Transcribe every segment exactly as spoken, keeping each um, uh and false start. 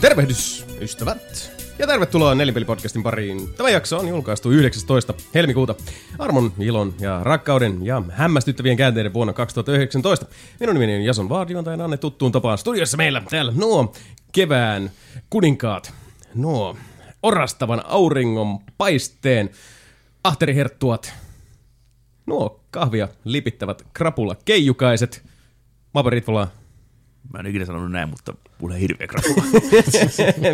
Tervehdys, ystävät! Ja tervetuloa Nelipeli-podcastin pariin. Tämä jakso on julkaistu yhdeksästoista helmikuuta. Armon, ilon ja rakkauden ja hämmästyttävien käänteiden vuonna kaksituhattayhdeksäntoista. Minun nimeni on Jason Vaadivantajan Anne tuttuun tapaan. Studiossa meillä täällä nuo kevään kuninkaat, nuo orastavan auringon paisteen ahteriherttuat, nuo kahvia lipittävät krapulakkeijukaiset. Mä oon Ritvola. Mä en ikinä sanonut näin, mutta mulla ei hirveä krapula.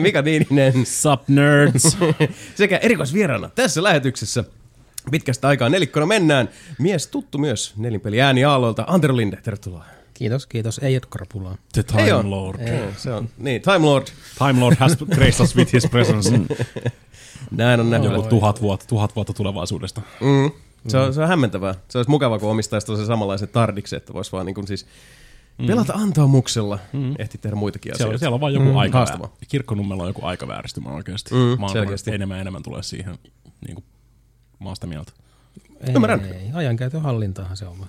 Mika Niininen. Sup nerds. Sekä erikoisvieraana tässä lähetyksessä. Pitkästä aikaa nelikkona mennään. Mies tuttu myös nelinpeli ääniaaloilta. Antero Linde, tervetuloa. Kiitos, kiitos. Ei ole krapulaa. The Time ei Lord. Ei, se on. Niin, Time Lord. Time Lord has graced us with his presence. Näin on näin. Joku tuhat vuotta, tuhat vuotta tulevaisuudesta. Mm. Se, on, se on hämmentävää. Se olisi mukava, kun omistaisi tosiaan samanlaisen tardiksi, että voisi vaan niin kuin siis... Mm. Pelata antaumuksella. Mm. Ehti tehdä muitakin asioita. Siellä, siellä on vaan joku mm. aika. Haastava. Kirkkonummella on joku aikavääristymä oikeasti. Mm, selkeästi. Enemmän enemmän tulee siihen niin kuin maasta mieltä. Ei, ei. Ajankäytön hallintaahan se on vaan.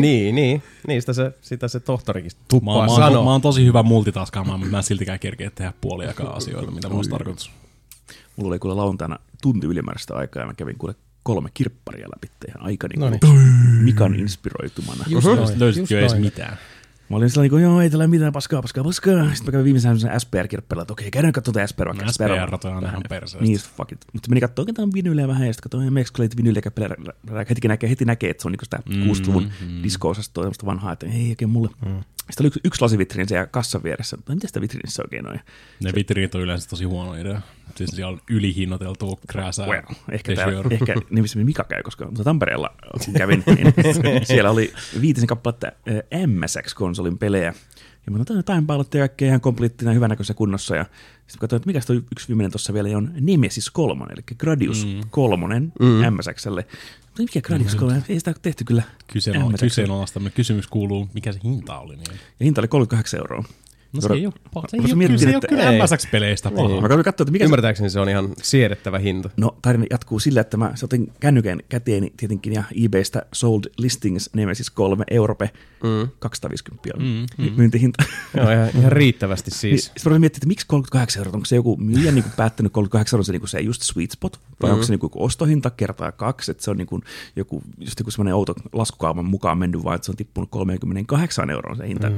niin, niin. niin, sitä se, sitä se tohtorikin tuppaa mä, sanoo. Mä, mä oon tosi hyvä multitaskaamaan, mutta mä en siltikään kerkeä tehdä puoliakaan asioita, mitä mulla olisi tarkoitus. Mulla oli kuule lauantaina tunti ylimääräistä aikaa ja mä kävin kuule kolme kirpparia läpi ihan aika niin kuin Mikan inspiroitumana. Löysit jo edes mitään. Mä olin sellainen, että joo, ei tällä mitään, paskaa, paskaa, paskaa. Sitten mä kävin viimeisen S P R-kirppeillä, että okei, käydään katsomaan S P R vaikka. No, S P R on ihan perseistä. Niin, fuck it. Mutta meni katsomaan oikein vinyliä vähän ja sitten katsoin ihan meksikolaita vinyliä käppeillä. Heti näkee, heti näkee, että se on niin sitä mm, kuusikymmentäluvun mm. disko-osastoa, semmoista vanhaa, että ei oikein mulle. Mm. Sitten oli yksi, yksi lasivitriin siellä kassan vieressä, mutta mitä sitä vitriinissä oikein on? Ne vitriinit on yleensä tosi huono idea. Siis siellä on ylihinnoiteltu krääsää. Well, ehkä täällä, ehkä ne missä Mika käy, koska Tampereella kun kävin, niin siellä oli viitisen kappaletta M S X-konsolin pelejä. Ja mä otan jotain pallottia kaikkea ihan kompleettina hyvänäköisessä kunnossa. Ja sitten katsoin, että mikä se yksi viimeinen tuossa vielä on Nemesis kolmonen, eli Gradius mm. kolmonen mm. M S X:lle. Mikä Gradius kolmonen? Ei sitä tehty kyllä M S X:lle. Kyseenalaistamme. Kysymys kuuluu, mikä se hinta oli? Niin? Ja hinta oli kolmekymmentäkahdeksan euroa. No se ei ole paha. Se ei ole kyllä, että... kyllä M S X-peleistä paha. Mä katsoin, että mikä ymmärtääkseni se on ihan siedettävä hinta. No tarina jatkuu sillä, että mä otin kännykän käteeni tietenkin ja eBaystä sold listings Nemesis kolme Europe mm. kaksisataaviisikymmentä mm, mm. myyntihinta. Joo, ihan, ihan riittävästi siis. Sitten mä olin miettinyt, että miksi kolmekymmentäkahdeksan euroa? Onko se joku myyjä niin päättänyt kolmekymmentäkahdeksan euroa se, niin se just sweet spot? Vai mm. onko se niin ostohinta kertaa kaksi? Että se on niin kuin joku, just joku sellainen outo laskukaavan mukaan mennyt vaan, että se on tippunut kolmekymmentäkahdeksan euroa se hinta. Mm.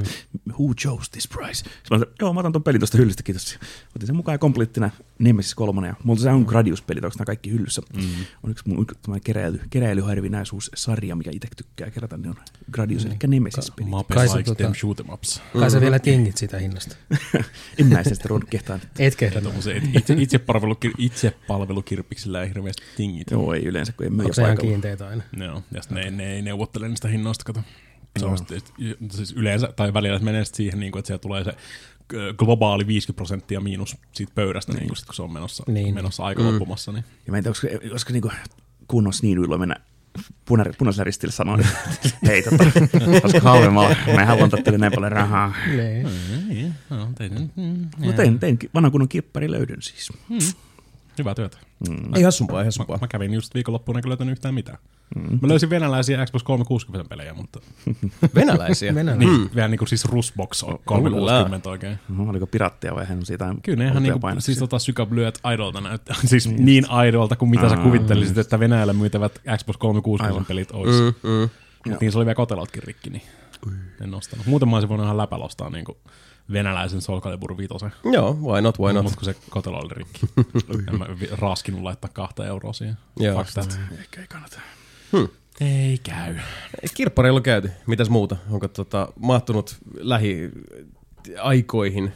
Who chose this price? Sitten mä otan, joo, mä otan ton pelin tuosta hyllystä, kiitos. Otin sen mukaan kompleettina Nemesis kolmonen ja mulla on se on Gradius-pelit, onko nämä kaikki hyllyssä. Mm-hmm. On yksi mun keräily, keräilyharvinaisuussarja, mikä itse tykkää kerätä, niin on Gradius, mm-hmm. eli Nemesis-pelit. Kai, tuota, kai sä vielä tingit sitä hinnasta. En mä sitä ruvennut kehtaan. Et kehtaan. Itse palvelukirppiksillä ei hirveästi tingit. Joo, ei yleensä, kun ei myy. Onko se ihan kiinteitä aina? Joo, ja sitten ne ei neuvottele niistä hinnoista, kato. Se on siis yleensä, tai välillä menee siihen, että siellä tulee se globaali viisikymmentä prosenttia miinus siitä pöydästä, niin. Niin, kun se on menossa, niin. menossa aika mm. loppumassa. Niin. Ja mä en tiedä, olisiko, olisiko niin kunnon sniiduilla mennä punaisella ristillä sanoa, että hei, totta, olisiko halvemmalla, mä en halua antaa teille näin paljon rahaa. No tein, tein vanhan kunnon kirppari löydyn siis. Mm. Hyvää työtä. Mm. Ei hassumpaa, ei hassumpaa. Mä, mä kävin just viikonloppuun, enkä löytänyt yhtään mitään. Mm. Mä löysin venäläisiä Xbox kolmesataakuusikymmentä-pelejä, mutta... Venäläisiä? Venäläisiä. Niin, vähän niin kuin siis Rusbox on kolmesataakuusikymmentä oikein. No, oliko piraattia vai hän siitä? Kyllä ne ihan niin kuin, siis tota sykablyöt idolta näyttää. Siis mm. niin idolta kuin mitä ah, sä kuvittelisit, mm. että Venäjällä myytävät Xbox kolmesataakuusikymmentä-pelit olisi. Mm, mm. Mutta niissä oli vielä kotelotkin rikki, niin Ui. en nostanut. Muuten mä olisin voinut ihan läpällä ostaa niin kuin... venäläisen Soul Calibur viitosen. Joo, why not, why not. Mutta kun se kotelo oli rikki. En mä raaskinut laittaa kahta euroa siihen. Joo. Ehkä ei kannata. Hmm. Ei käy. Kirppareilla on käyty. Mitäs muuta? Onko tota, mahtunut lähiaikoihin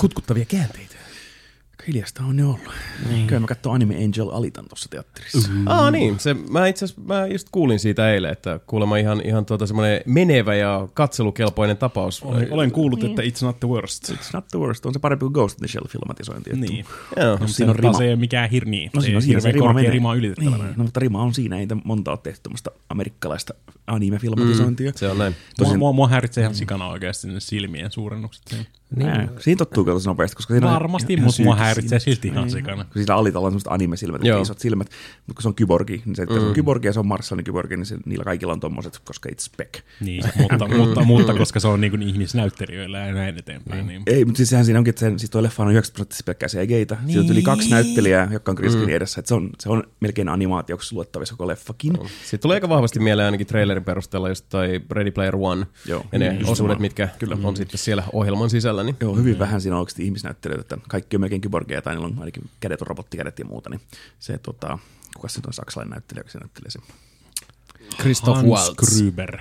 kutkuttavia käänteitä? Hiljasta on ne ollut. Niin. Kyllä mä katsoin Anime Angel Alitan tuossa teatterissa. Mm. Ah niin, se, mä itse asiassa mä just kuulin siitä eilen, että kuulemma ihan, ihan tuota semmoinen menevä ja katselukelpoinen tapaus. Olen, olen kuullut, niin. että it's not the worst. It's not the worst. On se parempi kuin Ghost in the Shell-filmatisointi. Niin. Joo. No, siinä on rima. Se ei ole mikään hirniä. No, siinä on hirveän korkea rima ylitettävänä. Niin. No, mutta rima on siinä. Ei monta ole tehty tuommoista amerikkalaista anime-filmatisointia. Mm. Se on näin. Tosin... Mua, mua häiritsee ihan sikana oikeasti ne silmien suurennukset. Niin. Siinä tottuu katsotaan nopeasti, koska siinä varmasti, mutta mua häiritsee silti ihan sikana. Siinä Alitalla on semmoiset anime-silmät, isot silmät, mutta kun se on kyborgi, niin se, mm. se on kyborgi ja se on Marsalin kyborgi, niin se, niillä kaikilla on tommoset, koska it's back. Niin, mutta, mutta, mutta koska se on niin kuin ihmisnäyttelijöillä ja näin eteenpäin. Niin. Ei, mutta siis sehän siinä onkin, että sen, siis tuo leffa on yhdeksänkymmentä prosenttia pelkkää C G:tä. Niin. Siitä on yli kaksi näyttelijää, jotka on kriskini mm. edessä. Että se, on, se on melkein animaatioksi luettavissa koko leffakin. No. Sitten tulee aika vahvasti mieleen ainakin trailerin perusteella just toi Ready Player One. Joo. Ja ne osuudet, mitkä on sitten siellä ohjelman sisällä. Niin. Joo, hyvin mm. vähän siinä on oikeasti ihmisnäyttelijöitä, että kaikki on melkein kyborgeja tai niillä on ainakin kädet on robottikädet ja muuta, niin se tota, kuka se on saksalainen näyttelijä, joka se näyttelee sen? Christoph Waltz. Gruber.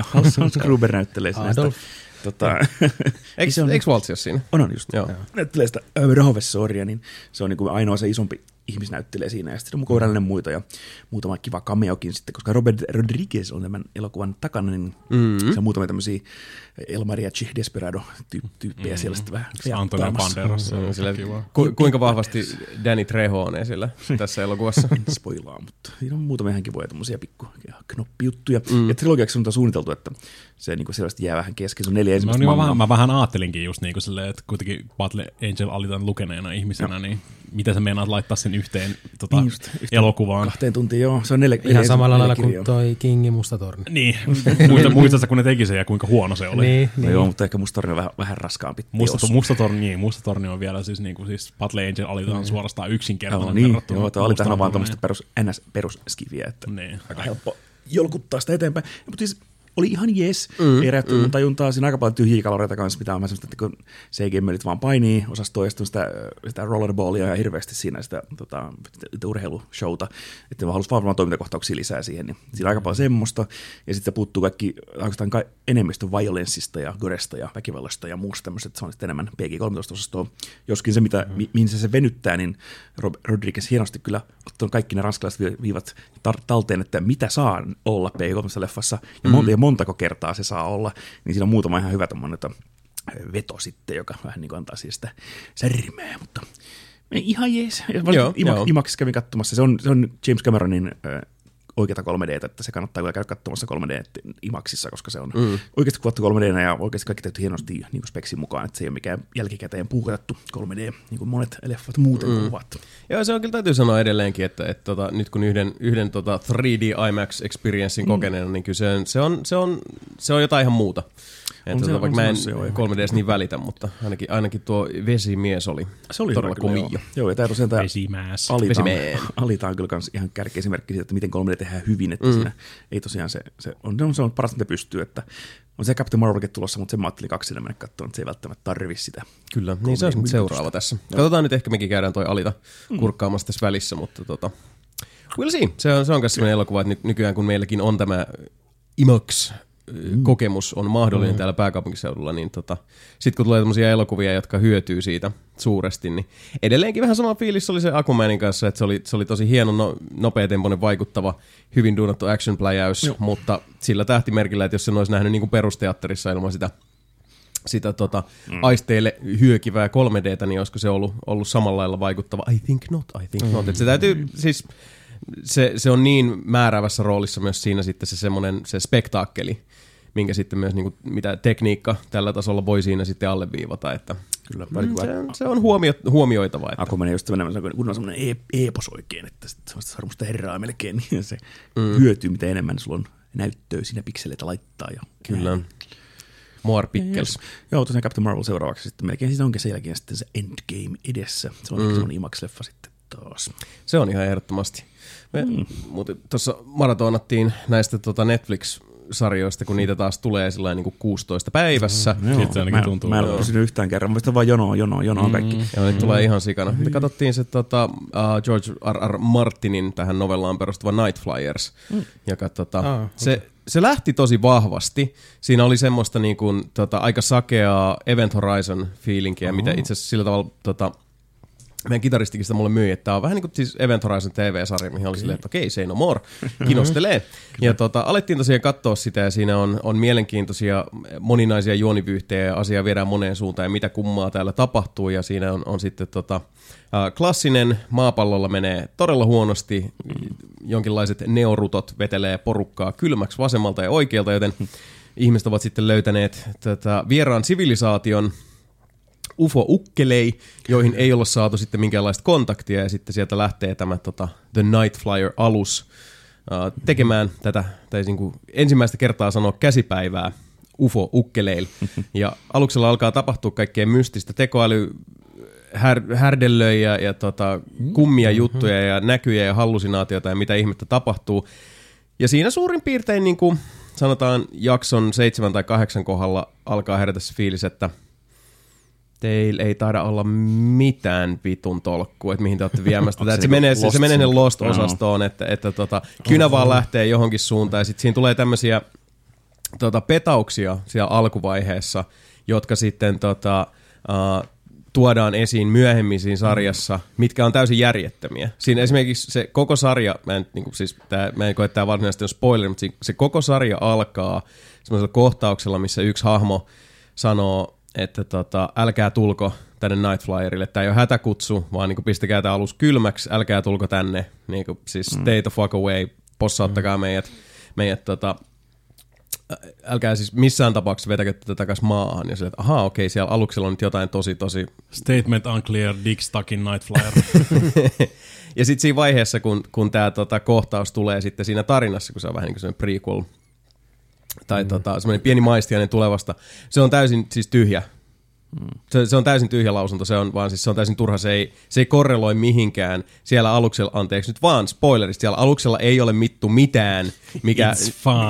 Hans Gruber näyttelee sen. Adolf. Tota, eikö Waltz ole siinä? On, on just. Joo. Näyttelee sitä professoria, niin se on niin kuin ainoa se isompi ihmisnäyttelee siinä ja sitten on mukaan virallinen muita ja muutama kiva cameokin sitten, koska Robert Rodriguez on tämän elokuvan takana, niin mm-hmm. se on muutama tämmöisiä El Mariachi Desperado-tyyppejä mm-hmm. siellä sitten vähän. Se Antonio Banderas. Ku, kuinka vahvasti Danny Trejo on esillä tässä elokuvassa? En spoilaa, mutta siinä on muutama ihan kivoja tommosia pikku knoppijuttuja. Mm. Ja trilogiaksi on suunniteltu, että se niinku selvästi jää vähän kesken. Se on neljä ensimmäistä no, niin mä, mä vähän ajattelinkin just niin kuin silleen, että kuitenkin Battle Angel Alitan lukeneena ihmisenä, no. niin mitä sä meinaat laittaa sen yhteen tota, just, elokuvaan. Kahteen tuntiin, joo. Se on nel- ihan samalla lailla kuin toi Kingin Musta torni. Niin. Muistatko, kun ne teki sen ja kuinka huono se oli? Niin, no niin. Joo, mutta ehkä Musta torni on vähän, vähän raskaampi. Musta, musta, torni, niin, musta torni on vielä siis, niin kuin, siis Battle Angel Alita on suorastaan yksinkertainen. No, niin, joo, tämä Alitahan on vaan tuommoista perus, N S-peruskiviä, että niin, aika helppo jolkuttaa sitä eteenpäin. Mutta siis oli ihan jes, mm, ei räjättänyt mm. tajuntaa. Siinä aika paljon tyhjiä kaloreita kanssa, mitä on vähän semmoista, että kun C G-mölit vaan painii osastoon ja sitten sitä, sitä rollerballia ja hirveästi siinä sitä, tota, sitä urheilushowta, että mä halusin vaan varmaan toimintakohtauksia lisää siihen, niin siinä aika paljon semmoista. Ja sitten se puuttuu kaikki oikeastaan ka- enemmistön violenssista ja goresta ja väkivallasta ja muusta tämmöistä, että se on sitten enemmän P G kolmetoista-osastoa. Joskin se, mitä, mi- mihin se, se venyttää, niin Rodriguez hienosti kyllä ottanut kaikki ne ranskalaiset viivat tar- talteen, että mitä saa olla P G kolmetoista-leffassa ja monta mm. montako kertaa se saa olla, niin siinä on muutama ihan hyvä tommoinen veto sitten, joka vähän niin kuin antaa siihen sitä särmää, mutta ihan jees. Imaksissa kävin katsomassa, se on, se on James Cameronin äh, oikeata kolme D, että se kannattaa kyllä käydä katsomassa kolme D Imaksissa, koska se on mm. oikeasti kuvattu kolme D ja oikeasti kaikki tehty hienosti niin kuin speksin mukaan, että se ei ole mikään jälkikäteen puukotettu kolme D, niin kuin monet leffat muuten mm. kuvat. Joo, se on kyllä täytyy sanoa edelleenkin, että, että, että nyt kun yhden, yhden tota kolme D IMAX-experienssin mm. kokeneena, niin kyllä se on, se, on, se, on, se on jotain ihan muuta. Että se, vaikka mä en kolme D:stä niin välitä, mutta ainakin, ainakin tuo vesimies oli, se oli todella kovia. Joo. joo, ja tämä tosiaan tämä Alita on kyllä kans ihan kärkeä esimerkki siitä, että miten kolme D tehdään hyvin. Että mm. siinä ei tosiaan se, se, on, se on paras, mitä pystyy, että on se Captain Marvelkin tulossa, mutta sen mä ajattelin kaksi mennä katsomaan, että se ei välttämättä tarvi sitä. Kyllä, niin se on nyt seuraava tässä. Joo. Katsotaan nyt, ehkä mekin käydään toi Alita mm. kurkkaamassa tässä välissä, mutta tota, we'll see. Se on, se on myös sellainen elokuva, että nyt, nykyään kun meilläkin on tämä IMAX kokemus on mahdollinen mm. täällä pääkaupunkiseudulla, niin tota, sitten kun tulee tämmöisiä elokuvia, jotka hyötyy siitä suuresti, niin edelleenkin vähän sama fiilis oli se Aquamanin kanssa, että se oli, se oli tosi hieno, no, nopeatempoinen, vaikuttava, hyvin duunattu action-pläjäys, joo, mutta sillä tähtimerkillä, että jos sen olisi nähnyt niin kuin perusteatterissa ilman sitä, sitä tota, mm. aisteille hyökivää kolme D:tä, niin olisiko se ollut, ollut samalla lailla vaikuttava? I think not, I think mm. not. Et se täytyy siis... Se, se on niin määräävässä roolissa myös siinä sitten se semmoinen se spektaakkeli, minkä sitten myös niin kuin, mitä tekniikka tällä tasolla voi siinä sitten alleviivata, että kyllä, mm, se, se on huomio, huomioitava. Että. Aku menee just semmoinen, kun on semmoinen eepos oikein, että se on sarmusta herraa melkein, niin se mm. hyötyy mitä enemmän sulla on näyttöä siinä pikseleitä laittaa. Ja kyllä. More pickles. Ja, joo, tosiaan Captain Marvel seuraavaksi sitten melkein siitä onkin sen jälkeen sitten se Endgame edessä. Se on mm. semmoinen IMAX-leffa sitten taas. Se on ihan ehdottomasti. Me mm. tuossa maratonattiin näistä tota Netflix-sarjoista, kun niitä taas tulee sillä niin kuin kuusitoista päivässä. Mm, mä, tuntuu, mä en ole pysynyt yhtään kerran, mutta sitä vaan jonoa, jonoa, jonoa mm. kaikki. Ja nyt mm. tulee ihan sikana. Me katsottiin se tota, uh, George R R. Martinin tähän novellaan perustuva Night Flyers, mm. joka tota, ah, okay. se, se lähti tosi vahvasti. Siinä oli semmoista niin kuin, tota, aika sakeaa Event Horizon-fiilinkiä, oh. mitä itse asiassa sillä tavalla... Tota, meidän kitaristikin sitä mulle myi, että tämä on vähän niin kuin siis Event Horizon T V-sarja, mihin oli silleen, että okei, okay, say no more, kinostelee. Ja tota, alettiin tosiaan katsoa sitä, ja siinä on, on mielenkiintoisia moninaisia juonivyyhtejä, ja asiaa viedään moneen suuntaan, ja mitä kummaa täällä tapahtuu, ja siinä on, on sitten tota, äh, klassinen, maapallolla menee todella huonosti, jonkinlaiset neorutot vetelee porukkaa kylmäksi vasemmalta ja oikealta, joten ihmiset ovat sitten löytäneet tätä vieraan sivilisaation, ufo-ukkelei, joihin ei olla saatu sitten minkäänlaista kontaktia, ja sitten sieltä lähtee tämä tota, The Night Flyer-alus äh, tekemään tätä, tai niin kuin ensimmäistä kertaa sanoa käsipäivää ufo-ukkeleilla. Ja aluksella alkaa tapahtua kaikkea mystistä, tekoäly här, härdelöi ja, ja tota, kummia juttuja ja näkyjä ja hallusinaatioita ja mitä ihmettä tapahtuu. Ja siinä suurin piirtein niin kuin sanotaan jakson seitsemän tai kahdeksan kohdalla alkaa herätä se fiilis, että teillä ei taida olla mitään vitun tolkkua, että mihin te olette viemästä. se, se, menee, se menee ne Lost-osastoon, että, että tota, kynä vaan lähtee johonkin suuntaan ja sitten siinä tulee tämmöisiä tota, petauksia siellä alkuvaiheessa, jotka sitten tota, uh, tuodaan esiin myöhemmin siinä sarjassa, mitkä on täysin järjettömiä. Siinä esimerkiksi se koko sarja, mä en, niin kuin, siis, tää, mä en koe, että tämä varsinaisesti on spoiler, mutta se koko sarja alkaa semmoisella kohtauksella, missä yksi hahmo sanoo, että tota, älkää tulko tänne Night Flyerille. Tämä ei ole hätäkutsu, vaan niin kuin, pistäkää tämä alus kylmäksi, älkää tulko tänne. Niin kuin, siis stay the fuck away, possauttakaa meidät. meidät tota, älkää siis missään tapauksessa vetäkö tätä takaisin maahan. Ja sille, että ahaa, okei, siellä aluksella on nyt jotain tosi, tosi... Statement unclear, dick stuck in Night Flyer. Ja sitten siinä vaiheessa, kun, kun tämä tota, kohtaus tulee sitten siinä tarinassa, kun se on vähän niin kuin semmoinen prequel, tai mm. tota, semmoinen pieni maistiainen tulevasta, se on täysin siis tyhjä. Mm. Se, se on täysin tyhjä lausunto, se on, vaan siis se on täysin turha, se ei, se ei korreloi mihinkään siellä aluksella, anteeksi nyt vaan, spoilerista, siellä aluksella ei ole mittu mitään, mikä,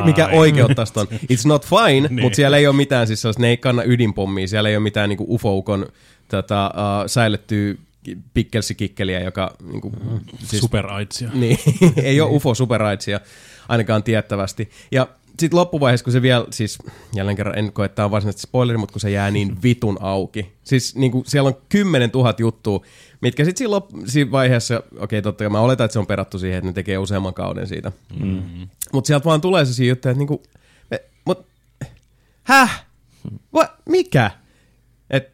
mikä oikeuttaisi ton. It's not fine, niin. Mutta siellä ei ole mitään, siis ne ei kanna ydinpommia, siellä ei ole mitään niin kuin ufoukon tota, uh, säilyttyä pikkelsikikkeliä, joka... Niin kuin, mm. siis, superaitsia. Niin, ei ole ufo-superaitsia, ainakaan tiettävästi. Ja... Sitten loppuvaiheessa, kun se vielä, siis jälleen kerran en koe, että tämä on varsinaisesti spoileri, mutta kun se jää niin vitun auki. Siis niin kuin siellä on kymmenen tuhat juttua, mitkä sitten siinä, lop- siinä vaiheessa, okei totta kai mä oletan, että se on perattu siihen, että ne tekee useamman kauden siitä. Mm-hmm. Mutta sieltä vaan tulee se juttu, että niinku, mut, häh? Va, mikä? Et,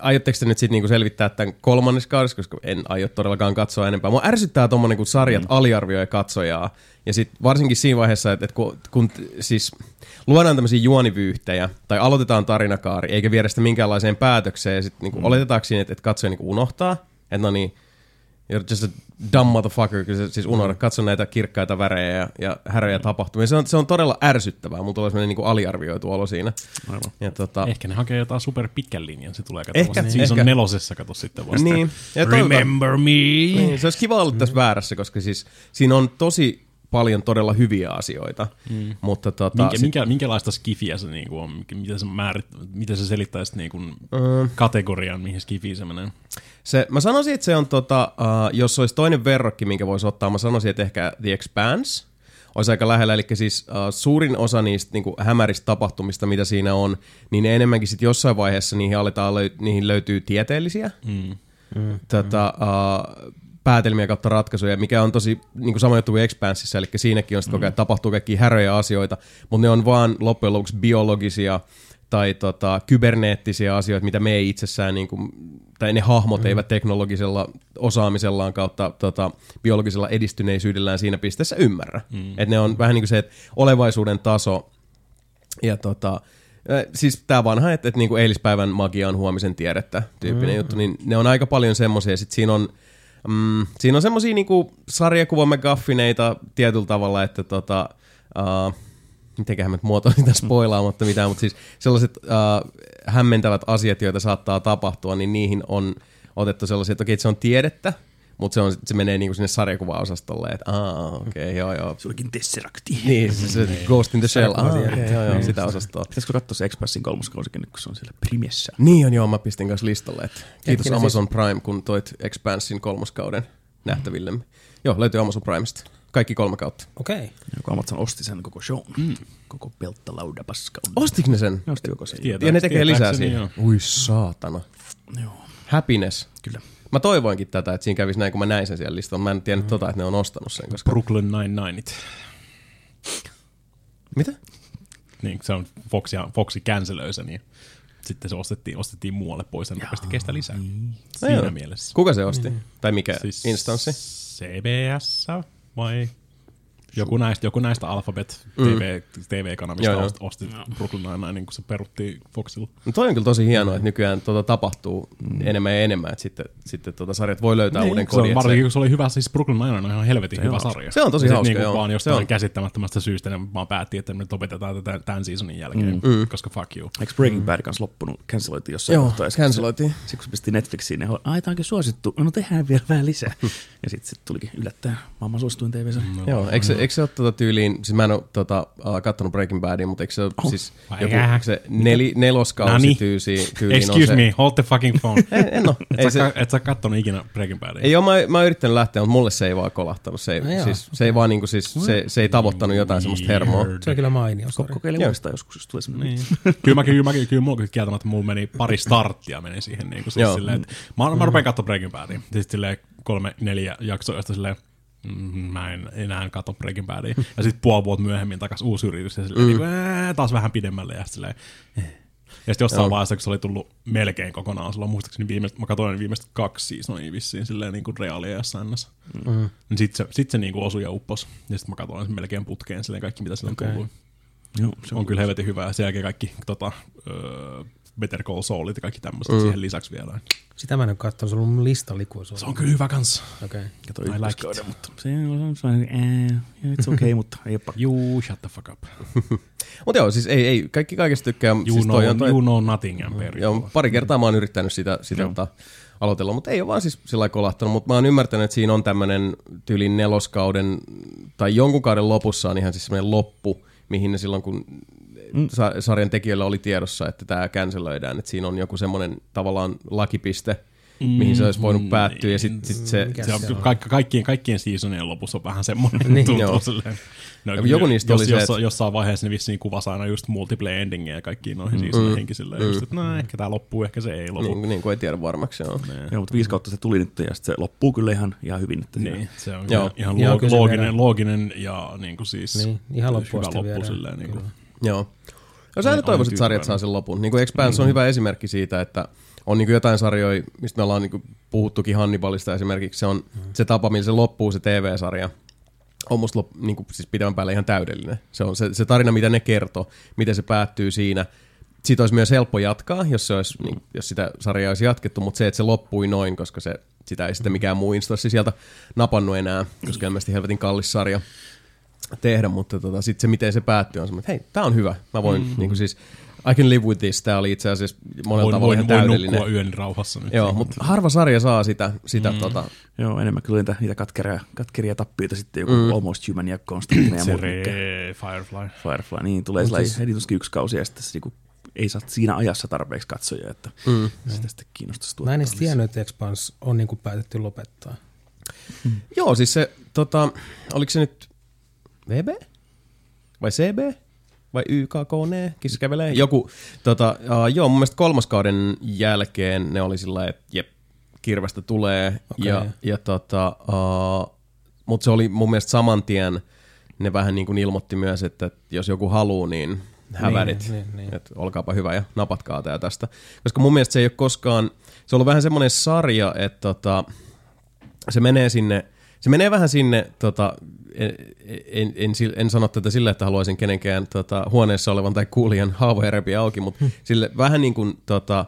aiotteko te nyt sitten niinku selvittää tämän kolmannes kaudessa, koska en aio todellakaan katsoa enempää. Mua ärsyttää tuommoinen, kun sarjat mm. aliarvioi katsojaa. Ja sitten varsinkin siinä vaiheessa, että et kun, kun siis luodaan tämmöisiä juonivyyhtejä tai aloitetaan tarinakaari, eikä viedä sitä minkäänlaiseen päätökseen. Ja sitten niinku mm. oletetaanko siinä, että et katsoja niinku unohtaa, että no niin, you're just a dumb motherfucker, kun siis unohda, katso näitä kirkkaita värejä ja, ja häröjä tapahtumia. Se on, se on todella ärsyttävää. Mulla tulee sellainen niin kuin aliarvioitu olo siinä. Ja, tota... Ehkä ne hakee jotain super pitkän linjan. Se tulee katsomaan. Ehkä, siis ehkä. On nelosessa, kato sitten vasta. Niin. Remember me! Niin, se olisi kiva olla tässä väärässä, koska siis siinä on tosi paljon todella hyviä asioita. Mm. Mutta tota, minkä, sit... minkä, minkälaista skifiä se niinku on? Miten se, määrit, miten se selittäisi niinku mm. kategorian, mihin skifiin se menee? Se, mä sanoisin, että se on, tota, uh, jos olisi toinen verrokki, minkä voisi ottaa, mä sanoisin, että ehkä The Expanse olisi aika lähellä. Eli siis uh, suurin osa niistä niinku, hämäristä tapahtumista, mitä siinä on, niin enemmänkin sitten jossain vaiheessa niihin, aletaan löy- niihin löytyy tieteellisiä. Mm. Mm. Tota, uh, päätelmiä kautta ratkaisuja, mikä on tosi niin kuin sama juttu kuin Expansissa, eli siinäkin on sitten koko ajan, tapahtuu kaikkia häröjä asioita, mutta ne on vaan loppujen lopuksi biologisia tai tota, kyberneettisiä asioita, mitä me ei itsessään, niin kuin, tai ne hahmot mm. eivät teknologisella osaamisellaan kautta tota, biologisella edistyneisyydellään siinä pisteessä ymmärrä. Mm. Että ne on vähän niin kuin se, että olevaisuuden taso ja tota, siis tämä vanha, että et, niin kuin eilispäivän magia on huomisen tiedettä tyyppinen mm. juttu, niin ne on aika paljon semmoisia, sitten siinä on Mm, siinä on semmosia niinku sarjakuvamme gaffineita tietyllä tavalla, että tota, uh, mitenköhän mä nyt muotoilin tämän spoilaamatta mitään, mutta siis sellaiset uh, hämmentävät asiat, joita saattaa tapahtua, niin niihin on otettu sellaisia, että okei, se on tiedettä, mutta se, on, se menee niinku sinne sarjakuva-osastolle, että aah, okei, okay, joo, joo. Sullakin Tesseracti. Niin, se, se Ghost in the Shell, aah, okei, okay, joo, joo, sitä osastoa. Pitäisikö katsoa se Expressin kolmoskausikin nyt, kun se on siellä Primessä? Niin on, joo, mä pistin kanssa listalle, että kiitos Hetkinen Amazon siis... Prime, kun toit Expansin kolmoskauden nähtävillemme. Mm. Joo, löytyy Amazon Primesta. Kaikki kolme kautta. Okei. Okay. Joku Amazon osti sen koko show. Mm. Koko peltta lauda paska. Ostiko ne sen? Ne osti koko sen. Tietä, ja ne tekee lisää siihen. Ui saatana. Joo. Happiness. Kyllä. Mä toivoinkin tätä, että siinä kävisi näin, kun mä näin sen siellä listalla. Mä en tiennyt mm. tota, että ne on ostanut sen. Koska... Brooklyn Nine-Nineit. Mitä? Niin, se on Foxi, Foxi cancelöi sen ja sitten se ostettiin, ostettiin muualle pois ja nopeasti kestä lisää. Mm. Siinä no, mielessä. Kuka se osti? Mm. Tai mikä siis instanssi? C B S vai Joku näistä, joku näistä Alphabet T V-kanavista mm. osti Brooklyn Nine-Nine, niin kun se peruttiin Foxilla. No toi on kyllä tosi hienoa, että nykyään tuota tapahtuu mm. enemmän ja enemmän, että sitten, sitten tuota sarjat voi löytää niin, uuden kodin. Varsinkin kun se oli hyvä, siis Brooklyn Nine-Nine on ihan helvetin se hyvä on. Sarja. Se on tosi hauska. Niin vaan jostain käsittämättömästä syystä, niin vaan päättiin, että me lopetetaan tätä tämän seasonin jälkeen, mm. koska fuck you. Eikö Breaking Bad kanssa loppunut? Canceloitiin jossain kohtaa. Joo, canceloitiin. Sitten kun se pisti Netflixiin, niin ai, tämä onkin suosittu. No tehdään vielä vähän lisää. Ja sitten tulikin yllättäen maailman suosituin T V-sarja. Joo, eikö se ole tuota tyyliin, siis mä en ole tuota, uh, kattonut Breaking Badia, mutta eikö se ole oh, siis joku se neli, neloskausi tyyliin, tyyliin Excuse on se. me, hold the fucking phone. en, en ole. Et, sä, se, et sä kattonut ikinä Breaking Badia. Ei oo, mä, mä oon yrittänyt lähteä, mutta mulle se ei vaan kolahtanut. Se ei, no siis, se ei vaan niinku siis, se, se ei tavoittanut jotain Weird. semmoista hermoa. Se on kyllä mainio. Kokeile muistaa joskus, jos tulee semmoinen. Kyllä mä kyllä kieltämättä, että mulla meni pari starttia meni siihen. Niin kuin siis silleen, että, mä, mä rupean katsomaan Breaking Badia. Siis silleen kolme, neljä jaksoa, josta silleen mä en enää katso Breaking Badia. Ja sitten puoli vuotta myöhemmin takas uusi yritys, ja silleen, mm. niin, ää, taas vähän pidemmälle, ja silleen. Ja sitten jossain vaiheessa, kun se oli tullut melkein kokonaan, silloin muistaakseni viimeistä, mä katsoin viimeistä kaksi seasonia vissiin, silleen niin kuin reaalia jossain näissä. Mm. Niin sit se, sit se niin kuin osui ja upposi, ja sitten mä katsoin sen melkein putkeen, silleen kaikki mitä silleen okay. kuului. Joo, se on, on kyllä helvetin hyvä, ja sen jälkeen kaikki tota, öö, Better Call Saulit ja kaikki tämmöiset mm. siihen lisäksi vielä. Sitä mä en ole katsonut, se on ollut listalikuus. Se on kyllä hyvä kans. Okei. Okay. I like it. Mutta se on sellainen, it's okay, mutta ei pakko. Juu, shut the fuck up. Mutta joo, siis ei, ei, kaikki kaikesta tykkää. You, siis know, on, you know nothing, Ampere. Joo, pari kertaa mä oon yrittänyt sitä, sitä no. aloitella, mutta ei ole vaan siis sillä kolahtanut, mutta mä oon ymmärtänyt, että siinä on tämmönen tyylin neloskauden tai jonkun kauden lopussa on ihan siis semmoinen loppu, mihin ne silloin kun Mm. sarjan tekijöillä oli tiedossa, että tämä cancelöidään, että siinä on joku semmoinen tavallaan lakipiste, mm. mihin se olisi voinut päättyä, ja sitten sit se... se, on, se on? Ka- kaikkien, kaikkien seasonien lopussa on vähän semmoinen niin, tuntuu silleen. No, joku niistä jos, oli se, jossa, että... Jossain vaiheessa ne vissiin kuvasi aina just multiple endingeja ja kaikkiin noihin mm. seasoneihinkin silleen, mm. just, että no ehkä tämä loppuu, ehkä se ei lopu. Niin, niin kuin ei tiedä varmaksi, joo. Nee. Joo, mutta viisi kautta se tuli nyt, ja sitten se loppuu kyllä ihan, ihan hyvin. Että niin, se on joo. ihan joo, loog- looginen, looginen ja niin kuin siis niin, ihan hyvä loppu silleen. Niin kuin. Joo. Jos aina toivoisit, että sarjat saa sen lopun. Niin kuin Expanse mm-hmm. on hyvä esimerkki siitä, että on niin kuin jotain sarjoja, mistä me ollaan niin kuin puhuttukin Hannibalista esimerkiksi. Se on mm-hmm. se tapa, millä se loppuu, se T V-sarja. On musta lop, niin kuin, siis pidemmän päälle ihan täydellinen. Se on se, se tarina, mitä ne kertoo, miten se päättyy siinä. Siitä olisi myös helppo jatkaa, jos, se olisi, niin, jos sitä sarjaa olisi jatkettu, mutta se, että se loppui noin, koska se, sitä ei sitten mikään muu instanssi sieltä napannut enää, koska ilmeisesti helvetin kallis sarja tehdä, mutta tota, sitten se, miten se päättyy, on semmoinen, että hei, tää on hyvä, mä voin, mm-hmm. niin kuin siis, I can live with this, tää oli itse asiassa monella voin, tavalla voin, täydellinen. Voin nukkua yön rauhassa nyt. Joo, mutta harva sarja saa sitä, sitä mm-hmm. tota. Joo, enemmän kyllä niitä, niitä katkeria, katkeria tappioita sitten, joku mm-hmm. Almost Human ja Constantine ja muuta. Firefly. Firefly, niin tulee siis... edituskin yksi kausi, ja sitten se niinku ei saa siinä ajassa tarpeeksi katsoja, että mm. sitä sitten kiinnostaisi tuottaa. Mä en edes tiennyt, että Expanse on niinku päätetty lopettaa. Mm. Joo, siis se, tota, oliko se nyt V B? Vai C B? Vai Y K K N? Kissa kävelee? Joku, tota, uh, joo, mun mielestä kolmaskauden jälkeen ne oli sillä, että jep, kirvestä tulee. Okay. Ja, ja tota, uh, mutta se oli mun mielestä saman tien, ne vähän niin kuin ilmoitti myös, että jos joku haluu, niin hävärit. Niin, niin, niin. Että olkaapa hyvä ja napatkaa tää tästä. Koska mun mielestä se ei ole koskaan, se on ollut vähän semmoinen sarja, että tota, se menee sinne, se menee vähän sinne, tota, en, en, en, en sano tätä sillä, että haluaisin kenenkään tota, huoneessa olevan tai kuulijan haavoja repiä auki, mutta sille vähän niin kuin tota,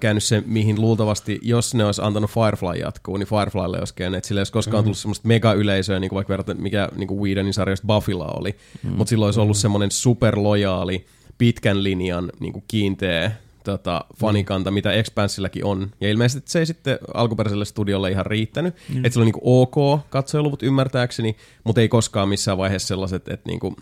käynyt se, mihin luultavasti, jos ne olisi antanut Firefly jatkuu, niin Fireflylle olisi käynyt. Sillä ei olisi koskaan mm-hmm. tullut semmoista mega-yleisöä, niin kuin vaikka verran, mikä niin kuin Whedon sarjasta Buffylla oli, mm-hmm. mutta silloin olisi ollut semmoinen superlojaali, pitkän linjan niin kuin kiinteä Tota, fanikanta, mm. mitä Expansilläkin on. Ja ilmeisesti se ei sitten alkuperäiselle studiolle ihan riittänyt. Mm. Että se oli niinku ok katsojaluvut ymmärtääkseni, mutta ei koskaan missään vaiheessa sellaiset, että niinku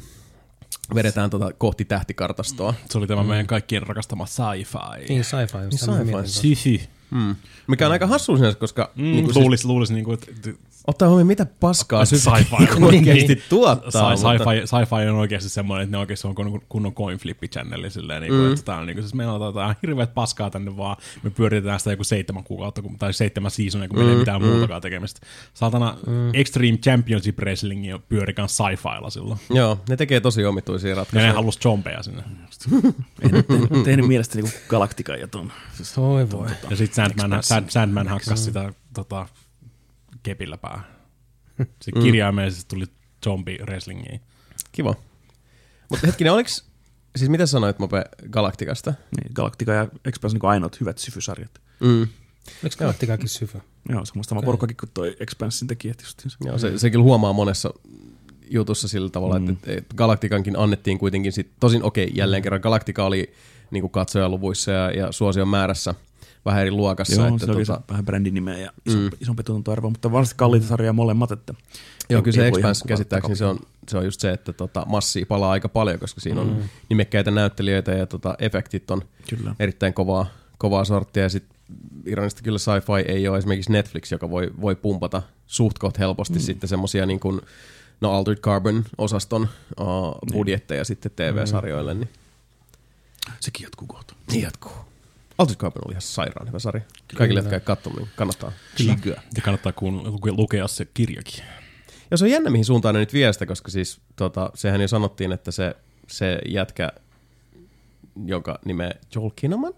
vedetään tota kohti tähtikartastoa. Se oli tämä mm. meidän kaikkien rakastama sci-fi. Niin, sci-fi. Niin, sci-fi. Sihi. Mm. Mikä on mm. aika hassu sinänsä, koska... Mm. Niin kuin luulisi, siis, luulisi niin kuin, että... Ottaa huomioon, mitä paskaa se sci-fi oikeasti tuottaa. Sci-fi, mutta... sci-fi on oikeasti semmoinen, että ne oikeasti on kunnon coin flippi-channeli. Mm. Että tää on niin kuin, siis meillä on tota, hirveät paskaa tänne vaan, me pyöritetään sitä joku seitsemän kuukautta tai seitsemän seasonia, kun meillä ei mm, mitään mm. muutakaan tekemistä. Saatana mm. Extreme Championship Wrestling pyöri kans sci-filla silloin. Joo, ne tekee tosi omituisia ratkaisuja. Ja ne halusi chompeja sinne. En tehnyt mielestäni niin Galaktikan ja ton. Oi voi. Ja sit Sandman, Sandman hakkas sitä tota... kepillä päähän. Se kirjaimellisesti tuli zombi-wrestlingiin. Kiva. Mutta hetkinen, oliks, siis mitä sanoit Mope Galacticasta? Niin, Galactica ja Expanse on niin ainoat hyvät syfysarjat. Mm. Oliko Galacticakin syfy? Joo, semmoista sama okay. porukkakin kuin toi Expansen tekijät justiinsa. Joo, se, se kyllä huomaa monessa jutussa sillä tavalla, mm. että et Galacticankin annettiin kuitenkin sit, tosin okei, okay, jälleen kerran Galactica oli niin katsojaluvuissa ja, ja suosion määrässä vähän eri luokassa. Joo, että se oli tota... vähän brändinimeä ja mm. isompi tuntuntoarvoa, mutta varmasti kalliita sarjaa molemmat. Että joo, kyllä se Expanse käsittääkseni se on, se on just se, että tota, massia palaa aika paljon, koska siinä on mm. nimekkäitä näyttelijöitä ja tota, efektit on kyllä erittäin kovaa, kovaa sorttia. Ja sitten ironista kyllä sci-fi ei ole esimerkiksi Netflix, joka voi, voi pumpata suht koht helposti mm. sitten semmoisia niin kuin no Altered Carbon-osaston uh, budjetteja mm. sitten T V-sarjoille. Niin. Sekin jatkuu kohta. Niin jatkuu. Altered Carbon oli ihan sairaan hyvä sarja. Kaikille, jotka ei katso, niin kannattaa. Kyllä. Ja kannattaa kun lukea se kirjakin. Ja se on jännä, mihin suuntaan ne nyt vie sitä, koska siis tota, sehän jo sanottiin, että se, se jätkä, jonka nimeä Joel Kinnaman,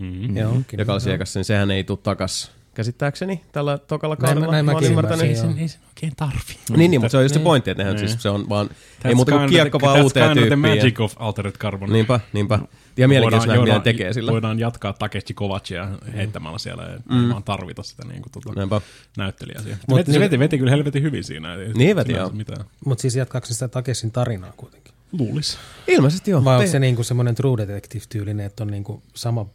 mm-hmm. Joo, Kinnaman, joka oli siekas, niin sehän ei tule takaisin. Käsittääkseni tällä tokalla kaudella. Näin mä, näin mä mä ei sen, ei sen oikein tarvii. No, niin, niin, mutta se on just se pointti, että nehän siis se on vaan, that's ei muuta kuin kiekko vaan uuteen tyyppiin. That's kind of the magic of Altered Carbon. Niinpä, niinpä. Ja mielenkiintoista nähdään, mitä tekee sillä. Voidaan jatkaa Takeshi Kovacia heittämällä siellä, ja mm. vaan tarvita sitä niin kuin, tuota, näyttelijää siihen. Mut, se veti, veti kyllä helvetin hyvin siinä. Niin veti, joo. Mutta siis jatkaako sitä Takeshin tarinaa kuitenkin? Luulisi. Ilmeisesti joo. Vai onko se semmoinen True Detective-tyylinen, että on sama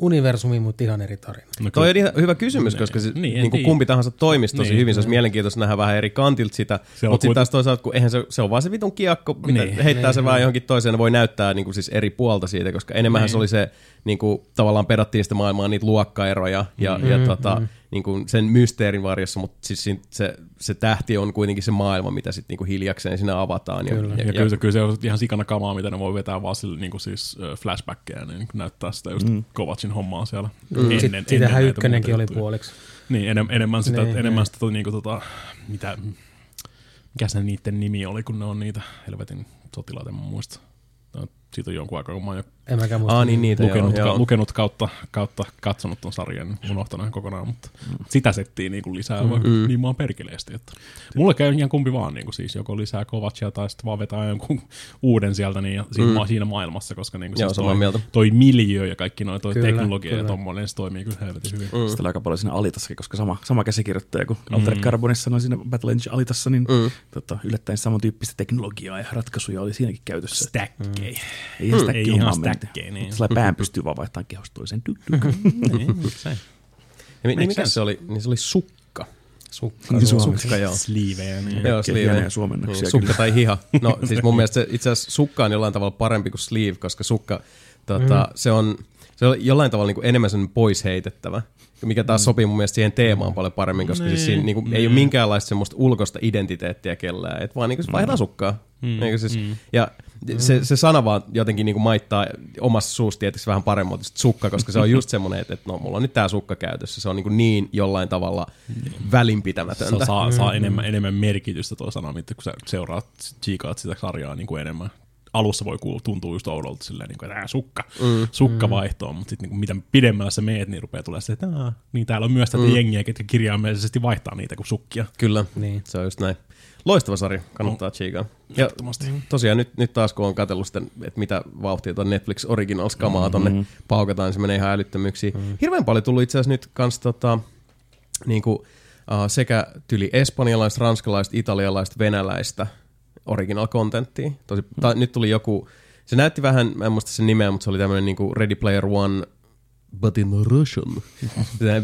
universumi, mutta ihan eri tarina. No, toi on ihan hyvä kysymys, ne, koska se, niin, niin, niin, kumpi tahansa toimisi tosi niin, hyvin. Se olisi mielenkiintoista nähdä vähän eri kantilta sitä. Mutta sitten taas toisaalta, kun eihän se, se on vaan se vitun kiekko, mitä niin, heittää niin, se niin, vähän johonkin toiseen, ne voi näyttää niin kuin siis eri puolta siitä, koska enemmänhän niin. se oli se, niin kuin, tavallaan pedattiin sitä maailmaa niitä luokkaeroja ja, mm, ja mm, tota, mm. niin kuin sen mysteerin varjossa, mutta siis se, se tähti on kuitenkin se maailma, mitä sitten niin kuin hiljakseen siinä avataan. Ja, kyllä. Ja, ja kyllä, se, kyllä se on ihan sikana kamaa, mitä ne voi vetää vaan sille niin kuin siis flashbackkejä, niin näyttää sitä just mm. Kovacin hommaa siellä. Mm. Ennen, sitten, ennen sitähän ykkönenkin oli puoliksi. Niin, enem, enemmän sitä, niin, enemmän sitä niin kuin tota, mitä, mikä se niiden nimi oli, kun ne on niitä helvetin sotilaita, mä muistan. Siitä on jonkun aikaa, kun mä oon jo ah, niin, niitä, lukenut, joo, ka- lukenut kautta, kautta katsonut ton sarjan, unohtanut kokonaan, mutta mm. sitä settiin niinku lisää mm-hmm. vaan, niin mä oon perkeleesti. Että. Mulle käy ihan kumpi vaan, niinku siis joko lisää Kovacia tai sitten vaan vetää jonkun uuden sieltä niin, mm. siinä maailmassa, koska niinku siis toi, toi miljöö ja kaikki noi, toi kyllä, teknologia kyllä. ja tommoinen, se toimii kyllä helvetin hyvin. Mm. Sitten oli aika paljon siinä Alitassakin, koska sama, sama käsikirjoittaja kuin mm. Altered Carbonissa, no siinä Battle Angel Alitassa, niin mm. tota, yllättäen samantyyppistä teknologiaa ja ratkaisuja oli siinäkin käytössä. Stäkkejä. Mm. Ei ihan stäkkiä mm, hommaa mentä. Niin. Sillä pään pystyy vaan vaihtamaan kehosta toiseen. Niin, mikä se oli? Niin se oli sukka. Sukka, niin, sukka, sukka joo. Sliivejä. Niin. Joo, sliivejä. Suomennuksia. Sukka tai hiha. No siis mun mielestä itse asiassa sukka on jollain tavalla parempi kuin sleeve, koska sukka, tota, mm. se on... Se on jollain tavalla niin enemmän sen pois heitettävä, mikä taas mm. sopii mun mielestä siihen teemaan paljon paremmin, koska niin, siis siinä niin kuin, niin. ei ole minkäänlaista semmoista ulkoista identiteettiä kellään, että vaan niin kuin vaihdetaan sukkaa. Mm. Niin siis, mm. Ja se, se sana vaan jotenkin niin kuin maittaa omassa suussa tietysti vähän paremmin sukka, koska se on just semmoinen, että no mulla on nyt tää sukka käytössä, se on niin, niin jollain tavalla mm. välinpitämätöntä. Se saa, saa mm. enemmän, enemmän merkitystä tuo sana, kun sä seuraat, tsiikaat sitä sarjaa niin kuin enemmän. Alussa voi tuntua just oudolta silleen, että tämä sukka, mm. sukka vaihtoon, mutta sitten mitä pidemmällä sä meet, niin rupeaa tulemaan se, että niin täällä on myös tätä mm. jengiä, ketkä kirjaimellisesti vaihtaa niitä kuin sukkia. Kyllä, niin. Se on just näin. Loistava sarja, kannattaa tsiikaa. Ja tosiaan nyt, nyt taas kun on katsellut sitä, että mitä vauhtia tuon Netflix Originals-kamaa tonne mm-hmm. paukataan, niin se menee ihan älyttömyyksiin. Mm-hmm. Hirveän paljon tullut itse asiassa nyt kans tota, niinku, uh, sekä tyli espanjalaista, ranskalaista, italialaista, venäläistä original contenttia. Tosi, ta, nyt tuli joku, se näytti vähän, mä en muista sen nimeä, mutta se oli tämmöinen niinku Ready Player One, but in Russian.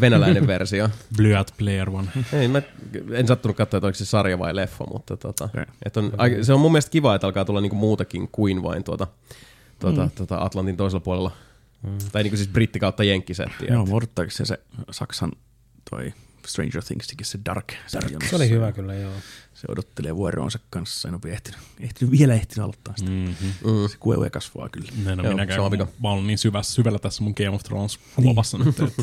Venäläinen versio. Blyat Player One. Ei, mä en sattunut katsoa, että oliko se sarja vai leffa, mutta tota, et on, se on mun mielestä kiva, että alkaa tulla niinku muutakin kuin vain tuota, tuota, mm. tuota Atlantin toisella puolella. Mm. Tai niinku siis britti kautta jenkkisetti. Joo, odottaako se se Saksan toi Stranger Thingsikin se Dark. Dark. Se oli hyvä kyllä, joo. Se odottelee vuoroonsa kanssa, en ole vielä ehtinyt, ehtinyt, vielä ehtinyt aloittaa sitä. Mm-hmm. Se kuevue kasvaa kyllä. Näin on minäkään, mä olen niin syvä, syvällä tässä mun Game of Thrones-huopassa niin. nyt. Että,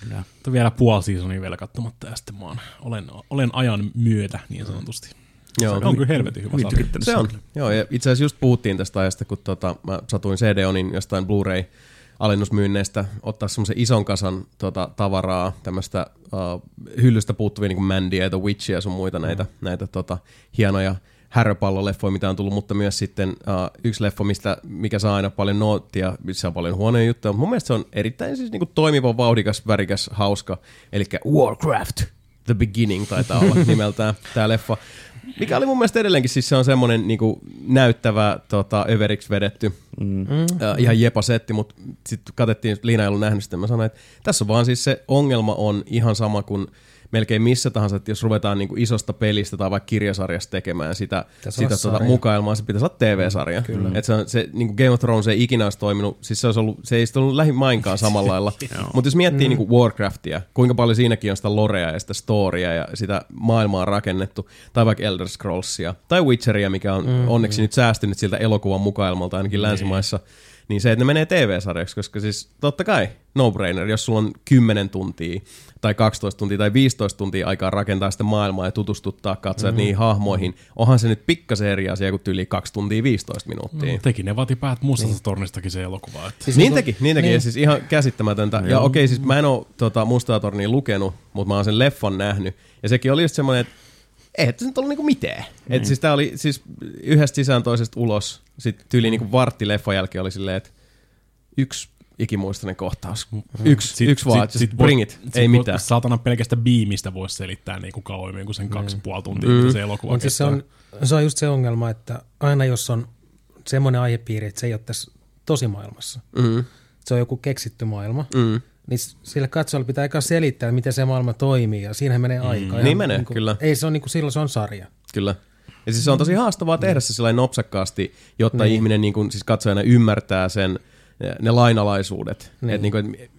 kyllä. Mutta vielä puoli seasonia vielä katsomatta ja sitten mä olen, olen ajan myötä niin sanotusti. Joo, se on niin, kyllä helvetin hyvä sarja. Se on. Joo, ja itse asiassa just puhuttiin tästä ajasta, kun tota, mä satuin C D-onin jostain Blu-ray alennusmyynneistä ottaa semmoisen ison kasan tota, tavaraa, tämmöistä uh, hyllystä puuttuvia niin kuin Mandyä ja The Witchia ja sun muita näitä, mm. näitä tota, hienoja häröpalloleffoja, mitä on tullut, mutta myös sitten uh, yksi leffo, mistä, mikä saa aina paljon noottia, missä on paljon huonoja juttuja, mutta mun mielestä se on erittäin siis, niin kuin toimiva, vauhdikas, värikäs, hauska, eli Warcraft The Beginning taitaa olla nimeltään tämä leffa, mikä oli mun mielestä edelleenkin, siis se on semmoinen niin kuin näyttävä, tota, överiksi vedetty, mm. äh, ihan jepasetti, mutta sitten katettiin, Liina ei ollut nähnyt sitä, mä sanoin, että tässä on vaan siis se ongelma on ihan sama kuin melkein missä tahansa, että jos ruvetaan niin kuin isosta pelistä tai vaikka kirjasarjasta tekemään sitä, sitä tuota mukailmaa, se pitäisi olla T V-sarja. Mm, että se on, se, niin kuin Game of Thrones ei ikinä olisi toiminut, siis se, olisi ollut, se ei olisi ollut lähimainkaan samalla lailla. No. Mutta jos miettii mm. niin kuin Warcraftia, kuinka paljon siinäkin on sitä lorea ja sitä storya ja sitä maailmaa rakennettu, tai vaikka Elder Scrollsia, tai Witcheria, mikä on mm, onneksi mm. nyt säästynyt siltä elokuvan mukailmalta ainakin länsimaissa, niin se, että ne menee T V-sarjaksi, koska siis totta kai no-brainer, jos sulla on kymmenen tuntia tai kaksitoista tuntia tai viisitoista tuntia aikaa rakentaa sitä maailmaa ja tutustuttaa katsojat mm-hmm. niihin hahmoihin, onhan se nyt pikkasen eri asia kuin tyyli kaksi tuntia viisitoista minuuttia. Mm, teki ne vaati päät mustasta niin. tornistakin se elokuva. Että... Siis niin teki, on... niin teki, niin. Siis ihan käsittämätöntä. Mm-hmm. Ja okei, okay, siis mä en oo tota, Mustaa tornia lukenut, mutta mä oon sen leffan nähnyt, ja sekin oli just semmoinen, että eihän se nyt ollut niinku mitään. Mm. Et siis tää oli siis yhdestä sisään toisesta ulos, sitten tyyli niinku vartti leffan jälkeen oli silleen, että yksi ikimuistainen kohtaus. Yksi, sit, yksi vaan, sit, just bring it, ei mitään. Saatana pelkästään biimistä voisi selittää niinku kauemmin kuin sen kaksi mm. puoli tuntia, mm. se elokuva kestää. Siis se, on, se on just se ongelma, että aina jos on semmoinen aihepiiri, että se ei ole tässä tosimaailmassa, mm. se on joku keksitty maailma, mm. niin sillä katsojalle pitää eka selittää, miten se maailma toimii, ja siinähän menee mm. aikaa. Niin menee, niin kuin, kyllä. Ei se on niin kuin silloin, se on sarja. Kyllä. Ja siis se on tosi haastavaa tehdä mm. se sellainen nopsakkaasti, jotta mm. ihminen niin kuin, siis katsojana ymmärtää sen, ne lainalaisuudet, niin. Että niinku, et,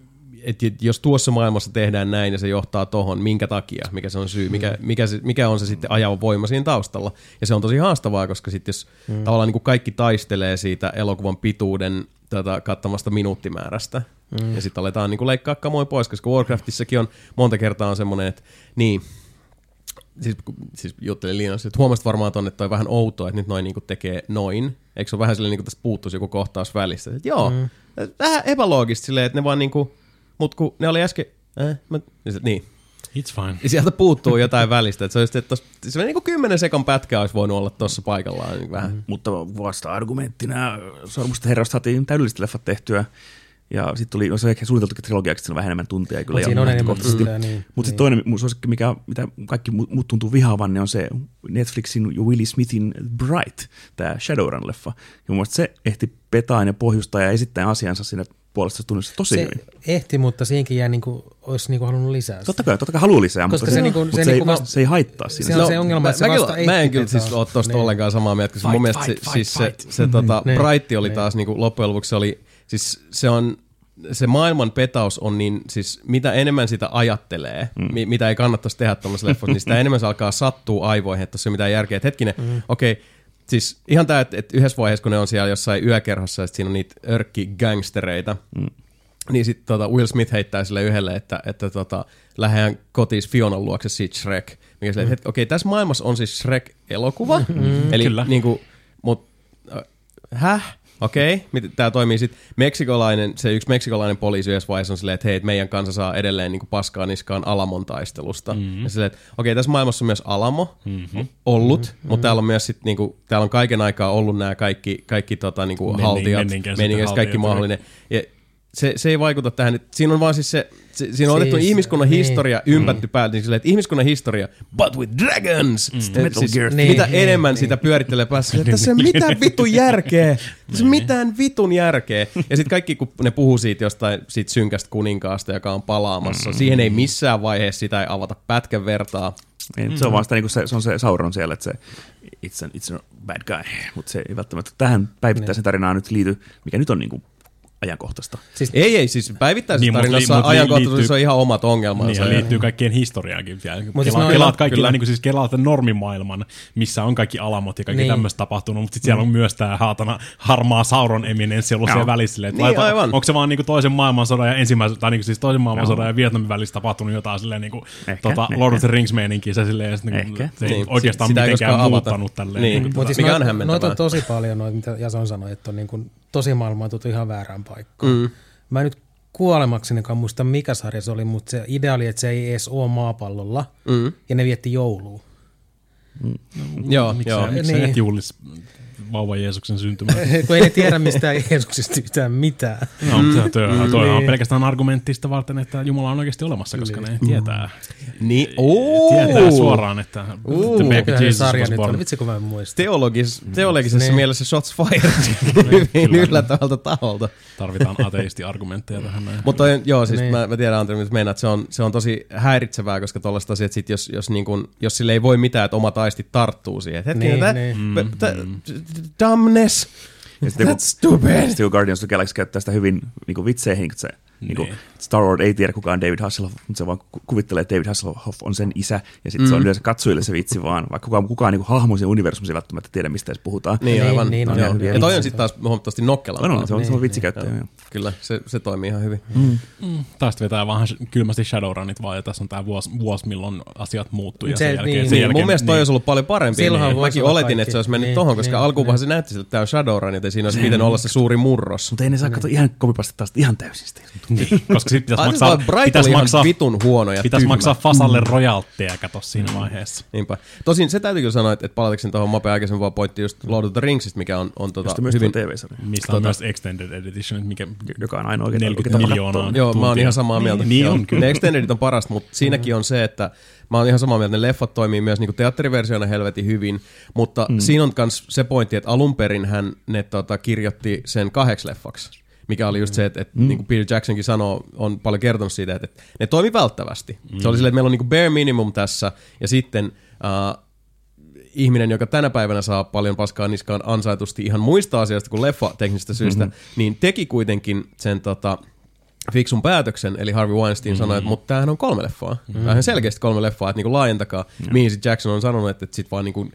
et, et, jos tuossa maailmassa tehdään näin ja se johtaa tohon, minkä takia, mikä se on syy, mikä, mm. mikä, se, mikä on se sitten ajava voima siinä taustalla. Ja se on tosi haastavaa, koska sitten jos mm. tavallaan niinku kaikki taistelee siitä elokuvan pituuden tätä kattamasta minuuttimäärästä, mm. ja sitten aletaan niinku leikkaa kamoin pois, koska Warcraftissakin on monta kertaa on semmoinen, että niin, siis, siis juttelin Liinassa, että huomasit varmaan tuonne, että toi vähän outoa, että nyt noin niinku tekee noin. Eikö se ole vähän silleen, niin kuin tässä puuttuisi joku kohtaus välistä? Että joo, mm. vähän epäloogista silleen, että ne vaan niin kuin, mutta kun ne oli äsken, äh, mä, niin. It's fine. Sieltä puuttuu jotain välistä. Että se on just, että se niin kuin kymmenen sekon pätkä olisi voinut olla tuossa paikallaan. Niin vähän. Mm. Mutta vasta argumenttina Sormusten herrasta saatiin täydelliset leffat tehtyä. Ja sitten tuli, no se on ehkä suunniteltukin trilogiaksi, se on vähän enemmän tuntia kyllä. Siinä on enemmän tuntia, niin. Mutta sitten niin. toinen suosikki, mikä, mitä kaikki muut tuntuu vihaavan, niin on se Netflixin Will Smithin Bright, tämä Shadowrun-leffa. Ja mun mielestä se ehti petaan ja pohjustaa ja esittää asiansa siinä puolesta tunnissa tosi se hyvin. Ehti, mutta siinkin jää, niin kuin, olisi niin kuin halunnut lisää. Totta kai, totta kai haluaa lisää, koska mutta se, niin kuin, se, se, niin ei, vasta, se ei haittaa siinä. Se on no, se ongelma, että se vasta ehti. Mä en kyllä siis ole tuosta niin. ollenkaan samaa mieltä, koska fight, mun mielestä fight, se, fight, siis fight. se, se tota, niin. Bright oli taas niin kuin loppujen lopuksi, se oli... Siis se, on, se maailman petaus on niin, siis mitä enemmän sitä ajattelee, mm. mi, mitä ei kannattaisi tehdä tuollaisessa leffossa, niin sitä enemmän se alkaa sattua aivoihin, että se on mitään järkeä. Että hetkinen, mm. okei, okay, siis ihan tämä, että et yhdessä vaiheessa, kun ne on siellä jossain yökerhossa, ja sitten siinä on niitä örkkigangstereita, mm. niin sitten tota Will Smith heittää sille yhdelle, että, että tota, lähdetään kotiis Fionan luokse siitä Shrek. Mikä sille, mm. että okei, okay, tässä maailmassa on siis Shrek-elokuva, mm. eli niinku, mut, äh, häh? Okei, okay. Tämä toimii sitten. Meksikolainen, se yksi meksikolainen poliisi yhdessä vaiheessa on silleen, että hei, et meidän kansa saa edelleen niinku paskaa niskaan Alamon taistelusta. Mm-hmm. Ja silleen, että okei, okay, tässä maailmassa on myös Alamo mm-hmm. ollut, mm-hmm. mutta täällä on myös sitten, niinku, täällä on kaiken aikaa ollut nämä kaikki, kaikki tota, niinku, Menning, haltijat, meninkäs, kaikki mahdollinen. Ja se, se ei vaikuta tähän, että siinä on vaan siis se, se siinä on otettu siis, ihmiskunnan niin. historia ympätty mm. päältä, niin silleen, että ihmiskunnan historia, but with dragons! Mm. Metal siis, Gear. Niin, mitä niin, enemmän niin. sitä pyörittelee päässä, että tässä ei mitään vitun järkeä! Tässä ei mitään vitun järkeä! Ja sitten kaikki, kun ne puhuu siitä jostain siitä synkästä kuninkaasta, joka on palaamassa, mm. siihen ei missään vaiheessa sitä ei avata pätkän vertaa. Ei, se on vaan sitä, niin se, se on se Sauron siellä, että se it's a, it's a bad guy, mutta se ei välttämättä tähän päivittäisen tarinaan nyt liity, mikä nyt on niinku ajankohtaista. Siis, ei, ei, siis päivittäisessä niin, tarinassa niin, ajankohtaisuus on ihan omat ongelmansa. Niin, ja liittyy kaikkien historiaankin. Kelaat, kelaat kaikilla, niin kuin siis kelaat normimaailman, missä on kaikki alamot ja kaikki niin. tämmöistä tapahtunut, mutta sitten siellä on myös tämä haatana harmaa Sauron eminenssi ollut siellä välissä. Niin, laita, aivan. Onko se vaan niin toisen maailmansodan ja ensimmäisen, tai niin siis toisen maailmansodan ja Vietnamin välissä tapahtunut jotain silleen niin kuin ehkä, tota, Lord of the Rings-meininkiä, se silleen niin, se ei niin, oikeastaan mitenkään muuttanut tälleen. Noita on tosi paljon, mitä Jason sanoi, että on tosi maailma on tuttu ihan väärään paikkaan. Mm. Mä nyt kuolemaksenikaan muista, mikä sarja se oli, mutta se idea oli, että se ei edes ole maapallolla, mm. ja ne vietti joulua. Mm. No, joo, miksi joo. Miksi niin. juhlis vauva Jeesuksen syntymää? Kun ei ne tiedä mistään Jeesuksesta yhtään mitään. No, mm. se on, mm. on pelkästään argumenttista varten, että Jumala on oikeasti olemassa, koska ne mm. tietää. Niin, oh. Tietää suoraan, että uh. baby Jesus was born. Vitsi, kun mä en muista. Teologis, teologisessa mm. mielessä shots fired hyvin yllättävältä taholta. Tarvitaan ateisti-argumentteja tähän näin. Mutta joo, siis niin. mä, mä tiedän, Antoni, mitä meinaat, se on, se on tosi häiritsevää, koska tollaista asiat, sit jos, jos, niin kun, jos sille ei voi mitään, että omat aistit tarttuu siihen. Hetkinen, niin, niin. mm-hmm. tä, dumbness, sitten, that's stupid. Sitten Guardians of the Galaxy käyttää sitä hyvin niin kuin vitseihin, niin se niin kuin Star-Lord ei tiedä kukaan David Hasselhoff, mutta se vaan kuvittelee, että David Hasselhoff on sen isä, ja sitten mm. se on yleensä katsojille se vitsi vaan, vaikka kukaan, kukaan niin hahmoisen universumisen välttämättä tiedä, mistä edes puhutaan. Niin, niin aivan. Niin, on, on, ja toi on sitten taas huomattavasti nokkelampaa. No, no, se on niin, niin, vitsikäyttäjä. Niin, kyllä, se, se toimii ihan hyvin. Mm. Mm. Taas vetää vähän kylmästi Shadowrunit vaan, ja tässä on tämä vuosi, vuos, milloin asiat muuttuu. Ja se, sen jälkeen, niin, sen niin, jälkeen, mun mielestä niin. toi olisi ollut paljon parempi. Silloin niin. Mäkin oletin, että se olisi mennyt tohon, koska alkuunhan se näytti siltä, että tämä on Shadowrunit, ja siinä olisi pitänyt olla se suuri murros. Mutta ei ne saa katsoa ihan kopipastetta ihan täysin sitä. Niin, koska sitten pitäisi maksaa, pitäisi maksaa, vitun huonoja pitäisi maksaa Fasalle rojaltteja, kato siinä vaiheessa. Niinpä. Tosin se täytyy kyllä sanoa, että palatakseni tuohon Mape aikaisemmin vaan pointti just Lord of the Ringsista, mikä on, on tota, hyvin... T V-sarja. Mistä tota, on myös Extended Edition, mikä, joka on aina oikein neljäkymmentä miljoonaa. Joo, tuntia. Mä oon ihan samaa mieltä. Niin, niin on kyllä. Ne Extendedit on parasta, mutta siinäkin on se, että mä oon ihan samaa mieltä, ne leffat toimii myös niinku teatteriversioina helvetin hyvin, mutta mm. siinä on myös se pointti, että alun perinhän ne tota, kirjoitti sen kahdeksi leffaksi. Mikä oli just se, että, että mm. niin kuin Peter Jacksonkin sanoo, on paljon kertonut siitä, että, että ne toimi välttävästi. Mm. Se oli silleen, että meillä on niin kuin bare minimum tässä, ja sitten äh, ihminen, joka tänä päivänä saa paljon paskaa niskaan ansaitusti ihan muista asioista kuin leffa-teknisistä syistä, mm-hmm. niin teki kuitenkin sen tota, fiksun päätöksen, eli Harvey Weinstein mm-hmm. sanoi, että mutta tämähän on kolme leffaa. Mm-hmm. Tämähän selkeästi kolme leffaa, että niin kuin laajentakaa. Mm-hmm. Mihin sitten Jackson on sanonut, että, että sitten vaan niin kuin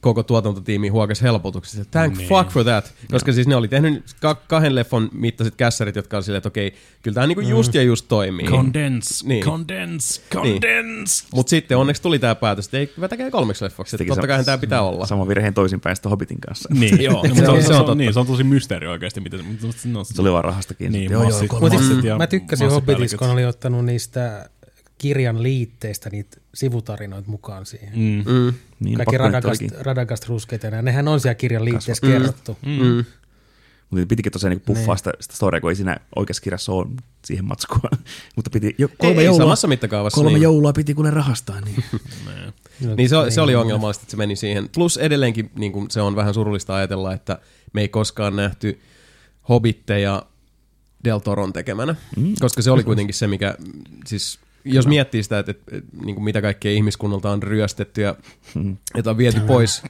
koko tuotantotiimi huokasi helpotuksesta. Thank niin. fuck for that. Koska no. siis ne oli tehnyt ka- kahden leffon mittaiset kässärit, jotka oli silleen, että okei, kyllä tämä niinku just ja just toimii. Condense, niin. condense, condense. Niin. Mutta sitten onneksi tuli tämä päätös, että ei vetäkään kolmeksi leffaksi. Totta kai tämä pitää olla. Sama virheen toisinpäin sitten Hobbitin kanssa. Niin, joo. se, on, se, on, se, on, niin, se on tosi mysteeri oikeasti. Miten, no, se oli vaan rahasta kiinni. Niin, massit, joo, massit ja, mä tykkäsin Hobbitissa, kun oli ottanut niistä kirjan liitteistä niitä sivutarinoita mukaan siihen. Mm. Mm. Niin, kaikki Radagast-ruskeet ja nämä. Nehän on siellä kirjan liitteessä mm. kerrottu. Mm. Mm. Mutta pitikin tosiaan niinku puffaa sitä, sitä storia, kun ei siinä oikeassa kirjassa ole siihen matskua. Mutta piti jo kolme, ei, joulua, kolme niin. joulua piti, kun ne rahastaa. Niin, no, niin se, se oli ongelmallista, että se meni siihen. Plus edelleenkin niin kun se on vähän surullista ajatella, että me ei koskaan nähty hobbitteja Del Toron tekemänä. Mm. Koska se oli kuitenkin se, mikä... Siis, jos kyllä. miettii sitä, että, että, että niin kuin mitä kaikkea ihmiskunnalta on ryöstetty ja mm. on viety pois.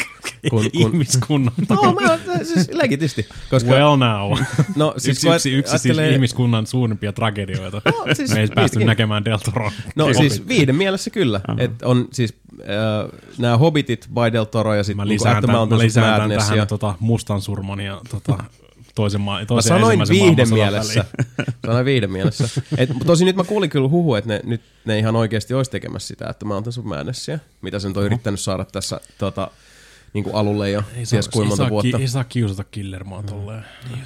Kun, kun... Ihmiskunnalta? No, mä, siis legitisti. Koska... Well now. No, siis yksi yksi, yksi ajattelee... siis ihmiskunnan suurimpia tragedioita. No, siis me ei päästy näkemään Del Toron. No siis viiden mielessä kyllä. Uh-huh. Että on siis äh, nämä Hobbitit by Del Toro ja sitten Mountains of Madness. Tähän ja... tota mustan surman ja... Tota... Toisen maa, toisen mä sanoin viiden mielessä. Sanoin viiden mielessä. Et, tosin nyt mä kuulin kyllä huhu, että ne, nyt ne ihan oikeasti olisi tekemässä sitä, että mä oon tässä määnessiä, mitä sen on uh-huh. yrittänyt saada tässä tota, niin kuin alulle jo ties kuinka monta vuotta. Ki, ei saa kiusata Killermaa tolleen. Mm.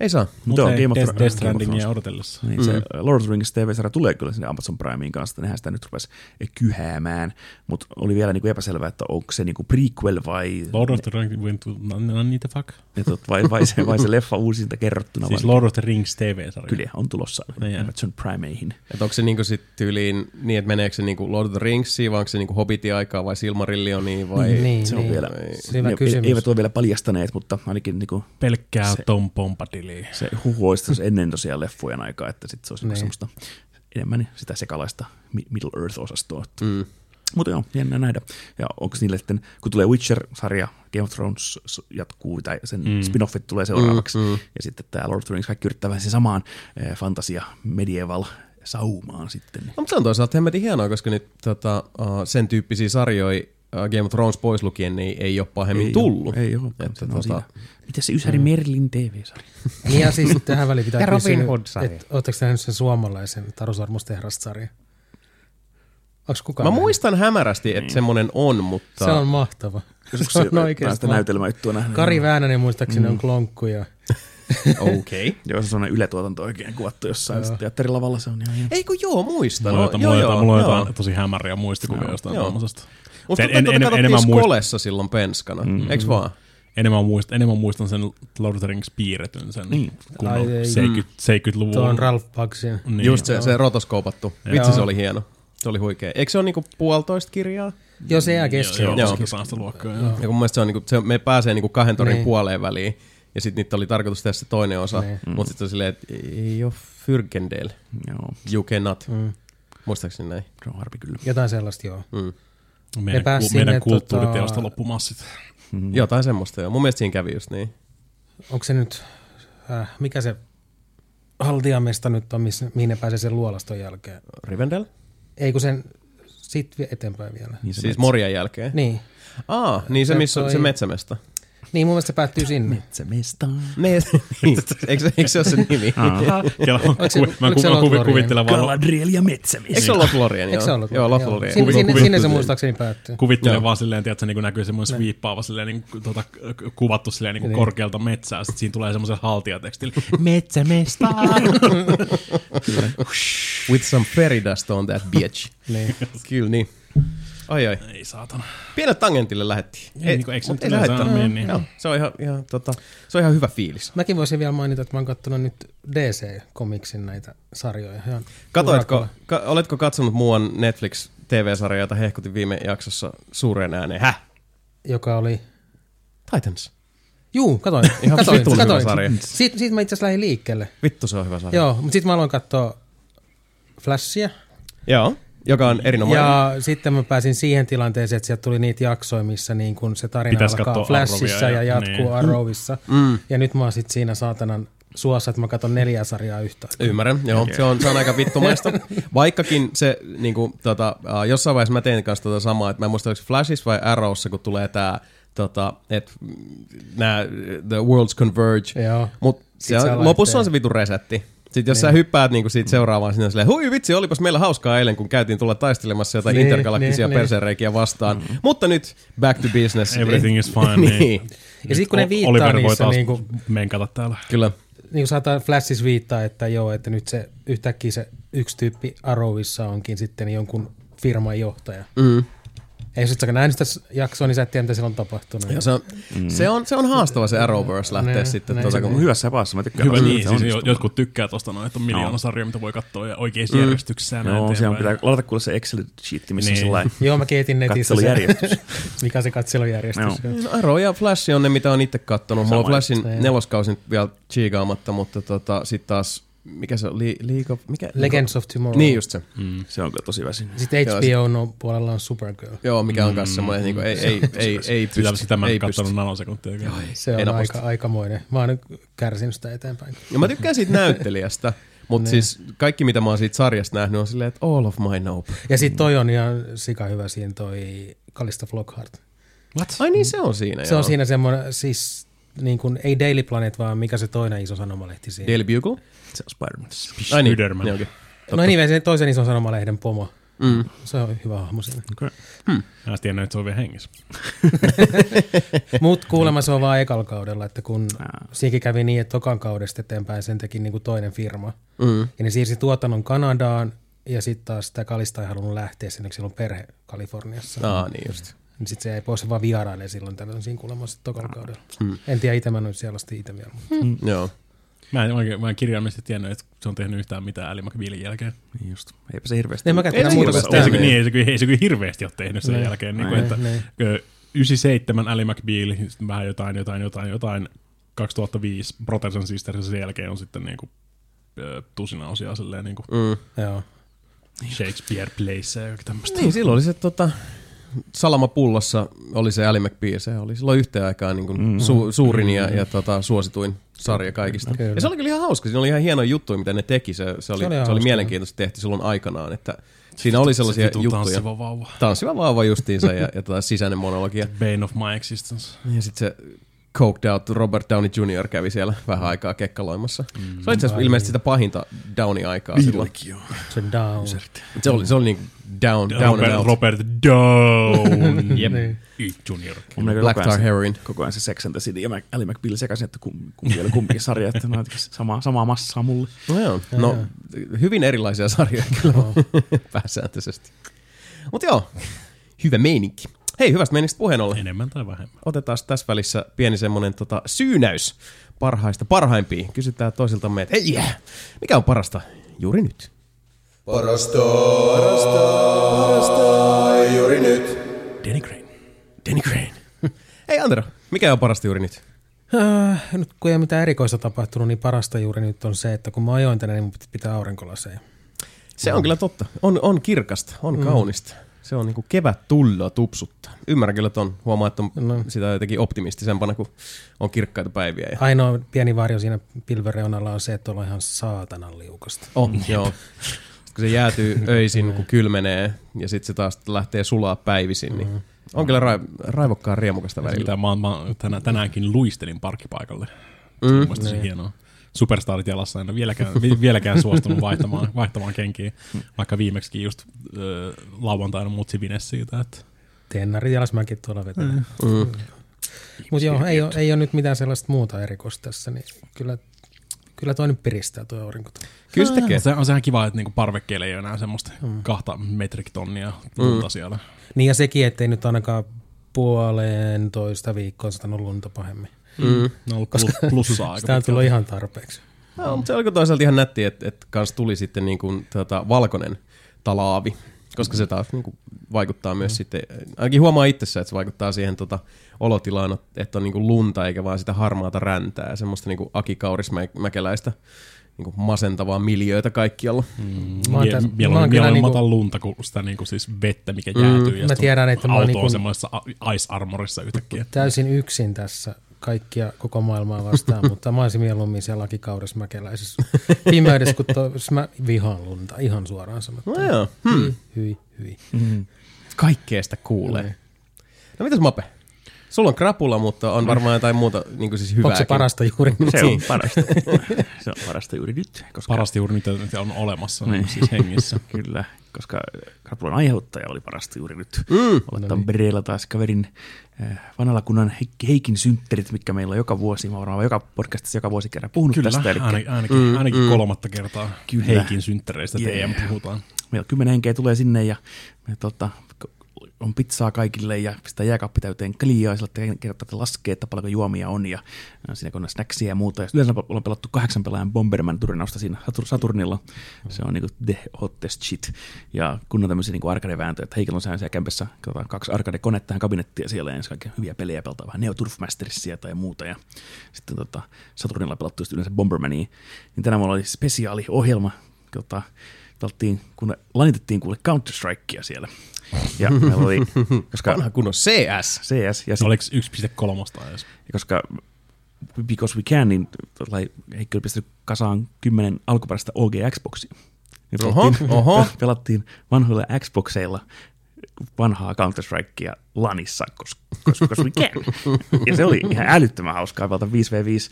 Ei saa. Mutta on Death Strandingia odotellessa. Niin, mm. Lord of the Rings T V-sarja tulee kyllä sinne Amazon Primeen kanssa, että nehän sitä nyt rupesi kyhäämään, mutta oli vielä niinku epäselvää, että onko se niinku prequel vai... Lord of the Rings went to... No, niitä fuck. Vai, vai, se, vai se leffa uusinta kerrottuna. Siis vai... Lord of the Rings T V-sarja. Kyllä, on tulossa Amazon Primeihin. Että onko se niinku sit tyyliin niin, että meneekö se niinku Lord of the Ringsiin, vai onko se niinku Hobbitin aikaa vai Silmarillioniin vai... Niin, se on niin. vielä... Ei, kysymys. Eivät ole vielä paljastaneet, mutta ainakin niinku... Pelkkää se... Tom Bombadil. Se huhu olisi ennen tosiaan leffojen aikaa, että sitten se olisi niin. semmoista enemmän sitä sekalaista Middle Earth-osastoa. Mm. Mutta joo, jännä nähdä. Ja onko niille sitten, kun tulee Witcher-sarja, Game of Thrones jatkuu, tai sen mm. spin-offit tulee seuraavaksi, mm, mm. ja sitten tämä Lord of the Rings, kaikki yrittää vähän sen samaan eh, fantasia medieval saumaan sitten. No, mutta se on toisaalta hemmetin hienoa, koska nyt tota, uh, sen tyyppisiä sarjoja, Game of Thrones pois lukien, niin ei ole pahemmin ei tullut. Ole, ei ole. Että, tota... Miten se Ysäri mm. Merlin T V-sarja? Niin ja siis tähän väliin pitää kysyä, että ootteko te nähneet sen suomalaisen Taru Sormustehrasta-sarjan? Onko kukaan? Mä näin? Muistan hämärästi, että mm. semmoinen on, mutta... Se on mahtava. Se on oikeasti mahtava. Näytelmäjuttua nähnyt. Kari Väänänen muistaakseni mm. on klonkku ja... Okei. Okay. Joo, se on sellainen yletuotanto oikein kuvattu jossain teatterilavalla. Se on ihan hieno. Ei kun joo, muistan. Mulla on jotain, mulla on jotain tosi hämäriä muistikuvia no, jostain tuollaisesta. Mutta en, en, katsottiin Skolessa muist... silloin penskana, mm-hmm. eikö vaan? Enemmän muistan, enemmän muistan sen Lord of the Rings piirretyn, sen niin. kunnon seitsemänkymmentäluvun. Tuo on Ralph Buxin. Niin. Just se, se rotoskoopattu. Vitsi, se oli hieno. Se oli huikea. Eikö se ole niinku puolitoista kirjaa? Joo, se jää kesken. Joo, joo, joo. Luokkaa, joo. Ja kun mun mielestä se, niinku, se me pääsee niinku kahden torin niin. puoleen väliin, ja sitten niitä oli tarkoitus tehdä se toinen osa, niin. mutta sitten on silleen, että ei ole Fyrgendale. You cannot. Mm. Muistaakseni näin? Se on harvi kyllä. Jotain sellaista, joo. Mm. Meidän, ku, sinne, meidän kulttuuriteosta tota... loppumassit. Mm. Jotain semmoista, joo. Mun mielestä siinä kävi just niin. Onko se nyt, äh, mikä se Haltiamesta nyt on, missä, mihin ne pääsee sen luolaston jälkeen? Rivendell? Ei kun sen... Sitten eteenpäin vielä. Niin siis metsä. Morjan jälkeen? Niin. Aa, niin se, missä, toi... se metsämesta. Niin, mun mielestä se päättyy sinne. Metsämesta. Eikö, eikö se ole sen nimi? Mä kuvittelen vaan... Galadriel ja metsämesta. Eikö se ole Lothlorien? Eikö se ole Lothlorien? Sinne se muistaakseni päättyy. Kuvittelen vaan silleen, että se näkyy semmoinen sviippaava, kuvattu korkealta metsää. Sitten siinä tulee semmoisen haltijatekstin. Metsämesta. With some fairy dust on that bitch. Kyllä niin. Ai ai. Ei saatana. Pienet tangentille lähettiin. Ei, ei, ei se lähettänyt mennä. No, se, on ihan, ihan, tota, se on ihan hyvä fiilis. Mäkin voisin vielä mainita, että mä oon kattonut nyt D C-komiksin näitä sarjoja. Katoitko, ka, oletko katsonut muuan Netflix-tv-sarjaa, jota hehkutin viime jaksossa suureen ääneen? Häh? Joka oli? Titans. Juu, katoin. Ihan vittu hyvä sarja. Siitä, siitä mä itse asiassa lähdin liikkeelle. Vittu se on hyvä sarja. Joo, mutta sit mä aloin katsoa Flashia. Joo. Joka on erinomainen. Ja sitten mä pääsin siihen tilanteeseen, että sieltä tuli niitä jaksoja, missä niin kun se tarina pitäis alkaa Flashissa ja, ja jatkuu niin. Arrowissa. Mm. Ja nyt mä oon sit siinä saatanan suossa, että mä katson neljää sarjaa yhtä. Ymmärrän, joo. Okay. Se, on, se on aika vittumaista. Vaikkakin se, niin kun, tota, jossain vaiheessa mä tein kanssa tota samaa, että mä en muista, oliko Flashissa vai Arrowissa, kun tulee tää, tota, että nää The Worlds Converge. Joo. Mut se, lopussa on se vitun resetti. Sitten jos niin. sä hyppäät niinku siitä seuraavaan, sinä silleen, hui vitsi, olipas meillä hauskaa eilen, kun käytiin tulla taistelemassa jotain niin, intergalaktisia niin, persereikiä vastaan. Mm. Mutta nyt back to business. Everything is fine. niin. Niin. Ja sitten kun ne viittaa Oliver niissä... Oliver voi taas niinku, menkata täällä. Kyllä. Niin kuin saattaa Flashissa viittaa, että joo, että nyt se yhtäkkiä se yksi tyyppi Arrowissa onkin sitten jonkun firman johtaja. Mm. Ei jos et sä nähnyt sitä jaksoa, niin sä et tiedä, mitä siellä on tapahtunut. Ja se, on, mm. se, on, se on haastava se Arrowverse lähteä ne, sitten. Ne, tuota, ne, kun hyvässä päässä, mä tykkään. Hyvä niin, siis jotkut tykkää tuosta noin, että on miljoona sarjoja, mitä voi katsoa ja oikeassa mm. järjestyksessä. Joo, eteenpäin. Siellä pitää laittaa kuule se Excel-sheetti, missä niin. sellainen joo, mä keitin netissä se, mikä se katselujärjestys. No. No, Arrow ja Flash on ne, mitä on itse katsonut. Mulla on Flashin neloskausin vielä chiikaamatta, mutta tota, sitten taas... Mikä se on? League of... Mikä? Legends of Tomorrow. Niin just se. Mm. Se on tosi väsin. Sitten H B O puolella on Supergirl. Joo, mikä on kanssa semmoinen, niin kuin, ei, ei, ei, ei pysty. Sitä, sitä mä en katsonut nanosekuntia. Joo, se on aika, aikamoinen. Mä oon nyt kärsinyt sitä eteenpäin. Ja mä tykkään siitä näyttelijästä, mutta siis kaikki mitä mä oon siitä sarjasta nähnyt on silleen, että all of my nope. Ja sit toi on ihan sika hyvä siinä toi Calista Flockhart. What? Ai niin se on siinä. Se joo. on siinä semmoinen, siis... Niin kuin, ei Daily Planet, vaan mikä se toinen iso sanomalehti siinä. Daily Bugle? Se on Spider-Man. Ai niin, Spider-Man. Niin, okay. No niin, se toisen ison sanomalehden pomo. Mm. Se on hyvä hahmo siinä. Okay. Hmm. Mä en tiedä, että se on vielä hengissä. Mut kuulemma se on vaan ekalla kaudella, että kun ah. siinkin kävi niin, että tokan kaudesta eteenpäin sen teki niin kuin toinen firma. Mm. Ja ne siirsi tuotannon Kanadaan ja sitten taas sitä Kalista ei halunnut lähteä sinne, kun siellä on perhe Kaliforniassa. Ah, niin just. Niin sit se ei pois, se vaan vierailee silloin tällöin siinä kuulemassa tokalla kaudella. Mm. En tiedä itse, mä en ole siellä asti itse vielä. Mm. Joo. Mä en, mä en kirjaimellisesti tiennyt, että se on tehnyt yhtään mitään Eli McBealin jälkeen. Niin just. Eipä se hirveästi. Ei, mä ei, se, ei, se, niin, ei, se, ei se kyllä hirveästi ole tehnyt sen ne. Jälkeen. Niin kuin, että ne. yhdeksänkymmentäseitsemän Eli McBeal, vähän jotain, jotain, jotain, jotain. kaksituhattaviisi Brothers and Sisters, sen jälkeen on sitten niin kuin, tusina osia silleen. Niin kuin mm. Joo. Shakespeare Place ja jokin tämmöistä. Niin, silloin oli se tota... Salamapullossa oli se Ally McBeal, se oli silloin yhteen aikaan niin kuin mm-hmm. su- suurin ja, ja tota, suosituin sarja kaikista. Kyllä. Ja se oli kyllä ihan hauska, siinä oli ihan hienoja juttuja, mitä ne teki, se, se oli, se oli, se oli mielenkiintoisesti tehty silloin aikanaan, että siinä oli sellaisia se juttuja. Tanssiva vauva. Tanssiva vauva justiinsa ja, ja tota, sisäinen monologia. Bane of my existence. Ja sitten se coked out Robert Downey junior kävi siellä vähän aikaa kekkaloimassa. Mm, se oli itse asiassa ilmeisesti sitä pahinta Downey-aikaa silloin. Se on down. Se oli, se oli niin down, down, down Robert, Robert Down. Jep. Junior. Black Tar Heroin. Koko ajan se Sex and the City ja Ally McBeal sekaisin, että kumpi oli kumpikin sarja, että ne on samaa, samaa massaa mulle. No joo, no hyvin erilaisia sarjoja kyllä pääsääntöisesti. Mutta joo, hyvä meininki. Hei, hyvästä meiningistä puheen ollen. Enemmän tai vähemmän. Otetaan tässä välissä pieni semmoinen tota, syynäys parhaista parhaimpiin. Kysytään toisiltamme, että hei, yeah, mikä on parasta juuri nyt? Parasta, parasta, parasta juuri nyt. Danny Crane. Danny Crane. Hei Antero, mikä on parasta juuri nyt? Äh, nyt kun ei ole mitään erikoista tapahtunut, niin parasta juuri nyt on se, että kun mä ajoin tänne, niin mun pitää aurinkolaseja. Se on no. kyllä totta. On, on kirkasta, on mm. kaunista. Se on niinku kevät tullaa tupsuttaa. Ymmärrän kyllä ton, huomaa, että on no. sitä jotenkin optimistisempana, kun on kirkkaita päiviä. Ja... ainoa pieni varjo siinä pilvereunalla on se, että ollaan ihan saatanan liukasta. On, oh, joo. Sitten kun se jäätyy öisin, kun kylmenee, ja sitten se taas lähtee sulaa päivisin, niin mm. on kyllä ra- raivokkaan riemukasta välillä. Sitä, mä, mä tänä, tänäänkin luistelin parkkipaikalle. Mm. Mielestäni se hienoa. Superstarit jalassa, en ole vieläkään, vieläkään suostunut vaihtamaan, vaihtamaan kenkiä, vaikka viimeksikin just öö, lauantaina mutsi vines siitä. Että... tennarit jalassa mäkin tuolla vetetään. Mm. Mm. Mutta joo, ei ole, ei ole nyt mitään sellaista muuta erikoista tässä, niin kyllä, kyllä toi nyt piristää tuo aurinko. Kyllä se tekee. Se on sehän kiva, että niinku parvekkeelle ei ole enää semmoista mm. kahta metriktonnia lunta mm. siellä. Niin ja sekin, ettei nyt ainakaan puolentoista viikkoa satanut lunta pahemmin. Mm. No, koska plussaa aika. Sitä on tullut ihan tarpeeksi. No, mutta se alkoi toisaalta ihan nätti, että et kans tuli sitten niin kuin, tota, valkoinen talaavi, koska se taas niin kuin, vaikuttaa myös mm. sitten, ainakin huomaa itsessä, että se vaikuttaa siihen tota, olotilaan, että on niin kuin lunta eikä vaan sitä harmaata räntää, semmoista niin kuin akikaurismäkeläistä niin kuin masentavaa miljöötä kaikkialla. Mm. Mieluummin mie- niinku... matan lunta kuin sitä niinku siis vettä, mikä mm. jäätyy ja sitten auto niinku... on semmoisessa ice armorissa yhtäkkiä. Täysin yksin tässä. Kaikkia koko maailmaa vastaan, mutta mä olisin mieluummin siellä lakikaudessa mäkeläisessä pimeydessä, kun to, mä vihaan lunta ihan suoraan sanottuna. No joo. Hmm. Hyi, hyi, hyi. Mm. Kaikkea sitä kuulee. Mm. No mitäs Mape? Sulla on krapula, mutta on varmaan jotain muuta niin siis hyvääkin. Onko se parasta juuri nyt? Se on parasta. Se on parasta juuri nyt. Koska... parasta juuri nyt on olemassa, niin. Siis hengissä. Kyllä, koska krapulan aiheuttaja oli parasta juuri nyt. Mm. Oletan Breellä taas kaverin vanhalla kunnan Heikin synttärit, mitkä meillä on joka vuosi. Mä varmaan joka podcastissa joka vuosi kerran puhunut kyllä, tästä. Kyllä, ainakin, ainakin, ainakin mm, kolmatta kertaa kyllä. Heikin synttäreistä yeah. T M puhutaan. Meillä kymmenen henkeä tulee sinne ja me tota... on pizzaa kaikille ja pistää jääkaappi täyteen kliaa ja sillä kertaa, että laskee, että paljonko juomia on ja siinä on snacksia ja muuta. Ja yleensä ollaan pelattu kahdeksan pelaajan Bomberman-turnausta siinä Saturnilla. Se on niinku the hottest shit. Ja kun on tämmöisiä niinku arcade-vääntöjä, että Heikillä on säännössä kämpässä kaksi arcade-konetta tähän kabinettiin ja siellä ensin kaikkia hyviä pelejä peltaa vähän Neo Turf Mastersia tai muuta. Ja sitten tota, Saturnilla pelattu yleensä Bombermania. Niin tänään mulla oli spesiaaliohjelma, jota pelattiin, kun lanitettiin kuule Counter-Strikea siellä. Ja meillä oli, koska... onhan kunnon C S. C S. Ja sit, oliko yksi pilkku kolme edes? Koska Because We Can, niin Heikki oli pistänyt kasaan kymmenen alkuperäistä O G-Xboxia. Oho, oho. Pelattiin vanhoilla Xboxeilla vanhaa Counter-Strikea lanissa, koska Because We Can. Ja se oli ihan älyttömän hauskaa pelata viisi vastaan viisi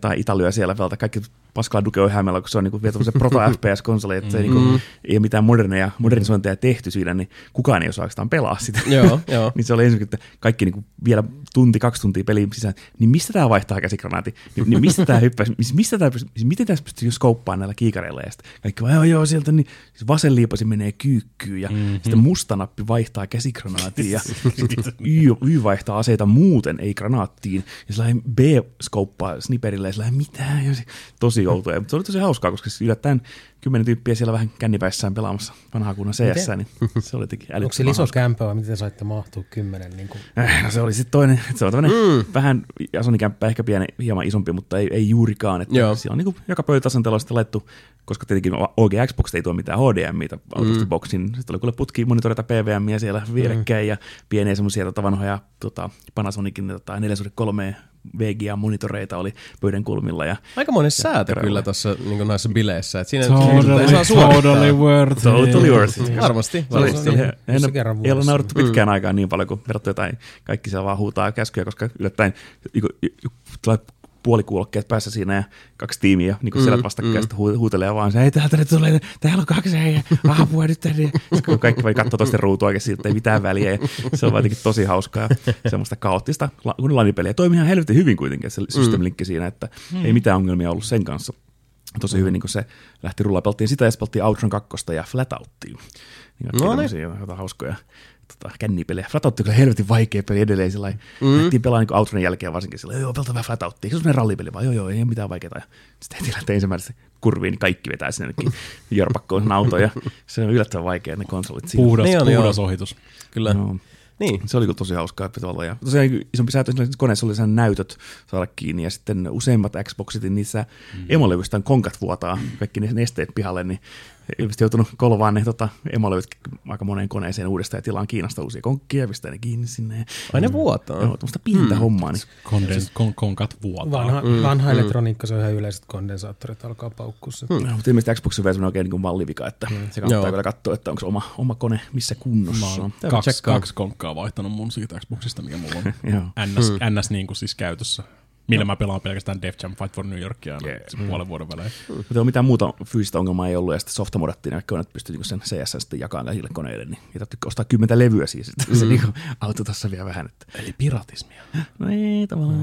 tai Italia siellä pelata kaikki... paskalla Duke on hämällä, kun se on niinku vielä tämmöisen proto-F P S-konsoli, että se mm-hmm. niinku, ei ole mitään moderneja, modernisointeja tehty siinä, niin kukaan ei osaa oikeastaan pelaa sitä. Joo, joo. Niin se oli ensimmäisenä, että kaikki niinku vielä tunti, kaksi tuntia peliin sisään, niin mistä tämä vaihtaa käsikranaati? Niin, niin mistä tämä hyppäisi? Mistä tää pystyy, miten tässä pystyy skouppaamaan näillä kiikareilla? Ja sitten kaikki vaan, joo, joo, sieltä niin vasen liipasi menee kyykkyyn, ja mm-hmm. sitten musta nappi vaihtaa käsikranaatiin, ja y, y vaihtaa aseita muuten, ei granaattiin, ja sillä B skouppaa sniperille, ja sillä mitään, ja se, tosi joutuja. Mutta se oli tosi hauskaa, koska siis yllättäen kymmenen tyyppiä siellä vähän kännipäissään pelaamassa vanhaa kunnan C S, niin se oli jotenkin älyttömän. Onko sillä iso kämppä vai miten te saitte mahtua kymmenen? Niin kuin... no se oli sitten toinen. Se on tämmöinen mm. vähän asonikämppä, ehkä pieni, hieman isompi, mutta ei, ei juurikaan. Että siellä on niin kuin joka pöytäasenteella sitten laittu, koska tietenkin O G Xbox ei tuo mitään H D M I-tä mm. boxin. Sitten oli kuule putki monitorita P V M-iä siellä vierekkäin mm. ja pieniä semmoisia tota vanhoja tota, Panasonicin tota, neljä kolme V G A-monitoreita oli pöydän kulmilla. Ja, aikamoinen säätö kyllä tuossa niin näissä bileissä. Että siinä totally, saa totally worth it. Totally worth it. Varmasti. varmasti. Ei ole naurattu pitkään mm. aikaan niin paljon, kun verrattuna jotain. Kaikki siellä vaan huutaa käskyjä, koska yllättäen tulee puolikuulokkeet päässä siinä ja kaksi tiimiä niin mm, selät vastakkaista mm. huutelee vaan, ei täältä ne tulee, täällä on kaksi, hei, apua nyt tänne. Kun kaikki vain katsoo toisten ruutua oikein, siitä ei mitään väliä ja se on jotenkin tosi hauskaa ja semmoista kaoottista lanipeliä. Toimii ihan helvetin hyvin kuitenkin se System Linkki siinä, että mm. ei mitään ongelmia ollut sen kanssa. Tosi mm. hyvin niin kun se lähti rullaa, pelttiin sitä ja se pelttiin Outrun kakkosta ja Flatoutia. Niin no niin. Jotain hauskoja. Tota, kännipelejä. Flatoutti on kyllä helvetin vaikea peli edelleen. Sillain, mm. Lähtiin pelaa niin Outronin jälkeen varsinkin. Sillain, joo, pelta vähän Flatoutia. Se on semmoinen rallipeli vaan. Joo, joo, ei ole mitään vaikeaa. Sitten heti lähtee ensimmäisestä kurviin, niin kaikki vetää sinne jorpakkoon autoja. Se on yllättävän vaikea ne konsolit siinä. Puhdas, niin on, puhdas ohitus. Kyllä. No. Niin. Se oli kyllä tosi hauskaa. Ja tosiaan isompi säätö, koneessa oli sen näytöt saada kiinni ja sitten useimmat Xboxit, niissä mm. emolevystä on konkat vuotaa, kaikki ne nesteet pihalle, niin ilmeisesti joutunut kolvaan ne tota, emolevyt aika moneen koneeseen uudestaan ja tilaan Kiinasta uusia konkkia ja pistää ne kiinni sinne. Aina vuotaa. Joo, tuommoista pintahommaa. Mm. Niin. Kondens- kon- konkat vuotaa. Vanha, mm. vanha mm. elektroniikka, se on ihan yleiset kondensaattorit, alkaa paukkussa. Mm. Mutta ilmeisesti Xbox on vielä semmoinen oikein niin kuin mallivika, että mm. se kannattaa kyllä katsoa, että onko se oma, oma kone missä kunnossa. Kaksi, kaksi konkkaa vaihtanut mun siitä Xboxista, mikä mulla on N S, mm. N S niin kuin siis käytössä. Millä no. mä pelaan pelkästään Def Jam Fight for New Yorkia yeah. mm. puolen vuoden välein. Mutta mitään muuta fyysistä ongelmaa ei ollut, ja sitten softa modattiin, että koneet pystyy sen C S sitten jakamaan kaikille koneille, niin ja täytyy ostaa kymmentä levyä siis, että mm. se niin auto tässä vielä vähän. Että. Eli piratismia. No ei, tavallaan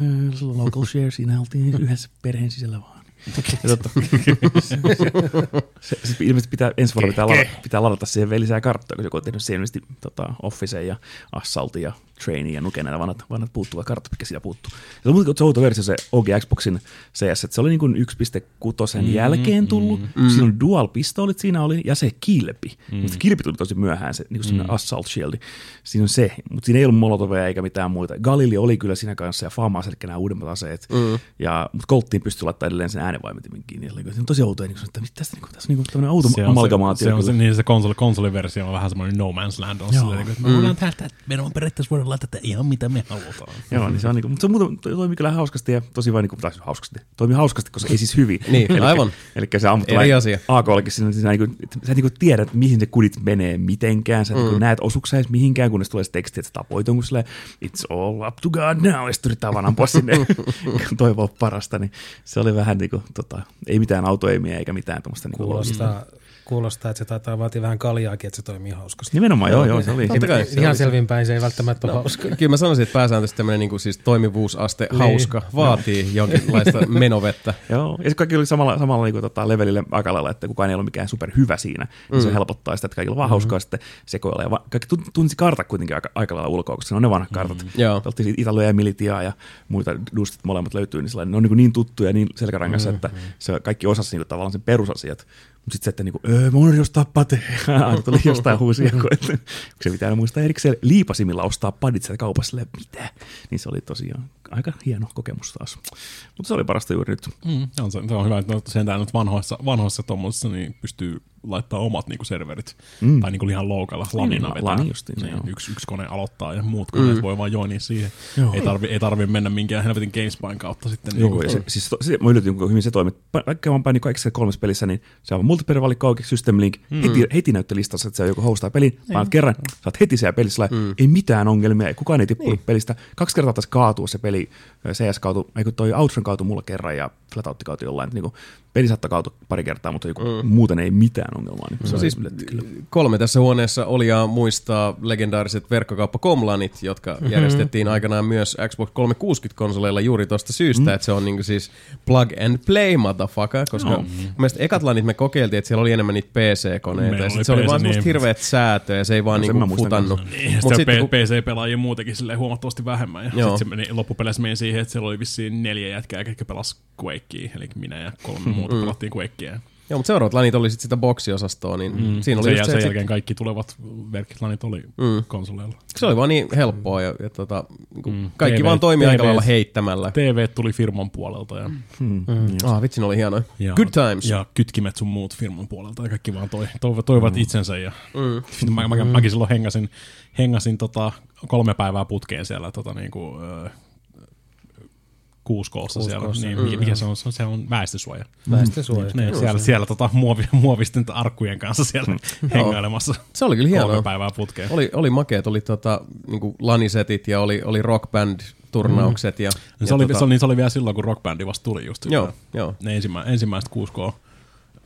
mm. local share siinä oltiin yhdessä perheen sisällä vaan. Ilmeisesti pitää ensi vuonna pitää, lada, pitää ladata siihen vielä lisää karttoja, kun joku on tehnyt siihen tota, Officeen ja Assaultin ja Trainin ja Nuken, näitä vanhat, vanhat puuttuvat karttoja, mitkä siitä puuttuu. Se on se outo versio, se O G Xboxin C S, että se oli niin kuin yksi pilkku kuusi mm, jälkeen tullut, mm, siinä on dual-pistoolit siinä oli ja se kilpi, mm. mutta kilpi tuli tosi myöhään, se niin mm. Assault Shield, siinä on se, mutta siinä ei ollut molotovia eikä mitään muuta. Galileo oli kyllä siinä kanssa ja Famas, eli nämä uudemmat aseet, mm. ja, mutta Colttiin pystyi laittamaan edelleen sen äänenvaimetimen kiinni. Se on tosi outoa, että mitä tässä, tässä on tämmöinen outo amalgamaatio. Se on se, niin se konsoli, konsoliversio on vähän semmoinen No Man's Land. On sille, että me voidaan tehdä, että meidän on periaatteessa voidaan laittaa tätä ihan mitä me halutaan. Joo, niin se on niin kuin, mutta se muuten toimii kyllä hauskasti ja tosi vain niin kuin, tai hauskasti, toimii hauskasti, koska ei siis hyvin. Niin, elikkä, aivan. Eli se ammattilainen A K olikin siinä, että sä et niin kuin tiedä, että mihin se kudit menee mitenkään, sä mm. näet osuuksä edes mihinkään, kunnes tulee se teksti, että sä tapoit jonkun silleen, it's all up to God now, ja sitten yrittää vaan ampua sinne, toivoa parasta, niin se oli vähän niin kuin, tota, ei mitään autoimia eikä mitään tuommoista. Niin kuulostaa, kuulostaa, että se taitaa vaatii vähän kaljaakin, että se toimii hauskasti. Nimenomaan, joo, joo. Se oli. Totta kai, se ihan oli selvinpäin, se ei välttämättä no, ole hauska. Kyllä mä sanoisin, että pääsääntöisesti tämmöinen niin kuin siis toimivuusaste niin hauska vaatii no. jonkinlaista menovettä. Joo, ja se kaikki oli samalla, samalla niin kuin, tota, levelillä aika lailla, että kukaan ei ollut mikään superhyvä siinä. Mm. Se helpottaa sitä, että kaikilla vaan mm-hmm. hauskaa sitten sekoilla. Ja va- kaikki tunsi kartat kuitenkin aika, aika lailla ulkoa, koska ne on ne vanhat kartat. Mm-hmm. Pelttiin Italoja ja Militiaa ja muita dustit molemmat löytyy, niin ne on niin, niin tuttuja ja niin selkärangassa, mm-hmm. että se kaikki osasi niin kuin, tavallaan sen perusasiat. Mutta sitten se, että niinku, öö, mä voin ostaa pate. Tuli jostain huusia, kun se pitää muistaa erikseen liipasimilla ostaa padit sieltä kaupassa, silleen, mitä? Niin se oli tosiaan aika hieno kokemus taas. Mutta se oli parasta juuri nyt. Mm, on se, se on hyvä, että sentään nyt vanhoissa, vanhoissa tuommoisissa niin pystyy laittaa omat niinku serverit. Mm. Tai niinku ihan loukalla lanina vetää. Lani justiin, niin, yksi, yksi kone aloittaa ja muut koneet mm. voi vaan joinia siihen. Joo. Ei tarvitse ei tarvi mennä minkään helvetin GameSpyn kautta sitten. Joo, niin, se, siis to, se, mä yllätyin, kuinka hyvin se toimii. Vaikka mä painin kaikissa kolmessa pelissä, niin se on multiplayer-valikko auki, System Link, mm. heti, heti näyttää listassa, että se on joku hostaa pelin. Painat kerran, sä oot heti siellä pelissä, mm. ei mitään ongelmia, kukaan ei tippunut niin pelistä. Kaksi kertaa taas kaatua se peli, C S kaatu, ei kun toi Outrun kaatu mulla kerran ja Flatoutti kaatu jollain. Niin peli saattaa kaatu pari kertaa, mutta joku mm. muuten ei mitään ongelmaa. Niin no, siis kolme tässä huoneessa oli ja muistaa legendaariset verkkokauppakomlanit, jotka mm-hmm. järjestettiin aikanaan myös Xbox kolmesataakuusikymmentä-konsoleilla juuri tuosta syystä, mm. että se on niin siis plug and play, motherfucker, koska no. mielestäni ekat lanit me kokeiltiin, että siellä oli enemmän niitä P C-koneita ja se oli vaan semmoista hirveät säätöä ja se ei vaan no, niinku futannu. Niin, ja sitten kun P C-pelaajia muutenkin huomattavasti vähemmän ja sitten se meni loppupeleissä meni siihen, että siellä oli vissiin neljä jätkää, ketkä pelasi Quakea, eli minä ja kolme muuta mm. pelattiin Quakea. Joo, mutta seuraavat lanit oli sitten sitä boksiosastoa, niin mm. siinä oli sen, se, sen jälkeen sit kaikki tulevat verkit lanit oli mm. konsoleilla. Se oli vaan niin helppoa ja, ja tota, mm. kaikki T V, vaan toimi aika lailla heittämällä. T V tuli firman puolelta. Ja mm. Mm. Ah, vitsin oli hienoja. Ja, good times. Ja kytkimet sun muut firman puolelta ja kaikki vaan toi, toiv- toivat mm. itsensä. Ja mm. mä, mä, mm. mäkin silloin hengasin, hengasin tota kolme päivää putkeen siellä tota, niinku, kuusi koossa siellä. Niin, mikä mikä se on? Se on väestösuoja. Väestösuoja. Ne, siellä siellä, siellä tota, muovi, muovisten arkkujen kanssa siellä hengailemassa. Se oli kyllä hienoa. Kolme päivää putkeen. Oli, oli makeet, oli tota, niinku lanisetit ja oli, oli rockband turnaukset. Ja, mm. ja se, oli, tota... se, oli, se oli vielä silloin, kun rockbändi vasta tuli just. Joo, joo. Ne ensimmä, ensimmäiset kuusi koo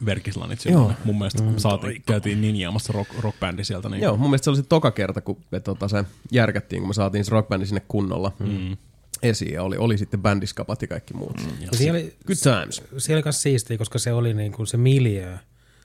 verkislanit silloin. Mun mielestä mm. saatiin, käytiin ninjaamassa rock, rockbändi sieltä. Niin. Joo, mun mielestä se oli se toka kerta, kun me, tota, se järkättiin, kun me saatiin se rockbändi sinne kunnolla. Mm. Esiin ja oli, oli sitten bändiskapat ja kaikki muut. Mm, ja siellä, oli, good times. Siellä oli myös siistiä, koska se oli niin kuin se miljöö.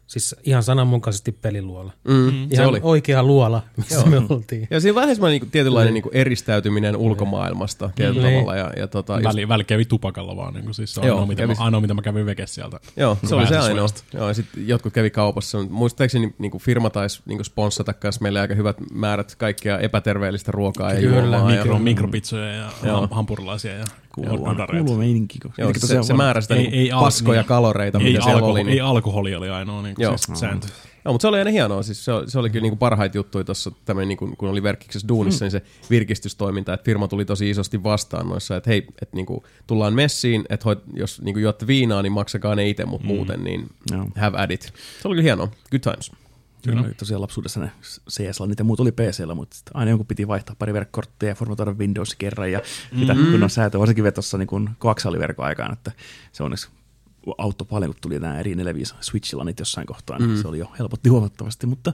Siis ihan sananmukaisesti peliluola. Mm, ihan oli. Oikea luola, missä joo. me oltiin. Ja siinä vähän semmoinen niinku, tietynlainen mm. niinku, eristäytyminen ulkomaailmasta tietyllä mm. tavalla. Ja, ja, tota, just... Väli, väli kävi tupakalla vaan, niinku, siis se on ainoa, mitä, kävis... ainoa, mitä mä kävin veke sieltä. Joo, se oli se ainoa. Joo, ja sitten jotkut kävi kaupassa. Muistaakseni niinku, firma taisi niinku, sponssata kanssa meille aika hyvät määrät kaikkea epäterveellistä ruokaa. Kyllä, ja juomaa. Mikro, ja... mikropitsoja ja joo. hampurilaisia ja... Kuuluu meininki. Joo, se, se, se määrä sitä ei, ei paskoja al- kaloreita, mitä siellä alkoholi, oli. Niin. Ei alkoholi oli ainoa niin siis sääntö. No, mutta se oli aina hienoa. Siis se, oli, se oli kyllä niinku parhaita juttuja tuossa, niinku, kun oli verkkiksessä duunissa, mm. niin se virkistystoiminta, että firma tuli tosi isosti vastaan noissa, että hei, et niinku, tullaan messiin, että jos niinku, juotte viinaa, niin maksakaa ne itse, mutta mm. muuten, niin no. have at it. Se oli kyllä hienoa. Good times. Kyllä. Kyllä. Tosiaan lapsuudessa ne C S-llä, niitä muut oli P C-llä, mutta aina jonkun piti vaihtaa pari verkkokorttia ja formatoida Windows kerran ja mitä mm-hmm. kunnon säätöä, varsinkin vielä tuossa niin koaksaliverkon aikaan, että se onneksi auttoi paljon, kun tuli nämä eri neljä viisi Switchilla niitä jossain kohtaa, niin mm-hmm. se oli jo helpotti huomattavasti, mutta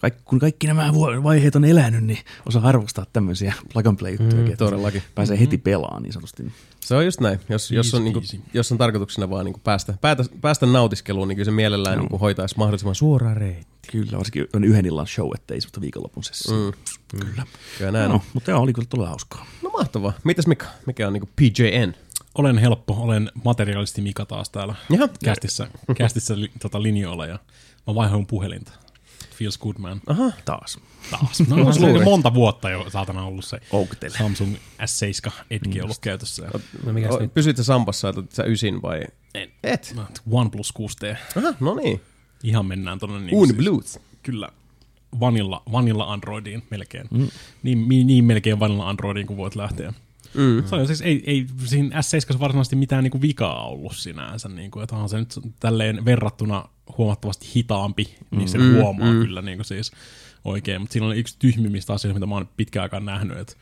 kaikki, kun kaikki nämä vaiheet on elänyt, niin osaa arvostaa tämmöisiä plug and play juttuja, mm-hmm. todellakin pääsee mm-hmm. heti pelaamaan niin sanotusti. Se on just näin. Jos, jos, on, niin kuin, jos on tarkoituksena vaan niin kuin päästä, päätä, päästä nautiskeluun, niin kyllä se mielellään no. niin kuin hoitaisi mahdollisimman suoraan reitti. Kyllä, varsinkin on yhden illan show, ettei mutta viikonlopun sessi. Mm. Kyllä. Kyllä näin. No, mutta joo, oli kyllä todella hauskaa. No mahtavaa. Mitäs Mika? Mikä on niin kuin P J N? Olen helppo. Olen materiaalisti Mika taas täällä Jaha. kästissä, kästissä li, tota, linjoilla ja mä vaihoin puhelinta. Feels good, man. Aha. Taas. Taas. No, no, se on monta vuotta jo saatana ollut se Oaktele. Samsung S seitsemän etki ollut käytössä. No, no, pysytkö Sampassa, että sä ysin vai? En. Et. No, OnePlus kuusi T. Aha, no niin. Ihan mennään tuonne. Niin OnePlus. Siis, kyllä. Vanilla, vanilla Androidiin melkein. Mm. Niin, niin, niin melkein vanilla Androidiin kuin voit lähteä. Mm. Se on siis, ei, ei siinä S seitsemän varsinaisesti mitään niinku vikaa ollut sinänsä. Niinku, että onhan se nyt tälleen verrattuna huomattavasti hitaampi, niin se mm, huomaa mm. kyllä niinku siis oikein. Mutta siinä on yksi tyhmimmistä asioista, mitä mä oon pitkään aikaan nähnyt, että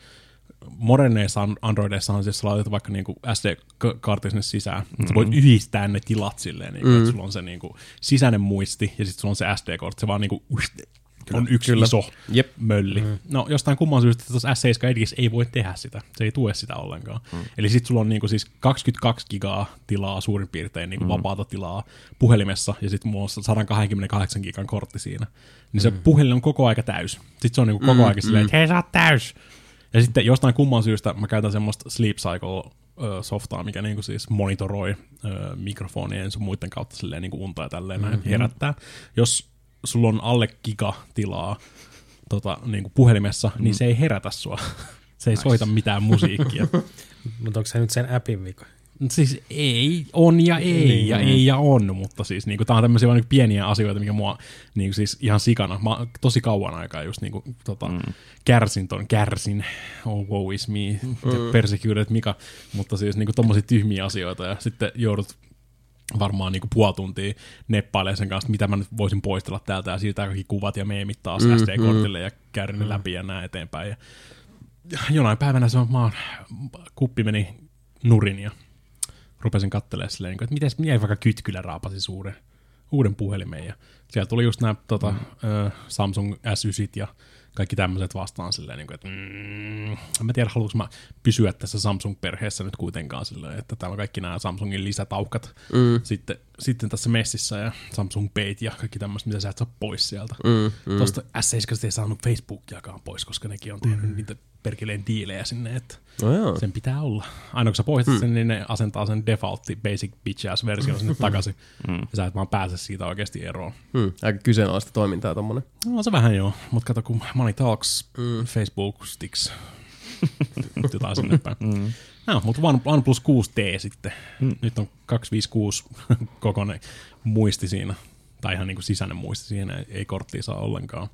moderneissa Androideissahan siis laitettu vaikka niinku S D-kaartin sinne sisään. Mm-hmm. Sä voit yhdistää ne tilat silleen, niinku, mm. että sulla on se niinku sisäinen muisti ja sitten sulla on se S D-kortti, se vaan niinku... Kyllä, on yksi kyllä. iso Jep. mölli. Mm. No jostain kumman syystä tuossa S seitsemän Edgissä ei voi tehdä sitä. Se ei tue sitä ollenkaan. Mm. Eli sit sulla on niinku siis kaksikymmentäkaksi gigaa tilaa suurin piirtein niinku mm. vapaata tilaa puhelimessa ja sit mulla on sata kaksikymmentäkahdeksan gigan kortti siinä. Niin se mm. puhelin on koko aika täys. Sit se on niinku koko mm. aika silleen, mm. että hei sä oot täys! Ja sitten jostain kumman syystä mä käytän semmoista Sleep Cycle softaa, mikä niinku siis monitoroi ö, mikrofonien sun muiden kautta silleen niinku unta ja tälleen mm-hmm. näin herättää. Jos sulla on alle gigatilaa tota, niin kuin puhelimessa, mm. niin se ei herätä sua. Se ei nice. soita mitään musiikkia. Mutta onko se nyt sen appin vika? Siis ei, on ja ei, niin, ja niin. ei ja on, mutta siis niinku, tämä on tämmöisiä vain pieniä asioita, mikä mua niinku, siis ihan sikana. Mä tosi kauan aikaa just niinku, tota, mm. kärsin ton, kärsin, oh woe is me, mm. persecuted Mika, mutta siis niinku, tommosia tyhmiä asioita ja sitten joudut varmaan niinku puoli tuntia neppailee sen kanssa, mitä mä nyt voisin poistella täältä ja siirtää kaikki kuvat ja meemit taas mm, S D-kortille mm. ja käydä ne läpi ja näin eteenpäin. Ja jonain päivänä se on, mä oon, kuppi meni nurin ja rupesin katselemaan silleen, että mites minä vaikka kytkylä raapasi uuden, uuden puhelimen ja siellä tuli just nämä tota, mm. Samsung S yhdeksän ja kaikki tämmöiset vastaan silleen, että mm, mä tiedän, haluanko mä pysyä tässä Samsung-perheessä nyt kuitenkaan silleen, että täällä on kaikki nämä Samsungin lisätaukat mm. sitten, sitten tässä messissä ja Samsung Payt ja kaikki tämmöiset, mitä sä et saa pois sieltä. Mm, mm. Tuosta S seitsemän ei saanut Facebookiakaan pois, koska nekin on tehnyt mm. niitä perkeleen diilejä sinne, että oh, sen pitää olla. Aina kun sä poistat mm. sen, niin ne asentaa sen defaultti basic bitch-ass-version sinne takaisin. Mm. Ja sä et vaan pääse siitä oikeasti eroon. Mm. Aika kyseenalaista toimintaa tommonen. No se vähän joo, mutta kato kun Money Talks, mm. Facebook Sticks, jotain sinne päin. Mm. No, mutta OnePlus kuusi T sitten. Mm. Nyt on kaksisataaviisikymmentäkuusi kokoinen muisti siinä. Tai ihan niin kuin sisäinen muisti siinä, ei korttia saa ollenkaan.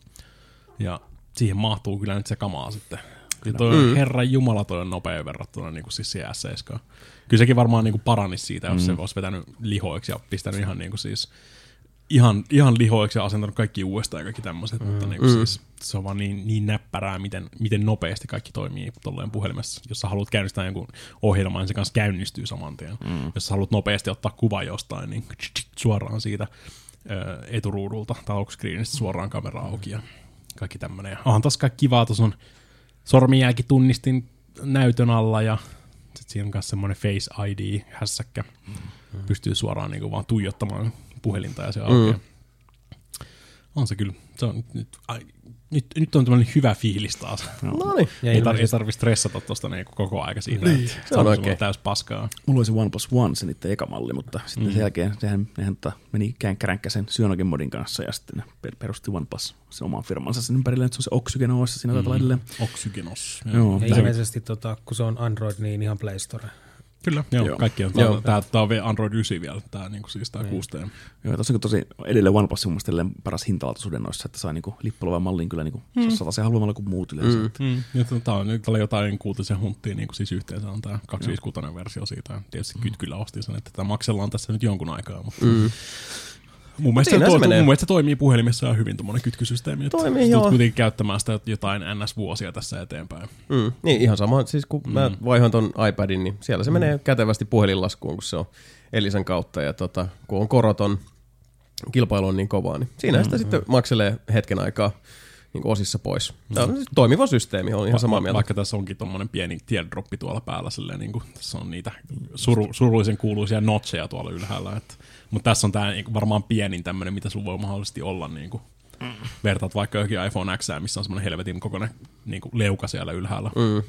Ja siihen mahtuu kyllä nyt se kamaa sitten. Kyllä. Toi mm. Herran Jumala, toi on nopea verrattuna niin kuin siis C S seitsemään. Kyllä sekin varmaan niin kuin paranisi siitä, jos mm. se olisi vetänyt lihoiksi ja pistänyt ihan, niin kuin siis, ihan, ihan lihoiksi ja asentanut kaikki uudestaan ja kaikki tämmöiset. Mm. Mutta niin kuin mm. siis, se on vaan niin, niin näppärää, miten, miten nopeasti kaikki toimii tolleen puhelimessa. Jos sä haluat käynnistää jonkun ohjelman, niin se kanssa käynnistyy saman tien. Mm. Jos sä haluat nopeasti ottaa kuva jostain, niin suoraan siitä eturuudulta tai lockscreenistä suoraan kamera auki ja kaikki tämmöinen. Onhan taas kaikki kivaa, tuossa on sormijälkitunnistin näytön alla ja sit siinä on myös semmoinen Face I D-hässäkkä. Mm. Pystyy suoraan niinku vaan tuijottamaan puhelinta ja se aukeaa. Mm. On se kyllä. Se on, nyt, ai, nyt, nyt on tämmöinen hyvä fiilis taas. No niin. Ei tarvitse tarvi stressata tuosta niinku koko aika siitä. Mm. Se, se on oikein. Täys paskaa. Mulla oli se One Plus One, se niiden eka malli, mutta sitten mm. sen jälkeen sehän, nehän ta, meni känkkäränkkä sen Syönogen modin kanssa ja sitten per, perusti One Plus sen oman firmansa sen ympärille, että se on se Oxygenos. Siinä mm. taitaa Oxygenos. Joo. Ja ilmeisesti, tota, kun se on Android, niin ihan Play Store. Kyllä, joo, joo. Kaikki on. Tämä on Android yhdeksän vielä, tämä niinku siis tää kuusi D. Joo, tässä on tosi edelleen OnePlus mun mielestä paras hintalaatuisuuden noissa, että saa niinku lippulevaan malliin kyllä niinku mm. sataseen haluamalla kuin muut yleensä. Mm. Mm. Tämä on nyt jotain kuutisen hunttia niinku siis yhteensä on tämä kaksisataaviisikymmentäkuusi versio siitä. Tietysti mm. kyllä ostin sen, että tämä maksellaan tässä nyt jonkun aikaa, mutta... Mm. Mun mielestä, tuo, mun mielestä se toimii puhelimessa ja hyvin tuommoinen kytkysysteemi, että toimii, tulet kuitenkin käyttämään sitä jotain N S-vuosia tässä eteenpäin. Mm. Niin, ihan sama. Siis kun mm. mä vaihoin ton iPadin, niin siellä se mm. menee kätevästi puhelinlaskuun, kun se on Elisan kautta. Ja tota, kun on koroton, kilpailu on niin kovaa, niin siinä mm. sitä sitten makselee hetken aikaa niin osissa pois. Tämä on toimiva systeemi, on ihan samaa mieltä. Vaikka tässä onkin tuommoinen pieni teardroppi tuolla päällä, silleen, niin kuin, tässä on niitä suru, surullisen kuuluisia notcheja tuolla ylhäällä. Että, mutta tässä on tämä niin varmaan pienin tämmöinen, mitä sulla voi mahdollisesti olla. Niin kuin, vertaat vaikka jokin iPhone X, missä on semmoinen helvetin kokoinen niin kuin leuka siellä ylhäällä, mm.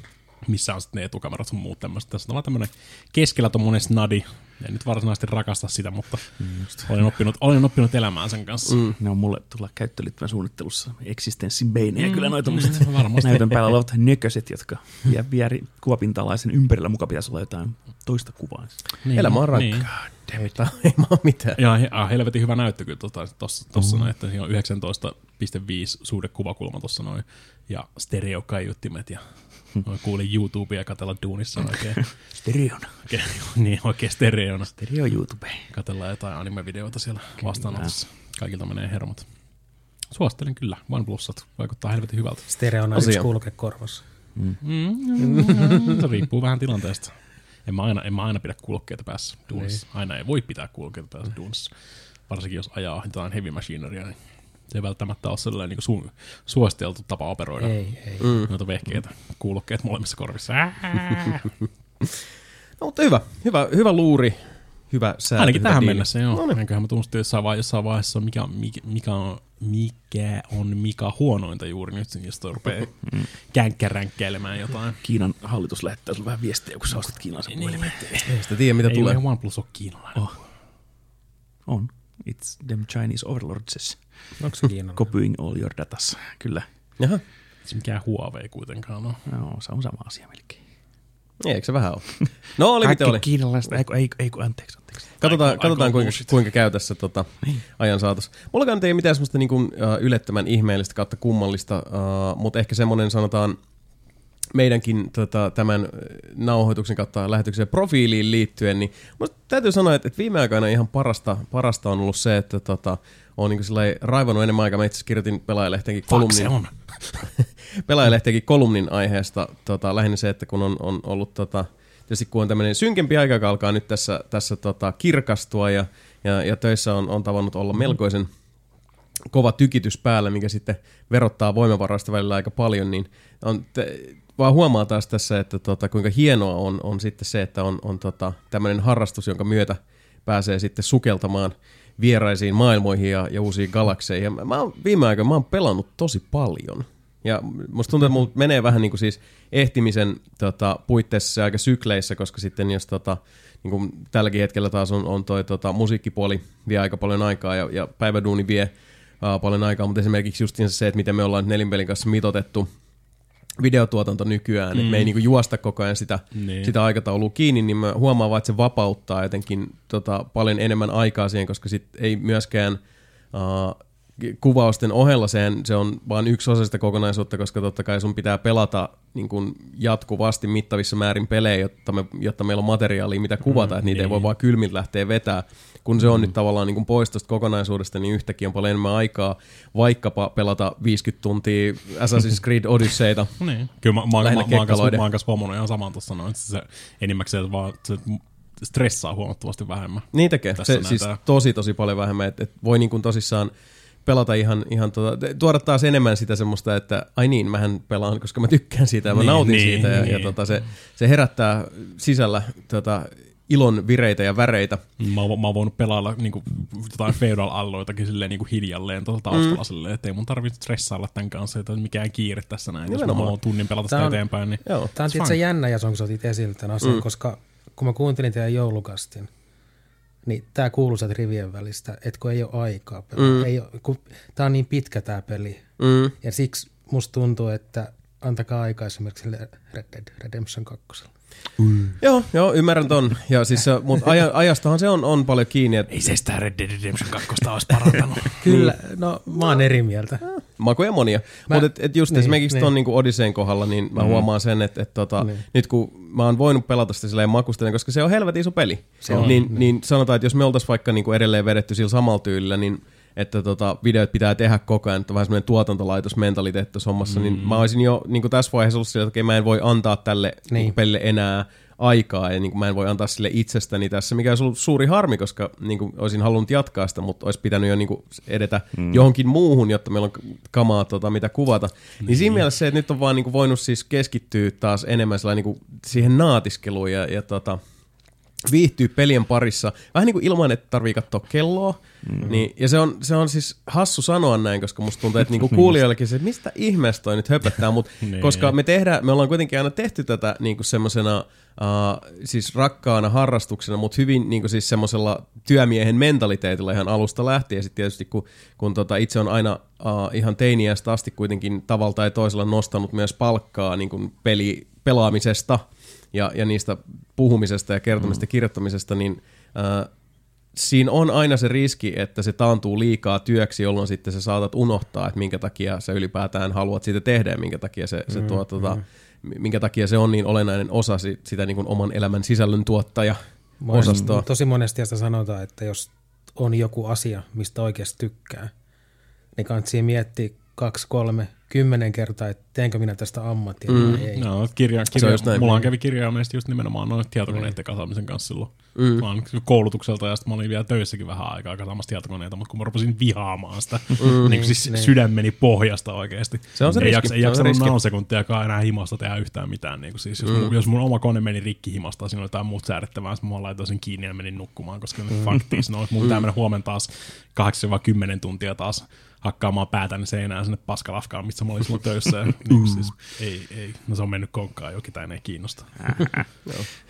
missä on sitten ne etukamerat sun muut tämmöiset. Tässä on vaan tämmöinen keskellä tuommoinen snadi. En nyt varsinaisesti rakasta sitä, mutta mm, olen, oppinut, olen oppinut elämään sen kanssa. Mm. Ne on mulle tulla käyttöliittymän suunnittelussa eksistenssin beinejä mm, kyllä noita mm, varmasti. Näytön päällä olevat nököset, jotka vie, vie kuvapinta-alaisen ympärillä. Muka pitäisi olla jotain toista kuvaa. Niin, elämä on rakkaan. Niin. Ei maa mitään. Ja ah, helvetin hyvä näyttö kyllä tuossa mm. noin, että siinä on yhdeksäntoista pilkku viisi suhde kuvakulma tuossa noin ja stereokaiuttimet ja... Mä kuulin YouTubea katsella duunissa oikein. Stereona. Okay, niin, oikein stereona. Stereo YouTube. Katsellaan jotain anime-videoita siellä vastaanotossa. Kaikilta menee hermot. Suosittelen kyllä. OnePlusat vaikuttaa helvetin hyvältä. Stereona yksi kuuloke korvassa. Mm. Mm. Se riippuu vähän tilanteesta. En mä aina, en mä aina pidä kuulokkeita päässä duunissa. Ei. Aina ei voi pitää kuulokkeita päässä duunissa. Varsinkin jos ajaa jotain heavy machineria, niin... Se ei välttämättä ole sellainen niin su- suositeltu tapa operoida ei, ei. Mm. noita vehkeitä, kuulokkeet molemmissa korvissa. No mutta hyvä, hyvä, hyvä luuri, hyvä säätö. Ainakin hyvä tähän diili. Mennessä, joo. No niin. Enköhän mä tunnustin jossain vaiheessa, mikä on mikä, mikä on mikä on mikä huonointa juuri nyt, jos toi rupeaa känkkäränkkäilemään jotain. Kiinan hallitus lähettää sulle vähän viestejä, kun sä ostat kiinalaisen puhelimen. Ei sitä tiedä, mitä ei tulee. Ei OnePlus ole kiinalainen. Oh. On. It's them Chinese overlords. Copying all your datas. Kyllä. Jaha. Se mikään Huawei kuitenkaan on. No, se on sama asia melkein. Eikö se vähän ole? No oli miten oli. Kiinalaista. Eiku, eiku, eiku, anteeksi, anteeksi. Katsotaan, aiko, katsotaan aiko, kuinka, kuinka käy tässä tota, ajan saatossa. Mullakaan ei mitään semmoista niin kuin, uh, ylettömän ihmeellistä kautta kummallista, uh, mutta ehkä semmoinen sanotaan meidänkin tota, tämän nauhoituksen kautta lähetyksen profiiliin liittyen, niin musta täytyy sanoa, että, että viime aikoina ihan parasta, parasta on ollut se, että tota, on niin kuin raivannut enemmän aikaa. Mä itse asiassa kirjoitin Pelaajalehtenkin kolumnin, Pelaajalehtenkin kolumnin aiheesta tota, lähinnä se, että kun on, on ollut, tota, tietysti kun on tämmöinen synkempi aika, joka alkaa nyt tässä, tässä tota, kirkastua ja, ja, ja töissä on, on tavannut olla melkoisen kova tykitys päällä, mikä sitten verottaa voimavarasta välillä aika paljon, niin on... Te, vaan huomaa taas tässä, että tota, kuinka hienoa on, on sitten se, että on, on tota, tämmöinen harrastus, jonka myötä pääsee sitten sukeltamaan vieraisiin maailmoihin ja, ja uusiin galakseihin. Ja mä, mä oon, viime aikoina mä oon pelannut tosi paljon. Ja musta tuntuu, että mulla menee vähän niin kuin siis ehtimisen tota, puitteissa aika sykleissä, koska sitten jos tota, niin kuin tälläkin hetkellä taas on, on toi tota, musiikkipuoli vie aika paljon aikaa ja, ja päiväduuni vie uh, paljon aikaa, mutta esimerkiksi just se, että miten me ollaan nelinpelin kanssa mitotettu videotuotanto nykyään, mm. että me ei niinku juosta koko ajan sitä, niin. sitä aikataulua kiinni, niin mä huomaan vaan, että se vapauttaa jotenkin tota, paljon enemmän aikaa siihen, koska sit ei myöskään uh, kuvausten ohella sehän, se on vain yksi osa sitä kokonaisuutta, koska totta kai sun pitää pelata niin kun jatkuvasti mittavissa määrin pelejä, jotta, me, jotta meillä on materiaalia, mitä kuvata, mm, että niitä ei voi vaan kylmin lähteä vetämään. Kun se on mm. nyt tavallaan niin kun pois tuosta kokonaisuudesta, niin yhtäkkiä on paljon enemmän aikaa vaikkapa pelata viisikymmentä tuntia Assassin's Creed Odysseyta. Niin. Kyllä mä, mä, mä, mä, mä oon kanssa huomannut ihan saman tuossa noin, että se enimmäkseen vaan... Se, stressaa huomattavasti vähemmän. Niin tekee. Se, näitä... siis tosi tosi paljon vähemmän. Et, et voi niin kuin tosissaan pelata ihan, ihan tota, tuoda taas enemmän sitä semmoista, että ai niin, mähän pelaan, koska mä tykkään siitä ja mä niin, nautin niin, siitä. Niin. Ja, ja tota, se, se herättää sisällä tota, ilon vireitä ja väreitä. Mä, mä oon voinut pelailla niin kuin, jotain feudal-alloitakin silleen niin kuin hiljalleen tuolla taustalla mm. silleen, että ei mun tarvitse stressailla tämän kanssa, että mikään kiire tässä näin. Jos mä haluan tunnin pelata sitä eteenpäin, niin... Joo. Tämä on tietysti jännä, ja se on, kun sä otit esille tämän asian, mm. koska... Kun mä kuuntelin teidän joulukastin, niin tää kuuluisat rivien välistä, että kun ei ole aikaa pelata. Mm. Ei ole, kun tää on niin pitkä tää peli. Mm. Ja siksi musta tuntuu, että antakaa aikaa esimerkiksi Red Dead Redemption kaksi. Mm. Joo, joo, ymmärrän ton. Ja siis, mutta aja, ajastahan se on, on paljon kiinni. Että... Ei se sitä Red Dead Redemption kaksi olisi parantanut. Kyllä, no mä oon eri mieltä. Makoja monia. Mutta et, et just niin, esimerkiksi niin. Ton niin Odysseyn kohdalla, niin mä mm. huomaan sen, että et, tota, niin. nyt kun mä oon voinut pelata sitä silleen makustellen, koska se on helvetin iso peli, se on, niin, niin. niin sanotaan, että jos me oltais vaikka niin kuin edelleen vedetty sillä samalla tyylillä, niin että tota, videot pitää tehdä koko ajan, että vähän semmoinen tuotantolaitosmentaliteetti tuossa hommassa, mm. niin mä olisin jo niin kuin tässä vaiheessa ollut sillä, että mä en voi antaa tälle niin. pelille enää aikaa, ja niin kuin mä en voi antaa sille itsestäni tässä, mikä olisi ollut suuri harmi, koska niin kuin olisin halunnut jatkaa sitä, mutta olisi pitänyt jo niin kuin edetä mm. johonkin muuhun, jotta meillä on kamaa, tota, mitä kuvata. Mm. Niin siinä mielessä se, että nyt on vaan niin kuin voinut siis keskittyä taas enemmän niin kuin siihen naatiskeluun ja, ja tota... viihtyy pelien parissa, vähän niin kuin ilman, että tarvii katsoa kelloa. Mm. Niin, ja se on, se on siis hassu sanoa näin, koska musta tuntuu, että niinku kuulijoillekin se, että mistä ihmeestä toi nyt höpöttää, mutta koska me tehdään, me ollaan kuitenkin aina tehty tätä niinku semmosena uh, siis rakkaana harrastuksena, mutta hyvin niinku siis semmosella työmiehen mentaliteetillä ihan alusta lähtien. Ja sitten tietysti kun, kun tota itse on aina uh, ihan teiniästä asti kuitenkin tavalla tai toisella nostanut myös palkkaa niinku peli, pelaamisesta, Ja, ja niistä puhumisesta ja kertomisesta ja kirjoittamisesta, niin äh, siinä on aina se riski, että se taantuu liikaa työksi, jolloin sitten sä saatat unohtaa, että minkä takia sä ylipäätään haluat siitä tehdä ja minkä takia se, se, tuo, mm, tuota, mm. minkä takia se on niin olennainen osa sitä niin kuin oman elämän sisällön tuottaja-osastoa. Tosi monesti sitä sanotaan, että jos on joku asia, mistä oikeasti tykkää, niin kannattaa miettiä kaksi, kolme, kymmenen kertaa, että teenkö minä tästä ammattia mm. vai ei. No, kirja, kirja, mulla on kävi kirjaimellisesti just nimenomaan noin tietokoneiden kasaamisen kanssa silloin. Mm. Mä olin koulutukselta ja sitten mä olin vielä töissäkin vähän aikaa kasaamassa tietokoneita, mutta kun mä rupesin vihaamaan sitä, mm. niin siis mm. sydän meni pohjasta oikeasti. Se on se ei riski. Jaksa, se ei jaksa nanosekuntiakaan enää himasta tehdä yhtään mitään. Niin siis, jos, mm. mun, jos mun oma kone meni rikki himasta, siinä oli jotain muut säädettävää, mä laitoin sen kiinni ja menin nukkumaan, koska mm. faktis, no, mun pitää mennä huomenna taas kahdeksasta kymmeneen tuntia taas hakkaamaan päätäni seinään sinne paskalafkaan, missä mä olin silloin töissä. Ja, niin, siis, ei, ei. No se on mennyt konkkaan, jokitain ei kiinnosta.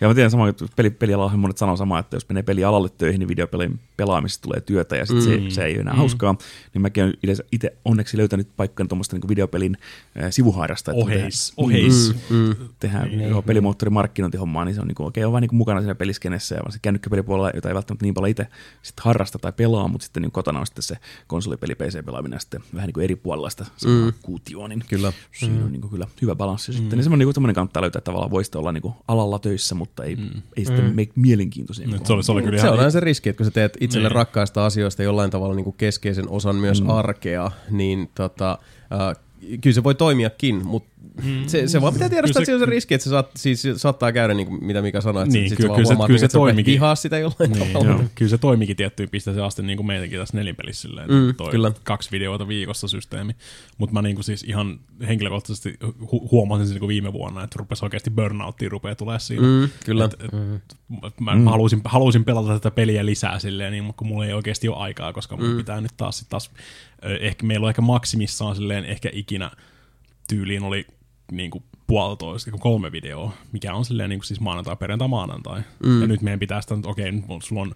Ja mä tiedän samaa, että peli, pelialalla monet sanoo samaa, että jos menee pelialalle töihin, niin videopelin pelaamisesta tulee työtä ja sit se, mm. se ei ole enää mm. hauskaa. Niin mäkin olen itse onneksi löytänyt paikkaan tuommoista niin videopelin äh, sivuhairasta. Oheis. Oheis. Mm, mm. Tehdään mm. pelimoottorimarkkinointihommaa, niin se on niin kuin, okei, okay, on vähän niin kuin mukana siinä peliskenessä ja varsin kännykkäpelipuolella, jota ei välttämättä niin paljon itse sit harrasta tai pelaa, mutta sitten niin kotona on sitten se konsolipeli, P C-pelaaminen sitten vähän niin kuin eri puolella sitä mm. kuutioon. Niin kyllä. Siinä on niin kuin kyllä hyvä balanssi mm. sitten. Niin semmoinen niin kannattaa löytää tavallaan, voi sitten olla niin kuin alalla töissä, mutta ei, mm. ei sitten mm. make mielenkiintoisia. Se, oli, se, oli kyllä se on aina se riski, että kun sä teet itselle mm. rakkaista asioista jollain tavalla niin kuin keskeisen osan myös mm. arkea, niin tota, äh, kyllä se voi toimiakin, mutta mm. se, se vaan pitää tiedostaa, että se on se riski, että se saat, siis saattaa käydä, niin kuin mitä Mika sanoi, että niin, sit, kyllä, sit vaan kyllä huomaa, kyllä se, että se vihaa sitä jollain niin, tavalla. Joo. Kyllä se toimikin tiettyyn pisteeseen asti, niin kuin meitäkin tässä nelinpelissä silleen, mm, toi kyllä. kaksi videoita viikossa systeemi. Mutta mä niin kuin siis ihan henkilökohtaisesti hu- huomasin sen niin kuin viime vuonna, että rupesi oikeasti burnouttiin rupeaa tulemaan siinä. Mm, kyllä. Et, et, mm. Mä, mä halusin, halusin pelata tätä peliä lisää silleen, niin, mutta kun mulla ei oikeasti ole aikaa, koska mun mm. pitää nyt taas sit taas, ehkä meillä on ehkä maksimissaan silleen ehkä ikinä tyyliin oli niinku puolitoista, kolme videoa, mikä on silleen niinku siis maanantai, perjantai, maanantai. Mm. Ja nyt meidän pitää sitä, että okei, nyt sulla on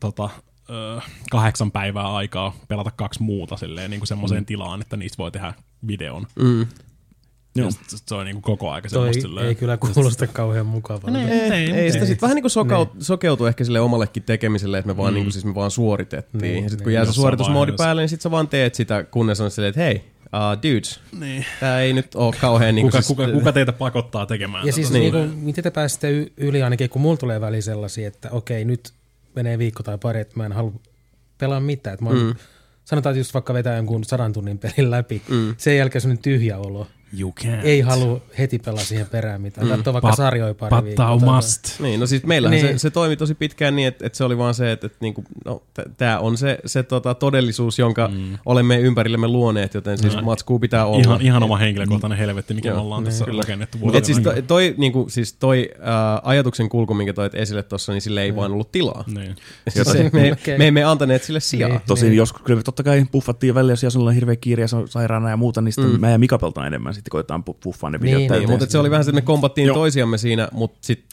tota, ö, kahdeksan päivää aikaa pelata kaksi muuta silleen niinku semmoiseen mm. tilaan, että niistä voi tehdä videon. Mm. Joo. Se on niinku koko aika semmoista. Toi ei kyllä kuulosta kauhean mukavalta. Ei, ei, ei sitä sitten vähän niinku sokaut, sokeutui ehkä sille omallekin tekemiselle, että me vaan mm. niinku siis me vaan suoritettiin. Niin, ja sit niin, kun jää se suoritusmoodi päälle, niin sit sä vaan teet sitä, kunnes on silleen, että hei, uh, dudes, niin. Tää ei nyt oo kauhean niinku. Kuka, siis, kuka, kuka teitä pakottaa tekemään? Ja siis niin. Niin, miten te pääsette yli ainakin, kun mulla tulee väliin sellaisia, että okei, nyt menee viikko tai pari, että mä en halua pelaa mitään. Että mä oon, mm. sanotaan, että just vaikka vetää jonkun sadan tunnin pelin läpi, mm. sen jälkeen semmoinen tyhjä olo. Ei halua heti pelaa siihen perään mitään. Mm. Katsoa vaikka pa- sarjoja pari pa- viikkoa. Must. Niin, no siis meillähän niin. se, se toimi tosi pitkään niin, että, että se oli vaan se, että, että niinku, no, tämä on se, se tota, todellisuus, jonka mm. olemme ympärillemme luoneet, joten siis no, matskuu pitää olla. Ihan, ihan oma henkilökohtainen helvetti, mikä me ollaan ne, tässä kyllä. rakennettu vuoden. Siis toi, toi, niinku, siis toi äh, ajatuksen kulku, minkä toit esille tuossa, niin sille ei mm. vaan ollut tilaa. Niin. Se, me, okay. me emme antaneet sille sijaa. Niin, tosin niin. joskus kyllä totta kai puffattiin välillä, jos sinulla on hirveä kiire ja sairaana ja muuta, niin sitten mm. mä ja Mika peltaan enemmän. Sitten koetaan puffaa ne videot. Niin, niin, mutta se oli vähän se, että me kompattiin Joo. toisiamme siinä, mutta sitten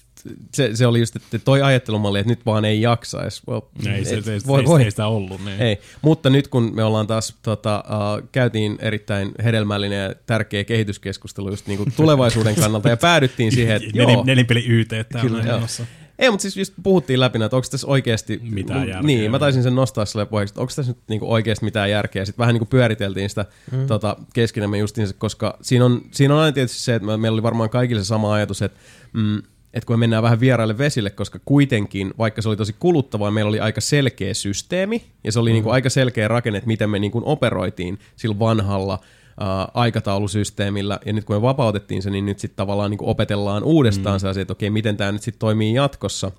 se, se oli just, että toi ajattelumalli, että nyt vaan ei jaksaisi. Well, ei, se, et, se, voi, se, voi. Ei sitä ollut. Niin. Ei. Mutta nyt kun me ollaan taas, tota, uh, käytiin erittäin hedelmällinen ja tärkeä kehityskeskustelu just niinku tulevaisuuden kannalta ja päädyttiin siihen, että joo. Nelipeli Y T täällä menossa. Ei, mutta siis just puhuttiin läpinä, että onko tässä oikeasti... Mitään järkeä. Niin, mä taisin sen nostaa sille puheeksi, että onko tässä nyt niinku oikeasti mitään järkeä. Sitten vähän niinku pyöriteltiin sitä mm. tota, keskenämme justiinsa, koska siinä on, siinä on aina tietysti se, että meillä oli varmaan kaikille se sama ajatus, että... Mm, että kun me mennään vähän vieraille vesille, koska kuitenkin, vaikka se oli tosi kuluttavaa, meillä oli aika selkeä systeemi, ja se oli mm. niinku aika selkeä rakenne, että miten me niinku operoitiin sillä vanhalla äh, aikataulusysteemillä, ja nyt kun me vapautettiin se, niin nyt sitten tavallaan niinku opetellaan uudestaan mm. se asia, että okei, miten tämä nyt sitten toimii jatkossa.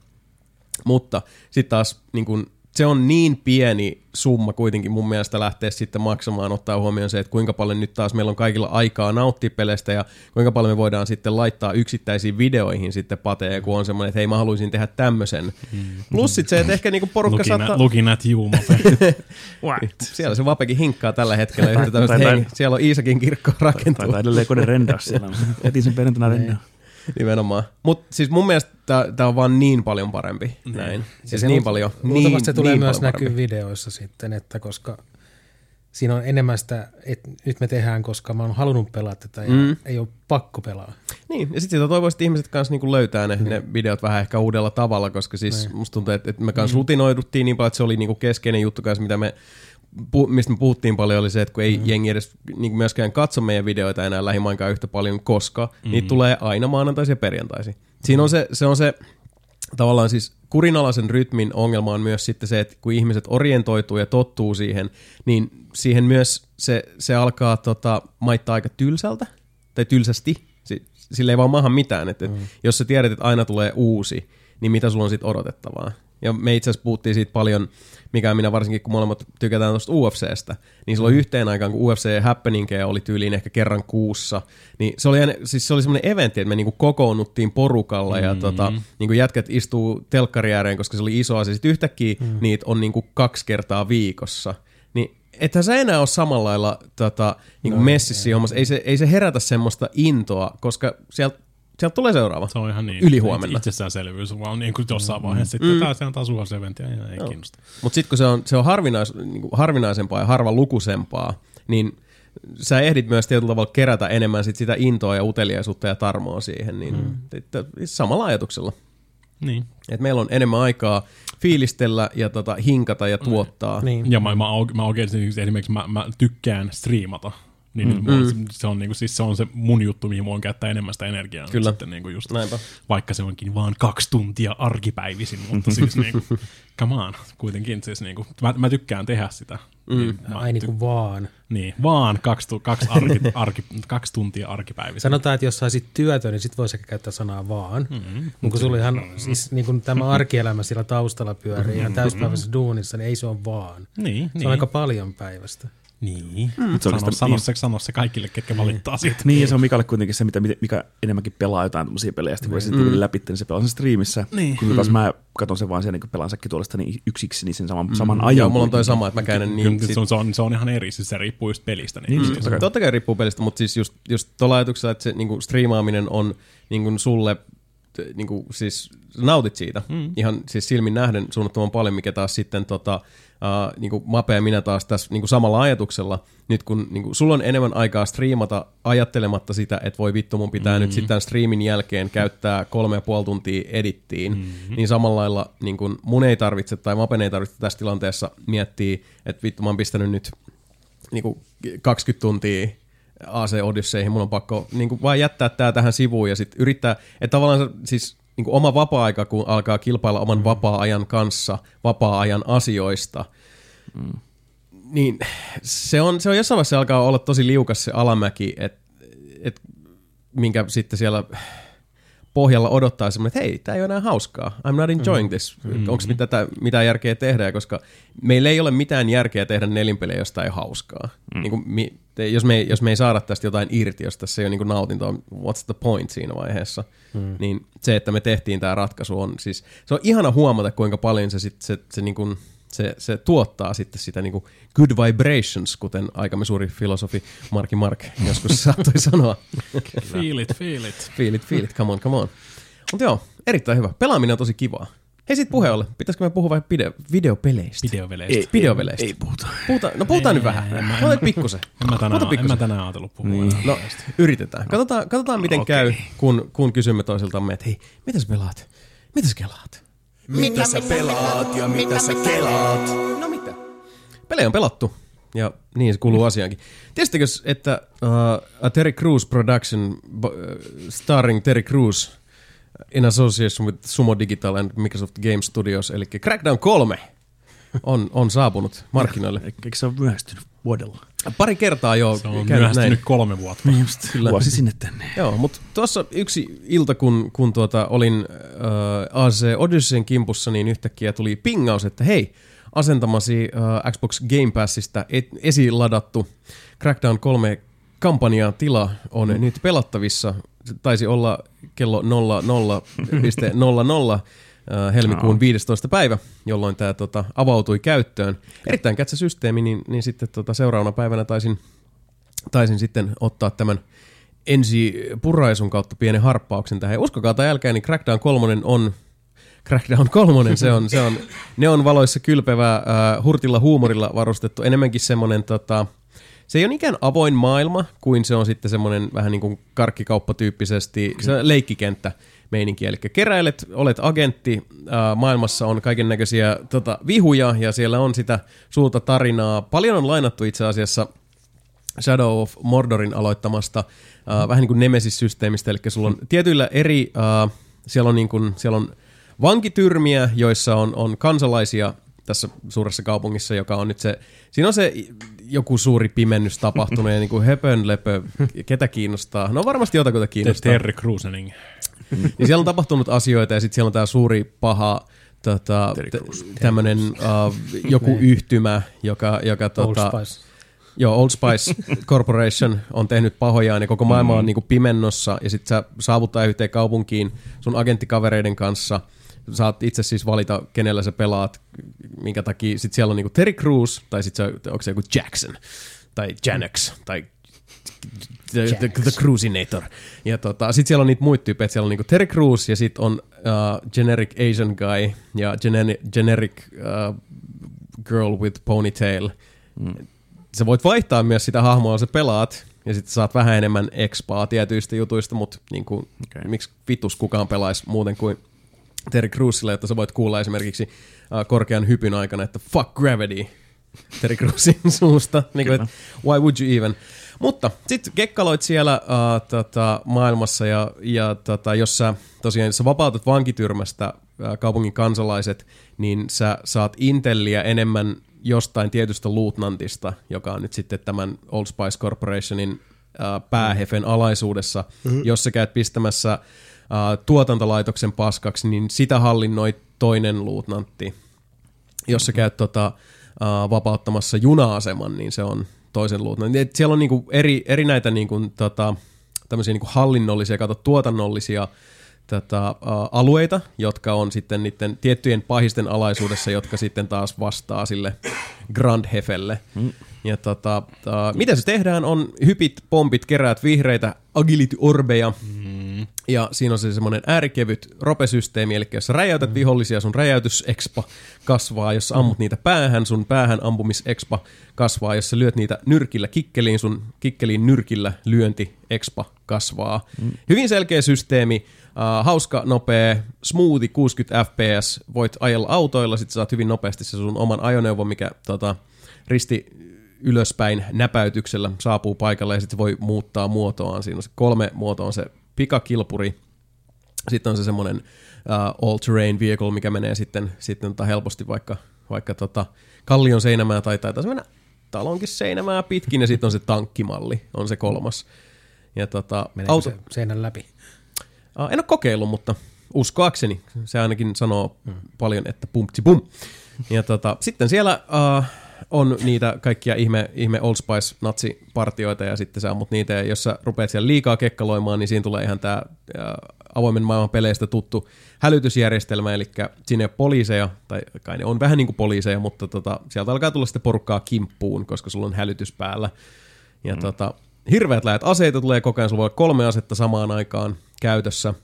Mutta sitten taas niinku, se on niin pieni summa kuitenkin mun mielestä lähteä sitten maksamaan, ottaa huomioon se, että kuinka paljon nyt taas meillä on kaikilla aikaa nauttia peleistä ja kuinka paljon me voidaan sitten laittaa yksittäisiin videoihin sitten pateja, kun on semmoinen, että hei, mä haluaisin tehdä tämmöisen. Mm. Plus sitten se, että ehkä niinku porukka looking saattaa... At, looking at you, Siellä se Vapekin hinkkaa tällä hetkellä yhtä tämmöistä, hei, siellä on Iisakin kirkko rakentunut. Taitaa edelleen kone rendaa siellä. Jätin sen perjantina rendaa. Nimenomaan. Mutta siis mun mielestä tämä on vaan niin paljon parempi. Näin. Siis niin paljon. Luultavasti se tulee myös näkyy videoissa sitten, että koska siinä on enemmän sitä, että nyt me tehdään, koska mä oon halunnut pelaa tätä ja mm. ei ole pakko pelaa. Niin, ja sitten sitä toivoisit, että ihmiset kanssa niinku löytää ne, mm. ne videot vähän ehkä uudella tavalla, koska siis mm. musta tuntuu, että me kanssa mm. rutinoiduttiin niin paljon, että se oli niinku keskeinen juttu kanssa, mitä me... Puh, mistä me puhuttiin paljon, oli se, että kun ei mm. jengi edes niin myöskään katso meidän videoita enää lähimainkaan yhtä paljon, koska mm. niitä tulee aina maanantaisin ja perjantaisin. Siinä on se, se on se tavallaan siis kurinalaisen rytmin ongelma on myös sitten se, että kun ihmiset orientoituu ja tottuu siihen, niin siihen myös se, se alkaa tota, maittaa aika tylsältä tai tylsästi. Sillä ei vaan maahan mitään. Että, mm. jos sä tiedät, että aina tulee uusi, niin mitä sulla on sitten odotettavaa? Ja me itse asiassa puhuttiin siitä paljon, mikä minä varsinkin, kun molemmat tykätään tuosta U F C:stä, niin silloin mm. yhteen aikaan, kun U F C happeningeja oli tyyliin ehkä kerran kuussa, niin se oli, siis se oli semmoinen eventti, että me niinku kokoonnuttiin porukalla mm. ja tota, niinku jätkät istuu telkkari ääreen, koska se oli iso asia. Sitten yhtäkkiä mm. niitä on niinku kaksi kertaa viikossa. Niin ethän sä enää ole samalla lailla tota, niinku no, messissä hommassa. Ei se, ei se herätä semmoista intoa, koska sieltä Sieltä tulee seuraava. Se on ihan niin. Ylihuomenna. Itsestäänselvyys, vaan niin kuin jossain vaiheessa. Mm. Sitten tämä on taas uusi eventti ja ei no. kiinnosta. Mutta sitten kun se on, se on harvinais, niin kuin harvinaisempaa ja harvalukuisempaa, niin sä ehdit myös tietyllä tavalla kerätä enemmän sit sitä intoa ja uteliaisuutta ja tarmoa siihen. Niin mm. että samalla ajatuksella. Niin. Et meillä on enemmän aikaa fiilistellä ja tota, hinkata ja tuottaa. Mm. Niin. Ja mä, mä, mä oikeasti esimerkiksi mä, mä tykkään striimata. Niin mm. se, on niinku, siis se on se mun juttu, mihin voin käyttää enemmän sitä energiaa. Kyllä. Sitten niinku just, vaikka se onkin vaan kaksi tuntia arkipäivisin, mutta siis niinku, come on, kuitenkin siis niinku, mä, mä tykkään tehdä sitä. Mm. Niin, Ai niinku ty- vaan. Niin, vaan kaksi, kaksi, arki, arki, kaksi tuntia arkipäivisin. Sanotaan, että jos saisit työtä, niin sit voisi käyttää sanaa vaan. Mm-hmm. Kun sulla ihan, siis niinku tämä arkielämä siellä taustalla pyörii mm-hmm. ja täyspäiväisessä duunissa, niin ei se ole vaan. Niin, se niin. on aika paljon päivästä. Niin, mm. sano, sitä, sano, se, sano se kaikille, ketkä valittaa siitä. Niin, ja se on Mikalle kuitenkin se, mitä, mikä enemmänkin pelaa jotain tämmöisiä pelejä, sitten kun se mm. läpi, niin se pelaa sen striimissä. Niin. Kun taas mm. mä katon sen vaan siellä, kun pelaan säkki tuolesta niin yksiksi, niin sen saman, mm. saman ajan. Joo, mulla on toi sama, että mä käyn niin. Sit... Se, on, se, on, se on ihan eri, siis se riippuu just pelistä. Niin mm. totta, kai. totta kai riippuu pelistä, mutta siis just, just tuolla ajatuksella, että se niin kuin striimaaminen on niin kuin sulle niin kuin, siis nautit siitä mm. ihan siis silmin nähden suunnattoman paljon, mikä taas sitten tota, ää, niin kuin Mape ja minä taas tässä niin kuin samalla ajatuksella, nyt kun niin kuin, sulla on enemmän aikaa striimata ajattelematta sitä, että voi vittu mun pitää mm-hmm. nyt sitten striimin jälkeen käyttää kolme ja puoli tuntia edittiin, mm-hmm. niin samalla lailla niin kuin mun ei tarvitse tai Mapen ei tarvitse tässä tilanteessa miettiä, että vittu mä oon pistänyt nyt niin kuin kaksikymmentä tuntia A C-Odysseihin, mun on pakko niin kuin, vaan jättää tää tähän sivuun ja sitten yrittää, että tavallaan siis niin kuin oma vapaa-aika, kun alkaa kilpailla oman vapaa-ajan kanssa, vapaa-ajan asioista, mm. niin se on, se on jossain vaiheessa alkaa olla tosi liukas se alamäki, että et, minkä sitten siellä pohjalla odottaa semmoinen, että hei, tää ei ole enää hauskaa, I'm not enjoying this, mm-hmm. onko mitään, mitään järkeä tehdä, koska meillä ei ole mitään järkeä tehdä nelinpelejä, josta ei ole hauskaa. Mm. Niin kuin, mi, te, jos, me, jos me ei saada tästä jotain irti, jos tässä ei ole niin kuin nautintoa, what's the point siinä vaiheessa, mm. niin se, että me tehtiin tämä ratkaisu, on siis, se on ihana huomata, kuinka paljon se, sit, se, se, niin kuin, se, se tuottaa sitten sitä niin kuin good vibrations, kuten aikamme suuri filosofi Marki Mark joskus saattoi sanoa. Feel it, feel it. Feel it, feel it, come on, come on. Mutta joo, erittäin hyvä. Pelaaminen on tosi kivaa. Hei, sit puheolle. Pitäisikö me puhua vähän video, videopeleistä? Videopeleistä. Ei, videopeleistä. Ei, ei puhuta. puhuta. No puhutaan ei, nyt ei, vähän. Mä otan pikkusen. En mä tänään ajatellut puhua. Niin. No yritetään. Katsotaan, katsotaan miten okay. käy, kun, kun kysymme toisiltamme, että hei, mitä sä pelaat? Mitä sä kelaat? Mitä, mitä sä pelaat ja mitä, mitä sä kelaat? No mitä? Pelejä on pelattu. Ja niin se kuuluu asiaankin. Tiesittekös, että uh, Terry Crews Production uh, starring Terry Crews in association with Sumo Digital and Microsoft Game Studios, eli Crackdown kolme on, on saapunut markkinoille. Eikö se ole myöhästynyt vuodella? Pari kertaa joo. Se on myöhästynyt näin. Kolme vuotta. Just, vuosi sinne tänne. Joo, mutta tuossa yksi ilta, kun, kun tuota, olin äh, A C Odysseyn kimpussa, niin yhtäkkiä tuli pingaus, että hei, asentamasi äh, Xbox Game Passista et, esiladattu Crackdown kolme kampanjaan tila on mm. nyt pelattavissa. Se taisi olla kello nolla nolla nolla nolla helmikuun viidestoista päivä, jolloin tämä tota, avautui käyttöön. Erittäin kätsä systeemi, niin, niin sitten tota, seuraavana päivänä taisin, taisin sitten ottaa tämän ensi purraisun kautta pienen harppauksen tähän. Ja uskokaa tai älkää, niin Crackdown kolmonen on... Crackdown kolmonen, se on, se on neonvaloissa kylpevä, uh, hurtilla huumorilla varustettu, enemmänkin semmoinen... Tota, se ei ole ikään avoin maailma, kuin se on sitten semmoinen vähän niin kuin karkkikauppatyyppisesti se leikkikenttä-meininki. Eli keräilet, olet agentti, ää, maailmassa on kaiken näköisiä tota, vihuja ja siellä on sitä suurta tarinaa. Paljon on lainattu itse asiassa Shadow of Mordorin aloittamasta ää, vähän niin kuin Nemesis-systeemistä. Eli sulla on tietyillä eri, ää, siellä on, niin kuin, siellä on vankityrmiä, joissa on, on kansalaisia tässä suuressa kaupungissa, joka on nyt se, siinä on se joku suuri pimennys tapahtunut ja niin kuin höpön löpö, ketä kiinnostaa? No varmasti jotakuta kiinnostaa. Terry Cruisening. Ja siellä on tapahtunut asioita ja sitten siellä on tämä suuri paha tota, t- tämmöinen uh, joku yhtymä, joka, joka tota, Old Spice. Joo, Old Spice Corporation on tehnyt pahojaan ja koko maailma on niin kuin pimennossa ja sitten sä saavuttaa yhteen kaupunkiin sun agenttikavereiden kanssa. Saat itse siis valita, kenellä sä pelaat, minkä takia. Sitten siellä on niinku Terry Crews, tai sitten se, onko se joku Jackson, tai Janex, tai The, the, the Cruisinator. Ja tota, sitten siellä on niitä muita tyyppejä, siellä on niinku Terry Crews, ja sitten on uh, Generic Asian Guy, ja gene- Generic uh, Girl with Ponytail. Mm. Sä voit vaihtaa myös sitä hahmoa, jos sä pelaat, ja sitten saat vähän enemmän expaa tietyistä jutuista, mutta niinku, okay. miksi vitus kukaan pelaisi muuten kuin... Terry Crewsille, että sä voit kuulla esimerkiksi uh, korkean hypyn aikana, että fuck gravity Terry Crewsin suusta. Niin kuin, why would you even? Mutta sit kekkaloit siellä uh, tota, maailmassa ja, ja tota, jos sä tosiaan jos sä vapautat vankityrmästä uh, kaupungin kansalaiset, niin sä saat intelliä enemmän jostain tietystä luutnantista, joka on nyt sitten tämän Old Spice Corporationin uh, päähefen alaisuudessa, mm-hmm. jos sä käyt pistämässä tuotantolaitoksen paskaksi, niin sitä hallinnoi toinen luutnantti. Jos sä käyt tota, vapauttamassa juna-aseman, niin se on toisen luutnantti. Et siellä on niinku eri, eri näitä niinku, tota, tämmöisiä niinku hallinnollisia, kato tuotannollisia tota, alueita, jotka on sitten niiden tiettyjen pahisten alaisuudessa, jotka sitten taas vastaa sille Grand Hefelle. Mm. Ja tota, ta, mitä se tehdään on hypit, pompit, keräät vihreitä agility-orbeja, mm. Ja siinä on se semmoinen äärikevyt ropesysteemi, eli jos räjäytät vihollisia, sun räjäytysekspa kasvaa. Jos ammut niitä päähän, sun päähän ampumisekspa kasvaa. Jos sä lyöt niitä nyrkillä kikkeliin, sun kikkeliin nyrkillä lyöntiekspa kasvaa. Mm. Hyvin selkeä systeemi, äh, hauska, nopea, smoothi, kuusikymmentä F P S. Voit ajella autoilla, sit saat hyvin nopeasti se sun oman ajoneuvon, mikä tota, risti ylöspäin näpäytyksellä saapuu paikalle ja sit voi muuttaa muotoaan. Siinä on se kolme muotoa on se pikakilpuri. Sitten on se semmoinen uh, all-terrain vehicle, mikä menee sitten, sitten tota helposti vaikka, vaikka tota kallion seinämää tai taitaisi mennä talonkin seinämää pitkin. Ja sitten on se tankkimalli, on se kolmas. Ja tota, meneekö auto... se seinän läpi? Uh, en ole kokeillut, mutta uskoakseni. Se ainakin sanoo mm. paljon, että pumpti bum. Ja tota, sitten siellä... Uh, on niitä kaikkia ihme, ihme Old Spice-natsipartioita ja sitten sä ammut niitä. Ja jos sä rupeat siellä liikaa kekkaloimaan, niin siinä tulee ihan tämä avoimen maailman peleistä tuttu hälytysjärjestelmä. Eli siinä ei ole poliiseja, tai kai ne on vähän niin kuin poliiseja, mutta tota, sieltä alkaa tulla sitten porukkaa kimppuun, koska sulla on hälytys päällä. Ja mm. tota, hirveät lähet aseita tulee koko ajan. Sulla voi olla kolme asetta samaan aikaan käytössä.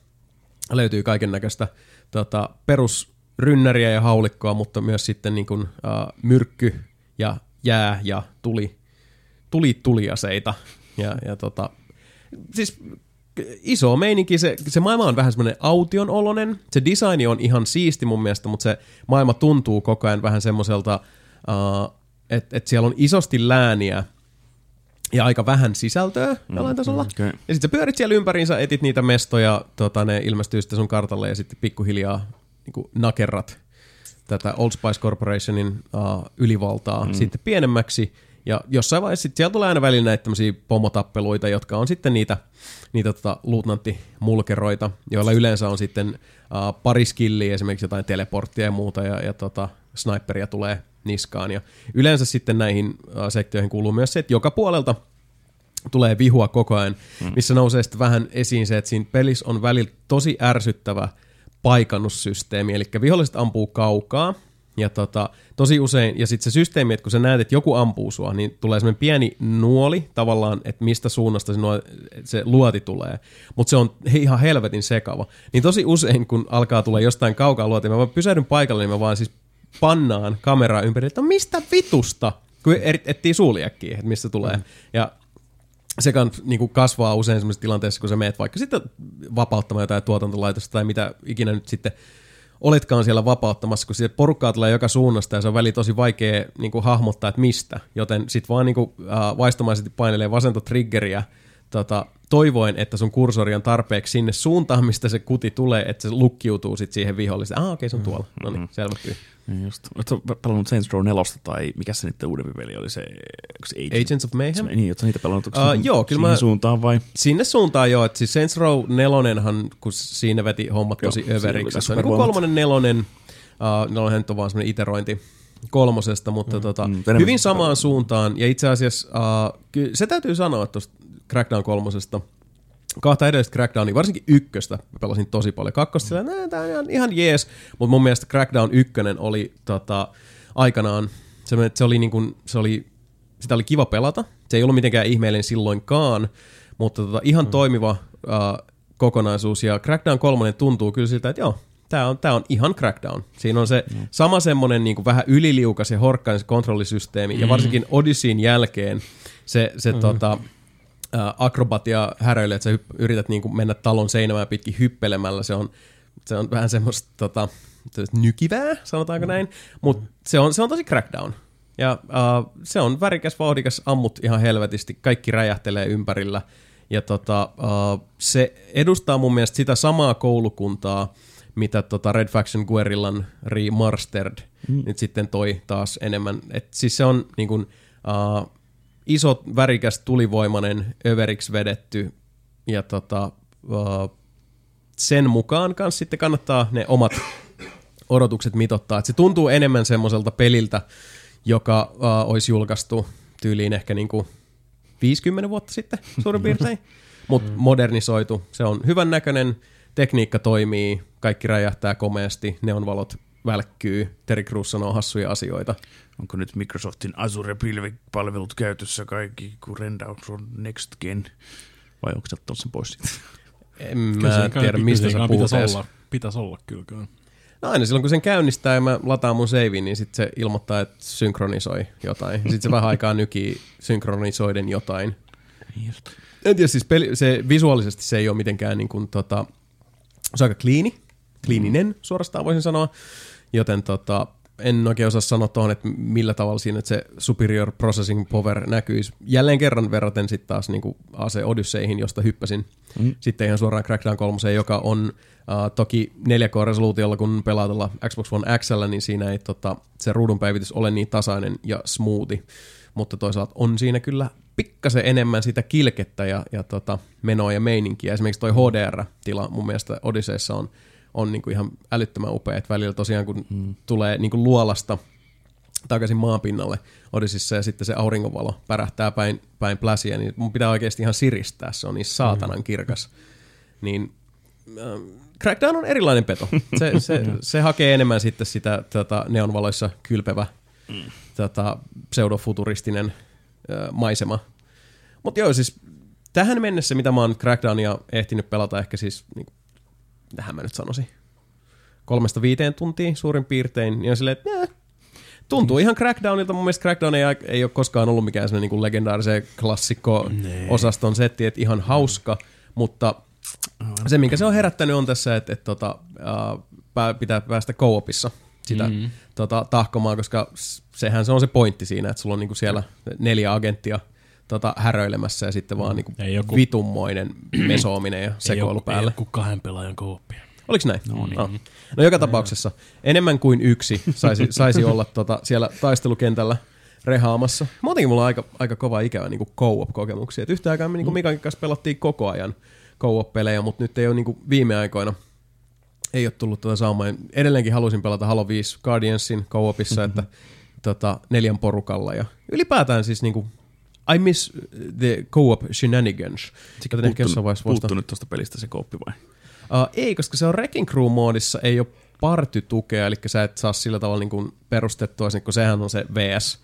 Löytyy kaiken näköistä tota, perusrynnäriä ja haulikkoa, mutta myös sitten niin kuin, äh, myrkky, ja jää ja tuli, tuli tuliaseita. Ja, ja tota, siis iso meininki, se, se maailma on vähän semmoinen aution oloinen. Se designi on ihan siisti mun mielestä, mutta se maailma tuntuu koko ajan vähän semmoiselta, uh, että et siellä on isosti lääniä ja aika vähän sisältöä jollain tasolla. Okay. Ja sitten sä pyörit siellä ympäriinsä, etit niitä mestoja, tota, ne ilmestyy sitten sun kartalle ja sitten pikkuhiljaa niin kuin nakerrat tätä Old Spice Corporationin uh, ylivaltaa mm. sitten pienemmäksi. Ja jossain vaiheessa sitten siellä tulee aina välillä näitä tämmöisiä pomotappeluita, jotka on sitten niitä, niitä tota, luutnanttimulkeroita, joilla yleensä on sitten uh, pari skilliä, esimerkiksi jotain teleporttia ja muuta, ja, ja tota, sniperia tulee niskaan. Ja yleensä sitten näihin uh, sektioihin kuuluu myös se, että joka puolelta tulee vihua koko ajan, mm. missä nousee sitten vähän esiin se, että siinä pelissä on välillä tosi ärsyttävä paikannussysteemi, eli viholliset ampuu kaukaa ja tota, tosi usein, ja sitten se systeemi, että kun sä näet, että joku ampuu sua, niin tulee semmoinen pieni nuoli tavallaan, että mistä suunnasta se, nuoli, se luoti tulee, mutta se on ihan helvetin sekava. Niin tosi usein, kun alkaa tulla jostain kaukaa luoti, mä vaan pysähdyn paikalle, niin mä vaan siis pannaan kameraa ympäri, että mistä vitusta, kun etsii suuliäkkiä, että mistä tulee. Mm. Ja se niin kasvaa usein sellaisessa tilanteessa, kun sä meet vaikka sitten vapauttamaan jotain tuotantolaitosta tai mitä ikinä nyt sitten oletkaan siellä vapauttamassa, kun siellä porukkaa tulee joka suunnasta ja se on väliin tosi vaikea niin kuin hahmottaa, että mistä. Joten sit vaan niin kuin, äh, vaistomaisesti painelee vasenta triggeriä tota, toivoen, että sun kursori on tarpeeksi sinne suuntaan, mistä se kuti tulee, että se lukkiutuu sit siihen viholliseen. Ah, okei, okay, se on tuolla. No niin, selvättyy. Just. Oletko pelannut Saints Row neljä tai mikä se niiden uudempi peli oli? Se, se Agent? Agents of Mayhem? Niin, oletko niitä pelannut? Uh, sinne, joo, kyllä mä, suuntaan vai? Sinne suuntaan joo. Et siis Saints Row neljä, kun siinä veti hommat tosi överiksi. Se on niin kuin kolmonen nelonen. Uh, nelonen on vaan semmoinen iterointi kolmosesta, mutta mm, tota, mm, hyvin samaan on suuntaan. Ja itse asiassa uh, ky- se täytyy sanoa tuosta Crackdown kolmosesta. Kahta edellistä Crackdownia, varsinkin ykköstä, pelasin tosi paljon. Kakkosta sillä, nää, tää on ihan, ihan jees, mutta mun mielestä Crackdown ykkönen oli tota, aikanaan, se, se oli niin kuin, se oli, sitä oli kiva pelata. Se ei ollut mitenkään ihmeellinen silloinkaan, mutta tota, ihan mm. toimiva uh, kokonaisuus. Ja Crackdown kolmonen tuntuu kyllä siltä, että joo, tää on, tää on ihan Crackdown. Siinä on se mm. sama semmonen niin kuin vähän yliliukas ja horkkainen se kontrollisysteemi, mm. ja varsinkin Odysseyn jälkeen se, se mm. tota... akrobatia häröille, että sä yrität niin kuin mennä talon seinämään pitkin hyppelemällä. Se on, se on vähän semmoista tota, nykivää, sanotaanko näin, mutta se on, se on tosi Crackdown. Ja uh, se on värikäs, vauhdikas, ammut ihan helvetisti, kaikki räjähtelee ympärillä. Ja tota, uh, se edustaa mun mielestä sitä samaa koulukuntaa, mitä tota Red Faction Guerillan Remastered mm. nyt sitten toi taas enemmän. Et siis se on niin kuin... Uh, iso, värikäs, tulivoimainen, överiksi vedetty ja tota, uh, sen mukaan kanssa sitten kannattaa ne omat odotukset mitottaa. Et se tuntuu enemmän semmoiselta peliltä, joka uh, olisi julkaistu tyyliin ehkä niinku viisikymmentä vuotta sitten suurin piirtein, mutta modernisoitu. Se on hyvän näköinen, tekniikka toimii, kaikki räjähtää komeasti, neonvalot välkkyy, Terry Crews sanoo hassuja asioita. Onko nyt Microsoftin Azure-pilvipalvelut käytössä kaikki, kun rendaus on next gen? Vai onko se ottanut sen pois siitä? En mä tiedä, mistä sä puhut edes. Pitäisi olla kyllä. No aina silloin, kun sen käynnistää ja mä lataan mun saveen, niin sitten se ilmoittaa, että synkronisoi jotain. Sitten se vähän aikaa nyki synkronisoiden jotain. Just. En tiedä, siis peli, se, visuaalisesti se ei ole mitenkään, niin kuin, tota, se on aika kliini, kliininen mm. suorastaan voisin sanoa, joten tota, en oikein osaa sanoa tuohon, että millä tavalla siinä että se superior processing power näkyisi. Jälleen kerran verraten sitten taas niin kuin Ase Odysseihin, josta hyppäsin. Mm. Sitten ihan suoraan Crackdown kolme, joka on äh, toki neljä K-resoluutiolla, kun pelaa tuolla Xbox One X:llä, niin siinä ei tota, se ruudunpäivitys ole niin tasainen ja smoothi, mutta toisaalta on siinä kyllä pikkasen enemmän sitä kilkettä ja, ja tota, menoa ja meininkiä. Esimerkiksi toi H D R-tila mun mielestä Odysseyssa on, on niinku ihan älyttömän upea. Et välillä tosiaan kun hmm. tulee niinku luolasta takaisin maanpinnalle Odysseyssa ja sitten se auringonvalo pärähtää päin, päin pläsiä, niin mun pitää oikeasti ihan siristää. Se on niin saatanan kirkas. Niin, äh, Crackdown on erilainen peto. Se, se, se hakee enemmän sitten sitä tota, neonvaloissa kylpevä hmm. tota, pseudofuturistinen maisema. Mutta joo, siis tähän mennessä, mitä mä oon Crackdownia ehtinyt pelata ehkä siis, niin, tähän mä nyt sanoisin, kolmesta viiteen tuntia suurin piirtein, niin on silleen, että nää, tuntuu ihan Crackdownilta. Mun mielestä Crackdown ei, ei ole koskaan ollut mikään sellainen niin legendaarisen klassikko-osaston setti, että ihan hauska, mutta se, minkä se on herättänyt, on tässä, että et, tota, äh, pitää päästä co-opissa sitä mm-hmm. tota, tahkomaan, koska sehän se on se pointti siinä, että sulla on niinku siellä neljä agenttia tota, häröilemässä ja sitten vaan niinku joku vitummoinen mesoominen ja sekoilu ei päälle. Ei joku kahden pelaajan kooppia. Oliko näin? No, niin. ah. no joka tapauksessa enemmän kuin yksi saisi, saisi olla tota, siellä taistelukentällä rehaamassa. Muutenkin mulla on aika, aika kova ikävä niinku co-op-kokemuksia. Et yhtä aikaa me niinku Mikan kanssa pelattiin koko ajan co-op-pelejä, mutta nyt ei ole niinku viime aikoina ei ole tullut tuota saamaan. Edelleenkin halusin pelata Halo viisi Guardiansin co-opissa, mm-hmm. että tota, neljän porukalla. Ja ylipäätään siis niinku, I miss the co-op shenanigans. Puuttunut tuosta pelistä se co-op vai? Uh, ei, koska se on Wrecking Crew-moodissa, ei ole partytukea, eli sä et saa sillä tavalla niinku perustettua, kun sehän on se V S.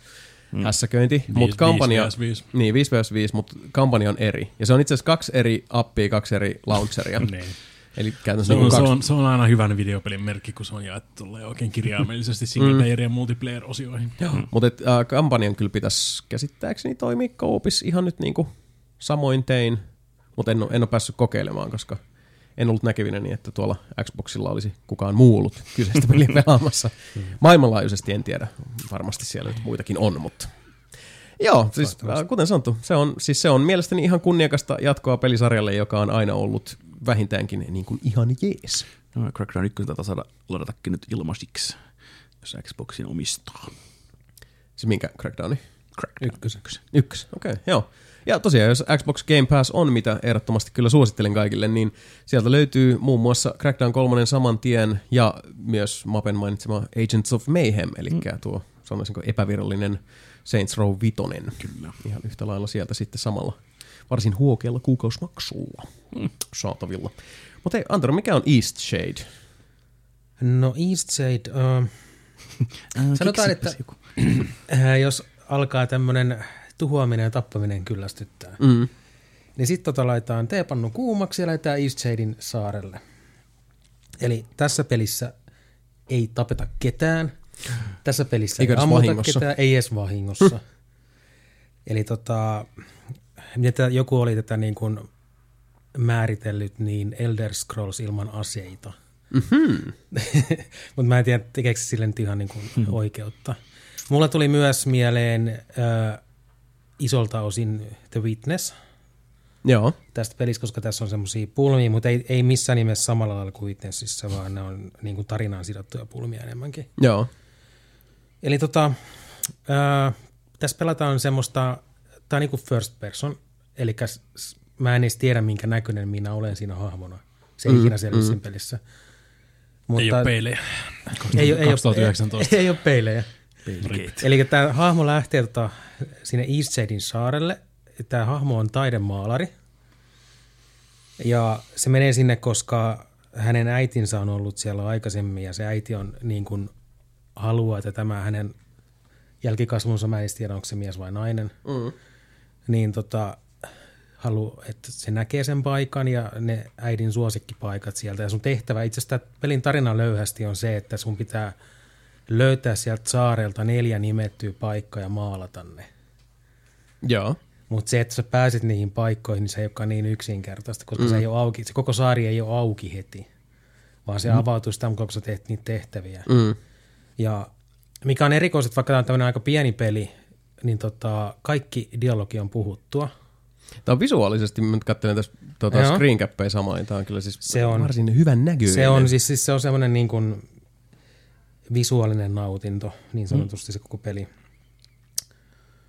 Mm. hässäköinti, mutta kampanja, niin, viisi vastaan viisi, mutta kampanja on eri. Ja se on itse asiassa kaksi eri appia, kaksi eri launcheria. Eli se, on, kaksi... se, on, se on aina hyvän videopelin merkki, kun se on jaettu oikein kirjaimellisesti singleplayer- ja multiplayer-osioihin. Mm. Mutta äh, kampanjan kyllä pitäisi käsittääkseni toimia koopis ihan nyt niinku samoin tein, mutta en, en ole päässyt kokeilemaan, koska en ollut näkevinä niin, että tuolla Xboxilla olisi kukaan muu ollut kyseistä peliä pelaamassa. Maailmanlaajuisesti en tiedä, varmasti siellä nyt muitakin on, mutta... Joo, siis, äh, kuten sanottu, se on, siis se on mielestäni ihan kunniakasta jatkoa pelisarjalle, joka on aina ollut... vähintäänkin niin kuin ihan jees. No, Crackdown yksi tätä saada ladatakin nyt ilmaisiksi, jos Xboxin omistaa. Siis minkä Crackdowni? Crackdown ykkösen. Yksi, okei, okay, joo. Ja tosiaan, jos Xbox Game Pass on, mitä ehdottomasti kyllä suosittelen kaikille, niin sieltä löytyy muun muassa Crackdown kolme saman tien ja myös Mapen mainitsema Agents of Mayhem, eli mm. tuo sanoisinko epävirallinen Saints Row viisi. Kyllä. Ihan yhtä lailla sieltä sitten samalla. Varsin huokealla kuukausimaksulla hmm. saatavilla. Mutta hei, Antero, mikä on East Shade? No East Shade... Uh, sanotaan, että jos alkaa tämmöinen tuhoaminen ja tappaminen kyllästyttää, mm. niin sitten tota laitetaan teepannun kuumaksi ja laitetaan East Shadein saarelle. Eli tässä pelissä ei tapeta ketään. Tässä pelissä ei ammuta vahingossa. ketään. Ei edes vahingossa. Hmm. Eli tota... Mitä joku oli tätä niin kuin määritellyt, niin Elder Scrolls ilman aseita. Mm-hmm. Mutta mä en tiedä, tekeekö se sille nyt ihan niin kuin mm-hmm. oikeutta. Mulla tuli myös mieleen äh, isolta osin The Witness. Joo. Tästä pelissä, koska tässä on semmoisia pulmia, mutta ei, ei missään nimessä samalla lailla kuin Witnessissä, vaan ne on niin kuin tarinaan sidottuja pulmia enemmänkin. Joo. Eli tota, äh, tässä pelataan semmoista... Tämä on niin kuin first person, eli mä en edes tiedä, minkä näköinen minä olen siinä hahmona. Se ei mm, ikinä selvisi mm. sen pelissä. Mutta ei ole peilejä. kaksituhattayhdeksäntoista Ei, ei ole peilejä. Eli tämä hahmo lähtee tota, sinne East Shadein saarelle. Tämä hahmo on taidemaalari. Ja se menee sinne, koska hänen äitinsä on ollut siellä aikaisemmin, ja se äiti on niin kuin haluaa, että tämä hänen jälkikasvunsa, mä en tiedä, onko se mies vai nainen. Mm. Niin tota, halu, että se näkee sen paikan ja ne äidin suosikkipaikat sieltä. Ja sun tehtävä itse asiassa pelin tarina löyhästi on se, että sun pitää löytää sieltä saarelta neljä nimettyä paikkaa ja maalata ne. Joo. Mutta se, että sä pääsit niihin paikkoihin, niin se ei olekaan niin yksinkertaista, koska mm. se, ei ole auki, se koko saari ei ole auki heti, vaan se mm. avautuu sitä mukaan, kun sä teet niitä tehtäviä. Mm. Ja mikä on erikoiset, vaikka tämä on tämmöinen aika pieni peli, niin tota, kaikki dialogi on puhuttua. Tämä on visuaalisesti, mä katselen tässä tuota screencappeja samaan, tämä on kyllä siis se on, varsin hyvän näköinen. Se on siis, siis se on semmoinen niin kuin visuaalinen nautinto, niin sanotusti mm. se koko peli.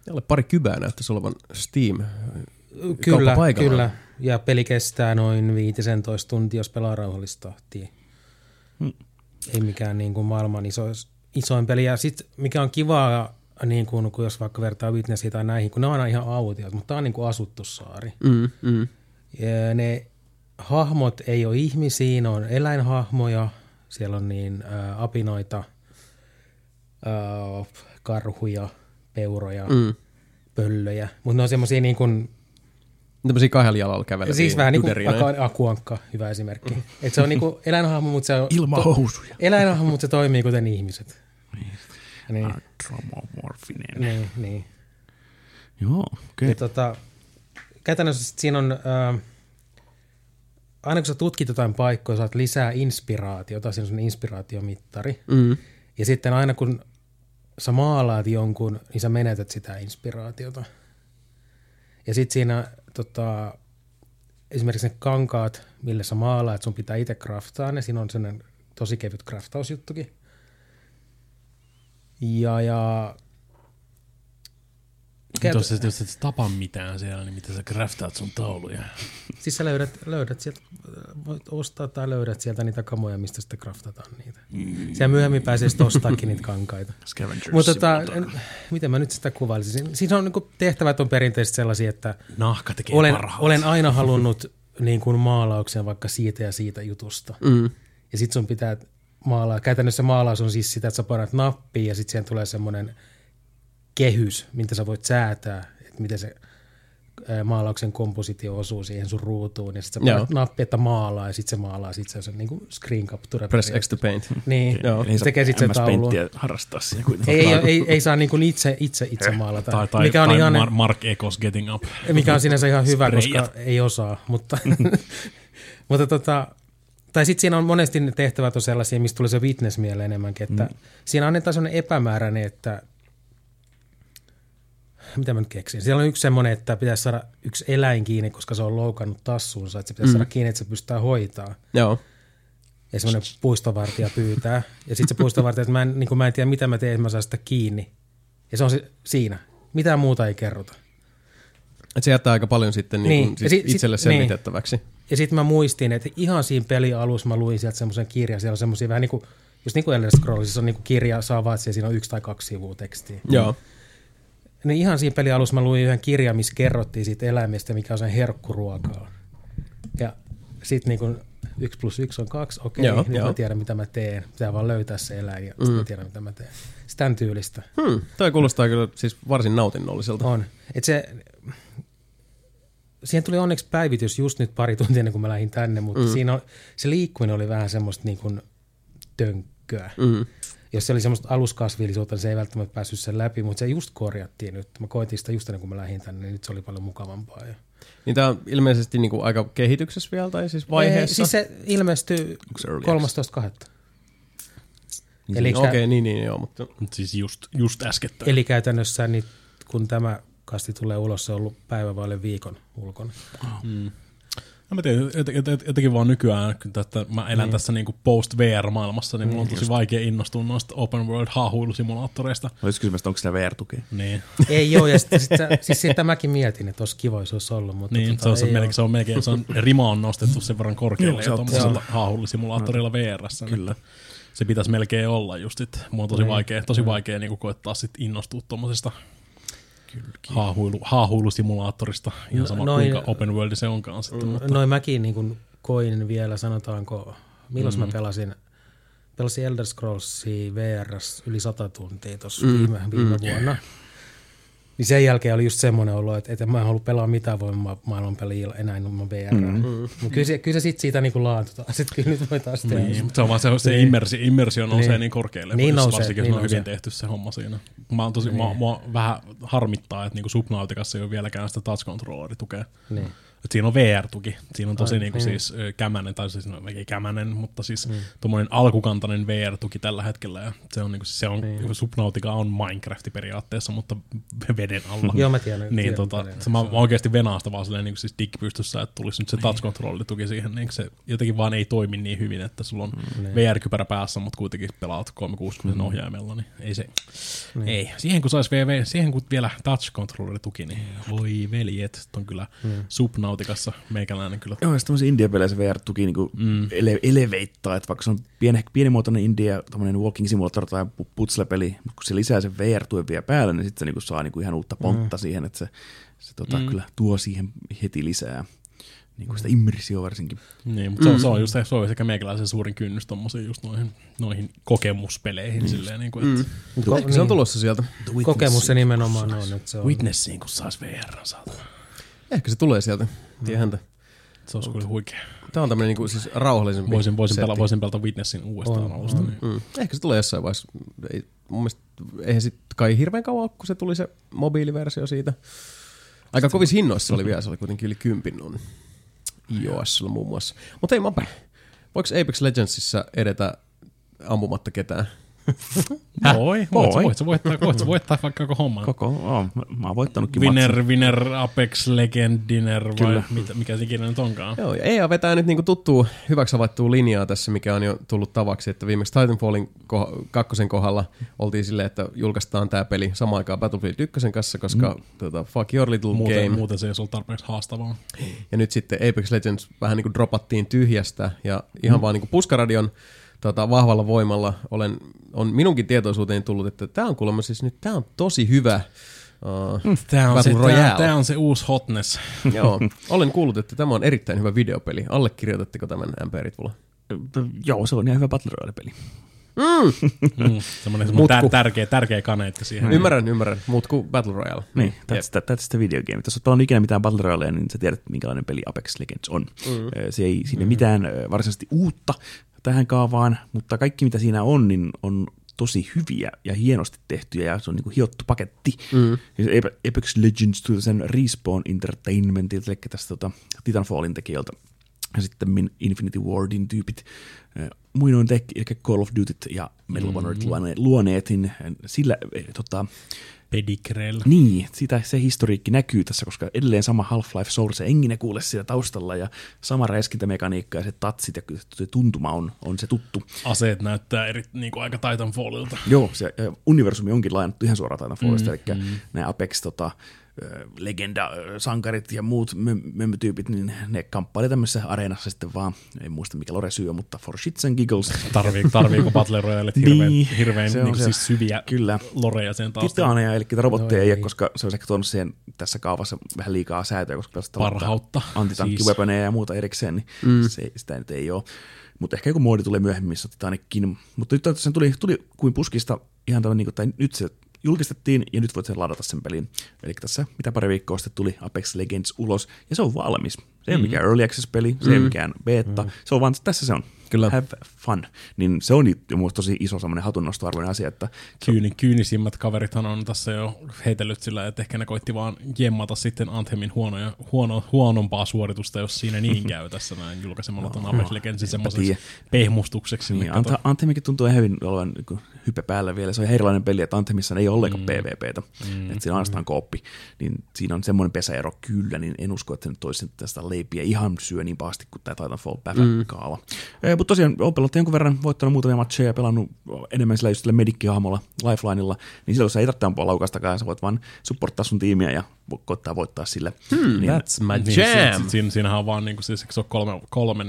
Jolle pari kybää näyttäisi olevan Steam-kauppapaikalla. Kyllä, kyllä. Ja peli kestää noin viisitoista tuntia, jos pelaa rauhallista tahtia. Mm. Ei mikään niin kuin maailman iso, isoin peli. Ja sitten mikä on kivaa, niin kuin, kun jos vaikka vertaa Witnessiä tai näihin, kun ne on aina ihan autiot, mutta tämä on niin kuin asuttu saari. Mm, mm. Ja ne hahmot ei ole ihmisiä, ne on eläinhahmoja, siellä on niin äh, apinoita, äh, karhuja, peuroja, mm. pöllöjä, mutta ne on semmoisia niin kuin... Tämmöisiä kahdella jalalla käveleviä. Siis vähän niin kuin Akuankka, hyvä esimerkki. Mm. Että se on niin kuin eläinhahmo, mutta se on... Ilman housuja. Eläinhahmo, mutta se toimii kuten ihmiset. Niin. Antromomorfinen. Niin, niin. Joo, okei. Okay. Tota, käytännössä siinä on, äh, aina kun sä tutkit jotain paikkoja, saat lisää inspiraatiota, siinä on semmoinen inspiraatiomittari. Mm. Ja sitten aina kun sä maalaat jonkun, niin sä menetät sitä inspiraatiota. Ja sit siinä tota, esimerkiksi ne kankaat, millä sä maalaat, sun pitää itse craftaa ne. Siinä on sellainen tosi kevyt craftausjuttukin. Ja, ja... Kert... Jos, et, jos et tapa mitään siellä, niin mitä sä craftaat sun tauluja? Siis sä löydät, löydät sieltä, voit ostaa tai löydät sieltä niitä kamoja, mistä sitten craftataan niitä. Mm. Siellä myöhemmin pääsee sitten ostaakin niitä kankaita. Mutta tota, miten mä nyt sitä kuvailisin? Siinä on niin kuin, tehtävät on perinteisesti sellaisia, että nahka tekee olen, olen aina halunnut niin kuin maalauksen vaikka siitä ja siitä jutusta. Mm. Ja sit sun pitää maalaa. Käytännössä maalaus on siis sitä, että sä painat nappia ja sit siihen tulee semmoinen kehys, mitä sä voit säätää, että miten se maalauksen kompositio osuu siihen sun ruutuun, ja sit sä painat nappi, että maalaa, ja sit se maalaa, sit se on niin kuin screen capture. Press X to paint. Niin, okay. Se tekee sit sen taulun. Harrastaa siihen kuitenkin. Ei, ei, ei, ei saa niin kuin itse, itse, itse maalata. Tai, tai, mikä on tai ihan, Mar- Mark Ekos Getting Up. Mikä on sinänsä ihan hyvä, Sprayat. Koska ei osaa, mutta, mutta tota, tai sit siinä on monesti ne tehtävät on sellaisia, mistä tulee se Witness mieleen enemmänkin, että mm. siinä annetaan sellainen epämääräinen, että mitä mä nyt keksin? Siellä on yksi semmoinen, että pitäisi saada yksi eläin kiinni, koska se on loukannut tassuunsa, että se pitäisi mm. saada kiinni, että se pystytään hoitaa. Joo. Ja semmoinen puistovartija pyytää. Ja sitten se puistovartija, että mä en, niin mä en tiedä, mitä mä teen, että mä saan sitä kiinni. Ja se on se, siinä. Mitään muuta ei kerrota. Että se jättää aika paljon sitten niin niin. Siis sit, itselle sit, selvitettäväksi. Niin. Ja sitten mä muistin, että ihan siinä pelialussa mä luin sieltä semmoisen kirjan. Siellä on semmoisia vähän niin kuin, just niin kuin Elder Scrollsissa on niin kuin kirja, saa vatsia, siinä on yksi tai kaksi sivua tekstiä. Joo. Niin ihan siinä pelin alussa mä luin yhden kirjan, missä kerrottiin siitä eläimestä, mikä on sen herkkuruokaa. Ja sit niin kun yksi plus yksi on kaksi, okei, okay, niin mä tiedän mitä mä teen. Pitää vaan löytää se eläin ja mm. sitten mä tiedän mitä mä teen. Sitä tyylistä. Hmm. Toi kuulostaa kyllä siis varsin nautinnolliselta. On. Et se, siihen tuli onneksi päivitys just nyt pari tuntia ennen kuin mä lähdin tänne, mutta mm. siinä on, se liikkuminen oli vähän semmoista niin kun tönkköä. Mm. Jos se oli semmoista aluskasvillisuutta, niin se ei välttämättä päässyt sen läpi, mutta se just korjattiin nyt. Mä koitin sitä just ennen kuin mä lähdin tänne, niin nyt se oli paljon mukavampaa. Niin tämä on ilmeisesti niin kuin aika kehityksessä vielä, tai siis vaiheessa? Ei, siis se ilmestyy kolmastoista kahdestoista Niin, Okei, okay, niin, niin joo, mutta siis just, just äskettäin. Eli käytännössä niin, kun tämä kasti tulee ulos, se on ollut päivä vaille viikon ulkona. Oh. Mm. No mä tiedän, jotenkin vaan nykyään, että mä elän niin. tässä niinku post-V R-maailmassa, niin mulla on tosi vaikea innostua noista open world-haahuilusimulaattoreista. Olisi kysymys, onko sitä V R-tukea? Niin. Ei joo, ja sitten sit, siis sitä mäkin mietin, että olisi kiva, jos olisi ollut. Mutta niin, tota, se, on melkein, se on melkein, se on rima on nostettu sen verran korkealle jo tuollaisella haahuilusimulaattorilla V R:ssä. Kyllä. Se pitäisi melkein olla just, että mulla on tosi niin. vaikea, tosi vaikea niinku koettaa sit innostua tuommoisesta. Haahuilu, haahuilusimulaattorista, ihan sama noin, kuinka open world se onkaan sitten. Mutta. Noin mäkin niin kuin koin vielä, sanotaanko, milloin mm-hmm. mä pelasin, pelasin Elder Scrollsia V R:ssä yli sata tuntia tuossa mm-hmm. viime, viime vuonna. Niin sen jälkeen oli just semmoinen olo, että, että mä en halua pelaa mitään voimaa maailmanpeliä enää ilman V R. Mm-hmm. Mutta kyllä se, se sitten siitä niinku laantutaan. Sitten kyllä nyt voi taas tehdä. Niin, mutta se on vaan se, se niin. immersi, immersio nousee niin, niin korkealle. Niin nousee. Varsinkin niin se on nousee. Hyvin tehty se homma siinä. Mä oon tosi, niin. mä, mua vähän harmittaa, että niinku Subnauticassa ei ole vieläkään sitä touch-controlleritukea. Niin. Et siinä on V R-tuki. Siinä on tosi Ai, niinku niin. siis kämänen, tai siis no, ei kämänen, mutta siis niin. tommoinen alkukantainen V R-tuki tällä hetkellä. Ja se on, niinku, se on niin. Subnautica on Minecraft periaatteessa, mutta veden alla. Joo, mä tiedän. Niin, tiedän tota, se, mä, mä oikeasti venaasta vaan silleen, niinku, siis dick pystyssä, että tulisi nyt se touch-controlli-tuki siihen. Niin, se jotenkin vaan ei toimi niin hyvin, että sulla on niin. V R-kypärä päässä, mutta kuitenkin pelaat kolmesataakuusikymmentä mm. ohjaimella. Niin ei se, niin. ei. Siihen kun sais V V, siihen kun vielä touch-controlli-tuki, niin voi veljet, on kyllä mm. Subnautica. Nautikassa meikäläinen kyllä. Joo, ja sitten indie-pelejä se V R-tuki niinku mm. ele- eleveittaa, että vaikka se on pieni, pienimuotoinen indie, tommoinen walking simulator tai putslepeli, mutta kun se lisää sen V R-tuen vielä päälle, niin sitten se niinku saa niinku ihan uutta pontta mm. siihen, että se, se tota, mm. kyllä tuo siihen heti lisää niinku sitä immersioa varsinkin. Niin, mutta mm. se, on, se on just se, se on sekä meikäläisen suurin kynnys tommosiin just noihin, noihin kokemuspeleihin. Mm. Silleen, niin kuin, että, mm. Ko- niin. Se on tulossa sieltä. Kokemus se nimenomaan on. Nyt se on. Witnessiin, kun saisi V R:n saatana. Ehkä se tulee sieltä, tiehäntä. Se olisi kyllä huikea. Tämä on tämmöinen niinku, siis rauhallisempi voisin, voisin setti. Pela, voisin pelata Witnessin uudestaan alusta. Niin. Mm. Ehkä se tulee jossain vaiheessa. Ei, mun mielestä eihän sit kai hirveän kauan, kun se tuli se mobiiliversio siitä. Aika sitten kovissa hinnoissa se oli vielä, se oli kuitenkin yli kympin on iOSilla muun muassa. Mutta ei mape. Voiko Apex Legendsissa edetä ampumatta ketään? Moi, voit sä voittaa, voittaa vaikka koko homman. Koko, oo, mä oon voittanutkin matsin. Winner, winner, Apex Legend, dinner, vai mitä, mikä se ikinä nyt onkaan. Joo, ja E A vetää nyt niinku tuttuu, hyväksi havaittua linjaa tässä, mikä on jo tullut tavaksi, että viimeksi Titanfallin koh- kakkosen kohdalla oltiin silleen, että julkaistaan tää peli samaan aikaan Battlefield ykkösen kanssa, koska mm. tota, fuck your little muuten, game. Muuten se ei ole tarpeeksi haastavaa. Ja nyt sitten Apex Legends vähän niinku dropattiin tyhjästä, ja ihan mm. vaan niinku puskaradion Tota, vahvalla voimalla olen, on minunkin tietoisuuteeni tullut, että tämä on kuulemma siis nyt, tämä on tosi hyvä uh, tämä on, se, tämä, tämä on se uusi hotness. Joo, olen kuullut, että tämä on erittäin hyvä videopeli. Allekirjoitatteko tämän M P-ritvulla? Joo, se on ihan hyvä Battle Royale-peli. Mm. Mm, semmoinen tär- tärkeä, tärkeä kaneetti siihen. Ymmärrän, ymmärrän. Mutku Battle Royale. Niin, that's the video game. Jos olet pelannut ikinä mitään Battle Royalea, niin sä tiedät, minkälainen peli Apex Legends on. Mm. Se ei siinä mm. mitään varsinaisesti uutta tähän kaavaan, mutta kaikki mitä siinä on, niin on tosi hyviä ja hienosti tehtyjä ja se on niinku hiottu paketti. Mm. Apex Legends tuli sen Respawn Entertainmentilta, eli tästä tota, Titanfallin tekijöiltä. Ja sitten Infinity Wardin tyypit, muinoin teki, eli Call of Duty ja Medal of Honorit mm-hmm. luoneet, niin sillä tota, Pedigreel. Niin, sitä, se historiikki näkyy tässä, koska edelleen sama Half-Life Source enginä kuule siellä taustalla ja sama räiskintämekaniikka ja se tatsit ja se tuntuma on, on se tuttu. Aseet näyttää eri, niin kuin aika Titanfallilta. Joo, se universumi onkin lainattu ihan suoraan Titanfallista, mm-hmm. eli nämä Apex tota, legenda-sankarit ja muut mömmötyypit, niin ne kamppailee tämmöisessä areenassa sitten vaan, en muista mikä lore syy, mutta for shits and giggles. Tarvii, tarviiko Battle Royale hirveän, niin, hirveän niin siis syviä kyllä loreja sen taustalla? Titaaneja, eli robotteja no, ei, ei, koska se on ehkä tuonut siihen tässä kaavassa vähän liikaa säätöä, koska parhautta, antitankkiweaponeja ja muuta erikseen, niin mm. se, sitä nyt ei ole. Mutta ehkä joku moodi tulee myöhemmin, missä Titanickin. Mutta nyt sen tuli, tuli kuin puskista ihan tämän, niin kuin, tai nyt se julkistettiin ja nyt voit sen ladata sen pelin. Eli tässä mitä pari viikkoa sitten tuli Apex Legends ulos ja se on valmis. Se ei mm. mikään early access-peli, se mm. ei mikään beta, mm. se on vaan tässä se on. Kyllä. Have fun. Niin se on minusta tosi iso semmoinen hatunnostoarvoinen asia. Että Kyyni, kyynisimmät kaverithan on tässä jo heitellyt sillä, että ehkä ne koitti vaan jemmata sitten Anthemin huonoja, huono, huonompaa suoritusta, jos siinä niin käy tässä näin julkaisemalla tuon no, Apex Legendsin no, semmoiseksi pehmustukseksi. Niin, Anta, Anthemikin tuntuu hyvin olevan niin hype päällä vielä. Se on ihan erilainen peli, että Anthemissa ei ole ollenkaan mm. PvPtä, mm. että siinä ainoastaan mm. kooppi. Niin siinä on semmoinen pesäero kyllä, niin en usko, että nyt olisi tästä leipiä ihan syö niin pahasti kuin tämä Titanfall-päivänkaava. Mm. Mutta tosiaan olen pelannut jonkun verran, voittanut muutamia matcheja ja pelannut enemmän sillä just sillä medikkihahmolla, lifelinella, niin silloin sä ei tarvitse ampua laukastakaan, sä voit vaan supporttaa sun tiimiä ja koittaa voittaa sillä. Hmm, niin, that's my jam! Niin, siin, siinähän on vaan niin kuin siis, se on kolme, kolmen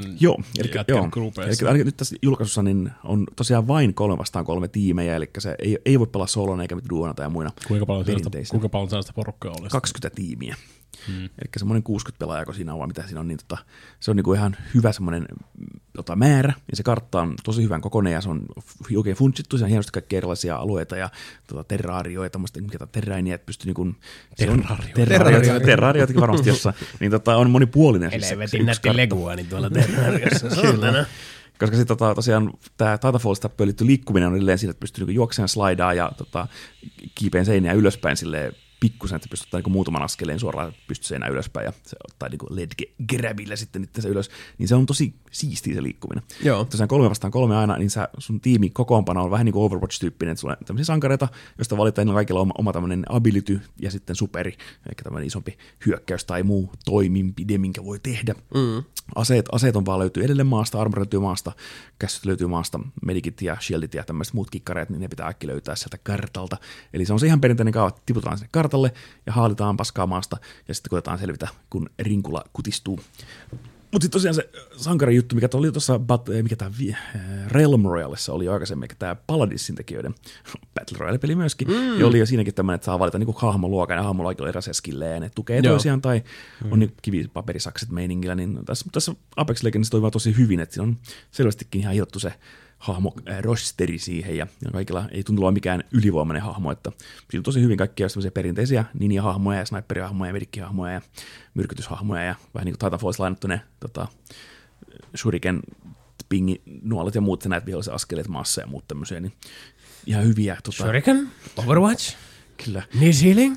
jätkän grupeissa. Eli nyt tässä julkaisussa niin on tosiaan vain kolme vastaan kolme tiimejä, eli se ei, ei voi pelaa solona eikä mitään duona tai muina. Kuinka paljon sellaista porukkaa olisi? kaksikymmentä tiimiä. Hmm. Eli semmoinen kuusikymmentä pelaajako siinä on, mitä siinä on, niin tota, se on niinku ihan hyvä semmoinen tota, määrä, ja se kartta on tosi hyvän kokoinen, ja se on oikein funtsittu, siinä on hienosti kaikkia erilaisia alueita, ja tota, terraarioita, tämmöistä terräiniä, että pystyy niinku... Terraarioita. Terraarioita, terraarioitakin varmasti jossain, niin tota, on monipuolinen. Elevetin nätti legua, niin tuolla terraariossa. Kyllä. Koska sitten tota, tosiaan tämä Titanfallista pölytty liikkuminen on edelleen sillä, että pystyy niinku juokseen slaidaan ja tota, kiipeen seinään ylöspäin silleen, pikkusen, että pystytään niinku muutaman askeleen suoraan pystyseinä ylöspäin ja se ottaa niinku L E D-grabillä sitten itse ylös, niin se on tosi siistiä se liikkuminen. Joo. Tosiaan kolme vastaan kolme aina, niin sä, sun tiimi kokoonpano on vähän niin kuin Overwatch-tyyppinen, että sulla on tämmöisiä sankareita, joista valitaan niillä kaikilla oma, oma tämmöinen ability ja sitten superi, eli tämmöinen isompi hyökkäys tai muu toimimpide, minkä voi tehdä. Mm. Aseet, aseet on vaan löytyy edelleen maasta, armor löytyy maasta, kässyt löytyy maasta, medikit ja shieldit ja tämmöiset muut kikkareet, niin ne pitää äkki löytää sieltä kartalta. Eli se on se ihan perinteinen kaava, että tiputaan sinne kartalle ja haalitaan paskaa maasta ja sitten koetaan selvitä, kun rinkula kutistuu. Mutta sitten tosiaan se sankarijuttu, mikä oli tuossa Realm Royalessa oli jo aikaisemmin, eli tämä Paladinsin tekijöiden Battle Royale-peli myöskin, mm. ja oli jo siinäkin tämmöinen, että saa valita niinku hahmoluokan ja hahmoluokin eräs skillejä, ja ne tukee toisiaan, tai mm. on niin kivipaperisakset meiningillä, niin tässä, tässä Apex Legends toimii tosi hyvin, että siinä on selvästikin ihan hiottu se hahmo-rosteri siihen, ja kaikilla ei tunnu olla mikään ylivoimainen hahmo, että siinä on tosi hyvin kaikkia sellaisia perinteisiä ninja-hahmoja ja sniperihahmoja ja medikkihahmoja ja myrkytyshahmoja, ja vähän niin kuin Titanfallissa lainattu ne tota, shuriken pinginuolet ja muut, sä näet vihollisen askeleet maassa ja muut tämmöisiä, niin ihan hyviä. Tota, shuriken, Overwatch, kyllä. Nice healing.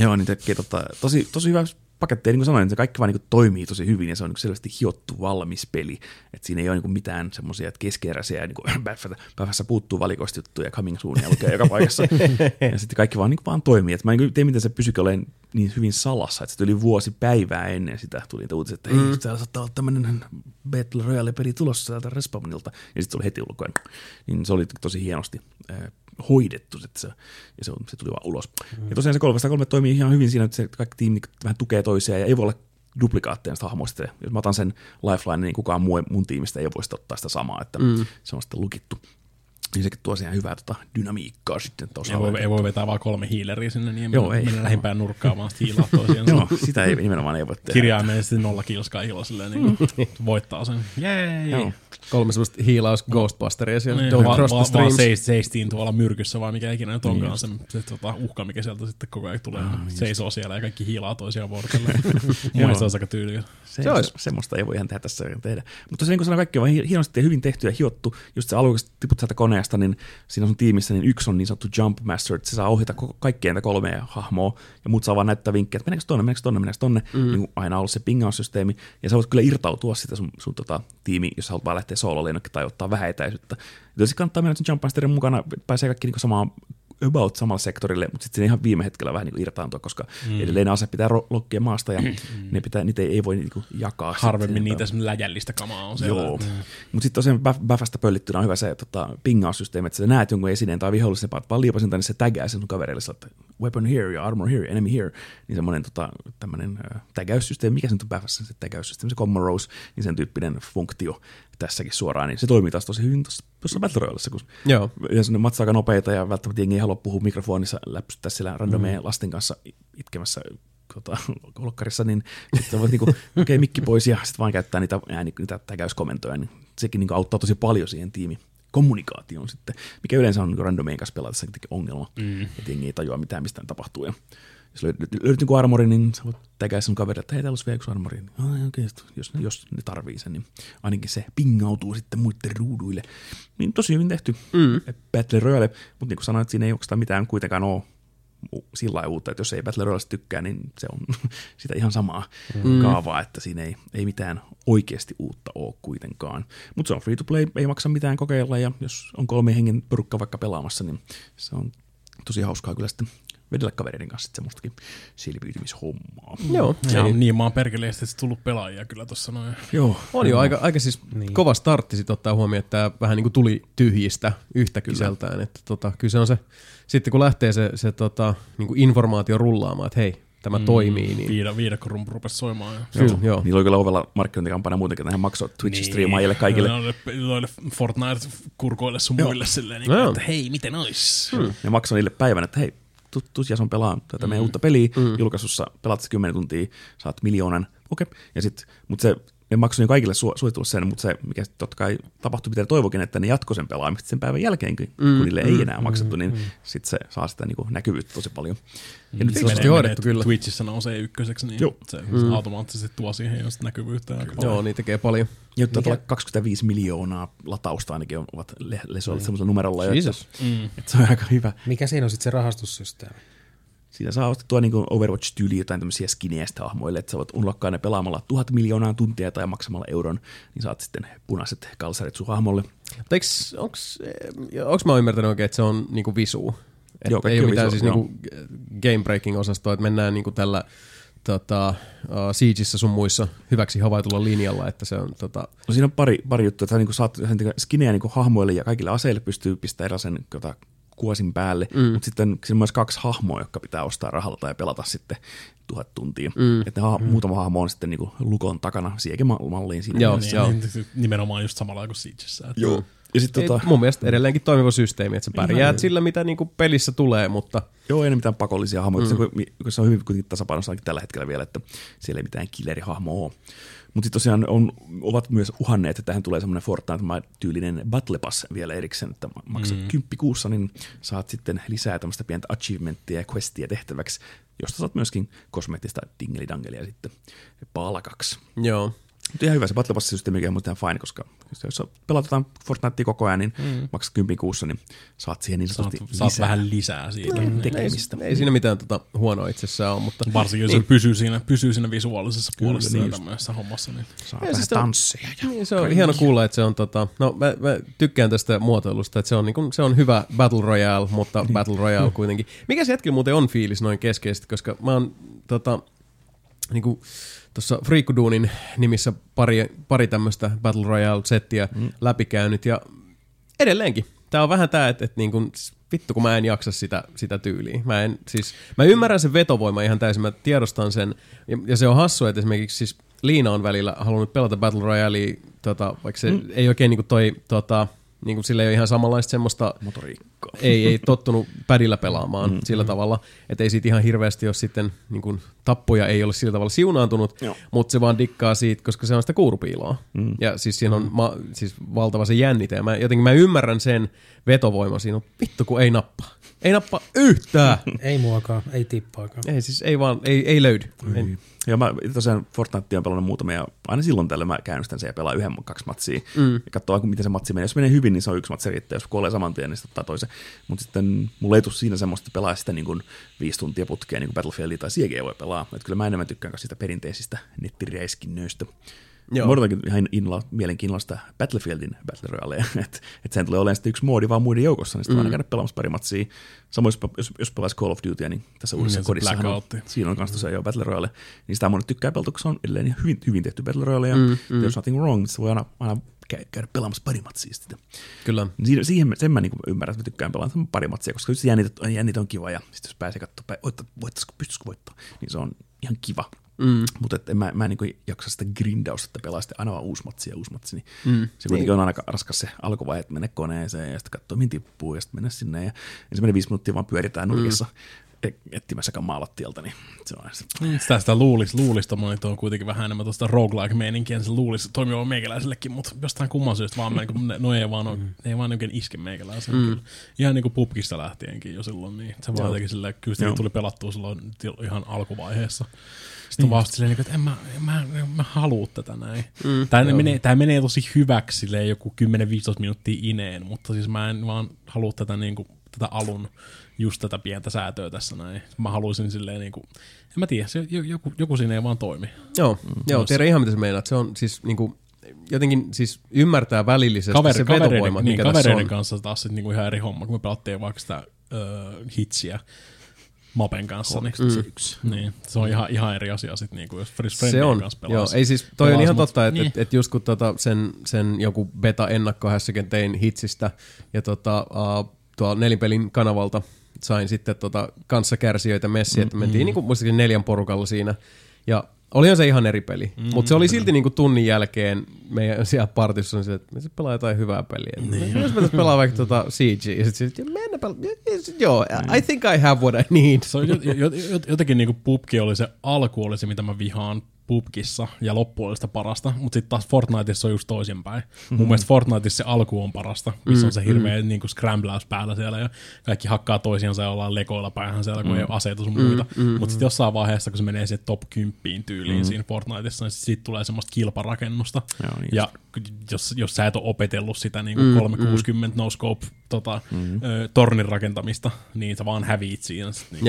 Joo, niin tekee tota, tosi, tosi hyvä paketti, niin kuin sanoin, että se kaikki vaan niin toimii tosi hyvin, ja se on niin selvästi hiottu valmis peli, että siinä ei ole niin mitään semmoisia keskeneräisiä, niin päivässä puuttuu valikoista juttuja, coming soon ja lukee joka paikassa, ja sitten kaikki vaan, niin vaan toimii, että mä en niin tiedä, miten se pysyikin olemaan niin hyvin salassa, että se tuli vuosi päivää ennen sitä, tuli niitä uutiset, että hei, täällä saattaa olla tämmöinen Battle Royale-peli tulossa täältä Respawnilta, ja sitten tuli heti ulkoin, niin se oli tosi hienosti hoidettu, että se, ja se, se tuli vaan ulos. Mm. Ja tosiaan se kolme vastaan kolme toimii ihan hyvin siinä, että se kaikki tiimi vähän tukee toisiaan, ja ei voi olla duplikaatteja näistä hahmoista. Jos mä otan sen lifeline, niin kukaan muu mun tiimistä ei voi sitten ottaa sitä samaa, että mm. se on sitten lukittu. Niin sekin tuo siihen hyvää tota, dynamiikkaa sitten. Ei voi, ei voi vetää vaan kolme hiileriä sinne, niin joo, mennä, ei, mennä lähimpään nurkkaamaan sitten hiilaa toisiaan. Joo, sitä ei nimenomaan ei voi tehdä. Kirjaimeen sitten nolla kilskaa hiilaa silleen, niin voittaa sen. Jei! Joo. Kolme semmoista hiilaus Ghostbusteria siellä. Don't va- trust va- the streams. Vaan seistiin tuolla myrkyssä, vai mikä ikinä nyt onkaan se, se tota, uhka, mikä sieltä sitten koko ajan tulee. Ah, seisoo siellä ja kaikki hiilaa toisiaan vuorotella. Mielestäni se olisi aika tyyliä. Se, se olisi. Semmoista ei voi ihan tehdä tässä tehdä. Mutta se niin kuin sanoin, kaikki on hienosti hyvin tehty ja hiottu. Just se aluksi tiput sieltä koneesta, niin siinä sun tiimissä niin yksi on niin sanottu jump master, että se saa ohjata kaikkien kolmea hahmoa ja muut saa vaan näyttää vinkkejä, että meneekö tonne, meneekö tonne, meneekö tonne. Mm. Niin aina ollut se pingaussysteemi. Ja sä voit kyllä irtautua sitä sun, sun tota, tiimi, jos haluat vaan lähteä soololiennokin tai ottaa vähän etäisyyttä. Tietysti kannattaa mennä sen jump masterin mukana, pääsee kaikki niin samaan about samalla sektorille, mutta sitten ihan viime hetkellä vähän niin irtaantua, koska mm. edelleen ase pitää lokkia maasta ja mm. ne pitää, niitä ei voi niin jakaa. Harvemmin niitä semmoinen läjällistä kamaa on siellä. Joo, mutta sitten tosiaan bäfästä pöllittynä on hyvä se tota, pingaussysteemi, että sä näet jonkun esineen tai vihollisen, paat vaan liipasinta, niin se tägää sen sun kavereille, että weapon here, armor here, enemy here, niin semmoinen tota, tämmöinen tägäyssysteemi, mikä se nyt on bäfässä, se tägäyssysteemi, se common rose, niin sen tyyppinen funktio tässäkin suoraan, niin se toimii taas tosi hyvin tuossa Battle Royalessa, kun yhdessä ne matsaa aika nopeita ja välttämättä jengi ei halua puhua mikrofonissa, läpsyttää siellä randomia mm-hmm. lasten kanssa itkemässä tota, kolkkarissa, niin sitten voit niinku, okei, mikki pois ja sitten vaan käyttää niitä, ääni, niitä täkäyskomentoja, niin sekin niinku auttaa tosi paljon siihen tiimi kommunikaatioon sitten, mikä yleensä on niinku randomien kanssa pelata, se on ongelma, mm. että jengi ei tajua mitään, mistä tapahtuu. Ja jos löydät joku armori, niin sä voit tekää sinun kaverille, että hei, täällä olisi vielä yksi armori. Ai, okay, jos, jos ne tarvii sen, niin ainakin se pingautuu sitten muiden ruuduille. Niin tosi hyvin tehty mm. Battle Royale, mutta niin kuin sanoin, että siinä ei oikeastaan mitään kuitenkaan ole sillä lailla uutta, että jos ei Battle Royale tykkää, niin se on sitä ihan samaa mm. kaavaa, että siinä ei, ei mitään oikeasti uutta ole kuitenkaan. Mutta se on free to play, ei maksa mitään kokeilla, ja jos on kolme hengen porukka vaikka pelaamassa, niin se on tosi hauskaa kyllä sitten vedellä kavereiden kanssa semmoistakin selviytymishommaa. Joo. Ja niin, mä oon perkeleisesti tullut pelaajia kyllä tuossa noin. Joo. On jo aika, aika siis niin. Kova startti sit ottaa huomioon, että tämä vähän niin kuin tuli tyhjistä yhtä kyseltään. Että tota, kyllä se on se, sitten kun lähtee se, se tota, niin kuin informaatio rullaamaan, että hei, tämä mm, toimii. Niin. Viida, viidakko rumpu rupesi soimaan. Joo. Joo. Joo. Niillä oli kyllä ovella markkinointikampanja muutenkin, että hän maksoi Twitch-striimaajille kaikille. Noille Fortnite-kurkoille sun muille silleen, niin, että hei, miten ois? Hmm. Ne maksoi niille päivänä, että hei, tuttuja, se on pelaa tätä mm. meidän uutta peliä, mm. julkaisussa pelaat se kymmenen tuntia, saat miljoonan, okei, okay. ja sit, mut se, ne maksoi kaikille su- suositella sen, mutta se, mikä totta kai tapahtui, mitä toivokin, että ne jatkoi sen pelaamista sen päivän jälkeenkin, mm. kun niille ei enää maksettu, niin mm. sitten se saa sitä niinku näkyvyyttä tosi paljon. Ja mm. nyt se on hoidettu kyllä. Twitchissä nousee ykköseksi, niin Joo. se mm. automaattisesti tuo siihen jo sitä näkyvyyttä aika paljon. Joo, niin tekee paljon. Ja kaksikymmentäviisi miljoonaa latausta ainakin ovat le- lesoille mm. semmoisella numerolla. Jesus. Että, mm. että se on aika hyvä. Mikä siinä on sitten se rahastussysteemi? Siinä saa ostettua niin Overwatch-tyyliä jotain tämmöisiä skineistä hahmoille, että sä voit unlokkaa ne pelaamalla tuhat miljoonaa tuntia tai maksamalla euron, niin saat sitten punaiset kalsarit sun hahmolle. Onko mä ymmärtänyt oikein, että se on niinku visu? Et Joo, ei ole mitään visu, siis no. niinku game-breaking-osastoa, että mennään niinku tällä tota, uh, Siegissä sun muissa hyväksi havaitulla linjalla, että se on tota... No siinä on pari, pari juttua, että sä niinku saat skinejä niinku hahmoille ja kaikille aseille pystyy pistämään erilaisen jotain kuosin päälle, mm. mutta sitten siinä on myös kaksi hahmoa, jotka pitää ostaa rahalla tai pelata sitten tuhat tuntia. Mm. Että ha- mm. muutama hahmo on sitten niinku lukon takana siegemalliin siinä. Joo, niin, joo. Nimenomaan just samalla kuin Siegissä. Joo. Ja sit, Ei, tota... mun mielestä edelleenkin toimiva systeemi, että sä pärjäät sillä, mitä niinku pelissä tulee, mutta... Joo, ei ne mitään pakollisia hahmoja, mm. koska se on hyvin kuitenkin tasapainossa tällä hetkellä vielä, että siellä ei mitään killerihahmoa ole. Mutta sitten tosiaan on, ovat myös uhanneet, että tähän tulee semmoinen Fortnite-tyylinen Battle Pass vielä erikseen, että maksat mm. kymppi kuussa, niin saat sitten lisää tämmöistä pientä achievementtia ja questia tehtäväksi, josta saat myöskin kosmeettista dingelidangelia sitten palkaksi. Joo. Mutta ihan hyvä se Battle Pass-systeemi, mikä on muuten ihan fine, koska jos pelataan Fortnitea koko ajan, niin mm. maksat kympin kuussa, niin saat siihen niin saat, lisää. Saat vähän lisää siitä. Mm. Tekemistä. Ei, ei siinä mitään tota huonoa itsessään ole, mutta... Varsinkin, niin. jos se pysyy siinä, pysyy siinä visuaalisessa puolessa ja tämmöisessä hommassa, niin saa ja vähän siis tansseja. Ja niin, se on hieno kuulla, että se on... Tota, no mä, mä tykkään tästä muotoilusta, että se on, niin kun, se on hyvä Battle Royale, mutta Battle Royale kuitenkin. Mikä se hetkellä muuten on fiilis noin keskeisesti, koska mä oon... Tota, niinku tuossa Freakuduunin nimissä pari, pari tämmöistä Battle Royale-settiä mm. läpikäynyt ja edelleenkin. Tää on vähän tää, että et niinku, vittu kun mä en jaksa sitä, sitä tyyliä. Mä, en, siis, mä ymmärrän sen vetovoima ihan täysin, mä tiedostan sen. Ja, ja se on hassua, että esimerkiksi siis Liina on välillä halunnut pelata Battle Royalea, tota, vaikka se mm. ei oikein niinku toi... Tota, niin kuin sillä ei ole ihan samanlaista semmoista... Motoriikkaa. Ei, ei tottunut pädillä pelaamaan mm, sillä mm. tavalla, että ei siitä ihan hirveästi ole sitten, niin kuin tappoja ei ole sillä tavalla siunaantunut, Joo. mutta se vaan dikkaa siitä, koska se on sitä kuurupiiloa. Mm. Ja siis siinä on mm. ma, siis valtava se jännite. Ja mä, jotenkin mä ymmärrän sen vetovoima siinä, että vittu kun ei nappaa. Ei nappaa yhtään! Ei muakaan, ei tippaakaan. Ei siis, ei vaan, ei, ei löydy. Mm. En. Ja mä tosiaan Fortnitea on pelannut muutamia, aina silloin tällöin mä käynnistän sen ja pelaan yhden, kaksi matsia mm. ja katsoa, miten se matsi menee. Jos menee hyvin, niin se on yksi matsi riittää, jos kuolee saman tien, niin sitten ottaa toisen. Mutta sitten mulla ei tule siinä semmoista, että pelaa sitä niin kuin viisi tuntia putkeen, niin kuin Battlefieldia tai Siegeä voi pelaa. Et kyllä mä enemmän tykkään siitä perinteisistä nettireiskinnöistä. Joo. Mä odotankin ihan inla, mielenkiinnolla sitä Battlefieldin Battle Royalea, että et sen tulee olemaan sitten yksi moodi vaan muiden joukossa, niin sitten mm. aina käydä pelaamassa pari matsia. Samoin jos, jos pelaisi Call of Dutyä, niin tässä uudessa mm, kodissa on, siinä on kanssa tosiaan jo Battle Royale, niin sitä monet tykkää pelata, kun se on edelleen hyvin, hyvin tehty Battle Royale, ja mm, mm. there's nothing wrong, se voi aina, aina käydä pelaamassa pari matsia sitten. Kyllä. Siin, siihen, sen mä niin ymmärrän, että mä tykkään pelata pari matsia, koska just se jännite, jännite on kiva, ja sitten jos pääsee katsomaan, voittaisiko, pystyisikö voittaa, niin se on ihan kiva. Mm. Mutta en mä, mä en niinku jaksa sitä grindausta, että pelaa sitten aina vaan uusi matsi ja uusi matsi. Niin mm. Se kuitenkin on aina raskas se alkuvaihe, että mene koneeseen ja sitten katsoa, mihin tippuu ja sitten mennä sinne. Ja ensimmäinen viisi minuuttia vaan pyöritään nurkissa mm. etsimässä kamaalat tieltä. Niin se on aina. Sitä sitä luulisi, luulis, tuo on kuitenkin vähän enemmän tuosta roguelike-meininkiä, se luulisi toimivan meikäläisellekin, mutta jostain kumman syystä vaan meni, kun no ei vaan, mm. ei vaan oikein iske meikäläiselle. Mm. Ihan niin kuin pubkista lähtienkin jo silloin, niin se vaan jotenkin silleen, kyllä sitä tuli pelattua silloin ihan alkuvaiheessa. Sitten niin. Vasta silleen, että en mä, mä, mä haluu tätä näin. Mm, tämä menee, menee tosi hyväksi silleen joku kymmenen viisitoista minuuttia ineen, mutta siis mä en vaan haluu tätä, niin kuin, tätä alun, just tätä pientä säätöä tässä näin. Mä haluaisin silleen, niin kuin, en mä tiedä, se, joku, joku siinä ei vaan toimi. Joo, mm, joo tiedän ihan mitä sä meinaat. Se on siis niin kuin, jotenkin siis ymmärtää välillisesti Kaveri, se vetovoima, niin, mikä tässä on. Kavereiden kanssa taas sit, niin kuin ihan eri homma, kun me pelattiin vaikka sitä uh, hitsiä. Mapen kanssa. Niin, mm. niin, se on ihan, ihan eri asia sitten, niin jos friendien kanssa pelaisi. Joo, ei siis, toi pelas, on ihan totta, että niin. et, et just kun tota sen, sen joku beta-ennakko-hässäkin tein hitsistä ja tota, uh, tuolla nelinpelin kanavalta sain sitten tota kanssakärsijöitä messiä, mm, että mentiin mm. niin kuin muistakin neljän porukalla siinä ja Olihan se ihan eri peli, mm, mutta se oli silti niinku tunnin jälkeen meidän siellä partissa on se, että me sit pelaa jotain hyvää peliä. Niin. Jos me täs pelaa vaikka tuota C G, ja sit sit, mä en pelaa, joo, I think I have what I need. So, jot, jot, jot, jotenkin niinku pubki oli se, alku oli se, mitä mä vihaan pubkissa, ja loppu oli sitä parasta, mutta sit taas Fortniteissa on just toisinpäin. Mm-hmm. Mun mielestä Fortniteissa se alku on parasta, missä mm, on se hirveä mm. niinku scramblaus päällä siellä, ja kaikki hakkaa toisiansa ja ollaan legoilla päähän siellä, kun mm. ei ole aseita sun muita. Mm, mm, mutta sit jossain vaiheessa, kun se menee siihen top kymppiin tyyliin mm. siinä Fortniteissa, niin siitä tulee semmoista kilparakennusta. Joo, niin ja jos, jos sä et ole opetellut sitä niin kuin mm, kolmesataakuusikymmentä mm. no-scope tota, mm. ö, tornin rakentamista, niin sä vaan häviit siinä. Niin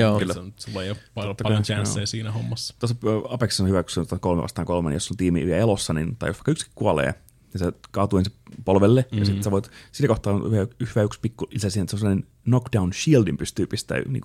sulla ei ole paljon, paljon chanceja siinä hommassa. Tuossa Apex on hyvä, kun se on kolme vastaan kolme, niin jos sulla tiimi yhä elossa, niin, tai jos vaikka yksikin kuolee, niin sä kaatuu ensin polvelle, mm. ja sitten sä voit, sillä kohtaa on hyvä yksi pikku lisä siihen, että se on sellainen knockdown shieldin pystyy pistämään niin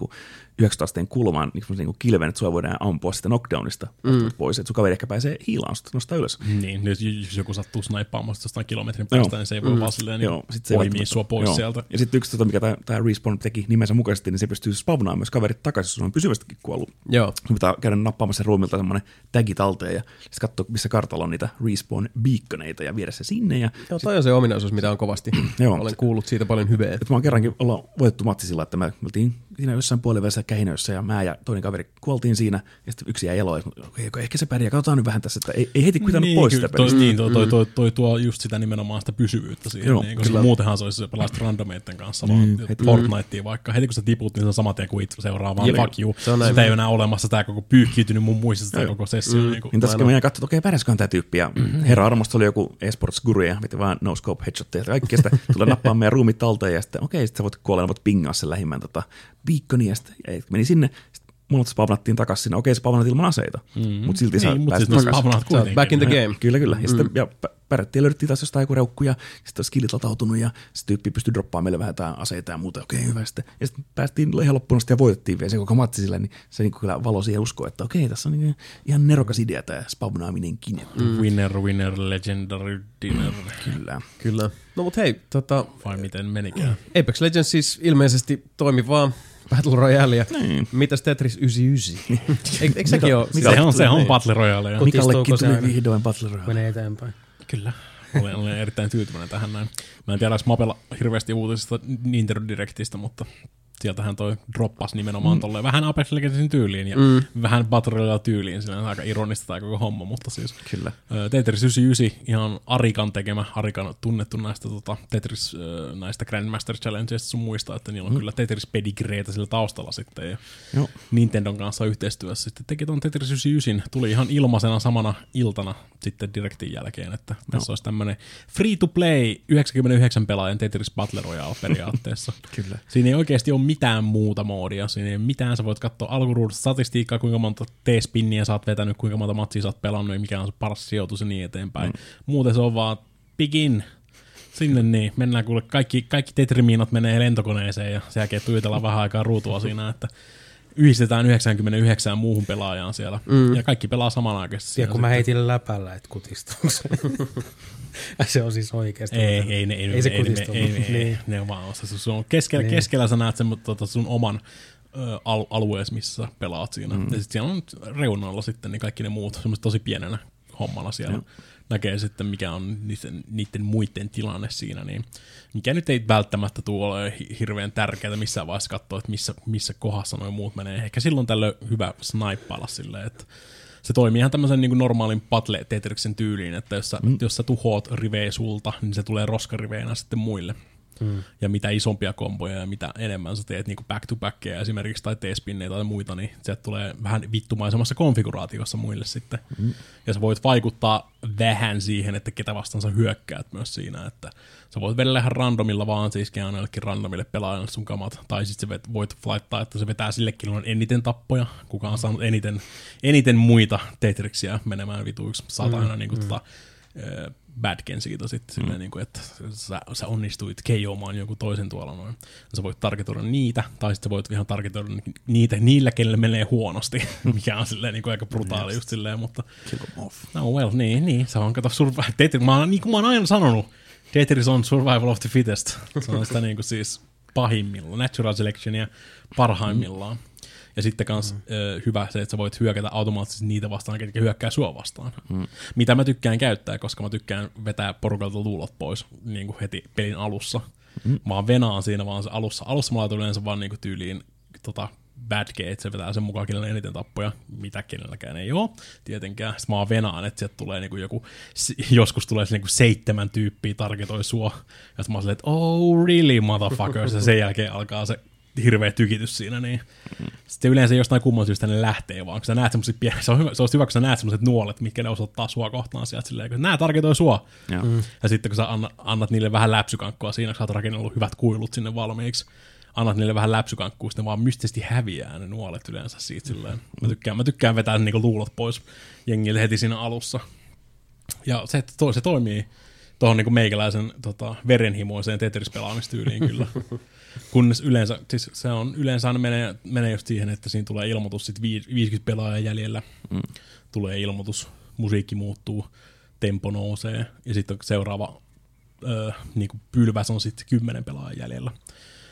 yhdeksän asteen kulmaan niin niin kilven, että sua voidaan ampua sitä knockdownista mm. pois, että sun kaveri ehkä pääsee hiilaan, sitä nostaa ylös. Niin, jos joku sattuu snaipaamaan jostain kilometrin päästä, niin se ei voi mm. vaan silleen niin poimia sua pois joo. sieltä. Ja sitten yksi, mikä tämä Respawn teki nimensä mukaisesti, niin se pystyy spavnaamaan myös kaverit takaisin, jos sun on pysyvästikin kuollut. Joo. Sun pitää käydä nappaamassa ruumilta semmoinen tagi talteen ja sitten katsoa, missä kartalla on niitä Respawn beaconeita ja viedä se sinne. Ja joo, sit... toi on se ominaisuus, mitä on kovasti. Olen kuullut siitä paljon hyvää. Mä oon kerrankin voitettu matti sillä, että me oltiin siinä jossain puolivälissä kähinöissä ja mä ja toinen kaveri kuoltiin siinä ja sitten yksi jäi eloon. Okay, ehkä se pärjää, katsotaan nyt vähän tässä, että ei, ei heti kuitenkaan niin, pois sitä pelistä. Niin, toi, toi, toi, toi tuo just sitä nimenomaan sitä pysyvyyttä siihen, joo, niin, koska muutenhan se olisi pelasta randomeiden kanssa, vaan mm, Fortnitea vaikka. Heti kun sä tiput, niin se on saman tien kuin itse seuraavaan, jep, fuck you. Sitä ei ole enää olemassa, tämä koko pyyhkiytynyt mun muistissa, tämä koko sessio. Mm, niin, niin tässä mennään katsomaan, että okei, okay, pärjäsköhän tämä tyyppi ja mm-hmm. herra armosta oli joku esports-guru ja veti vaan no-scope headshotteja, kaikkea sitä tulee nappaa meidän ruumit talteen ja sitten okei, okay, sä voit kuolla, voit pingaa sen lähimmän tota, viikkoni ja sitten meni sinne. Mulla spavnattiin takaisin sinne. Okei, spavnat ilman aseita, mm. mutta silti niin, sä mut pääsit takaisin. Back in the game. Kyllä, kyllä. Ja mm. sitten ja pärjättiin ja löydettiin taas jostain joku reukku ja sitten skillit latautunut ja se tyyppi pystyi droppaamaan meille vähän jotain aseita ja muuta. Okei, hyvä. Sitten. Ja sitten päästiin ihan loppuun ja voitettiin vielä se koko matsi sillä, niin se niin kyllä valo siihen uskoa, että okei, tässä on niin ihan nerokas idea tämä spavnaaminenkin. Mm. Winner, winner, legendary dinner. Kyllä. Kyllä. No mut hei, tota... vai miten menikään? Apex Legends siis ilmeisesti toimi vaan Battle Royale ja niin. Mitäs Tetris yhdeksänkymmentäyhdeksän? Eikö Eik sekin ole? Se, se on, se on Battle Royale. Mikalle tuli vihdoin Battle Royale. Menee eteenpäin. Kyllä. Olen, olen erittäin tyytyväinen tähän näin. Mä en tiedä, jos Mapella hirveästi uutisista Nintendo Directista, mutta sieltähän toi droppasi nimenomaan mm. tolleen vähän Apex Legendsin tyyliin ja mm. vähän Battle Royale tyyliin. Sillä on aika ironista tämä koko homma, mutta siis kyllä. Tetris yhdeksänkymmentäyhdeksän, ihan Arikan tekemä. Arikan on tunnettu näistä tota, Tetris, näistä Grandmaster Challengeista sun muista, että niillä on mm. kyllä Tetris pedigreetä sillä taustalla sitten. Ja no. Nintendon kanssa yhteistyössä sitten teki ton Tetris yhdeksänkymmentäyhdeksän. Tuli ihan ilmaisena samana iltana sitten Directin jälkeen, että no. tässä olisi tämmönen free to play yhdeksänkymmentäyhdeksän pelaajan Tetris Battle Royale periaatteessa. Kyllä. Siinä ei oikeasti ole mitään muuta moodia. Siinä ei mitään. Sä voit katsoa alkuruudusta statistiikkaa, kuinka monta T-spinniä sä oot vetänyt, kuinka monta matsia sä oot pelannut ja mikä on se paras sijoitus ja niin eteenpäin. Mm. Muuten se on vaan begin. Sinne niin. Mennään kuule. Kaikki, kaikki tetrimiinat menee lentokoneeseen ja sen jälkeen tuitellaan vähän aikaa ruutua siinä, että yhdistetään yhdeksänkymmentäyhdeksän muuhun pelaajaan siellä. Mm. Ja kaikki pelaa samanaikaisesti. Ja kun sitten. Mä heitin läpällä, et kutistus. Se on siis oikeasti. Ei, ei, ei, ei, ei se kutistunut. Ei, ei, ei, ne on vaan se on keskellä, niin. Keskellä sä näet sen tota, sun oman ö, al- alueesi, missä pelaat siinä. Mm. Ja sitten siellä on reunalla sitten niin kaikki ne muut, semmoiset tosi pienenä hommalla siellä. Mm. Näkee sitten, mikä on niiden, niiden muiden tilanne siinä, niin mikä nyt ei välttämättä tule ole hirveän tärkeää missään vaiheessa katsoa, että missä, missä kohdassa nuo muut menee. Ehkä silloin tällöin hyvä snaippailla silleen, että se toimii ihan tämmöisen niin kuin normaalin battle Tetriksen tyyliin, että jos sä, mm. jos sä tuhoat rivejä sulta, niin se tulee roskariveinä sitten muille. Mm. Ja mitä isompia komboja ja mitä enemmän sä teet niin kuin back-to-backia esimerkiksi tai T-spinneitä tai muita, niin sieltä tulee vähän vittumaisemmassa konfiguraatiossa muille sitten. Mm. Ja sä voit vaikuttaa vähän siihen, että ketä vastaan sä hyökkäät myös siinä, että sä voit vedellä ihan randomilla vaan, siis aina jollekin randomille pelaajalle sun kamat, tai sit sä voit flighttaa, että se vetää sillekin, jolla on eniten tappoja, kuka on saanut eniten, eniten muita Tetriksiä menemään vituiksi, saat aina mm. niin kuin mm. tota... badgen siitä sitten, mm. niin että sä, sä onnistuit K O:maan joku toisen tuolla noin. Sä voit targetoida niitä, tai sitten voit ihan targetoida niitä, niillä, kenelle menee huonosti, mikä on silleen niin kuin aika brutaali yes. just silleen, mutta... Kill them off. No well, niin, niin. Sä on kato survival... Tetris, mä, niin kuin mä oon aina sanonut, Tetris on survival of the fittest. Se on sitä niin kuin siis pahimmillaan, natural selectionia parhaimmillaan. Mm. Ja Ja sitten kans mm. ö, hyvä se, että sä voit hyökätä automaattisesti niitä vastaan, ketkä hyökkää sua vastaan. Mm. Mitä mä tykkään käyttää, koska mä tykkään vetää porukalta luulot pois niin kuin heti pelin alussa. Mm. Mä oon venaan siinä vaan se alussa. Alussa mä laitan yleensä vaan niin kuin tyyliin tota, bad gate, se vetää sen mukaan, kenellä eniten tappoja, mitä kenelläkään ei ole, tietenkään. Sitten mä oon venaan, että sieltä tulee niinku joku, joskus tulee niinku seitsemän tyyppiä targetoi sua, ja mä oon silleen, että oh really motherfuckers, ja sen jälkeen alkaa se hirveä tykitys siinä, niin sitten yleensä jostain kumman syystä ne lähtee vaan, kun sä näet semmosia pieniä, se on hyvä, se olisi hyvä, kun sä näet semmoset nuolet, mitkä ne osoittaa sua kohtaan sieltä silleen, kun nää targetoi sua. Mm. Ja sitten kun sä annat niille vähän läpsykankkoa siinä, kun sä oot rakennellut hyvät kuilut sinne valmiiksi, annat niille vähän läpsykankkuu, sitten vaan mystisesti häviää ne nuolet yleensä siitä silleen. Mä tykkään, mä tykkään vetää niinku luulot pois jengille heti siinä alussa. Ja se, to, se toimii tuohon niinku meikäläisen tota, verenhimoiseen Tetris-pelaamistyyliin kyllä. Kunnes yleensä, siis se on yleensä aina menee, menee just siihen, että siinä tulee ilmoitus, sit viisikymmentä pelaajaa jäljellä mm. tulee ilmoitus, musiikki muuttuu, tempo nousee ja sitten seuraava ö, niinku pylväs on sitten kymmenen pelaajaa jäljellä.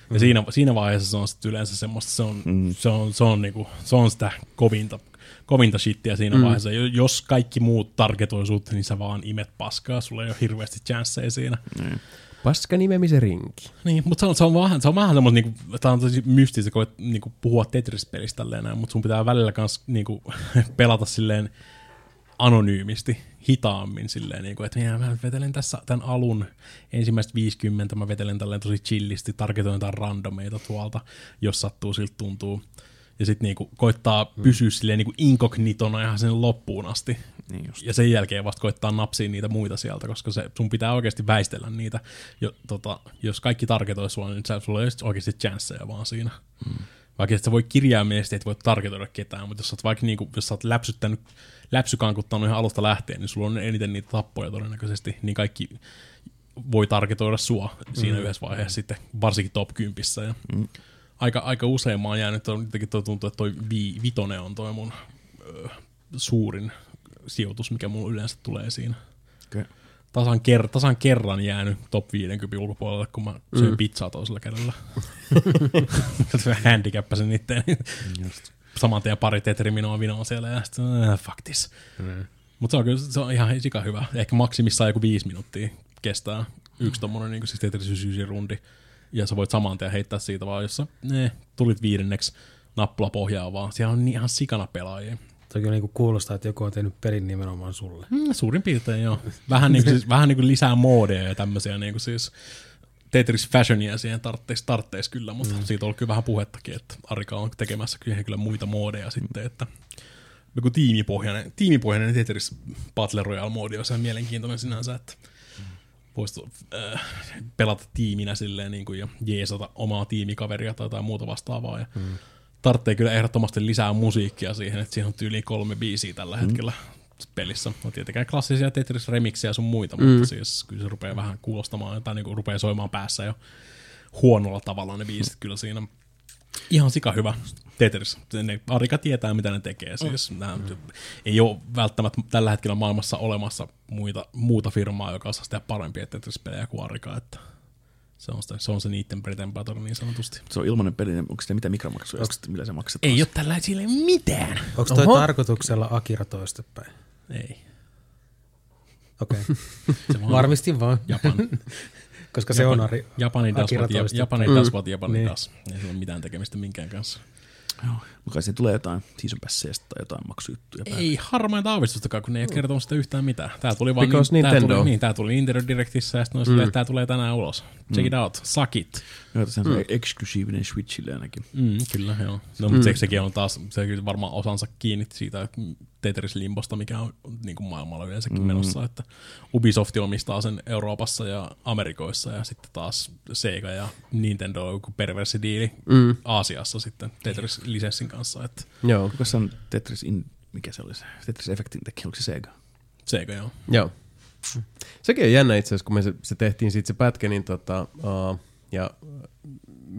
Ja mm. siinä, siinä vaiheessa se on sitten yleensä semmoista, se on, mm. se on, se on, niinku, se on sitä kovinta, kovinta shittiä siinä mm. vaiheessa. Jos kaikki muut targetoi sut, niin sä vaan imet paskaa, sulla ei ole hirveästi chanceja siinä. Mm. Paska nimemisen rinki. Niin, mutta se on, se on vähän, se on vähän semmoista, niinku, tää on tosi mystistä, kun niinku, puhua Tetris-pelistä tälleen näin, mutta sun pitää välillä kans niinku, pelata silleen anonyymisti, hitaammin silleen, niin kuin, että minä, mä vetelen tässä tämän alun ensimmäistä viisikymmentä, mä vetelen tälleen tosi chillisti, targetoin jotain randomeita tuolta, jos sattuu, siltä tuntuu. Ja sitten niinku, koittaa pysyä mm. silleen niin inkognitona ihan sen loppuun asti. Niin just. Ja sen jälkeen vasta koittaa napsia niitä muita sieltä, koska se, sun pitää oikeasti väistellä niitä. Jo, tota, jos kaikki targetoi sua, niin sä, sulla ei ole oikeasti chanceja vaan siinä. Mm. Vaikka et sä voi kirjaimellisesti, et voi targetoida ketään, mutta jos sä oot vaikka niinku, jos sä oot läpsyttänyt, läpsykankuttanut ihan alusta lähtien, niin sulla on eniten niitä tappoja todennäköisesti, niin kaikki voi targetoida sua siinä mm. yhdessä vaiheessa sitten, varsinkin top kympissä. Ja mm. aika, aika usein mä oon jäänyt, jotenkin toi tuntuu, että toi vi, vitone on toi mun ö, suurin sijoitus, mikä mulla yleensä tulee siinä. Okay. Tasan, ker- tasan kerran jäänyt top viisikymmentä ulkopuolelle, kun mä söin mm. pizzaa toisella kädellä. Mä handicappasin itteeni. Saman tien pari tetriminoa vinoa siellä ja sitten äh, fuck this. Mm. Mutta se on kyllä se on ihan sika hyvä. Ehkä maksimissaan joku viisi minuuttia kestää yksi tommonen niin siis tetris rundi. Ja sä voit saman tien heittää siitä vaan, jos sä ne, tulit viidenneksi nappula pohjaa vaan. Siellä on ihan sikana pelaajia. Toki on niinku kuulostaa, että joku on tehnyt pelin nimenomaan sulle. Mm, suurin piirtein joo. Vähän, niinku, siis, vähän niinku lisää moodeja ja tämmöisiä niinku siis Tetris fashionia siihen tartteis, tartteis kyllä, mutta mm. siitä on kyllä vähän puhettakin, että Arika on tekemässä kyllä, kyllä muita moodeja sitten, että joku tiimipohjainen, tiimipohjainen Tetris Battle Royale -moodi on ihan mielenkiintoinen sinänsä, että voisi äh, pelata tiiminä silleen niin kuin ja jeesata omaa tiimikaveria tai jotain muuta vastaavaa ja mm. tarvitsee kyllä ehdottomasti lisää musiikkia siihen, että siihen on tyyliin kolme biisiä tällä mm. hetkellä pelissä. No tietenkään klassisia Tetris-remiksejä sun muita, mm. mutta siis kyllä se rupeaa vähän kuulostamaan, tai niinku rupeaa soimaan päässä jo huonolla tavalla ne biisit mm. kyllä siinä. Ihan sika hyvä Tetris. Ne Arika tietää, mitä ne tekee. Siis mm. Nämä, mm. ei ole välttämättä tällä hetkellä maailmassa olemassa muita, muuta firmaa, joka osaa sitä parempia Tetris-pelejä kuin Arika, että se on, sitä, se on se niitten pretenpatori niin sanotusti. Se on ilmainen peli, onko sitä mitä mikromaksuja, onko millä se maksetaan? Ei ole tällä sille mitään. Onko toi Oho. tarkoituksella Akira toistepäin? Ei. Okei. Okay. Varmistin vaan. Japan. Koska se Japan, on Ari, Japani das, Japani das, mm. Japani das. Niin. Ei sillä ole mitään tekemistä minkään kanssa. Joo. Mukaan siinä tulee jotain season passeista tai jotain maksujuttuja. Ei harmainta aavistustakaan, kun ne ei ole kertonut sitä yhtään mitään. Tää tuli vaan Because niin, tää tuli, niin, tää tuli Nintendo Directissä ja sitten on mm. silleen, että tää tulee tänään ulos. Check mm. it out, suck it. Joo, se on mm. eksklusiivinen Switchille ainakin. Mm, kyllä, joo. No, mm. mutta sekin on taas, se kyllä varmaan osansa kiinni siitä Tetris-limbosta, mikä on niin kuin maailmalla yleensäkin mm. menossa. Että Ubisoft omistaa sen Euroopassa ja Amerikoissa ja sitten taas Sega ja Nintendo on joku perversi diili mm. Aasiassa sitten Tetris-lisenssin kanssa. Että joo. Kuka se on Tetris, in, mikä se oli se? Tetris-efektin tekijä, oliko se Sega? Sega, joo. Joo. Sekin on jännä itse asiassa, kun me se, se tehtiin sitten se pätkä, niin tota, uh, ja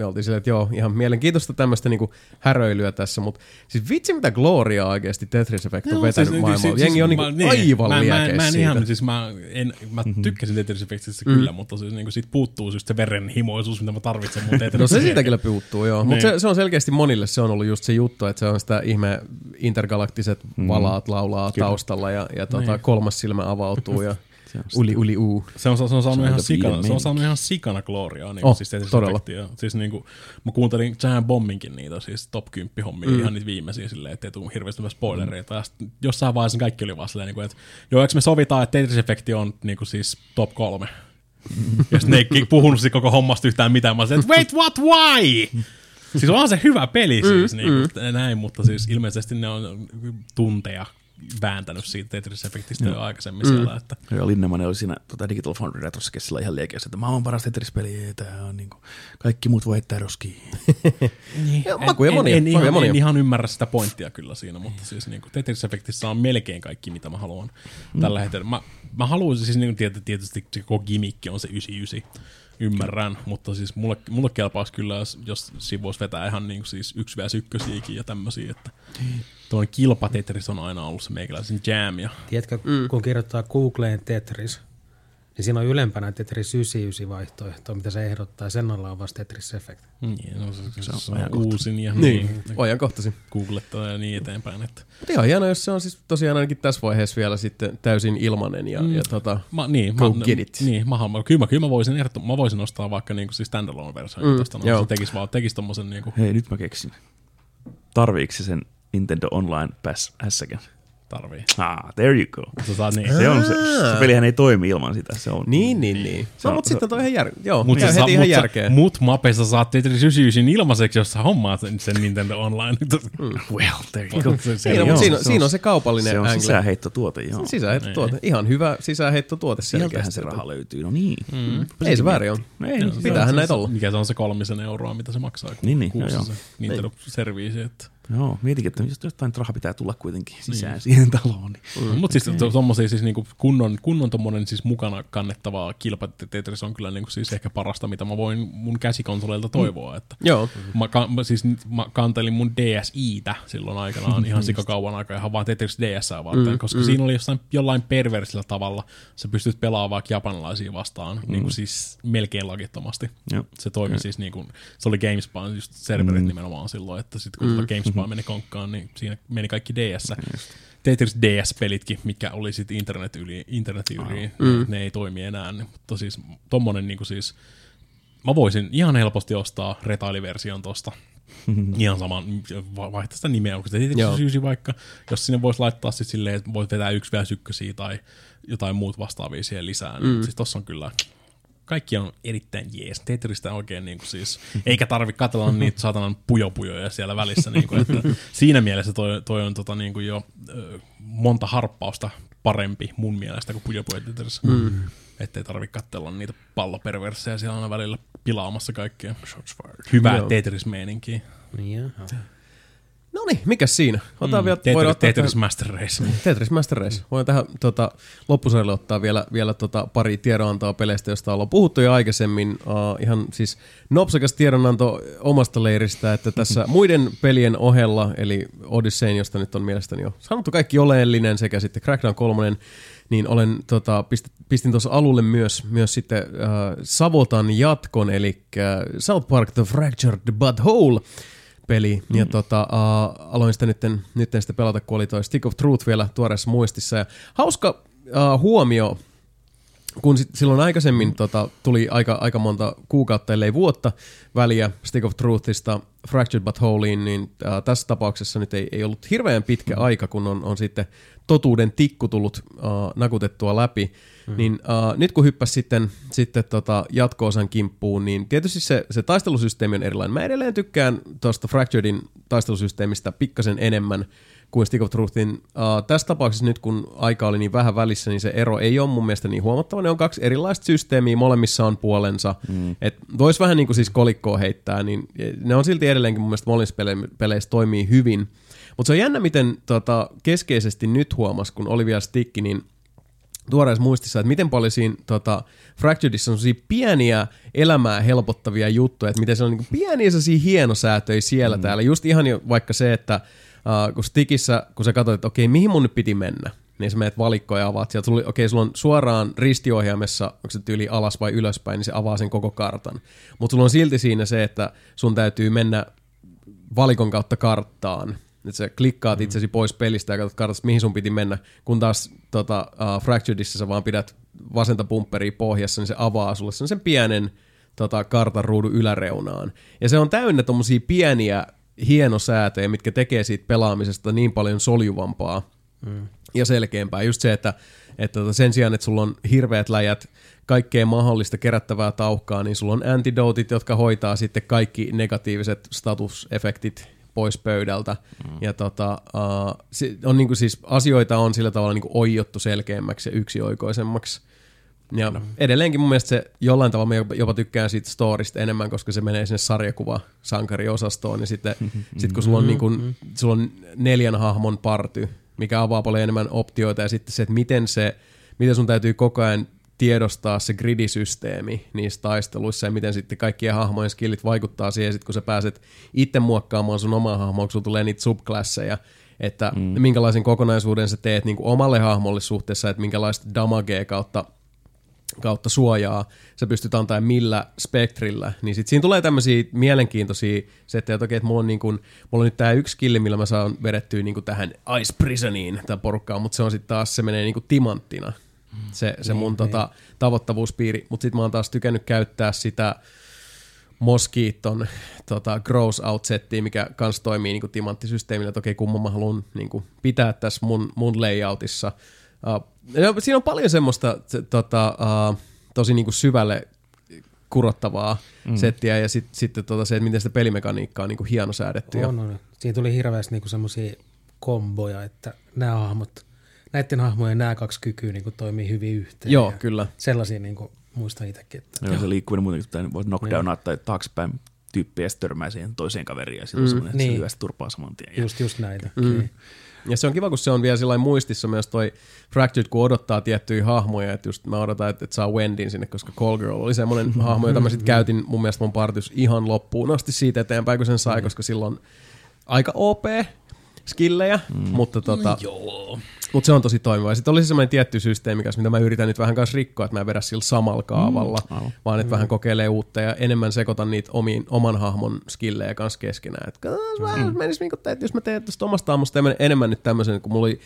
me oltiin silleen, että joo, ihan mielenkiintoista tämmöistä niinku häröilyä tässä, mutta siis vitsi mitä gloriaa oikeasti Tetris-efekti on vetänyt siis, maailmalla. Siis, jengi on niinku niin, aivan mä, liekeis mä, mä en siitä. Ihan, siis mä, en, mä tykkäsin Tetris-efektistä mm. kyllä, mutta siis, niinku, siitä puuttuu just se verenhimoisuus, mitä mä tarvitsen mun Tetris-efekti. No se siitä kyllä puuttuu, joo, mutta niin. se, se on selkeästi monille, se on ollut just se juttu, että se on sitä ihme intergalaktiset valaat laulaa kyllä. taustalla ja, ja tota, niin. kolmas silmä avautuu ja Uli, uli, uu. Se on, se on saanut ihan sikana, se on saanut ihan sikana gloriaa. Niin oh, siis todella. Siis niin kuin, mä kuuntelin Jam Bombinkin niitä, siis top kymmenen hommia, mm. ihan niitä viimeisiä silleen, ettei tuu hirveästi spoilereita. Ja sitten jossain vaiheessa kaikki oli vaan silleen, niin kuin, että joo, eikö me sovitaan, että Tetris-efekti on niin kuin, siis top kolme. Ja sitten ne ei puhunut koko hommasta yhtään mitään. Mä sanoin, että wait, what, why? Siis on se hyvä peli siis, mm, niin kuin, mm. näin, mutta siis ilmeisesti ne on tunteja vääntänyt siitä Tetris-efektistä no. jo aikaisemmin mm. siellä. Että. Joo, Linnemann oli siinä tota Digital Foundry Retrossakin sillä ihan liekeessä, että maailman paras Tetris-peli, ja tää on niinku, kaikki muut voi heittää roskiin. niin. en, makuja monia. En, en, makuja ihan, monia. En ihan ymmärrä sitä pointtia kyllä siinä, mutta siis niinku Tetris-efektissä on melkein kaikki, mitä mä haluan mm. tällä hetkellä. Mä, mä haluaisin siis niinku tietysti, se koko gimikki on se yhdeksänkymmentäyhdeksän. Ymmärrän, kyllä. mutta siis mulle, mulle kelpaisi kyllä, jos siinä voisi vetää ihan niin kuin siis yksi vastaan yksi ja tämmöisiä, että tuon kilpatetris on aina ollut se meikäläisen jam. Ja. Tiedätkö, mm. kun kirjoittaa Googleen Tetris, niin siinä on ylempänä Tetris yhdeksänkymmentäyhdeksän vaihtoehto, mitä se ehdottaa, sen alla on vasta Tetris Effect. Niin, no, se, se on, se on uusin ja niin, niin, ajankohtaisin. Googlettaa ja niin eteenpäin. Että. Ihan hienoa, jos se on siis tosiaan ainakin tässä vaiheessa vielä sitten täysin ilmanen ja, mm. ja tota, ma, niin, go ma, get it. Niin, ma, kyllä, mä, kyllä mä, voisin ehdottom- mä voisin ostaa vaikka niinku siis standalone-version, mm, tosta no, se tekisi vaan tekisi tommosen niinku. Hei, nyt mä keksin. Tarviiko se sen Nintendo Online Pass-hässäkään? Tarvii. Ah, there you go. Tota, niin. Se on se, se pelihän ei toimi ilman sitä, se on. Niin, niin, niin. Se on, no, mutta sitten toi ihan järkeä. Joo, mut heti saa, ihan järkeä. Mut mapessa saat Tetris yhdeksänkymmentäyhdeksän ilmaiseksi, jos sä hommaat sen Nintendo Online. Well, there you go. Se, se, niin, joo, siinä, on, siinä on se kaupallinen angle. Se on sisäheittotuote, joo. Sisäheittotuote. Niin. Ihan hyvä sisäheittotuote selkeästi. Sieltähän se raha löytyy, no niin. Mm. Ei se väärin ole. No, ei, no, pitäähän näitä olla. Mikä se on se kolmisen euroa, mitä se maksaa kuussa se Nintendo Service, että. Joo, mietinkin, että jostain raha pitää tulla kuitenkin sisään niin. siihen taloon. Niin. Mutta siis tommosia siis niinku kunnon, kunnon tommonen siis mukana kannettavaa kilpatetris on kyllä niinku siis ehkä parasta, mitä mä voin mun käsikonsoleilta toivoa. Että joo. Mä, ka, mä, siis, mä kantelin mun D S I:tä silloin aikanaan ihan sikakauan aikaa, ihan vaan Tetris D S:ää varten, mm, koska mm. siinä oli jossain, jollain perversillä tavalla sä pystyt pelaamaan vaikka japanilaisia vastaan, mm. niinku siis melkein lagittomasti. Joo. Se toimi okay. siis niinku, se oli GameSpan, just serverit mm. nimenomaan silloin, että sit kun mm. GameSpan vaan meni konkkaan, niin siinä meni kaikki D S. Tetris D S-pelitkin, mitkä oli sitten internet yli, internet yli mm. ne ei toimi enää. Mutta siis tommonen niinku siis, mä voisin ihan helposti ostaa retailiversion tosta. Ihan sama, vaihtaa sitä nimeä, onko se Tetris yhdeksänkymmentäyhdeksän vaikka, jos sinne voisi laittaa sitten silleen, että voit vetää yksi vielä sykkösiä tai jotain muut vastaavia siihen lisää. Mm. Siis tossa on kyllä. Kaikki on erittäin jees. Tetristä oikein niin kuin siis, eikä tarvitse katsella niitä saatanan pujopujoja siellä välissä. Niin kuin, että siinä mielessä toi, toi on tota, niin kuin jo monta harppausta parempi mun mielestä kuin pujopujoja Tetrissä. Mm. Ettei tarvitse katsella niitä palloperversejä siellä aina välillä pilaamassa kaikkea. Hyvää Tetris-meininkiä. Jaha. No niin, mikäs siinä? Otetaan mm, vielä Tetris, Tetris tähän, Master Race. Tetris Master Race. Voin tähän tota, loppusarjalle ottaa vielä, vielä tota, pari tiedonantoa peleistä, josta ollaan puhuttu jo aikaisemmin. Uh, ihan siis nopsakas tiedonanto omasta leiristä, että tässä muiden pelien ohella, eli Odysseyn, josta nyt on mielestäni jo sanottu kaikki oleellinen, sekä sitten Crackdown kolme, niin olen, tota, pistin tuossa alulle myös, myös sitten äh, Savotan jatkon, eli South Park The Fractured But Whole. Peli. Ja mm. tota, uh, aloin sitä nytten, nytten sitä pelata, kun oli toi Stick of Truth vielä tuoreessa muistissa. Ja hauska uh, huomio, kun sit, silloin aikaisemmin tota, tuli aika, aika monta kuukautta, ellei vuotta väliä Stick of Truthista Fractured But Wholeen, niin uh, tässä tapauksessa nyt ei, ei ollut hirveän pitkä mm. aika, kun on, on sitten totuuden tikku tullut uh, nakutettua läpi. Mm. Niin, uh, nyt kun hyppäs sitten, sitten tota jatko-osan kimppuun, niin tietysti se, se taistelusysteemi on erilainen. Mä edelleen tykkään tuosta Fracturedin taistelusysteemistä pikkasen enemmän kuin Stick of Truthin. Uh, tässä tapauksessa nyt, kun aika oli niin vähän välissä, niin se ero ei ole mun mielestä niin huomattava. Ne on kaksi erilaista systeemiä, molemmissa on puolensa. Mm. Et vois vähän niin kuin siis kolikkoa heittää, niin ne on silti edelleenkin mun mielestä molemmissa pele- peleissä toimii hyvin. Mutta se on jännä, miten tota, keskeisesti nyt huomas, kun oli vielä Stick, niin tuoreessa muistissa, että miten paljon siinä tota, Fracturedissa on sellaisia pieniä elämää helpottavia juttuja, että miten se on niin pieniä sellaisia hienosäätöjä siellä mm. täällä. Just ihan jo vaikka se, että uh, kun Stickissä, kun sä katsoit, että okei, okay, mihin mun nyt piti mennä, niin sä menet valikkoja ja avaat sieltä. Okei, okay, sulla on suoraan ristiohjaimessa, onko se tyyli alas vai ylöspäin, niin se avaa sen koko kartan. Mutta sulla on silti siinä se, että sun täytyy mennä valikon kautta karttaan. Että sä klikkaat itsesi pois pelistä ja katsot kartasta, mihin sun piti mennä. Kun taas tota, uh, Fracturedissa sä vaan pidät vasenta pumpperia pohjassa, niin se avaa sulle sen, sen pienen tota, kartan ruudun yläreunaan. Ja se on täynnä tommosia pieniä hienosäätöjä, mitkä tekee siitä pelaamisesta niin paljon soljuvampaa mm. ja selkeämpää. Just se, että, että sen sijaan, että sulla on hirveät läjät, kaikkea mahdollista kerättävää tauhkaa, niin sulla on antidootit, jotka hoitaa sitten kaikki negatiiviset statusefektit pois pöydältä. Mm. Ja tota, uh, se on niinku siis, asioita on sillä tavalla niinku oijottu selkeämmäksi ja yksioikoisemmaksi. Ja mm. edelleenkin mun mielestä se jollain tavalla, mä jopa tykkään siitä storista enemmän, koska se menee sinne sarjakuvasankariosastoon. Ja sitten mm-hmm. sit kun sulla on, niinku, mm-hmm. sulla on neljän hahmon party, mikä avaa paljon enemmän optioita, ja sitten se, että miten, se, miten sun täytyy koko ajan tiedostaa se gridisysteemi niissä taisteluissa ja miten sitten kaikkien hahmojen skillit vaikuttaa siihen, sit kun sä pääset itse muokkaamaan sun omaa hahmoa, kun sulla tulee niitä subklasseja, että mm. minkälaisen kokonaisuuden sä teet niin kuin omalle hahmolle suhteessa, että minkälaista damagea kautta, kautta suojaa sä pystyt antamaan millä spektrillä, niin sitten siinä tulee tämmöisiä mielenkiintoisia settejä, että okei, että mulla on, niin kuin, mulla on nyt tää yksi skilli, millä mä saan vedettyä niin kuin tähän Ice Prisoniin, tämän porukkaan, mutta se on sitten taas, se menee niin kuin timanttina. Se, se mun niin, tota, niin. tavoittavuuspiiri, mutta sit mä oon taas tykännyt käyttää sitä Moskiiton tota, gross outsettiä, mikä kans toimii niinku timanttisysteemillä, että okei, kumman mä haluun niinku, pitää tässä mun, mun layoutissa. Uh, siinä on paljon semmoista tota, uh, tosi niinku, syvälle kurottavaa mm. settiä ja sitten sit, tota, se, että miten sitä pelimekaniikkaa on niinku, hieno säädetty. On, on. Siinä tuli hirveästi niinku, semmoisia komboja, että nämä hahmot näiden hahmojen nämä kaksi kykyä niin toimii hyvin yhteen. Joo, kyllä. Sellaisia niin muistan itsekin. Joo, se liikkuminen muutenkin, voit knockdownaa tai taaksepäin tyyppiä, ja sitten törmää siihen toiseen kaveriin, ja silloin mm, semmoinen, niin. se hyvästi turpaa saman tien. Just, just näitä. Mm. Ja se on kiva, kun se on vielä sillain muistissa myös toi Fractured, kun odottaa tiettyjä hahmoja, että just mä odotan, että, että saa Wendyn sinne, koska Call Girl oli semmoinen hahmo, jota mä sitten käytin mun mielestä mun partys ihan loppuun asti siitä eteenpäin, kun sen sai, mm. koska silloin aika O P skillejä, mm. mutta tota... No, mutta se on tosi toimiva. Ja sitten oli semmoinen tietty systeemi, mitä mä yritän nyt vähän kanssa rikkoa, että mä en vedä sillä samalla kaavalla, mm, aivan, vaan että mm. vähän kokeilee uutta ja enemmän sekoitan niitä omiin, oman hahmon skillejä kanssa keskenään. Että katsotaan, mm. jos mä teen tuosta omasta hahmosta enemmän nyt tämmöisen, kun mulla oli,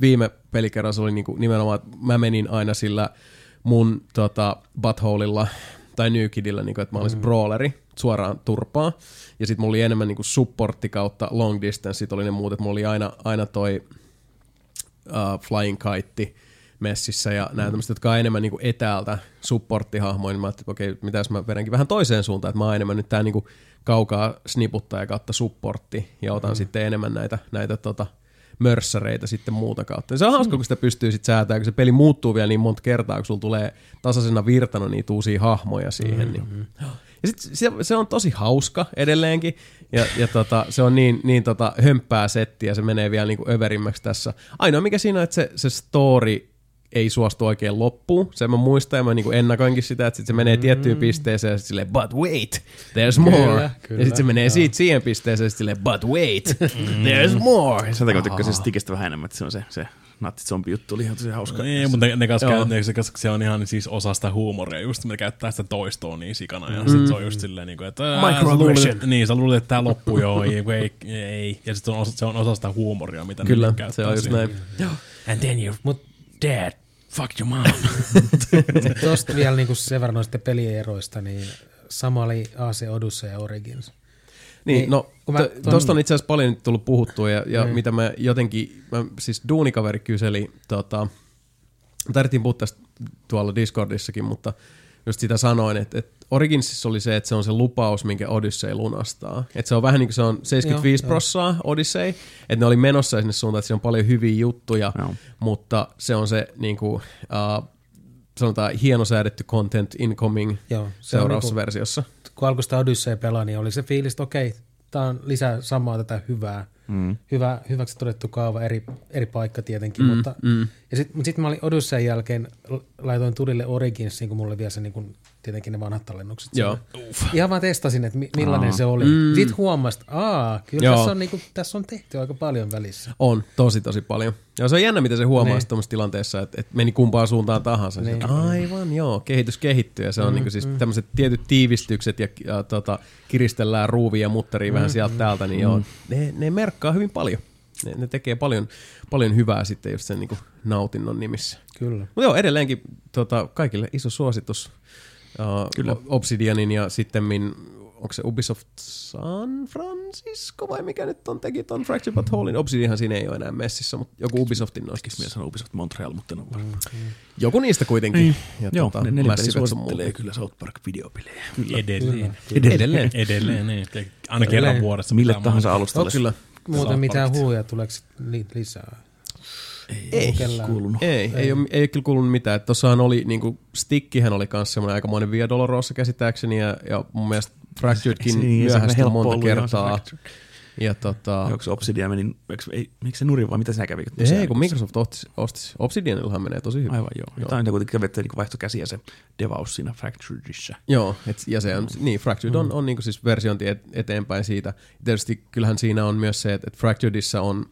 viime pelikerran se oli niinku nimenomaan, että mä menin aina sillä mun tota, buttholella tai New Kidillä, niinku, että mä olin mm. brawleri suoraan turpaa. Ja sitten mulla oli enemmän niinku supportti kautta long distance, sit oli ne muut, että mulla oli aina, aina toi... Uh, flying kite messissä ja nämä mm. tämmöiset, jotka on enemmän niin kuin etäältä supporttihahmoja, niin mä ajattelin, että okei, okay, mitä jos mä vedänkin vähän toiseen suuntaan, että mä oon enemmän nyt tää niin kuin kaukaa sniputtaja kautta supportti ja otan mm. sitten enemmän näitä, näitä tota, mörssäreitä sitten muuta kautta. Ja se on hauska, mm. kun sitä pystyy sitten säätämään, kun se peli muuttuu vielä niin monta kertaa, kun sulla tulee tasaisena virtana niitä uusia hahmoja siihen. Mm-hmm. Niin. Ja sit se, se on tosi hauska edelleenkin, ja, ja tota, se on niin, niin tota, hömppää settiä, se menee vielä niinku överimmäksi tässä. Ainoa mikä siinä on, että se, se story ei suostu oikein loppuun, se mä muistan, ja mä niinku ennakoinkin sitä, että sit se menee mm. tiettyyn pisteeseen, ja sit silleen, but wait, there's more. Kyllä, kyllä, ja sit se menee joo. siitä siihen pisteeseen, ja sit silleen, but wait, there's more. Sen takia tykkäsin Stickistä vähän enemmän, että se on se... se. Nattit zombi-juttu oli ihan tosi hauska. Niin, mutta ne, ne kanssa käyttää, koska se on ihan siis osa sitä huumoria. Just me käyttää sitä toistoa niin sikana. Ja mm. sit se on just silleen, että... Microaggression. Niin, sä luulet, että tää loppuu joo, ei, ei, ei. Ja sit se on, osa, se on osa sitä huumoria, mitä kyllä, ne käyttää. Kyllä, se on just siinä. Näin. Yeah. And then you're dead. Fuck your mom. Tuosta vielä niin sen verran noista pelieroista, niin sama oli A C Odyssey ja Origins. Niin, niin, no tuosta ton... on itse asiassa paljon nyt tullut puhuttua ja, ja mm. mitä mä jotenkin, mä, siis duunikaveri kyseli, tota, tarvittiin puhua tästä tuolla Discordissakin, mutta just sitä sanoin, että, että Originsissa oli se, että se on se lupaus, minkä Odyssey lunastaa. Että se on vähän niin kuin se on seitsemänkymmentäviisi prosenttia Odyssey, että ne oli menossa sinne suuntaan, että siinä on paljon hyviä juttuja, no. mutta se on se niin kuin... Uh, sanotaan hieno säädetty content incoming joo, seuraavassa niin kuin, versiossa. Kun alkoi sitä Odyssey pelaa, niin oli se fiilis, että okei, okay, tää on lisää samaa tätä hyvää, mm. hyvä, hyväksi todettu kaava, eri, eri paikka tietenkin. Mm, mutta mm. sitten mut sit mä olin Odysseyn jälkeen, laitoin tulille Originsiin, kun mulla oli vielä se, niin kun, tietenkin ne vanhat tallennukset. Ihan vaan testasin, että mi, millainen Aa. se oli. Mm. Sitten huomasin, että aah, kyllä tässä on, niin kun, tässä on tehty aika paljon välissä. On, tosi tosi paljon. Ja se on jännä, mitä se huomaa niin. tuollaisessa tilanteessa, että, että meni kumpaan suuntaan tahansa. Niin. Sitten, aivan, joo, kehitys kehittyy. Ja se on mm, niin kuin, siis mm. tämmöiset tietyt tiivistykset ja, ja tota, kiristellään ruuvia ja mutteria mm, vähän sieltä mm, täältä, niin mm. joo, ne, ne merkkaa hyvin paljon. Ne, ne tekee paljon, paljon hyvää sitten just sen niin kuin nautinnon nimissä. Kyllä. Mutta joo, edelleenkin tota, kaikille iso suositus. Uh, Kyllä. Obsidianin ja sittemmin, onko se Ubisoft San Francisco vai mikä nyt on teki ton Fractured But Wholein? Obsidianhan siinä ei ole enää messissä, mutta joku Ubisoftin noistis. Minä sanon Ubisoft Montreal, mutta en ole varma. Mm-hmm. Joku niistä kuitenkin. Mm. Ja joo, tota, ne nelipeli suosittelee kyllä South Park -videopelejä. Kyllä. Edelleen. Edelleen. Edelleen. Edelleen. Edelleen. Edelleen. Aina kerran vuodessa. Mille tahansa alustalle. Kyllä. Muuten mitään huuja tuleeko lisää? Ei, ei kuulunut. Ei, ei, ei, ole, ei ole kyllä kuulunut mitään. Tuossahan oli, niinku, stikkihän oli kans semmoinen aikamoinen Via Dolorosa käsittääkseni, ja, ja mun mielestä Fracturedkin myöhästyi monta kertaa. Ja tota... Onko se Obsidian meni, miksi se nurin vai mitä sinä kävi? Ei, se kun Microsoft osti, osti. Obsidianillahan menee tosi hyvin. Aivan joo. joo. Tämä on kuitenkin kävi, niin vaihtoi käsiä se devaus siinä Fracturedissä. Joo, et, ja se on, niin Fractured mm. on, on niin siis versiointi et, eteenpäin siitä. Tietysti kyllähän siinä on myös se, että et Fracturedissä on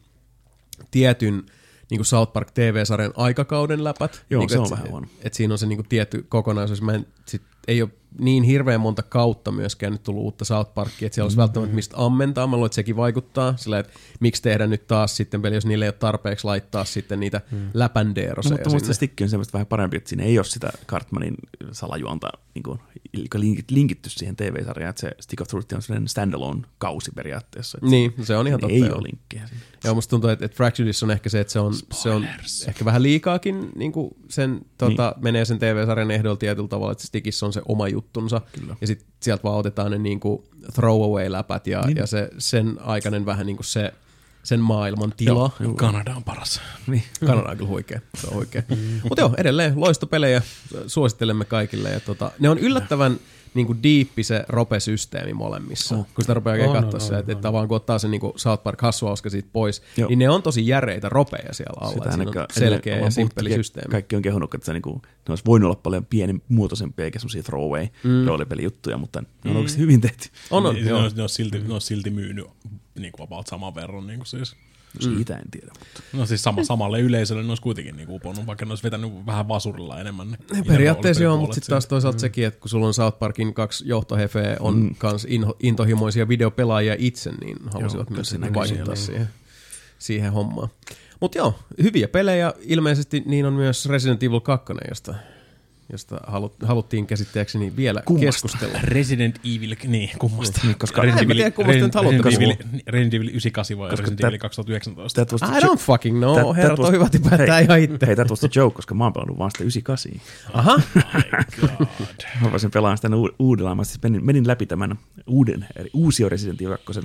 tietyn niin kuin South Park T V-sarjan aikakauden läpät. Joo, niin se et, on vähän huono. Että et siinä on se niin kuin tietty kokonaisuus. Mä en, sit, ei ole niin hirveän monta kautta myöskään nyt tullut uutta South Parkia, että siellä olisi mm-hmm. välttämättä mistä ammentaa. Mä luulen, että sekin vaikuttaa sillä, että miksi tehdä nyt taas sitten peli, jos niille ei ole tarpeeksi laittaa sitten niitä mm. läpändeeroseja. No, mutta musta se stikki on semmoista vähän parempi, että siinä ei ole sitä Cartmanin salajuonta, niin kuin, joka linkitty siihen T V-sarjaan, että se Stick of Truth on sellainen standalone kausi periaatteessa. Niin, se on ihan totta. Ei ole linkkiä. Joo, musta tuntuu, että, että Fracturedissa on ehkä se, että se on, se on ehkä vähän liikaakin, niin kuin sen tota, niin. menee sen T V-sarjan ehdolla tietyllä tavalla, että Stickissä on se oma juttunsa. Kyllä. Ja sitten sieltä vaan otetaan ne niinku throwaway-läpät ja, niin. ja se, sen aikainen vähän niinku se, sen maailman tila. Joo, Kanada on paras. Niin. Kanada on kyllä huikea. Se on huikea. Mutta joo, edelleen loistopelejä suosittelemme kaikille. Ja tota, ne on yllättävän niinku diippi se rope-systeemi molemmissa. Oh. Kun sitä rupeaa oikein oh, katsoa no, no, että no, no. vaan kun ottaa sen niinku South Park hassuauska siitä pois, joo. niin ne on tosi järeitä ropeja siellä alla. Sitä siinä on selkeä ja simppeli systeemi. Kaikki on kehunut, että se niinku, ne olisi voinut olla paljon pienen muotoisempia eikä semmoisia throwaway mm. roolipelijuttuja, mutta ne on mm. oikeasti hyvin tehty. On, on, ne, on, ne, on silti, ne on silti myynyt niinku about saman verran niinku siis. Siitä en tiedä, mutta... No siis sama, samalle yleisölle ne olisi kuitenkin niinku uponnut, vaikka ne olisi vetänyt vähän vasurilla enemmän. Ne periaatteessa joo, mutta sitten taas toisaalta mm. sekin, että kun sulla on South Parkin kaksi johtohefeä, on mm. kans inho, intohimoisia videopelaajia itse, niin halusivat joo, myös sitten vaikuttaa siihen, siihen hommaan. Mutta joo, hyviä pelejä. Ilmeisesti niin on myös Resident Evil kaksi, josta... josta haluttiin käsittääkseni vielä kummasta. Keskustella. Resident Evil, niin kummasta. Niin, koska Resident Evil, Resident Evil yhdeksänkymmentäkahdeksan vai Resident Evil kaksituhattayhdeksäntoista. I don't fucking know, herrat on hyvä tipää tää ihan itse. Hei, tää tuosta joke, koska mä oon pelannut vaan sitä yhdeksänkymmentäkahdeksan. Aha. My god. Mä voisin pelaa sitä uudellaan. Mä siis menin, menin läpi tämän uuden, uusio Resident Evil kakkosen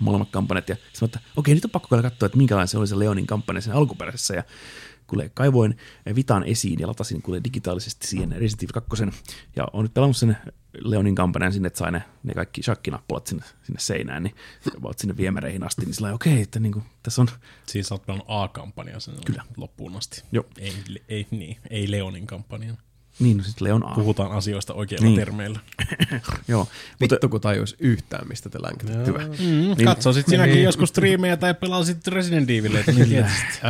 molemmat kampanjat ja sanoin, että okei, nyt on pakko katsoa, että minkälainen se oli se Leonin kampanja sen alkuperäisessä ja kuule, kaivoin Vitan esiin ja latasin kuule digitaalisesti siihen Resident Evil kakkosen. Ja olen nyt pelannut sen Leonin kampanjan sinne, että sai ne, ne kaikki shakkinappulat sinne, sinne seinään, niin vaan sinne viemäreihin asti, niin sillä okei, okay, että niin kuin, tässä on... Siis sä oot pelannut A-kampanjan sen kyllä. loppuun asti. Joo. Ei, ei, niin, ei Leonin kampanjan. Niin, no sitten Leon A. Puhutaan asioista oikeilla niin. termeillä. Joo. Vittu kun tajuisi yhtään, mistä te länkätät. Hyvä. Mm, niin. Katsoisit sinäkin niin. joskus striimejä tai pelaisit Resident Evilia.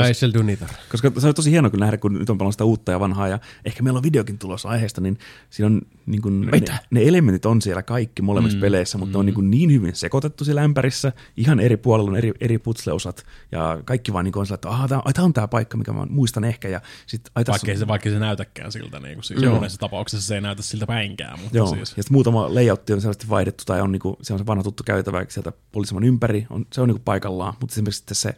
I shall do niitä. Koska se on tosi hieno kyllä nähdä, kun nyt on paljon sitä uutta ja vanhaa. Ja ehkä meillä on videokin tulossa aiheesta, niin siinä on niin kuin ne, ne elementit on siellä kaikki molemmissa mm. peleissä, mutta mm. ne on niin, kuin niin hyvin sekoitettu siellä ämpärissä. Ihan eri puolella on eri, eri putsleosat. Ja kaikki vaan niin kuin on sillä, että aha, tämä on tämä paikka, mikä mä muistan ehkä. Ja sit, ai, vaikka, on... se, vaikka se näytäkään siltä niin kuin siinä. Joo. Monessa tapauksessa se ei näytä siltä päinkään. Mutta joo, siis. Ja muutama layoutti on selvästi vaihdettu, tai on niinku, se on se vanha tuttu käytävä sieltä poliisiman ympäri, on, se on niinku paikallaan, mutta esimerkiksi se,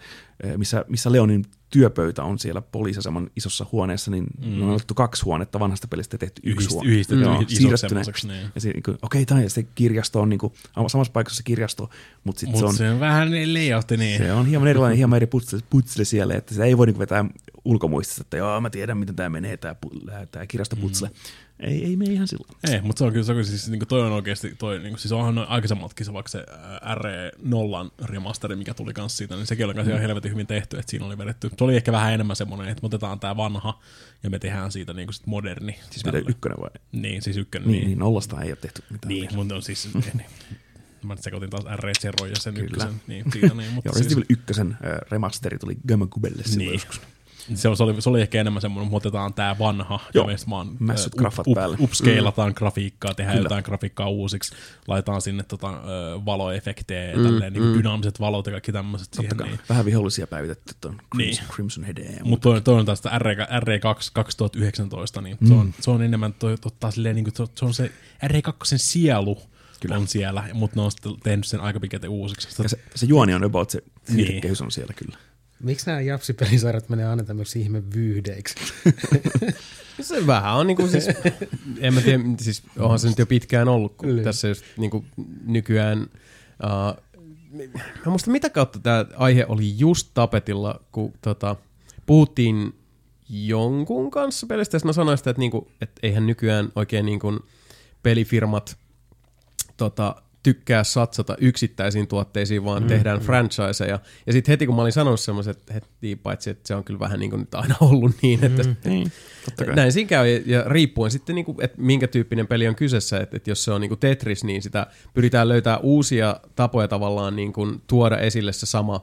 missä, missä Leonin työpöytä on siellä poliisiaseman isossa huoneessa, niin mm. on otettu kaksi huonetta vanhasta pelistä tehty yksi Yhdist, huone. Yhdistetty mm. isoksi semmoiseksi. Niin. Se, niin okei, okay, se kirjasto on niinku, samassa paikassa se kirjasto, mutta sit mut se on... se on vähän layoutti niin. Se on hieman erilainen, hieman eri putsle siellä, että se ei voi niinku vetää ulkomuistista, että joo, mä tiedän, miten tämä menee, tämä, tämä kirjastoputsle. Mm. Ei, ei mene ihan silloin. Ei, mutta se on kyllä, se on kyllä siis, niin kuin toi on oikeasti, toi, niin kuin, siis onhan noin aikaisemmatkin se vaikka se R E nolla remasteri, mikä tuli kanssa siitä, niin sekin oli kanssa mm. ihan helvetin hyvin tehty, että siinä oli vedetty. Se oli ehkä vähän enemmän semmoinen, että me otetaan tämä vanha ja me tehdään siitä niin kuin sit moderni. Siis mitä ykkönen vai? Niin, siis ykkönen. Niin, niin nollasta ei ole tehty mitään. Niin, vielä. Mutta on siis... Mä sekoitin taas R E nolla ja sen ykkösen. Niin, siitä, niin, mutta Resident Evil ykkösen remasteri tuli Gamacubelle silloin niin. Joskus. Se oli, se oli ehkä enemmän semmoinen, mutta otetaan tää vanha joo. ja vaan mässyt graffat up, päälle. Upscalataan mm. grafiikkaa, tehdään kyllä. jotain grafiikkaa uusiksi, laitetaan sinne tota, valoefektejä, mm, tälleen, niin mm. dynaamiset valot ja kaikki tämmöiset. Siihen, niin. Vähän vihollisia päivitetty tuon Crimson, niin. Crimson Headeen. Mutta toi, toi on taas R E kaksi kaksituhattayhdeksäntoista, niin mm. se, on, se on enemmän, toi, ottaa silleen, niin kuin, se on se R E kakkosen sielu. Kyllä. On siellä, mutta ne on sitten tehnyt sen aika pikäten uusiksi. Se, se juoni on about, se viitekehys niin. on siellä kyllä. Miksi nämä japsipelisarjat menee aina tämmöksi ihme vyyhdeiksi? Se vähän on niinku siis, en mä tiedä, siis onhan se nyt jo pitkään ollut, kun Lyy. tässä just niinku nykyään, uh, mä muista mitä kautta tämä aihe oli just tapetilla, kun tota, puhuttiin jonkun kanssa pelistä, ja mä sanoin sitä, että niinku, et eihän nykyään oikein niinku pelifirmat Tota, tykkää satsata yksittäisiin tuotteisiin, vaan mm, tehdään mm. franchiseja. Ja sitten heti kun mä olin sanonut semmoiset, heti paitsi, että se on kyllä vähän niin kuin nyt aina ollut niin, että mm, niin, näin siinä käy. Ja, ja riippuen sitten, niin kuin, että minkä tyyppinen peli on kyseessä, että, että jos se on niin kuin Tetris, niin sitä pyritään löytää uusia tapoja tavallaan niin kuin tuoda esille se sama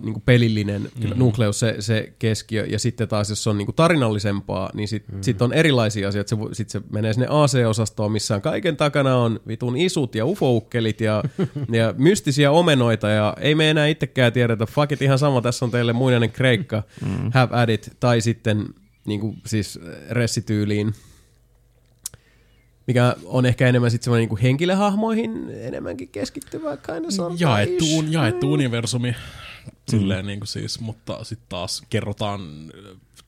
Uh, niinku pelillinen mm. nukleus, se, se keskiö, ja sitten taas jos se on niinku tarinallisempaa, niin sitten mm. sit on erilaisia asioita. Sitten se menee sinne A C-osastoon, missä on kaiken takana on vitun isut ja ufoukkelit ja, ja mystisiä omenoita, ja ei me enää itsekään tiedetä, fuck it, ihan sama, tässä on teille muinainen kreikka, mm. have at it, tai sitten niinku, siis ressityyliin, mikä on ehkä enemmän sitten semmoinen niinku henkilöhahmoihin enemmänkin keskittyvää kind of jaettuun, jaettu universumi silleen mm. niinku siis, mutta sitten taas kerrotaan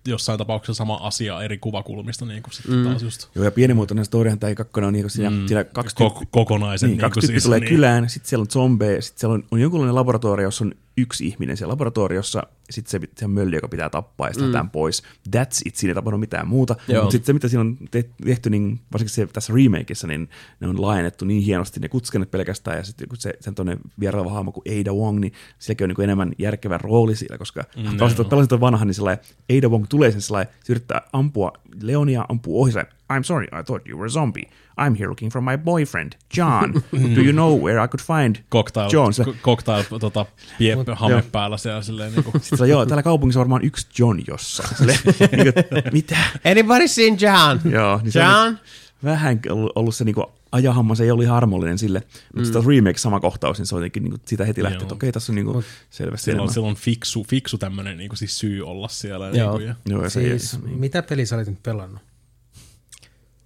jossain tapauksessa sama asia eri kuvakulmista niinku sitten mm. taas just. Joo, ja pienimuotoinen storyhan tai kakkonen on niinku siinä, mm. siinä kaksi tyyppi, Ko- kokonaisen niin, kaksi niinku siis, tulee niin. kylään, sitten siellä on zombeja, sitten siellä on, on jonkunlainen laboratorio, jossa on yksi ihminen siellä laboratoriossa, sitten se, se mölli, joka pitää tappaa, ja sitten mm. lähdetään pois. That's it, siinä ei tapahdu mitään muuta. Mutta sitten se, mitä siinä on tehty, niin varsinkin se, tässä remakeissa, niin ne on laajennettu niin hienosti, ne kutskenet pelkästään, ja sitten kun se, sen tuonne vieraava hahmo kuin Ada Wong, niin silläkin on niin kuin enemmän järkevä rooli siellä, koska mm, tällaiset on vanha, niin sellainen Ada Wong tulee sen sellainen, se yrittää ampua Leonia, ampuu ohi, sellainen, I'm sorry, I thought you were a zombie. I'm here looking for my boyfriend, John. Do you know where I could find cocktail, John? Cocktail, tota, pieppö, hame päällä siellä silleen niinku. Sitten sillä, joo, täällä kaupungissa varmaan yksi John jossain. Silleen, niin kuin, mitä? Anybody seen John? Joo, niin John? Vähän ollut, ollut se niinku ajahamma, se ei ollut harmollinen sille, mutta mm. sitä remake sama kohtaus, niin se on jotenkin niinku sitä heti lähti, että okei, okay, tässä on niinku selvästi siellä enemmän. On, siellä on fiksu, fiksu tämmönen niinku siis syy olla siellä. Joo, niinku, joo ja siis se, niin. Mitä peliä sä olet nyt pelannut?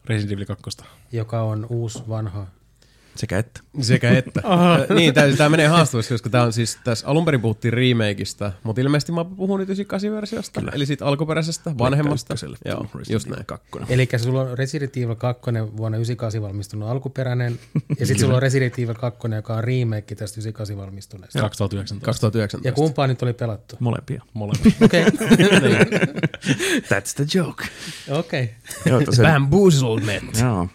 Resident Evil kaksi. Joka on uusi, vanha. Sekä että. Sekä että. Niin, tämä menee haastavasti, koska tämä on siis, tässä alun perin puhuttiin remakeista, mutta ilmeisesti mä puhun nyt yhdeksänkymmentäkahdeksan-versiosta, eli siitä alkuperäisestä, vanhemmasta. Joo, just näin. Eli sulla on Resident Evil kaksi vuonna yhdeksänkymmentäkahdeksan valmistunut alkuperäinen, ja sitten sulla on Resident Evil kaksi, joka on remake tästä yhdeksänkymmentäkahdeksan valmistuneesta. kaksituhattayhdeksäntoista Ja kumpaa nyt oli pelattu? Molempia. Molempia. Okei. Okay. That's the joke. Okei. Okay. Bamboozlement. Joo.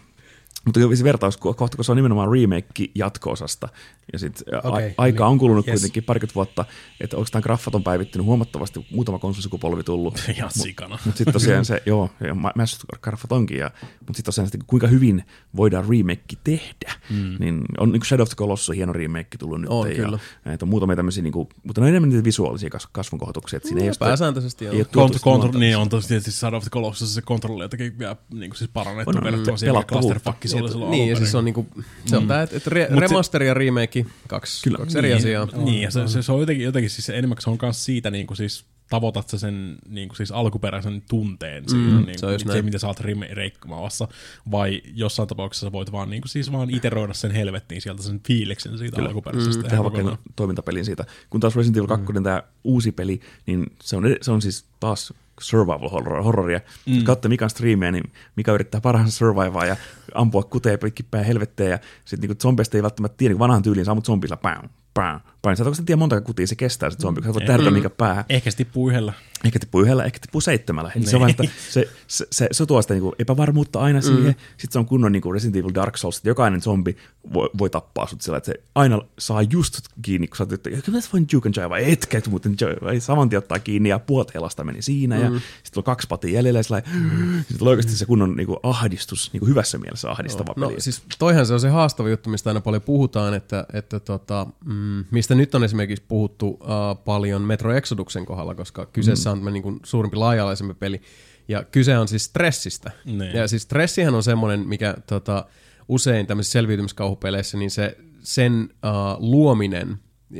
Mutta se vertaus kohta, kun se on nimenomaan remake jatko-osasta, ja sitten okay, aika niin, on kulunut yes. kuitenkin parikymmentä vuotta, että onko tämä graffat on päivittynyt huomattavasti, muutama konsolisukupolvi tullut. Ja sikana. Mutta mut sitten tosiaan se, joo, mässyt graffat onkin, mutta sitten tosiaan se, kuinka hyvin voidaan remake tehdä, mm. niin on niin Shadow of the Colossus hieno remake tullut nyt. On, ja, kyllä. Että on muutamia tämmöisiä, niin kuin, mutta ne on enemmän niitä visuaalisia kasvunkohotuksia. Että siinä mm, ei pääsääntöisesti ole. Kont- kont- niin on tosiaan Shadow of the Colossus, se kontrolli jotenkin vielä niin siis parannettu verrattuna siihen clusterfuckissa. Niin, ja siis on niinku, se on mm. tää, että re, remasteri ja remake, kaksi, kyllä, kaksi eri niin, asiaa. Niin, ja se, se on jotenkin, jotenkin siis enemmän se on myös siitä, niinku siis tavoitat sä sen niinku siis alkuperäisen tunteen, mm, siinä, niin, se, niin, se mitä sä oot reikkaamassa, vai jossain tapauksessa voit vaan, niinku siis vaan iteroida sen helvettiin sieltä, sen fiiliksen siitä kyllä. alkuperäisestä. Mm, tähän vaikka toimintapeliin siitä. Kun taas Resident Evil kaksi, mm. tämä uusi peli, niin se on, se on siis taas... survival horroria. Mm. Katsotte Mikan striimejä, niin Mika yrittää parhaansa survivaa ja ampua kuteja pitkin päin helvetteen, ja sitten niinku zombeista ei välttämättä tiedä, niin vanhan tyyliin saa mut zombilla, pam, pää, pää. Sä et oikeastaan tiedä monta kutia se kestää, että zombi, kun sä voit tähdätä minkä päähän. Ehkä se tippuu yhdellä. Ehkä tippuu yhdellä, ehkä tippuu seitsemällä. Niin. Se, on, että se, se, se, se tuo sitä niin kuin epävarmuutta aina mm. siihen. Sitten se on kunnon niin kuin Resident Evil Dark Souls, että jokainen zombi voi, voi tappaa sut sillä, että se aina saa just sut kiinni, kun sä oot, että kyllä tässä voin juke and jive, vai etkä, että muuten jive. Saman tien ottaa kiinni ja puolet helasta meni siinä mm. ja sitten on kaksi patia jäljellä ja sillä mm. sitten on oikeasti se kunnon niin kuin ahdistus, niin kuin hyvässä mielessä ahdistava no, peli. No siis toihan se on se haastava juttu, mistä aina paljon puhutaan, että, että tota, mm, mistä nyt on esimerkiksi puhuttu uh, paljon Metro Exoduksen kohdalla, koska kyseessä mm. on niin kuin suurempi laaja-alaisempi peli. Ja kyse on siis stressistä. Ne. Ja siis stressihän on semmoinen, mikä tota, usein tämmöisissä selviytymiskauhupeleissä, niin se, sen uh, luominen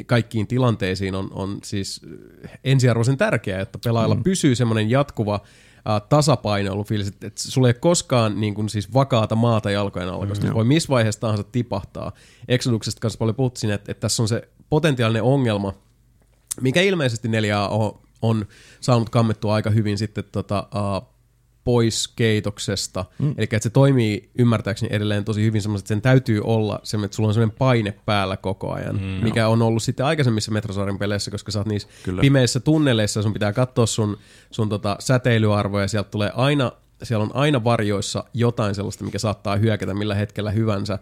kaikkiin tilanteisiin on, on siis ensiarvoisen tärkeää, että pelaajalla mm. pysyy semmoinen jatkuva tasapainoilufiilis, että et sulla ei ole koskaan niin kun, siis vakaata maata jalkojen alla, koska mm, voi missä vaiheessa tahansa tipahtaa. Exoduksesta kanssa paljon puhuttiin siinä, että, että tässä on se potentiaalinen ongelma, mikä ilmeisesti neljä A on, on saanut kammettua aika hyvin sitten tota, uh, pois keitoksesta. Mm. Eli että se toimii ymmärtääkseni edelleen tosi hyvin semmoiset, että sen täytyy olla semmoinen, että sulla on semmoinen paine päällä koko ajan, mm, mikä no. on ollut sitten aikaisemmissa Metrosaarin peleissä, koska sä oot niissä Kyllä. pimeissä tunneleissa, sun pitää katsoa sun, sun tota säteilyarvoja, sieltä tulee aina, siellä on aina varjoissa jotain sellaista, mikä saattaa hyökätä millä hetkellä hyvänsä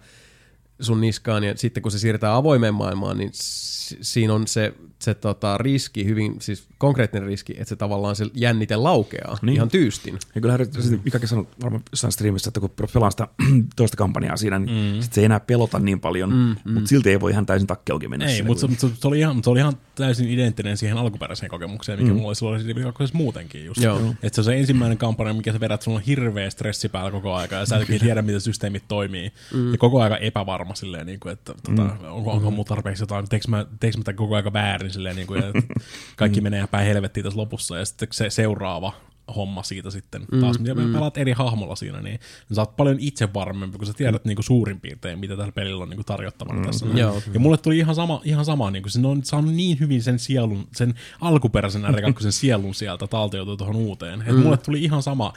sun niskaan, ja sitten kun se siirretään avoimeen maailmaan, niin si- siinä on se, se tota, riski, hyvin siis konkreettinen riski, että se tavallaan se jännite laukeaa niin. ihan tyystin. Ja kyllähän mm. Mikakin sanoi varmaan jossain striimissä, että kun pelaan sitä toista kampanjaa siinä, niin mm. sit se ei enää pelota niin paljon, mm. mutta silti ei voi ihan täysin takkeauki mennä. Ei, mutta se, se, oli ihan, se oli ihan täysin identtinen siihen alkuperäiseen kokemukseen, mikä mm. mulla oli silloin muutenkin just. Että se on se ensimmäinen kampanja, mikä sä vedät, sulla on hirveä stressi päällä koko ajan, ja sä et tiedä, miten systeemit toimii, mm. ja koko ajan epävarma. Silleen, niin kuin, että tota, mm. onko, onko mun tarpeeksi jotain, teekö mä, teekö mä tämän koko ajan väärin, silleen, niin kuin, ja kaikki mm. menee päin helvettiin tässä lopussa, ja sitten se seuraava homma siitä sitten taas, mitä mm. pelaat eri hahmolla siinä, niin sä oot paljon itsevarmempi, kun sä tiedät mm. niin kuin suurin piirtein, mitä tällä pelillä on niin kuin tarjottavana mm. tässä. Mm. Ja mm. mulle tuli ihan sama, ihan sama niin kuin se on saanut niin hyvin sen sielun, sen alkuperäisen R kakkosen sielun sieltä talteutua tuohon uuteen, että mm. mulle tuli ihan sama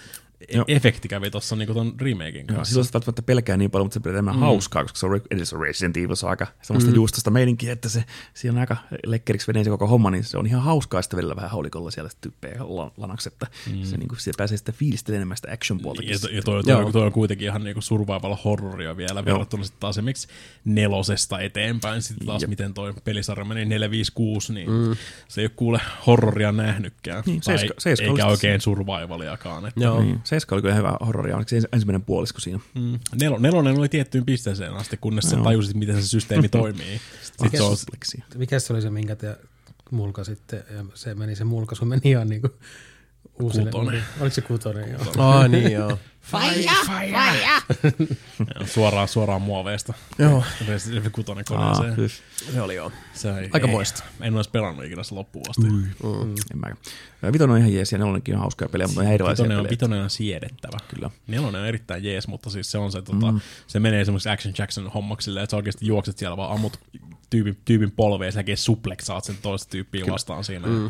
E- efekti kävi tuossa niinku ton remaken kanssa. Silloin se välttämättä pelkää niin paljon, mutta se pitää enemmän mm. hauskaa, koska se on edellisessä Resident Evil aika semmoista mm. juustosta meininkiä, että se siinä on aika lekkeriksi veneen se koko homma, niin se on ihan hauskaa sitten välillä vähän haulikolla siellä tyyppejä lanaksi, että mm. se niinku, sieltä pääsee sitä fiilistelemään enemmän sitä action puoltakin. Ja, ja toi, toi, toi on kuitenkin ihan niinku survival horroria vielä verrattuna sitten taas esimerkiksi nelosesta eteenpäin, sitten taas Jep. miten toi pelisarja meni neljä viisi kuusi, niin mm. se ei ole kuule horroria nähnytkään, niin, tai seiska, seiska eikä oikein survivaliakaan. Joo. Niin. Seiska oli kyllä hyvä horroria, oliko se ensimmäinen puolisko siinä? Mm. Nel- nelonen oli tiettyyn pisteeseen asti, kunnes no. sä tajusit, miten se systeemi toimii. Mikäs se, mikä se oli se, minkä te mulkasitte? Se meni, se mulkaisu meni ihan niinku uusille. Kutonen. Oliko se kutonen? Joo. Ah niin joo. Faija! Faija! Suoraan, suoraan muoveesta. Joo. Kutonen koneeseen. Ah, se oli joo. Aika moista. En olisi pelannut ikinä se loppuun asti. Mm. En mäkään. Vitonen on ihan jees ja nelonenkin on hauskaa pelejä, mutta on ihan erilaisia vitonen on, pelejä. Vitonen on siedettävä. Kyllä. Nelonen on erittäin jees, mutta siis se on se, tota, mm. se menee semmoisiksi Action Jackson hommaksille, että sä oikeasti juokset siellä vaan ammut tyypin, tyypin polveen ja sä oikein supleksaat sen toista tyyppiä Kyllä. vastaan siinä. Mm.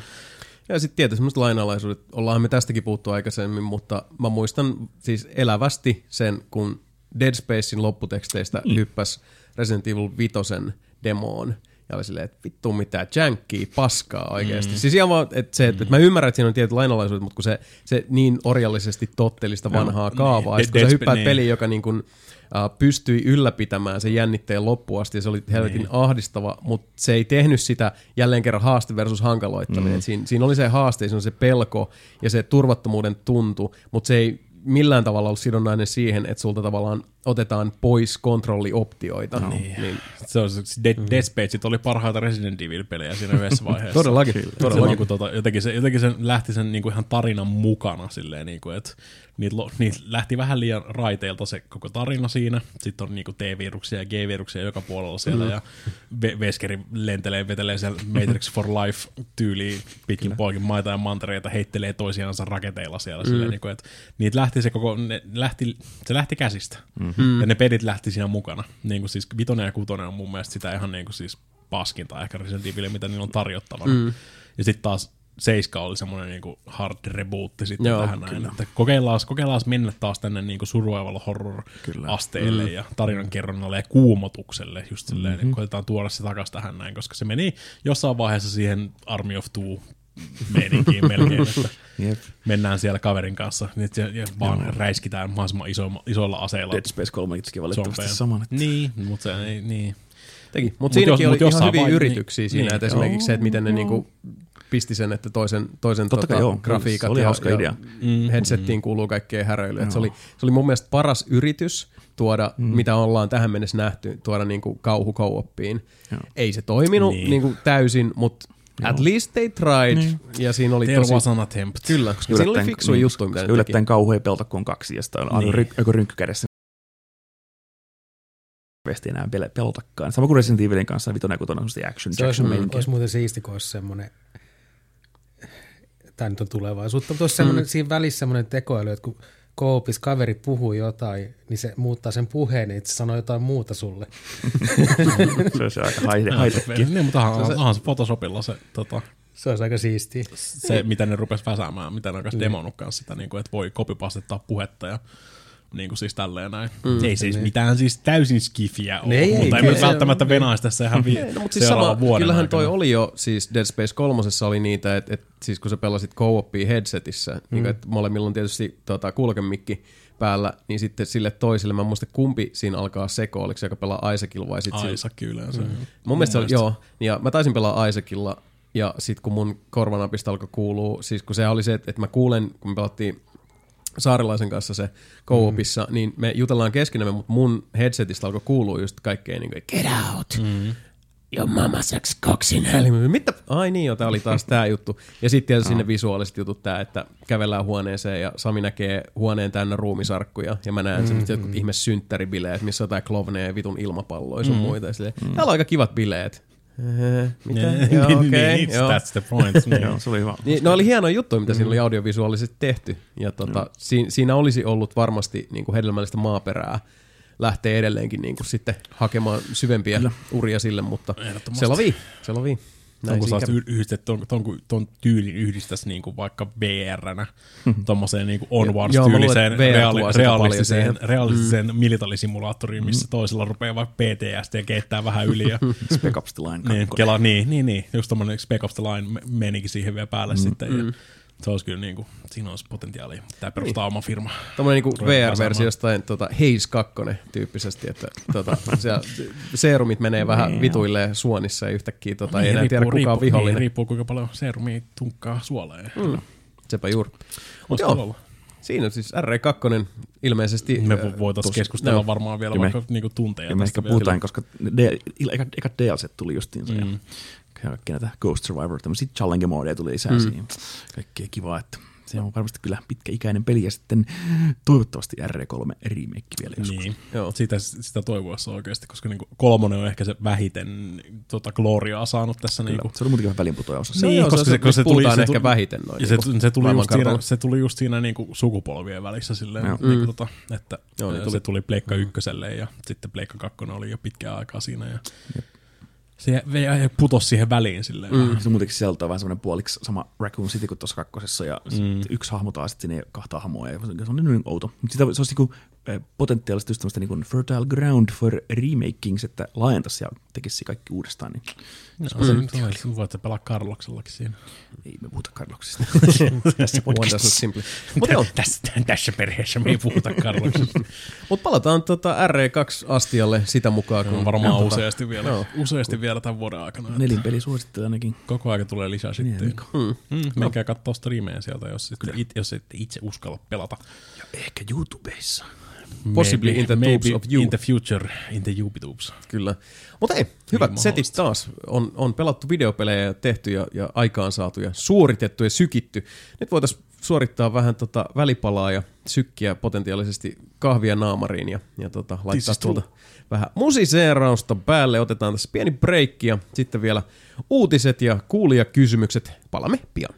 Ja sitten tietysti semmoiset lainalaisuudet, ollaanhan me tästäkin puhuttu aikaisemmin, mutta mä muistan siis elävästi sen, kun Dead Spacein lopputeksteistä mm. hyppäs Resident Evil viisi demoon. Ja oli silleen, että vittu mitään jankkii, paskaa oikeasti. Mm. Siis ihan vaan, että se, että mm. mä ymmärrän, että siinä on tietyt lainalaisuudet, mutta kun se, se niin orjallisesti tottelista vanhaa no, kaavaa. Niin, kun sä hyppäät peliin, joka niin kun, uh, pystyi ylläpitämään sen jännitteen loppuun asti, ja se oli helvetin niin. ahdistava, mutta se ei tehnyt sitä jälleen kerran haaste versus hankaloittaminen. Mm. Siin, siinä oli se haaste, siinä oli se pelko ja se turvattomuuden tuntu, mutta se ei millään tavalla ollut sidonnainen siihen, että sulta tavallaan otetaan pois kontrollioptioita. No. Niin. Niin. Se on, Dead, Dead Space oli parhaita Resident Evil-pelejä siinä yhdessä vaiheessa. Todellakin. Todellakin. Kun, tuota, jotenkin, se, jotenkin se lähti sen niin kuin ihan tarinan mukana silleen, niin kuin, että niitä, niitä lähti vähän liian raiteilta se koko tarina siinä. Sitten on niin kuin T-viruksia ja G-viruksia joka puolella siellä mm. ja ve- Veskeri lentelee, vetelee siellä Matrix for Life-tyyliin pitkin poikin maita ja mantereita, heittelee toisiaansa raketeilla siellä. Mm. Silleen, niin kuin, että niitä lähti se koko, ne lähti, se lähti käsistä. Mm. Mm. Ja ne pelit lähti siinä mukana. Niin kuin siis vitonen ja kutonen on mun mielestä sitä ihan niin kuin siis paskinta ehkä Resident Evil, mitä niillä on tarjottavana. Mm. Ja sitten taas Seiska oli semmoinen niinku hard rebootti sitten. Joo, tähän näin, että kokeillaan, kokeillaan mennä taas tänne niinku survival horror-asteelle mm. ja tarinankerronnalle ja kuumotukselle just silleen, mm-hmm. että koetetaan tuoda se takaisin tähän näin, koska se meni jossain vaiheessa siihen Army of Two meininkiin melkein, että yep. mennään siellä kaverin kanssa ja, ja vaan Joo. räiskitään mahdollisimman iso, isolla aseella. Dead Space kolme itsekin valitettavasti saman. Että... Niin, mutta se ei, niin. Teki. Mut, mut siinäkin jos, oli mut ihan hyviä vai... yrityksiä niin. siinä, niin. että esimerkiksi se, että miten ne niinku... pisti sen, että toisen, toisen tota, joo, grafiikat oli ja, hauska idea. Ja headsettiin kuuluu kaikkea häröilyä. Se oli, se oli mun mielestä paras yritys tuoda, mm. mitä ollaan tähän mennessä nähty, tuoda niinku kauhu co-oppiin. Ei se toiminut niin. niinku täysin, mutta at least they tried. Niin. Ja siinä oli There tosi... was an attempt. Kyllä, koska yllättäen, siinä oli fiksuja niin, juttuja, mitä ne teki. Yllättäen kauhu ei pelta kuin kaksi, ja sitä on niin. joku rynkkykädessä. Ei enää pelotakaan. Sama kuin Resident Evilin kanssa vitonen, kun on action. Se olisi, mm. olisi muuten siisti, kun olisi semmoinen... Tämä nyt on tulevaisuutta, mutta tuossa mm. siinä välissä semmoinen tekoäly, että kun koopis kaveri puhuu jotain, niin se muuttaa sen puheen, että se sanoo jotain muuta sulle. Se olisi aika haitekki. Niin, mutta onhan se Photoshopilla se... Tota, se olisi aika siistiä. Se, mitä ne rupesi väsäämään, mitä ne olisi mm. demonut kanssa sitä, niin kuin, että voi copypastettaa puhetta ja... Niin kuin siis tälleen näin. Mm, ei siis ne. Mitään siis täysin skifiä ole, ei, mutta ei me välttämättä venäisi tässä ihan vi- no, mutta siis sama, kyllähän aikana. Toi oli jo, siis Dead Space kolmosessa oli niitä, että et, siis kun sä pelasit co-opia headsetissä, mm. niin, että molemmilla on tietysti tota, kuulokemikki päällä, niin sitten sille toiselle, mä en muista kumpi siinä alkaa sekoa, oliko se joka pelaa Isaacilla vai sitten... Isaacilla yleensä. Mm. Mun mielestä se oli, joo, ja mä taisin pelaa Isaacilla, ja sitten kun mun korvanapista alkoi kuulua, siis kun se oli se, että, että mä kuulen, kun me pelattiin Saarilaisen kanssa se co-opissa, mm. niin me jutellaan keskenämme, mutta mun headsetistä alkoi kuulua just kaikkea niin kuin, get out, mm. your mama sex kaksin helmi. Mitä? Ai niin jo, tää oli taas tää juttu. Ja sitten tietysti sinne visuaaliset jutut tää, että kävellään huoneeseen ja Sami näkee huoneen täynnä ruumisarkkuja ja mä näen mm. semmoset jotkut ihme synttäribileet, missä on tää klovneja ja vitun ilmapalloja sun mm. muita. Mm. Täällä on aika kivat bileet. Mitä? Joo, okei. That's the point. Se oli hyvä. No oli hieno juttu, mitä siinä oli audiovisuaalisesti tehty. Ja tota, siinä olisi ollut varmasti niin kuin hedelmällistä maaperää lähtee edelleenkin niin kuin sitten hakemaan syvempiä uria sille, mutta se lovii, se lovii. Onko sellaista yhdistettä, tuon tyylin yhdistäisi niinku vaikka V R-nä tuommoiseen niinku Onwards-tyyliseen reali- realistiseen, realistiseen mm. militarisimulaattoriin, missä mm. toisella rupeaa vaikka P T S D ja keittää vähän yli. Ja, Spec Ops the Line. Niin, kela, niin, niin, niin, just tuommoinen Spec Ops the Line menikin siihen vielä päälle mm. sitten. Ja, mm. se olisi kyllä niinku, siinä olisi potentiaalia. Tämä perustaa niin. oma firma. Tuommoinen niinku V R-versio jostain tota, Haze kaksi tyyppisesti, että tota, seerumit menee vähän vituille suonissa ja yhtäkkiä tota, niin, ei enää tiedä kukaan riippu, vihollinen. Niin, riippuu kuinka paljon seerumia tunkkaa suoleen. Mm. Sepä juuri. Mut joo, siinä siis R kaksi ilmeisesti. Me voitaisiin keskustella no. varmaan vielä ja vaikka me, niinku, tunteja. Ja me ehkä puhutaan, koska eka D L C tuli justiinsa. Mm. Kaikki näitä Ghost Survivor, tämmöisiä challenge-moodeja tuli lisää mm. siihen. Kaikkea kivaa, että se on varmasti kyllä pitkäikäinen peli ja sitten toivottavasti R kolme remake vielä joskus. Niin, joo. Sitä, sitä toivoissa oikeasti, koska niinku kolmonen on ehkä se vähiten tota, gloriaa saanut tässä. Niinku. Se oli muutenkin vähän välinputoja osassa. Niin, joo, koska se, se, se tuli se, ehkä vähiten noin. Ja niinku, se, se, tuli just siinä, se tuli just siinä niinku sukupolvien välissä silleen, mm. niinku, tota, että joo, se, tuli. se tuli Pleikka ykköselle ja sitten Pleikka kakkonen oli jo pitkään aikaa siinä ja... Jep. Se putosi siihen väliin silleen. Mm. Se muutenkin sieltä on vähän semmoinen puoliksi sama Raccoon City kuin tuossa kakkosessa, ja mm. yksi hahmo taas, sitten sinne kahta hahmoa, ja se on niin outo. Sitä, se olisi niinku, potentiaalisesti just tämmöistä niinku fertile ground for remakings, että laajentaisi ja tekisi kaikki uudestaan. Niin. No, se on se, voitte pelaa Karloksellakin siinä. Ei me puhuta Karloksista. Tässä podcastissa. Tässä perheessä me ei puhuta Karloksista. Mutta palataan R kaksi-astialle sitä mukaan, kun varmaan useasti vielä. Useasti vielä tämän vuoden aikana. Nelinpeli suosittelee ainakin. Koko ajan tulee lisää sitten. Mm. Mm. Menkää katsoa striimejä sieltä, jos ette it, itse uskalla pelata. Ja ehkä YouTubeissa. Possibly maybe, in the tubes of you. In the future, in the YouTubes. Kyllä. Mutta ei, hyvät niin setit taas. On, on pelattu videopelejä ja tehty ja, ja aikaansaatu ja suoritettu ja sykitty. Nyt voitaisiin suorittaa vähän tota välipalaa ja sykkiä potentiaalisesti kahvia naamariin ja, ja tota, laittaa tuolta vähän musiseerausta päälle. Otetaan tässä pieni breikki ja sitten vielä uutiset ja kuulijakysymykset. Palaamme pian.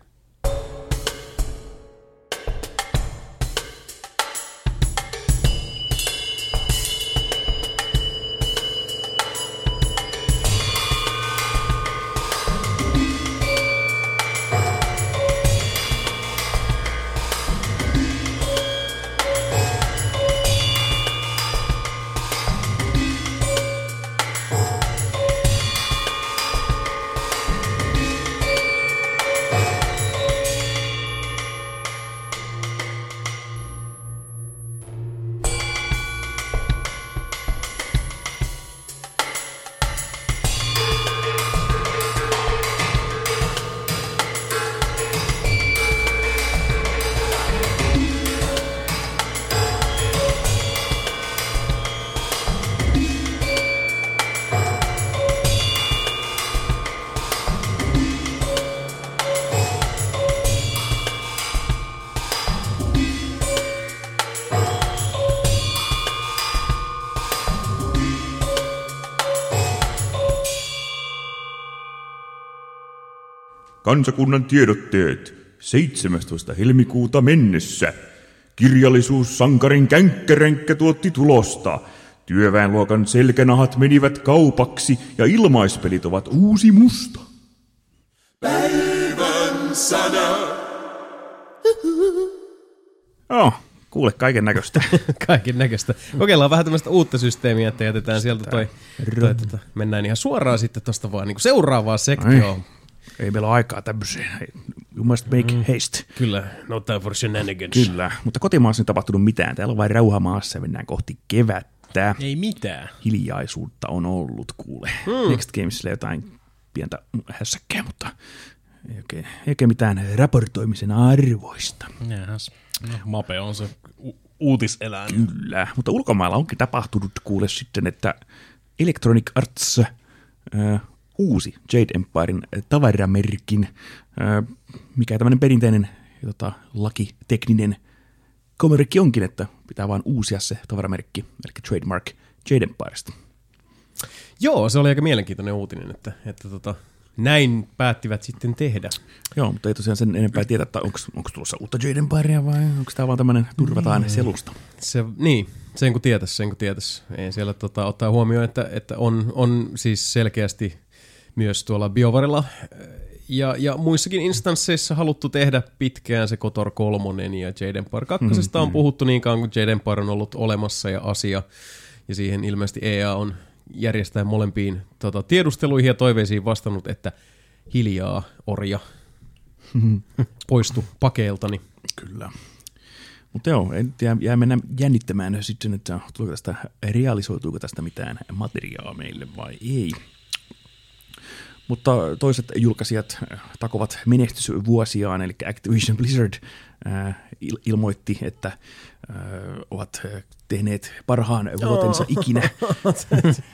Kansakunnan tiedotteet seitsemästoista helmikuuta mennessä. Kirjallisuussankarin känkkäränkkä tuotti tulosta. Työväenluokan selkänahat menivät kaupaksi ja ilmaispelit ovat uusi musta. Päivän sana. Oh, kuule kaiken näköistä. Kaiken näköistä. Kokeillaan vähän tämmöistä uutta systeemiä, että jätetään sieltä toi, toi tota, mennään ihan suoraan sitten tosta vaan niin seuraavaan sektioon. Ei meillä ole aikaa tämmöiseen. You must make mm. haste. Kyllä, no time for shenanigans. Kyllä, mutta kotimaassa ei tapahtunut mitään. Täällä on vain rauhamaassa, mennään kohti kevättä. Ei mitään. Hiljaisuutta on ollut, kuule. Mm. Next Gamesillä jotain pientä hässäkkää, mutta ei oikein, ei oikein mitään raportoimisen arvoista. Jääs. No, Mape on se u- uutiseläin. Kyllä, mutta ulkomailla onkin tapahtunut, kuule sitten, että Electronic Arts... Äh, uusi Jade Empiren tavaramerkin, mikä tämmöinen perinteinen tota, lakitekninen komerkki onkin, että pitää vaan uusia se tavaramerkki, eli trademark Jade Empiresta. Joo, se oli aika mielenkiintoinen uutinen, että, että tota, näin päättivät sitten tehdä. Joo, mutta ei tosiaan sen enempää tietää, että onko tulossa uutta Jade Empirea vai onko tämä vaan tämmöinen turvataan mm. selusta. Se, niin, sen kun tietäisi, sen kun tietäisi. Ei siellä tota, ottaa huomioon, että, että on, on siis selkeästi... Myös tuolla BioWarella ja, ja muissakin instansseissa haluttu tehdä pitkään se Kotor kolmonen ja Jade Empire kaksi mm-hmm. on puhuttu niin kauan, kun Jade Empire on ollut olemassa ja asia. Ja siihen ilmeisesti E A on järjestää molempiin tota, tiedusteluihin ja toiveisiin vastannut, että hiljaa orja mm-hmm. poistu pakeiltani. Kyllä. Mutta joo, jää, jää mennä jännittämään sitten, että tuleeko tästä, realisoituuko tästä mitään materiaa meille vai ei. Mutta toiset julkaisijat takovat menestysvuosiaan, eli Activision Blizzard äh, il- ilmoitti, että äh, ovat tehneet parhaan vuotensa oh. ikinä.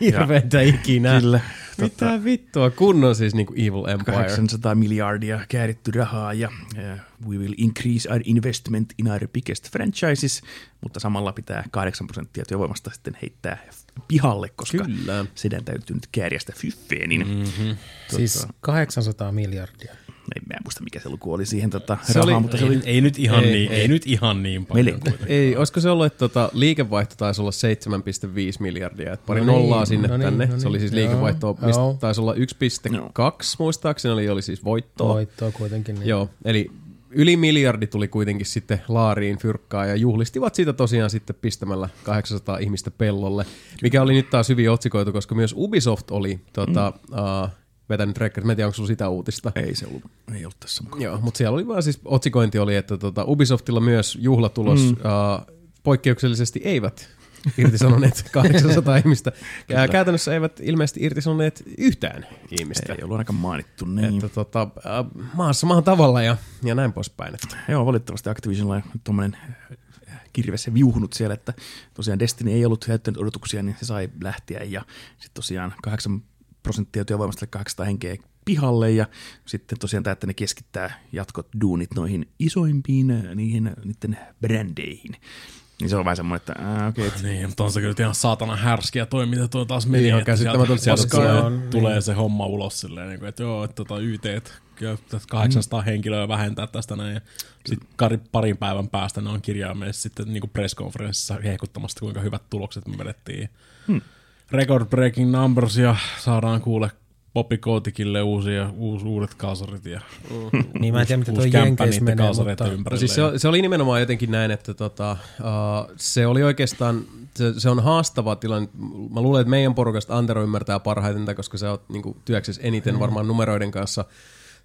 Hirveetä ikinä. Kyllä, mitä tota, vittua, kunnon siis niin kuin Evil Empire. kahdeksansataa miljardia kääritty rahaa ja äh, we will increase our investment in our biggest franchises, mutta samalla pitää kahdeksan prosenttia työvoimasta sitten heittää pihalle, koska kyllä. Sedän täytyy nyt kääriästä fyffeenin. Mm-hmm. Siis kahdeksansataa miljardia. Ei, mä en muista, mikä se luku oli siihen tota, se rahaa, oli, mutta se ei, oli... Ei nyt ihan, ei, niin, ei, ei nyt ihan niin paljon. Ei, olisiko se ollut, että tota, liikevaihto taisi olla seitsemän pilkku viisi miljardia, että pari no niin, nollaa sinne no niin, tänne. No niin, se oli siis liikevaihto, mistä taisi olla yksi pilkku kaksi no. muistaakseni, eli oli siis voittoa. Voittoa kuitenkin. Niin. Joo, eli yli miljardi tuli kuitenkin sitten laariin fyrkkaa ja juhlistivat siitä tosiaan sitten pistämällä kahdeksansataa ihmistä pellolle, mikä oli nyt taas hyvin otsikoitu, koska myös Ubisoft oli tota, mm. uh, vetänyt rekkarit. Mä en tiedä, onko sulla sitä uutista. Ei se ollut, ei ollut tässä mukaan. Joo, mutta siellä oli vaan siis otsikointi oli, että tota, Ubisoftilla myös juhlatulos mm. uh, poikkeuksellisesti eivät irtisanoneet kahdeksansataa ihmistä. Ja käytännössä eivät ilmeisesti irtisanoneet yhtään ihmistä. Ei ollut ainakaan mainittu. Niin. Että tota, maassa maan tavalla ja, ja näin poispäin. Joo, valitettavasti Activisionilla on tuommoinen kirves ja viuhunut siellä, että tosiaan Destiny ei ollut täyttänyt odotuksia, niin se sai lähteä. Ja sitten tosiaan kahdeksan prosenttia työvoimasta kahdeksansataa henkeä pihalle ja sitten tosiaan tämä, että ne keskittää jatkot duunit noihin isoimpiin niihin niiden brändeihin. Niin se on vähän semmoinen, että ää, okei. Okay, niin, mutta on se kyllä ihan saatana härskiä toi, mitä tuo taas meni. Ihan käsittämätön paskaa. Tulee se homma ulos silleen, että joo, että tota, Y T:t kahdeksansataa mm. henkilöä vähentää tästä näin. Sitten parin päivän päästä ne on kirjaimellisesti sitten niin kuin presskonferenssissa hehkuttamasta, kuinka hyvät tulokset me vedettiin. Mm. Record-breaking numbers ja saadaan kuule Popi Kootikille uusia, uus, uudet kalsarit ja niin mä en tiedä, mitä toi jenkeissä menee, mutta... Siis se, se oli nimenomaan jotenkin näin, että tota, uh, se oli oikeastaan, se, se on haastava tilanne. Mä luulen, että meidän porukasta Antero ymmärtää parhaiten, koska sä oot niinku, työksessä eniten varmaan numeroiden kanssa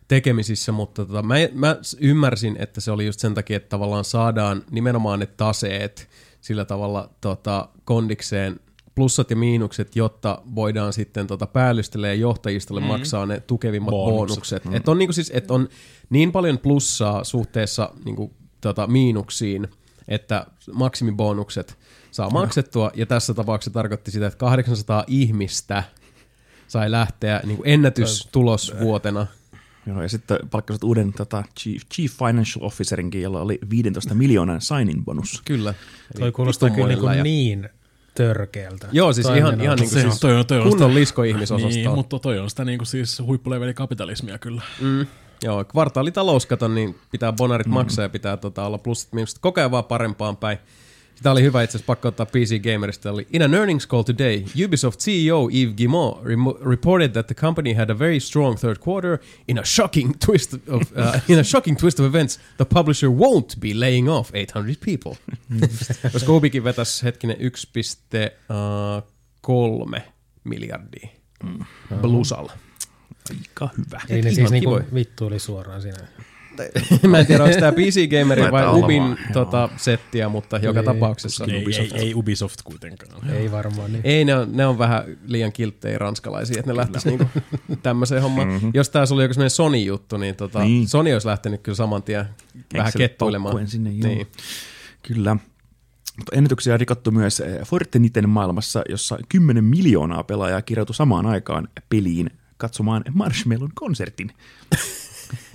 tekemisissä, mutta tota, mä, mä ymmärsin, että se oli just sen takia, että tavallaan saadaan nimenomaan ne taseet sillä tavalla tota, kondikseen, plussat ja miinukset, jotta voidaan sitten tota päällystelle ja johtajistolle mm. maksaa ne tukevimmat bonukset. bonukset. Mm. Et on niinku siis, et on niin paljon plussaa suhteessa niinku tota miinuksiin, että maksimibonukset saa maksettua. Ja tässä tapauksessa tarkoitti sitä, että kahdeksansataa ihmistä sai lähteä niinku ennätystulosvuotena. Joo, ja sitten palkkasivat uuden tota, Chief, Chief Financial Officerinkin, jolla oli viidentoista miljoonan sign-in bonus. Kyllä. Toi kuulostaa kyllä niinku ja... niin... törkeältä. Joo, siis Toiminnan. ihan, ihan niin kuin siis kunnon lisko ihmisosastoon. Niin, mutta toi on sitä niin kuin siis huippulevelikapitalismia kyllä. Mm. Joo, kvartaalitalouskato, niin pitää bonarit mm. maksaa ja pitää tota, olla plussit miinukset koko ajan vaan parempaan päin. Tämä oli hyvä itse asiassa pakko ottaa P C Gamerista. Oli, in an earnings call today, Ubisoft C E O Yves Guillemot re- reported that the company had a very strong third quarter. In a shocking twist of uh, in a shocking twist of events, the publisher won't be laying off eight hundred people. Koska Ubikin vetäisi hetkinen yksi pilkku kolme miljardia mm. blusalla. Aika hyvä. Ei ne siis niinku vittuili suoraan siinä. Mä en tiedä, onko tämä P C Gamerin vai Ubin tota, settiä, mutta joka ei, tapauksessa ei, Ubisoft. Ei, ei Ubisoft kuitenkaan. Ei varmaan. Niin. Ei, ne on, ne on vähän liian kilttejä ranskalaisia, että ne lähtisi niinku tämmöiseen hommaan. Mm-hmm. Jos tässä oli joku semmoinen Sony-juttu, niin, tota, niin Sony olisi lähtenyt kyllä saman tien Excel vähän kettuilemaan. Sinne, niin. Kyllä. Mutta ennätyksiä rikottu myös Fortniten maailmassa, jossa kymmenen miljoonaa pelaajaa kirjoitui samaan aikaan peliin katsomaan Marshmallon konsertin.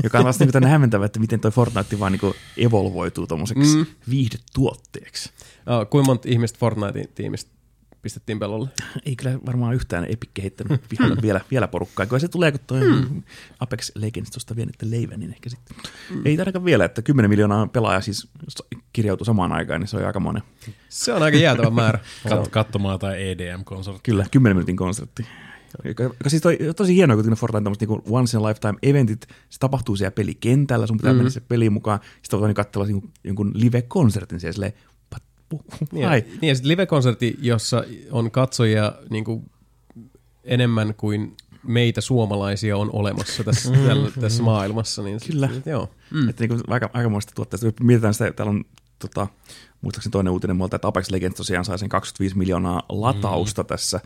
Joka on vasta niin hämmentävä, että miten toi Fortnite vaan niin evolvoituu tommoseksi mm. viihdetuotteeksi. Oh, kuinka monta ihmistä Fortnitein tiimistä pistettiin pelolle? Ei kyllä varmaan yhtään Epic kehittänyt mm. vielä, vielä porukkaa. Kyllä se tulee, kun toi mm. Apex Legends tuosta vie niiden leivän, niin ehkä sitten. Mm. Ei tarvikaan vielä, että kymmenen miljoonaa pelaajaa siis kirjautui samaan aikaan, niin se on aika monen. Se on aika jäätävä määrä. Kat- katsomaan tai E D M-konsertti. Kyllä, kymmenen minuutin konsertti. Joka siis toi, tosi hienoa, kun Fortnite on tämmöiset niinku once in a lifetime eventit, se tapahtuu siellä pelikentällä, sun pitää mm-hmm. mennä se peliin mukaan, sitten voit katsella niinku, jonkun live-konsertin siellä silleen, niin, niin ja sitten live-konsertti, jossa on katsojia niinku enemmän kuin meitä suomalaisia on olemassa tässä, mm-hmm. tällä, tässä maailmassa. Niin kyllä, sit, joo. Mm. Että niinku aika, aika muista tuotteista. Mietitään sitä, täällä on tota, muistaakseni toinen uutinen muolta, että Apex Legends tosiaan sai sen kaksikymmentäviisi miljoonaa latausta mm. tässä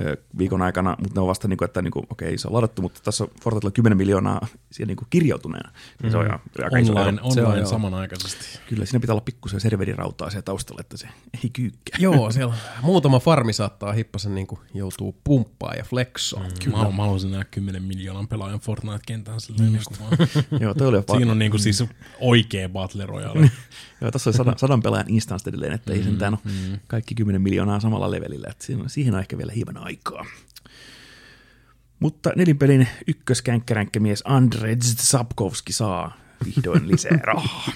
ö, viikon aikana, mutta ne on vasta, niinku, että niinku, okei, se on ladattu, mutta tässä on Fortnitella kymmenen miljoonaa siellä niinku kirjautuneena. Mm. Se on ihan, online, online samanaikaisesti. Kyllä, siinä pitää olla pikkusen serverirautaa siellä taustalla, että se ei kyykkää. Joo, siellä muutama farmi saattaa hippasen niinku joutuu pumppaan ja flexoon. Mm. Mä, mä haluaisin nähdä kymmenen miljoonan pelaajan Fortnite-kentään silleen. Joo, toi oli jopa. Siinä on niinku siis oikea Battle Royale. Joo, tässä on sadan, sadan pelaajan instanssi edelleen, että ei sentään ole mm. kaikki kymmenen miljoonaa samalla levelillä. Että siihen on ehkä vielä hieman aikaa. Mutta nelinpelin ykköskänkkäränkkämies Andrzej Sapkowski saa vihdoin lisää rahaa.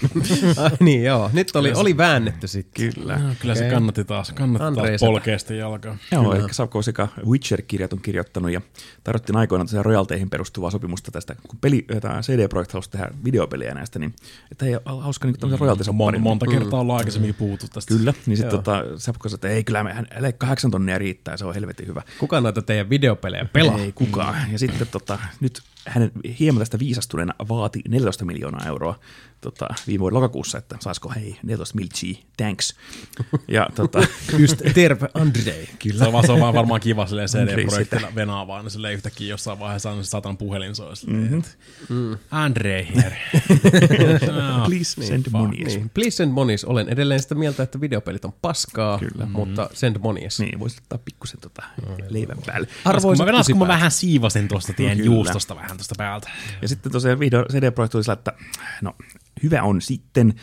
Ai niin joo, nyt oli, oli väännetty sitten. Kyllä. No, kyllä okay. Se kannatti taas, taas polkeasta jalkaa. Joo, eli Sapkowski, joka Witcher-kirjat on kirjoittanut ja tarjottiin aikoinaan tosiaan rojalteihin perustuvaa sopimusta tästä, kun peli, tämä C D Projekt halusi tehdä videopeliä näistä, niin että ei ole hauska niin tämmöisen rojalteihin. Mon, monta kertaa ollaan aikaisemmin puhuttu tästä. Kyllä, niin sitten tota, Sapkowski, että ei kyllä, mehän kahdeksan tonnia riittää, se on helvetin hyvä. Kukaan noita teidän videopelejä pelaa? Ei kukaan. Ja sitten tota, nyt hänen hieman tästä viisastuneena vaati neljätoista miljoonaa euroa tota, viime vuoden lokakuussa, että saisiko hei neljätoista miltsiä, thanks. Ja, tota, just terve Andrei. Kyllä. Se on, se on vaan varmaan kiva C D-projektilla venaa vaan silleen yhtäkkiä jossain vaiheessa on se satan puhelin, se olisi mm-hmm. mm. Andrei here. Please send monies. Niin. Please send monies. Olen edelleen sitä mieltä, että videopelit on paskaa, kyllä, mutta mm-hmm. send monies. Niin, voisi ottaa pikkusen tota, no, leivän päälle. Arvoisa, kun mä, kun mä vähän siivasin tuosta tien juustosta vähän. Tuosta päältä. Ja sitten tosiaan vihdoin C D-projekti tuli sillä, että no hyvä on sitten,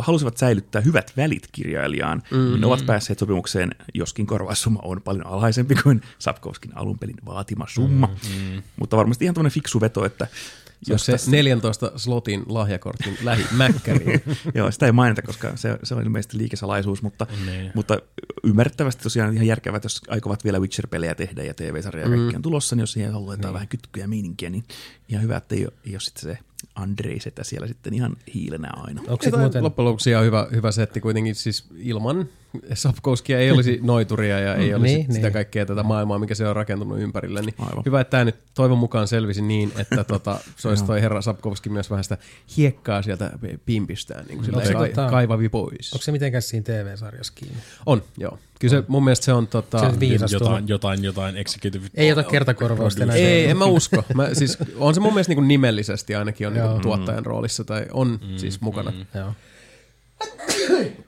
halusivat säilyttää hyvät välit kirjailijaan. Mm-hmm. Ne ovat päässeet sopimukseen, joskin korvaussumma on paljon alhaisempi kuin Sapkowskin alunpelin vaatima summa. Mm-hmm. Mutta varmasti ihan tämmöinen fiksu veto, että jos se tässä neljäntoista slotin lahjakortin lähimäkkäriin. Joo, sitä ei mainita, koska se, se on ilmeisesti liikesalaisuus, mutta, mutta ymmärrettävästi tosiaan ihan järkevää, että jos aikovat vielä Witcher-pelejä tehdä ja T V-sarjaa mm. kaikki on tulossa, niin jos siihen halutaan mm. vähän kytkyjä ja meininkiä, niin ihan hyvä, että ei ole, ei ole sitten se Andrei setä siellä sitten ihan hiilenä aina. Muuten loppujen lopuksi ihan hyvä, hyvä setti kuitenkin, siis ilman Sapkowskia ei olisi noituria ja ei olisi niin, sitä niin. kaikkea tätä maailmaa, mikä se on rakentunut ympärille. Niin hyvä, että tämä nyt toivon mukaan selvisi niin, että tota, se olisi toi herra Sapkowski myös vähän sitä hiekkaa sieltä pimpistään, niin kuin sillä ei tota, kaivavi pois. Onko se mitenkään siinä T V-sarjassa kiinni? On, joo. Kyllä se, mun mielestä se on tota, se viisas, jotain, jotain, jotain executive. Ei jota kertakorvausta näin. Ei, en mä usko. Mä, siis, on se mun mielestä niin nimellisesti ainakin on niin tuottajan roolissa tai on mm, siis mukana. Mm, joo.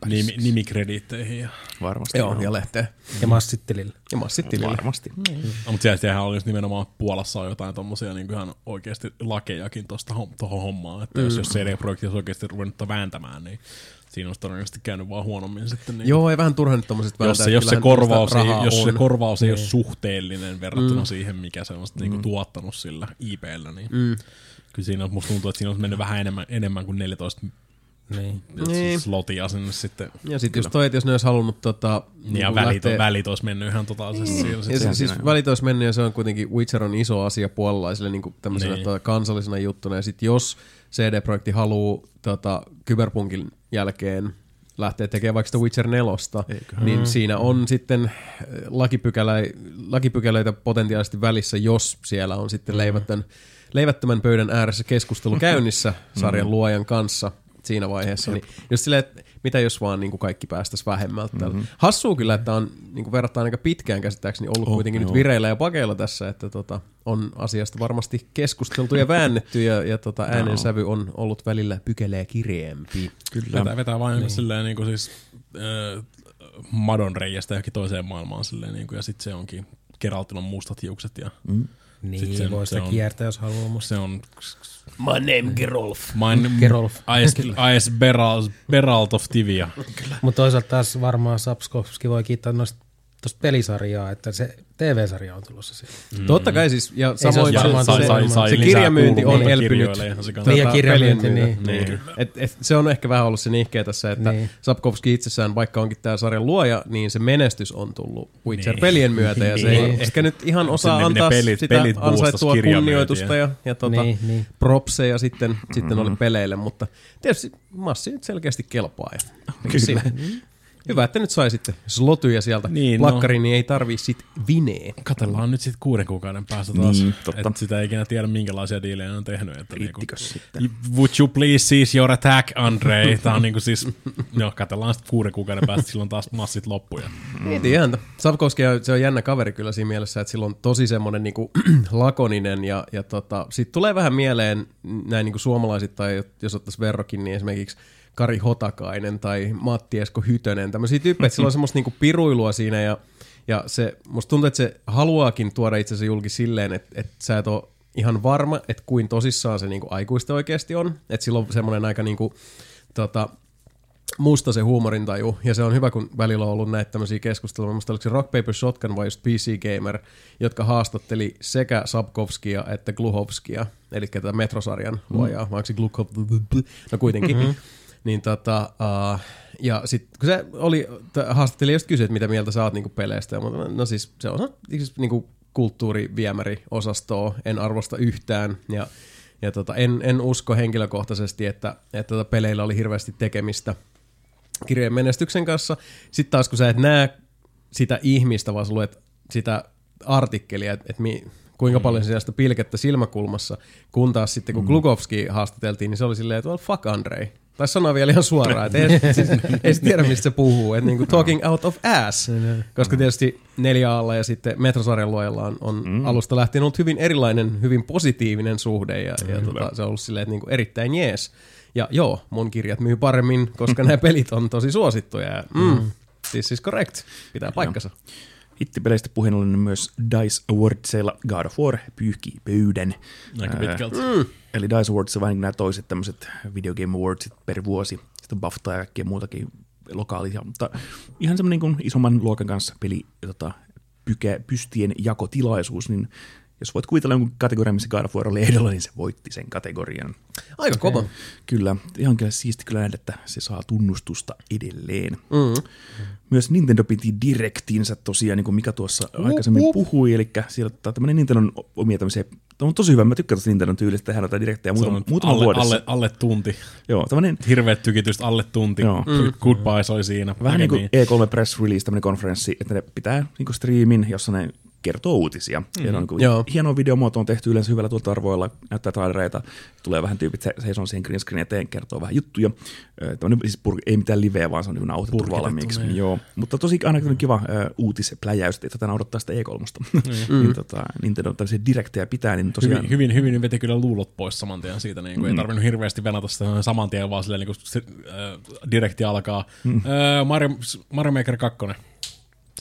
Nimi, nimikrediitteihin ja varmasti. Joo, ja lehteen. Ja massittilille. Ja massittilille. Varmasti. Mm. No, mutta sieltähän oli just nimenomaan Puolassa on jotain tommosia niin ihan oikeasti lakejakin tuosta tuohon hommaan. Että mm. jos, jos C D-projekti olisi oikeasti ruvennut vääntämään, niin siinä on todennäköisesti käynyt vaan huonommin sitten. Niin joo, ei vähän turha nyt tommoset vääntäjät. Jos, se korvaus, ei, jos se korvaus ei niin. ole suhteellinen verrattuna mm. siihen, mikä se on mm. niin tuottanut sillä I P:llä, niin mm. Kyllä siinä on, musta tuntuu, että siinä on mennyt vähän enemmän, enemmän kuin neljätoista niin. Niin. Slotia sinne sitten. Ja sitten just toi, että jos ne olisi halunnut tota... Niin ja välit, lähtee... välit olisi mennyt ihan totaalisesti. Niin. Siis, siis, siis välit olisi mennyt ja se on kuitenkin, Witcher on iso asia puolalaisille niin tämmöisenä niin. Tota, kansallisena juttuna. Ja sitten jos C D-projekti haluaa tota, Cyberpunkin jälkeen lähtee tekemään vaikka sitä Witcher nelosta, eiköhän. Niin siinä on sitten lakipykälä, lakipykälöitä potentiaalisesti välissä, jos siellä on sitten leivättön, leivättömän pöydän ääressä keskustelu käynnissä sarjan luojan kanssa siinä vaiheessa. Niin jos silleen, että mitä jos vaan niin kuin kaikki päästäisiin vähemmältä täällä. Mm-hmm. Hassua kyllä, että on niin kuin verrattain aika pitkään käsittääkseni ollut oh, kuitenkin joo. nyt vireillä ja pakeilla tässä, että tota, on asiasta varmasti keskusteltu ja väännetty ja, ja tota, äänensävy on ollut välillä pykelee kireempi. Kyllä. Vetää, vetää vain niin. silleen niin kuin siis äh, madonreijästä johonkin toiseen maailmaan silleen niin kuin, ja sitten se onkin Geraltilla on mustat hiukset ja... Mm. Niin, sen, voi sitä on, kiertää, jos haluaa musta. Se on... My name Gerolf. My Gerolf. Ice Beralt, Beralt of Tivia. Mutta toisaalta taas varmaan Sapkowski voi kiittää noista tosta pelisarjaa, että se T V-sarja on tulossa siihen. Mm. Totta kai siis, ja samoin se kirjamyynti on elpynyt. Niin, kirjamyynti, niin. niin. Et, et, se on ehkä vähän ollut se nihkeä tässä, että niin. Sapkowski itsessään, vaikka onkin tämä sarjan luoja, niin se menestys on tullut Witcher-pelien niin. myötä, ja se niin. ei ehkä nyt ihan osaa ne, antaa ne pelit, sitä pelit ansaittua kunnioitusta ja, ja tota, niin, niin. propseja sitten, mm-hmm. sitten oli peleille, mutta tietysti massi nyt selkeästi kelpaa. Ja, kyllä. Hyvä, että nyt sai sitten slotyjä sieltä niin, plakkariin, no. niin ei tarvii sit vinee. Katsellaan nyt sit kuuden kuukauden päästä taas, niin, että sitä ei ikinä tiedä minkälaisia diilejä ne on tehnyt. Että niinku, sitten? Would you please cease your attack, Andrei? Tää on niinku siis, no katsellaan sit kuuden kuukauden päästä, silloin taas massit loppuja. Mietin mm. ihan. Sapkowski se on jännä kaveri kyllä siinä mielessä, että sillä on tosi semmonen niinku lakoninen ja, ja tota, sit tulee vähän mieleen näin niinku suomalaiset tai jos ottais verrokin, niin esimerkiksi Kari Hotakainen tai Matti Esko Hytönen, tämmöisiä tyyppejä, että sillä on semmoista niinku piruilua siinä ja, ja se, musta tuntuu, että se haluaakin tuoda itsensä julki silleen, että, että sä et ole ihan varma, että kuin tosissaan se niinku aikuisten oikeasti on, että sillä on semmoinen aika niinku, tota, musta se huumorintaju, ja se on hyvä, kun välillä on ollut näitä tämmöisiä keskusteluja, musta oliko se Rock Paper Shotgun vai just P C Gamer, jotka haastatteli sekä Sapkowskia että Gluchovskia, eli tätä Metrosarjan luojaa, vai onko se Gluchov, no kuitenkin, mm-hmm. Niin tota, uh, ja sit kun se oli, haastatteli just kysyä, että mitä mieltä sä oot niinku peleistä, mutta no siis se on siis niinku kulttuuriviemäri-osastoa, en arvosta yhtään, ja, ja tota, en, en usko henkilökohtaisesti, että, että tota peleillä oli hirveästi tekemistä kirjeen menestyksen kanssa. Sitten taas kun sä et näe sitä ihmistä, vaan sä luet sitä artikkelia, että et mi... kuinka paljon sitä pilkettä silmäkulmassa, kun taas sitten, kun Gluchovski haastateltiin, niin se oli silleen, että well, fuck Andrei. Tai sanoa vielä ihan suoraan, että ei, siis, ei tiedä, mistä se puhuu. Että niinku talking out of ass. Koska tietysti neljä alla ja sitten Metrosarjan luojalla on, on mm. alusta lähtien ollut hyvin erilainen, hyvin positiivinen suhde. Ja, ja tota, se on ollut silleen, että niinku erittäin jees. Ja joo, mun kirjat myy paremmin, koska nämä pelit on tosi suosittuja. Ja, mm, this is correct. Pitää paikkansa. Hittipeleistä puheen ollen myös DICE Awardsilla God of War pyyhkii pöydän. Aika pitkälti. Mm. Eli DICE Awards on vähän niin nämä toiset tämmöiset Video Game Awardsit per vuosi. Sitten on BAFTA ja kaikkea muutakin lokaalisia. Mutta ihan semmoinen kuin isomman luokan kanssa peli tota, pykä, pystien jakotilaisuus, niin jos voit kuvitella jonkun kategorian, missä God of War oli ehdolla, niin se voitti sen kategorian. Aika okay. Kova. Kyllä. Ihan kyllä siisti kyllä nähdä, että se saa tunnustusta edelleen. Mm. Myös Nintendo piti direktiinsä tosiaan, niin kuin Mika tuossa mm. aikaisemmin mm. puhui. Eli siellä on tämmöinen Nintendon omia tämmöisiä, tämä on tosi hyvä, mä tykkään tästä Nintendon tyylistä, tehdään näitä direktejä muutaman muutama alle, vuodessa. Alle, alle tunti. Joo, tämmöinen. Hirveät tykitystä alle tunti. Joo. Mm. Goodbye soi siinä. Vähän niin kuin E kolme Press Release, tämmöinen konferenssi, että ne pitää niin kuin striimin, jossa ne kertoo uutisia. Mm-hmm. On, kun hieno videomuoto on tehty yleensä hyvällä tuolta arvoilla, näyttää trailereita, tulee vähän tyypit, se, se on siihen green screen eteen, kertoo vähän juttuja. Tällainen, siis pur- ei mitään liveä, vaan se on nauhoitettu valmiiksi. Joo. Mutta tosi ainakin kiva uh, uutispläjäys, että tätä odottaa sitä E kolmosta. Mm-hmm. niin, tota, Nintendo tämmöisiä direktejä pitää. Niin tosiaan... Hyvin, hyvin, hyvin veti kyllä luulot pois saman tien siitä. Niin kuin mm-hmm. Ei tarvinnut hirveästi venata sitä saman tien, vaan silleen, niin kuin se, äh, direkti alkaa. Mm-hmm. Äh, Mario, Mario Maker kaksi.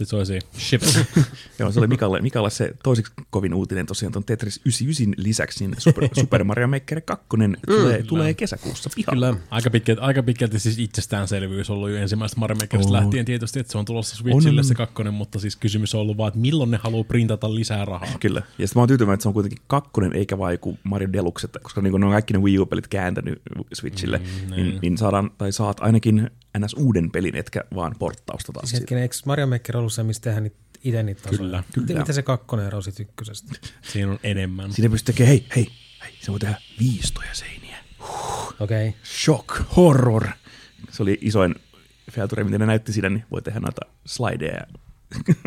sitten toisiin. Ships. Joo, se oli Mikalle, Mikalle se toiseksi kovin uutinen tosiaan tuon Tetris yhdeksänkymmentäyhdeksän lisäksi. Niin Super, Super Mario Maker kaksi tulee, tulee kesäkuussa pihalle. Kyllä, aika pitkälti, aika pitkälti siis itsestäänselvyys ollut jo ensimmäistä Mario Makerista oh. lähtien tietysti, että se on tulossa Switchille on. Se kakkonen, mutta siis kysymys on ollut vaan, että milloin ne haluaa printata lisää rahaa. Kyllä, ja sitten mä oon tyytyväinen, että se on kuitenkin kakkonen eikä vaan joku Mario Deluxe, koska niin ne on kaikki ne Wii U-pelit kääntänyt Switchille, mm, niin, niin saadaan, tai saat ainakin ns. Uuden pelin, etkä vaan porttausta taas. Hetkinen, eikö Mario Maker ollut se, mistä tehdään itse niitä tasoja? Kyllä, kyllä. Mitä se kakkonen erosi ykkösestä? Siinä on enemmän. Siinä pystyy tekemään, hei, hei, hei, se voi tehdä viistoja seiniä. Huh. Okei. Okay. Shock, horror. Se oli isoin feature, miten ne näytti siinä, niin voi tehdä noita slideja ja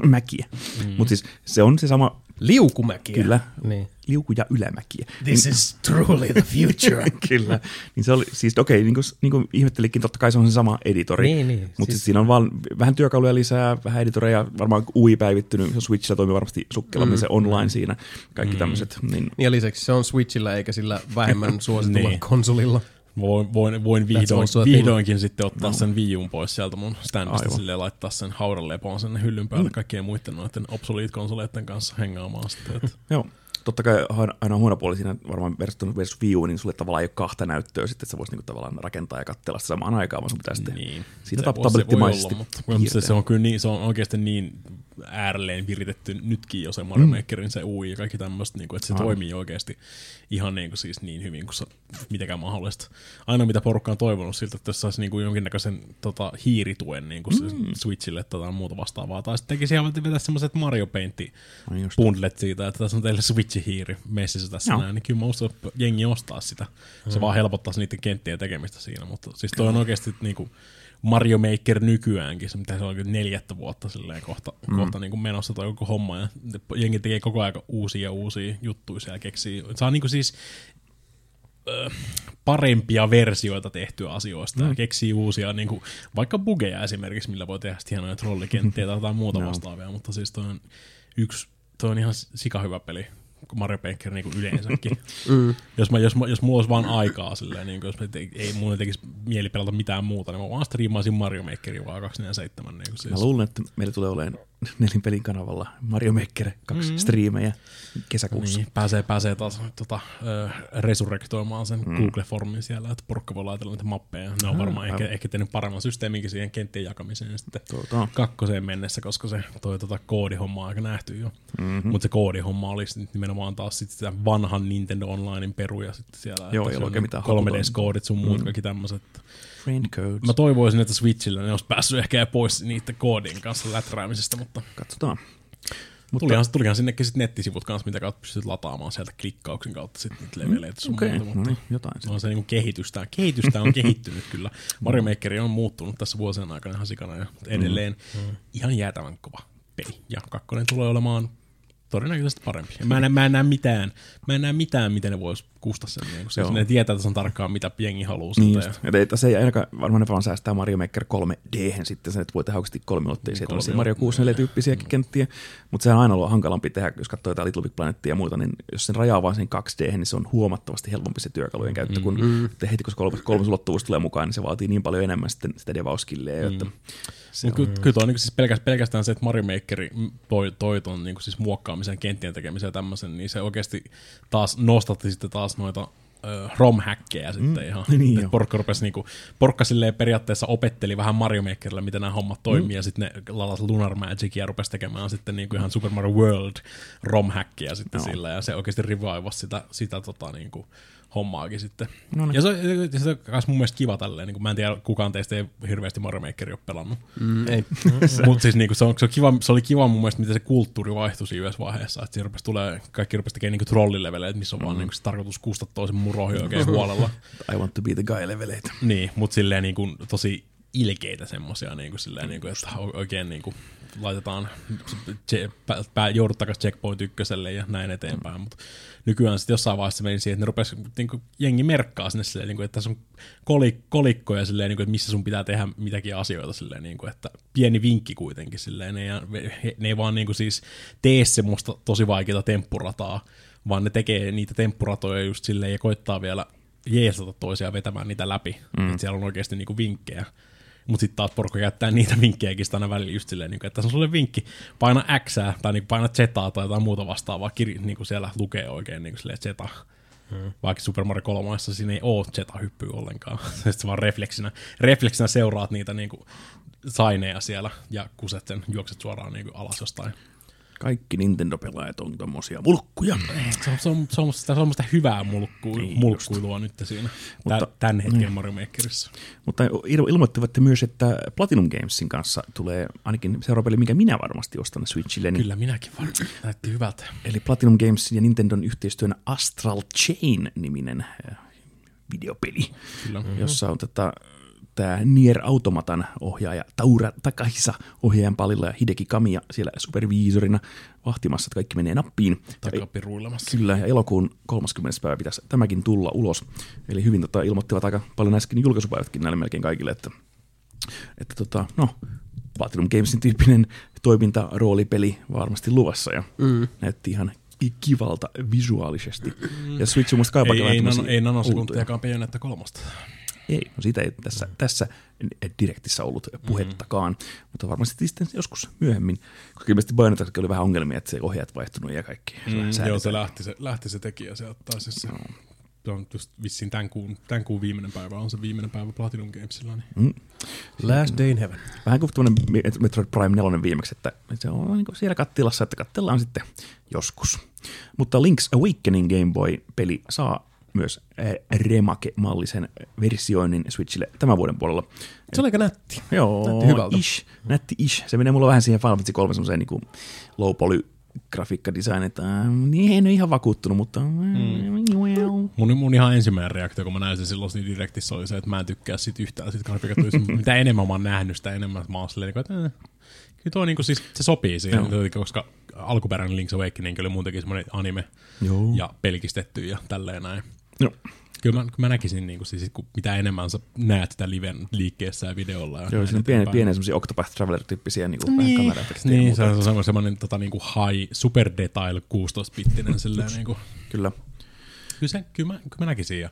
mäkiä. Mm. Mutta siis se on se sama... Liukumäkiä. Kyllä, niin. Liuku- ja ylämäkiä. This niin, is truly the future. Kyllä, niin se oli, siis okei, okay, niin, niin kuin ihmettelikin, totta kai se on se sama editori, niin, niin. mutta siis, siinä on vaan vähän työkaluja lisää, vähän editoreja, varmaan U I päivittynyt, se Switchillä toimii varmasti sukkelammin mm. se online siinä, kaikki mm. tämmöiset. Niin. Ja lisäksi se on Switchillä eikä sillä vähemmän suositulla niin. konsolilla. Voin, voin, voin vihdoin, vihdoinkin sitten ottaa no. sen Wii U:n pois sieltä mun standista silleen laittaa sen haudan lepoon sen hyllyn päälle mm. kaikkien muiden noiden obsolete-konsoleiden kanssa hengaamaan sitten. Että. Joo, totta kai aina huono puoli siinä varmaan versus Wii U, niin sulle tavallaan ei ole kahta näyttöä sitten, että sä voisit niinku tavallaan rakentaa ja katsella sitä samaan aikaan, vaan sun pitäisi tehdä niin. sitä tablettimaisesti. Se, olla, se, se on kyllä niin, se on oikeasti niin äärelleen viritetty nytkin jo se Mario Makerin, mm. se U I ja kaikki tämmöistä, niin että se Aina. toimii oikeasti ihan niin, kuin, siis niin hyvin kuin se, mitenkään mahdollista. Aina mitä porukka on toivonut siltä, että jos saisi niin kuin jonkinnäköisen tota, hiirituen niin kuin mm. se, Switchille tai tota, muuta vastaavaa, tai sitten tekisi ihan vetää semmoiset Mario Paint-bundlet siitä, että tässä on teille Switch-hiiri messissä tässä no. näin, niin kyllä mä uskon, että jengi ostaa sitä. Se mm. vaan helpottaisi niiden kenttien tekemistä siinä, mutta siis toi on oikeasti niin kuin Mario Maker nykyäänkin, se mitä se on neljättä vuotta silleen kohta, mm. kohta niin kuin menossa toi koko homma, ja jengi tekee koko ajan uusia ja uusia juttuja siellä keksii. Se on niin kuin siis äh, parempia versioita tehtyä asioista, mm. ja keksii uusia, niin kuin, vaikka bugeja esimerkiksi, millä voi tehdä sitten hienoja trollikenttiä tai jotain muuta no. vastaavia, mutta siis toi on, yksi, toi on ihan sikahyvä peli. Mario Maker niin kuin yleensäkin. mm. Jos mä jos mä, jos mulla olisi vaan aikaa silleen, niin kuin, jos mä te, ei mulla tekisi mieli pelata mitään muuta, niin mä vaan striimaisin Mario Makeria vaan kaksikymmentäneljä seitsemän niin kuin siis. Mä luulen, että meillä tulee olemaan Nelin pelin kanavalla Mario Maker kaksi mm. striimejä kesäkuussa. Niin, pääsee pääsee taas tota, resurrektoimaan sen mm. Google-formin siellä, että porukka voi laitella niitä mappeja. Ne on varmaan mm. ehkä, ehkä tehnyt paremman systeeminkin siihen kenttien jakamiseen ja sitten tota. kakkoseen mennessä, koska se toi tota, koodihomma on aika nähty jo. Mm-hmm. Mutta se koodihomma olisi nimenomaan taas sit sitä vanhan Nintendo Onlinein peruja sitten siellä. Joo, ei ole oikein mitään kolme D-koodit sun muut mm. kaikki tämmöiset. Mä toivoisin, että Switchillä ne olisi päässyt ehkä pois niiden koodin kanssa läträämisestä, mutta katsotaan. Mutta tulihan, tulihan sinnekin sit nettisivut kanssa, mitä kautta pystyt lataamaan sieltä klikkauksen kautta sit niitä leveleitä sun okay. muuta, mutta no, jotain on se niinku kehitystä. Kehitystä on kehittynyt kyllä. Mario Makeri on muuttunut tässä vuosien aikana ihan sikana ja edelleen mm. ihan jäätävän kova peli. Ja kakkonen tulee olemaan todennäköisesti parempi. Mä en, mä en näe mitään. Mä en näe mitään, miten ne vois kustaa sen. Niin, siis ne tietää, että se on tarkkaan, mitä jengi haluaa niin sitä. Ja... Että se ei ainakaan varmaan ne vaan säästää Mario Maker kolme D-hän sitten sen, että voi tehdä oikeasti kolmiulotteisia tuollaisia Mario kuusikymmentäneljä-tyyppisiäkin mm. kenttiä. Mutta se on aina ollut hankalampi tehdä, jos katsoo jotain Little Big Planetia ja muuta, niin jos sen rajaa vaan sen kaksi D-hän, niin se on huomattavasti helpompi se työkalujen käyttö, kun mm-hmm. heti kun kolmas, kolmas ulottuvuus tulee mukaan, niin se vaatii niin paljon enemmän sitten sitä devauskilleä. Mm. Kyllä ky- tuo on niin siis pelkästään, pelkästään se, että Mario Makeri toi, toi ton niin siis muokkaamisen, kenttien tekemisen ja tämmöisen, niin se oikeasti taas nostatti sitten taas noita ö, rom-häkkejä sitten mm, ihan. Niin porkka, rupesi, niin kuin, porkka silleen periaatteessa opetteli vähän Mario Makerilla, miten nämä hommat toimii, mm. ja sitten ne lalas Lunar Magicia ja rupesi tekemään sitten niin kuin ihan Super Mario World rom-häkkejä sitten no. sillä, ja se oikeasti rivaivasi sitä, sitä tota niin kuin hommaakin sitten. No niin. Ja se on, se on mun mielestä kiva tälleen, niin kuin mä en tiedä, kukaan teistä ei hirveästi Mario Makeria ole pelannut. Mm, ei. Mutta siis niin kuin, se, on, se, on kiva, se oli kiva mun mielestä, miten se kulttuuri vaihtui siinä yhdessä vaiheessa, että rupesi tulee, kaikki rupesi tekemään niin trollileveleitä, missä on mm. vaan niin kuin, se tarkoitus kustaa toisen mun rohio oikein huolella. I want to be the guy-leveleitä. Niin, mutta silleen niin kuin, tosi ilkeitä semmosia, niin kuin, silleen, niin kuin, että oikein niin kuin, laitetaan, tse, pä, pä, joudut takaisin checkpoint ykköselle ja näin eteenpäin, mm. mutta nykyään sitten jossain vaiheessa meni siihen, että ne rupesi, niin kuin, jengi merkkaa sinne silleen, niin kuin, että tässä on kolik- kolikkoja silleen, niin kuin, että missä sun pitää tehdä mitäkin asioita silleen, niin kuin, että pieni vinkki kuitenkin silleen, ne ei, ne ei vaan niin kuin, siis tee semmoista tosi vaikeaa temppurataa, vaan ne tekee niitä temppuratoja just silleen ja koittaa vielä jeesata toisiaan vetämään niitä läpi, mm. että siellä on oikeasti niin kuin, vinkkejä. Mutta sitten taas porukka käyttää niitä vinkkejäkin sitä aina välillä just silleen, että tässä on sulle vinkki, paina Xää tai niinku paina Zetaa tai jotain muuta vastaavaa, kir- niinku siellä lukee oikein niinku silleen Zeta. Hmm. Vaikka Super Mario kolme siinä ei ole Zeta-hyppyä ollenkaan. Sitten vaan refleksinä, refleksinä seuraat niitä niinku saineja siellä ja kuset sen, juokset suoraan niinku alas jostain. Kaikki Nintendo-pelaajat on tommosia mulkkuja. Se on, se on, se on, se on musta hyvää mulkku, niin, mulkkuilua just nyt siinä, mutta, tämän hetken mm. Mario Makerissa. Mutta ilmoittivat myös, että Platinum Gamesin kanssa tulee ainakin seuraava peli, minkä minä varmasti ostan Switchille. Niin... Kyllä minäkin varmasti. Näytti hyvältä. Eli Platinum Gamesin ja Nintendon yhteistyönä Astral Chain-niminen videopeli, kyllä. Jossa on tätä... Tämä Nier Automatan ohjaaja Taura Takahisa ohjaajan palilla ja Hideki Kamiya siellä superviisorina vahtimassa, että kaikki menee nappiin. Takapiruilemassa. Kyllä, ja elokuun kolmaskymmenes päivä pitäisi tämäkin tulla ulos. Eli hyvin tota, ilmoittivat aika paljon äsken julkaisupäivätkin näille melkein kaikille, että, että tota, no, Platinum Gamesin tyyppinen toiminta, roolipeli varmasti luvassa ja mm. näytti ihan kivalta visuaalisesti. Mm. Ja Switch on musta kaipaa vähän tämmöisiä ultoja. Ei nanosekuntiakaan Bayonetta kolmosta. Ei, no siitä ei tässä, tässä direktissä ollut puhettakaan, mm-hmm. mutta varmasti sitten joskus myöhemmin, koska ilmeisesti Bayonettakin oli vähän ongelmia, että se ohjaat vaihtunut ja kaikki. Mm, joo, se lähti, se lähti se tekijä se ottaa siis se, no. se on just vissiin tämän kuun, tämän kuun viimeinen päivä, on se viimeinen päivä Platinum Gamesilla. Niin. Mm. Last day in heaven. Vähän kuin tämmöinen Metroid Prime neljä viimeksi, että se on niin siellä kattilassa, että katsellaan sitten joskus. Mutta Link's Awakening Game Boy-peli saa myös remake-mallisen versioinnin Switchille tämän vuoden puolella. Se oli aika nätti. Joo, nätti hyvältä. Ish, nätti ish. Se menee mulla vähän siihen Final Fantasy kolme semmoiseen niin low-poly-grafiikka-design, että niin en ole ihan vakuuttunut, mutta... Mm. Mun, mun ihan ensimmäinen reaktio, kun mä näin sen silloin niin direktissä, oli se, että mä en tykkää siitä yhtään siitä grafiikatuista. Mitä enemmän mä oon nähnyt, sitä enemmän mä oon silleen, että äh, kyllä tuo niin kuin, siis, se sopii siihen, no. koska alkuperäinen Link's Awakening oli muutenkin semmoinen anime Joo. ja pelkistetty ja tälleen näin. No. Kyllä mä, mä näkisin, niin kun, siis, kun mitä enemmän sä näet sitä liven liikkeessä ja videolla. Ja joo, siinä on pieniä, pieniä semmoisia Octopath Traveler-tyyppisiä niin kuin niin. kamera-efektiä. Niin, muuta. Se on semmoinen, semmoinen tota, niin kuin high, super detail kuusitoista-bittinen. Silleen, niin kuin. Kyllä. Kyllä, se, kyllä, mä, kyllä mä näkisin. Ja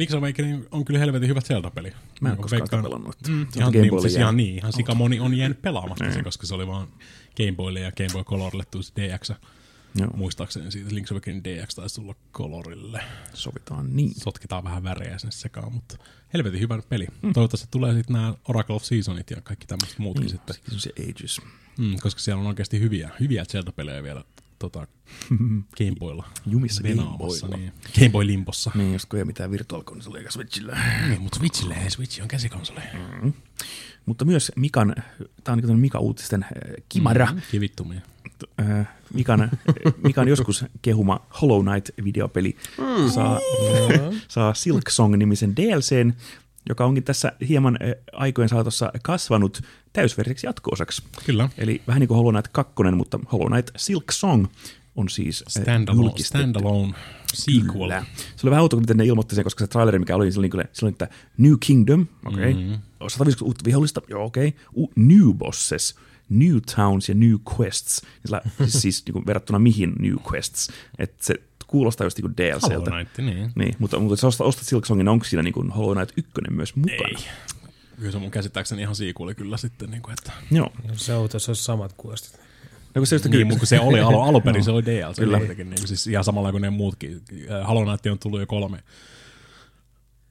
Link's Awakening on kyllä helvetin hyvä Zelda-peli. Mä en niin, koskaan sitä pelannut. Mm, ihan niin, siis ihan niin. Ihan sika moni on jäänyt pelaamatta mm. se, koska se oli vaan Game Boylle ja Game Boy Colorille tullut D X. Joo. Muistaakseni siitä Link's Awakening D X taisi tulla Colorille. Sovitaan niin. Sotkitaan vähän värejä sinne sekaan, mutta helvetin hyvä peli. Mm. Toivottavasti tulee sitten nämä Oracle of Seasonit ja kaikki tämmöiset muutkin mm. sitten. Se Ages. Mm, koska siellä on oikeasti hyviä, hyviä Zelda-pelejä vielä tota, Game Boylla. Jumissa Game Boylla. Niin. Game Boy Limpossa. Niin, just kun ei mitään virtuaalikonsolia eikä Switchillä. Niin, mutta Switchillä ei, Switch on käsikonsoli. Mm. Mutta myös Mikan, tämä on niin Mika-uutisten kimara. Mm, kivittumia. Mikan, Mikan joskus kehuma Hollow Knight-videopeli mm. saa, mm. saa Silk Song-nimisen D L C:n, joka onkin tässä hieman aikojen saatossa kasvanut täysverseksi jatko-osaksi. Kyllä. Eli vähän niin kuin Hollow Knight kaksi, mutta Hollow Knight Silk Song on siis julkistettu. Standalone sequel. Kyllä. Se oli vähän outo, miten ne ilmoitti sen, koska se traileri, mikä oli, silloin, silloin että New Kingdom, okei, okay. mm. sata viisikymmentä uutta vihollista, joo okei, okay. U- New Bosses, New Towns ja New Quests. Sillä, siis siis niin kuin, verrattuna mihin New Quests. Että se kuulostaa just niin kuin D L C:ltä. Hollow Knight, niin. niin. Mutta, mutta jos ostat, ostat Silk Songin, onko siinä niin kuin Hollow Knight yksi myös mukana? Ei. Kyllä se mun käsittääkseni ihan siikuuli kyllä sitten. Niin kuin, että... Joo. No se on tässä samat questit. No, kun se, niin, kyllä. Kun se oli al- alunperin, no. se oli D L C. Kyllä. Niin, siis ihan samalla kuin ne muutkin. Hollow Knight on tullut jo kolme.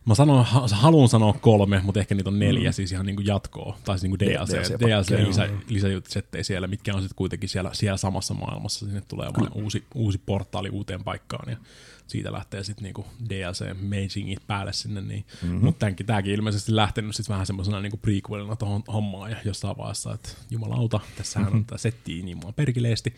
Mä sanon, haluan sanoa kolme, mutta ehkä niitä on neljä, mm. siis ihan niin kuin jatkoa, tai siis niin kuin D L C-lisäjutsettejä siellä, mitkä on sitten kuitenkin siellä, siellä samassa maailmassa, sinne tulee vaan uusi, uusi portaali uuteen paikkaan, ja siitä lähtee sitten niinku D L C-magingit päälle sinne, niin. mm-hmm. Mutta tämäkin ilmeisesti lähtenyt sitten vähän semmoisena niinku prequelina tuohon hommaan, ja jossain vaiheessa, että jumalauta, tässähän mm-hmm. on tämä settiä niin mua perkeleesti.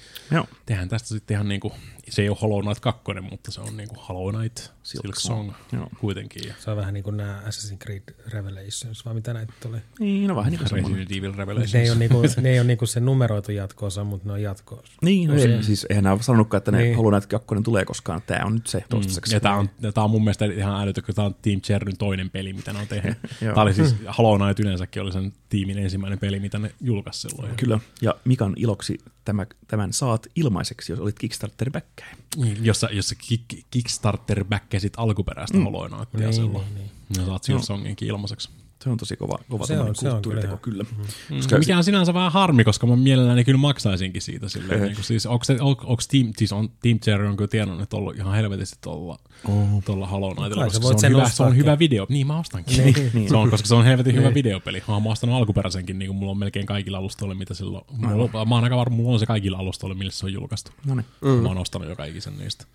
Tehän tästä sitten ihan niinku, se ei ole Hollow Knight kaksi, mutta se on niinku Hollow Knight Silk Song kuitenkin. Se on vähän niin kuin nämä Assassin's Creed Revelations, vai mitä näitä tulee? Niin, no vähän niin kuin Resident Evil Revelations. Ne ei ole, niinku, ne ei ole niinku se numeroitu jatko-osa, mutta ne on jatko-osa. Niin, no no ei, siis eihän nämä sanonutkaan, että ne niin. Hollow Knight kaksi tulee koskaan, tämä on nyt se toistaiseksi. Ja tämä on, on mun mielestä ihan älytö, kun tämä on Team Chernyn toinen peli, mitä ne on tehnyt. Tämä oli siis, Hollow Knight yleensäkin oli sen tiimin ensimmäinen peli, mitä ne julkaisi silloin. Kyllä, ja Mikan iloksi tämän, tämän saat ilmaiseksi, jos olit Kickstarter-bäkkäin. Niin, jos sä, jos sä kick, Kickstarter-bäkkäsit alkuperäistä mm. Hollow Knightia. Niin, niin. Ja saat Silksonginkin ilmaiseksi. Se on tosi kova, kova se on, kulttuuriteko, se on kyllä. kyllä. Mm. Mm. Mikä on sinänsä vähän harmi, koska mä mielelläni kyllä maksaisinkin siitä. Silleen, niin kuin, siis, onks, onks, onks team, siis on, Team Cherry on kyllä tiennyt, että on ollut ihan helvetisti tuolla oh. Hollow Knightilla, koska se on, hyvä, se on hyvä video. Niin mä ostankin. Niin, niin. Se on, koska se on helvetin hyvä videopeli. Mä oon ostanut alkuperäisenkin, niin kuin mulla on melkein kaikilla alustoilla, mitä silloin. Mä oon aika varma, mulla on se kaikilla alustoilla, millä se on julkaistu. Noniin. Mä oon ostanut jo kaikisen niistä.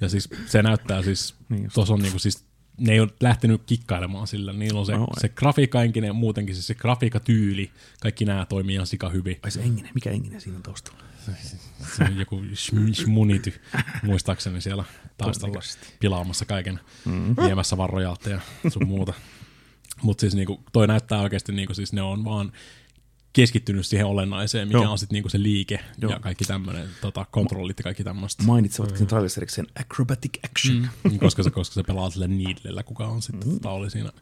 Ja siis se näyttää siis, niin tuossa on niinku siis, ne ei ole lähtenyt kikkailemaan sillä. Niillä on se, no, se grafiikka enkinen, muutenkin siis se grafiikatyyli. Kaikki nämä toimii ihan sika hyvin. Ai se enginen, mikä enginen siinä on taustalla? Se, se on joku shmunity, muistaakseni siellä taustalla pilaamassa kaiken, mm-hmm. viemässä vaan rojalteja ja sun muuta. Mutta siis niinku, toi näyttää oikeasti, niinku, siis ne on vaan keskittynyt siihen olennaiseen, mikä Joo. on sitten niinku se liike Joo. ja kaikki tämmöinen, tota, kontrollit ja kaikki tämmöistä. Mainitsevatkin sen trailissa erikseen acrobatic action. Mm. koska, se, koska se pelaa sillä niidlellä, kuka on sitten, mm. tota, oli siinä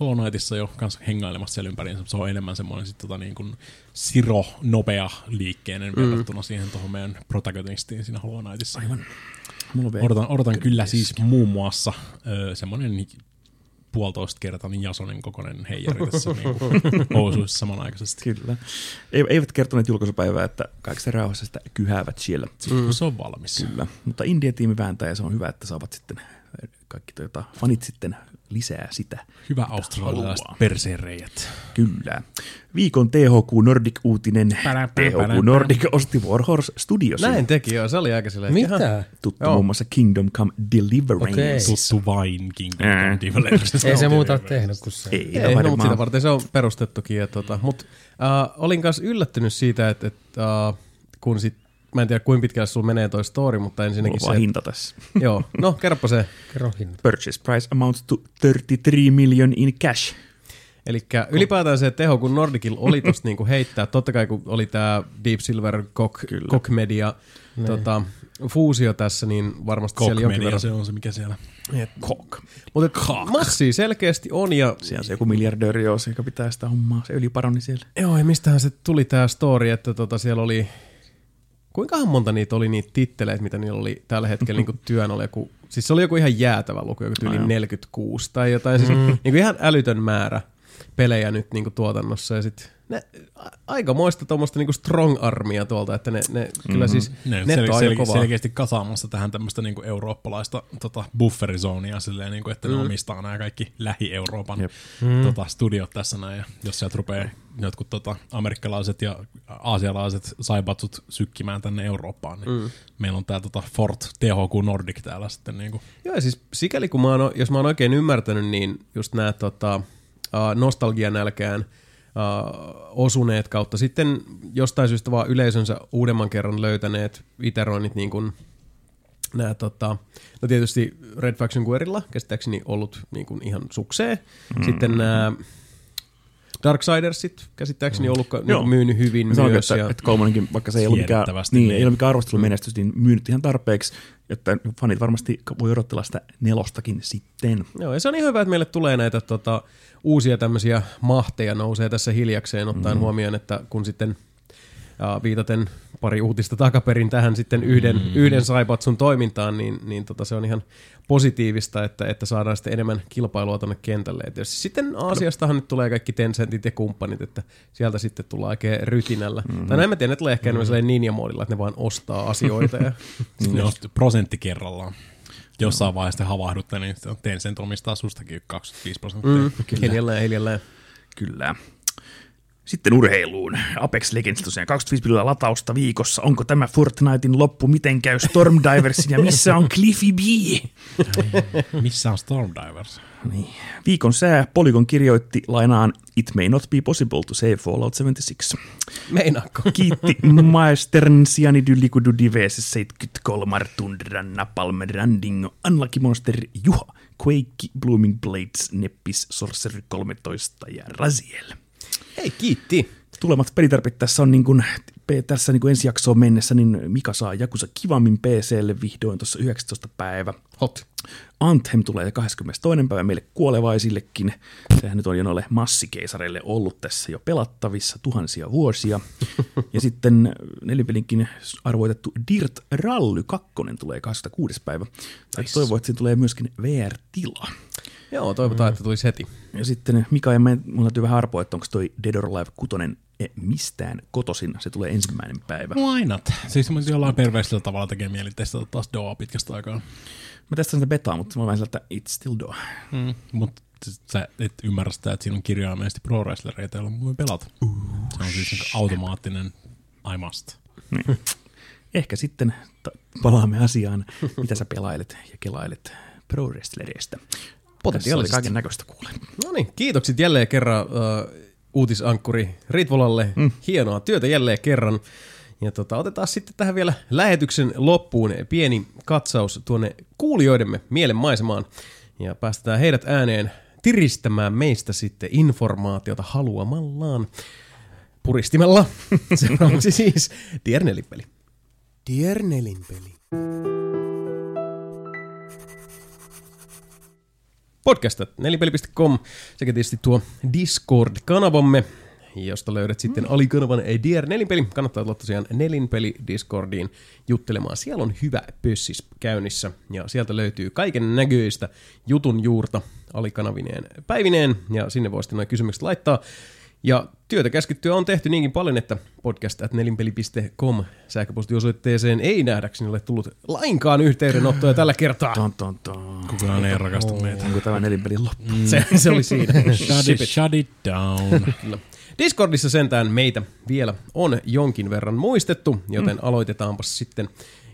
Hollow Knightissa jo kanssa hengailemassa siellä ympäriinsä. Se on enemmän semmoinen sitten tota niin kuin siro, nopea liikkeinen mm. verrattuna siihen tuohon meidän protagonistiin siinä Hollow Knightissa. Aivan. Odotan, odotan kyllä siis muun muassa öö, semmoinen puolitoista kertaa niin Jasonen kokoinen heijari tässä niin housuissa samanaikaisesti. Kyllä. Eivät kertoneet julkaisupäivää, että kaikista rauhassa sitä kyhäävät siellä. Mm. Se on valmis. Kyllä, mutta Indie-tiimi vääntää ja se on hyvä, että saavat sitten kaikki tuota, fanit sitten lisää sitä. Hyvä australialaiset perseereijät. Kyllä. Viikon T H Q Nordic-uutinen. T H Q Nordic osti Warhorse Studios. Näin teki joo, se oli aika silleen. Mitä? Tuttu joo. muun muassa Kingdom Come Deliverance. Okay. Tuttu vain Kingdom Come äh. Deliverance. Ei se muuta ole tehnyt kuin se. Ei, ei no, sitä varten se on perustettukin. Ja tuota, mut, äh, olin kanssa yllättynyt siitä, että et, äh, kun sit mä en tiedä, kuinka pitkälle sulla menee toi story, mutta ensinnäkin se... Mulla on hinta tässä. Joo, no kerropa se. Kerro hinta. Purchase price amounts to thirty-three million in cash. Elikkä ylipäätään se teho, kun Nordicilla oli tosta niinku heittää, totta kai kun oli tää Deep Silver Cockmedia tota, fuusio tässä, niin varmasti Cock siellä jonkin verran... se on se, mikä siellä... Cock. Mutta massia selkeästi on ja... Siellä se joku miljardööri, joka pitää sitä hommaa, se yliparoni siellä. Joo, ja mistähän se tuli tää story, että tota, siellä oli... Kuinkahan monta niitä oli niitä titteleitä, mitä niillä oli tällä hetkellä niin kuin työn oli joku, siis se oli joku ihan jäätävä luku, joku tyyli neljäkymmentäkuusi tai jotain, siis mm. niin kuin ihan älytön määrä pelejä nyt niin kuin tuotannossa ja sitten aikamoista tuommoista niin kuin strong armia tuolta, että ne, ne mm-hmm. kyllä siis ne, netto sel- aika kovaa. Sel- selkeästi kasaamassa tähän tämmöistä niin kuin eurooppalaista tota, bufferizoonia silleen, niin kuin, että mm. ne omistaa nämä kaikki lähi-Euroopan mm. tota, studiot tässä näin, ja jos sieltä rupeaa jotkut tota, amerikkalaiset ja aasialaiset saibatsut sykkimään tänne Eurooppaan, niin mm. meillä on tää tota, Fort T H Q Nordic täällä sitten. Niin kuin. Joo, ja siis sikäli kun mä oon, jos mä oon oikein ymmärtänyt, niin just nää tota, nostalgianälkään Uh, osuneet kautta sitten jostain syystä vaan yleisönsä uudemman kerran löytäneet iteroinnit niin kuin nämä tota, no tietysti Red Faction Guerilla käsittääkseni ollut niin kuin ihan suksee. Mm. Sitten nämä Darksidersit käsittääkseni mm. ollut niin myynyt hyvin myös. Sanoin, että, ja, että kolmanenkin, vaikka se ei ollut mikään, niin, niin. mikään arvostelumenestys, niin myynyt ihan tarpeeksi, jotta fanit varmasti voi odotella sitä nelostakin sitten. Joo, ja se on ihan hyvä, että meille tulee näitä tota, uusia tämmöisiä mahteja nousee tässä hiljakseen, ottaen mm. huomioon, että kun sitten äh, viitaten pari uutista takaperin tähän sitten yhden, mm. yhden saibatsun toimintaan, niin, niin tota, se on ihan positiivista, että, että saadaan sitten enemmän kilpailua tuonne kentälle. Et jos sitten Aasiastahan nyt tulee kaikki Tencentit ja kumppanit, että sieltä sitten tullaan oikein rytinällä. Mm-hmm. Tai näin mä tiedän, ne tulee ehkä enemmän mm-hmm. ninja-moodilla, että ne vaan ostaa asioita. Ja ne on prosentti kerrallaan. Jossain vaiheessa havahdutte, niin Tencent omistaa sustakin kaksikymmentäviisi prosenttia. Mm, hiljellään, hiljellään. Kyllä. Sitten urheiluun. Apex Legends tosiaan kaksikymmentäviisi miljoonaa latausta viikossa. Onko tämä Fortnitein loppu? Miten käy Stormdiversin ja missä on Cliffy B? Missä on Stormdivers? Niin. Viikon sää Polygon kirjoitti lainaan It may not be possible to save Fallout seitsemänkymmentäkuusi. Meinaako? Kiitti maestern sianidy likudu divese seitsemänkymmentäkolme tundran napalmen randingo Unlucky Monster Juha Quake Blooming Blades Neppis Sorcery kolmetoista ja Raziel. Hei, kiitti. Tulemat pelitarpeet tässä on niin kuin, tässä niin kuin ensi jaksoon mennessä, niin Mika saa Jakusa kivammin P C:lle vihdoin tuossa yhdeksästoista päivä. Hot. Anthem tulee kahdeskymmenestoinen päivä meille kuolevaisillekin. Sehän nyt on jo noille massikeisareille ollut tässä jo pelattavissa tuhansia vuosia. Ja sitten nelipelinkin arvoitettu Dirt Rally kaksi tulee kahdeskymmeneskuudes päivä. Nice. Toivon, että siinä tulee myöskin V R-tila. Joo, toivotaan, mm. että tulisi heti. Ja sitten Mika ja mä, mulla täytyy vähän arpoa, että onko toi Dead or Alive kutonen mistään kotosin. Se tulee ensimmäinen päivä. Why not? Siis semmoinen jollain perveisellä tavalla tekee mieli testata taas Doa pitkästä aikaa. Mä testaan sitä betaa, mutta mä olen vähän sillä, että it's still Doa. Mm. Mutta sä et ymmärrä sitä, että siinä on kirjaimellisesti pro-wrestlereita, joilla voi pelata. Uh, se on siis shit. Automaattinen I must. Niin. Ehkä sitten ta- palaamme asiaan, mitä sä pelailet ja kelailet pro-wrestlereistä. Potentiaalista kaiken näköistä kuulee. No niin, kiitokset jälleen kerran uh, uutisankkuri Ritvolalle. Mm. Hienoa työtä jälleen kerran. Ja tota, otetaan sitten tähän vielä lähetyksen loppuun pieni katsaus tuonne kuulijoidemme mielenmaisemaan. Ja päästetään heidät ääneen tiristämään meistä sitten informaatiota haluamallaan puristimella. Seuraavaksi siis Tiernelin peli. Tiernelin peli. podcast nelinpeli piste com sekä tietysti tuo Discord-kanavamme, josta löydät sitten mm. alikanavan Dier nelinpeli. Kannattaa tulla tosiaan nelinpeli Discordiin juttelemaan. Siellä on hyvä pössis käynnissä ja sieltä löytyy kaiken näköistä jutun juurta alikanavineen päivineen ja sinne voi sitten noin kysymykset laittaa. Ja työtä käskittyä on tehty niinkin paljon, että podcast at nelinpeli piste com sähköpostiosoitteeseen ei nähdäkseni ole tullut lainkaan yhteydenottoja tällä kertaa. Ton, ton, ton. Kukaan ei rakastu oh. meitä. Onko tämä nelinpeli loppu? Mm. Se, se oli siinä. shut, it, shut it down. Discordissa sentään meitä vielä on jonkin verran muistettu, joten mm. aloitetaanpas sitten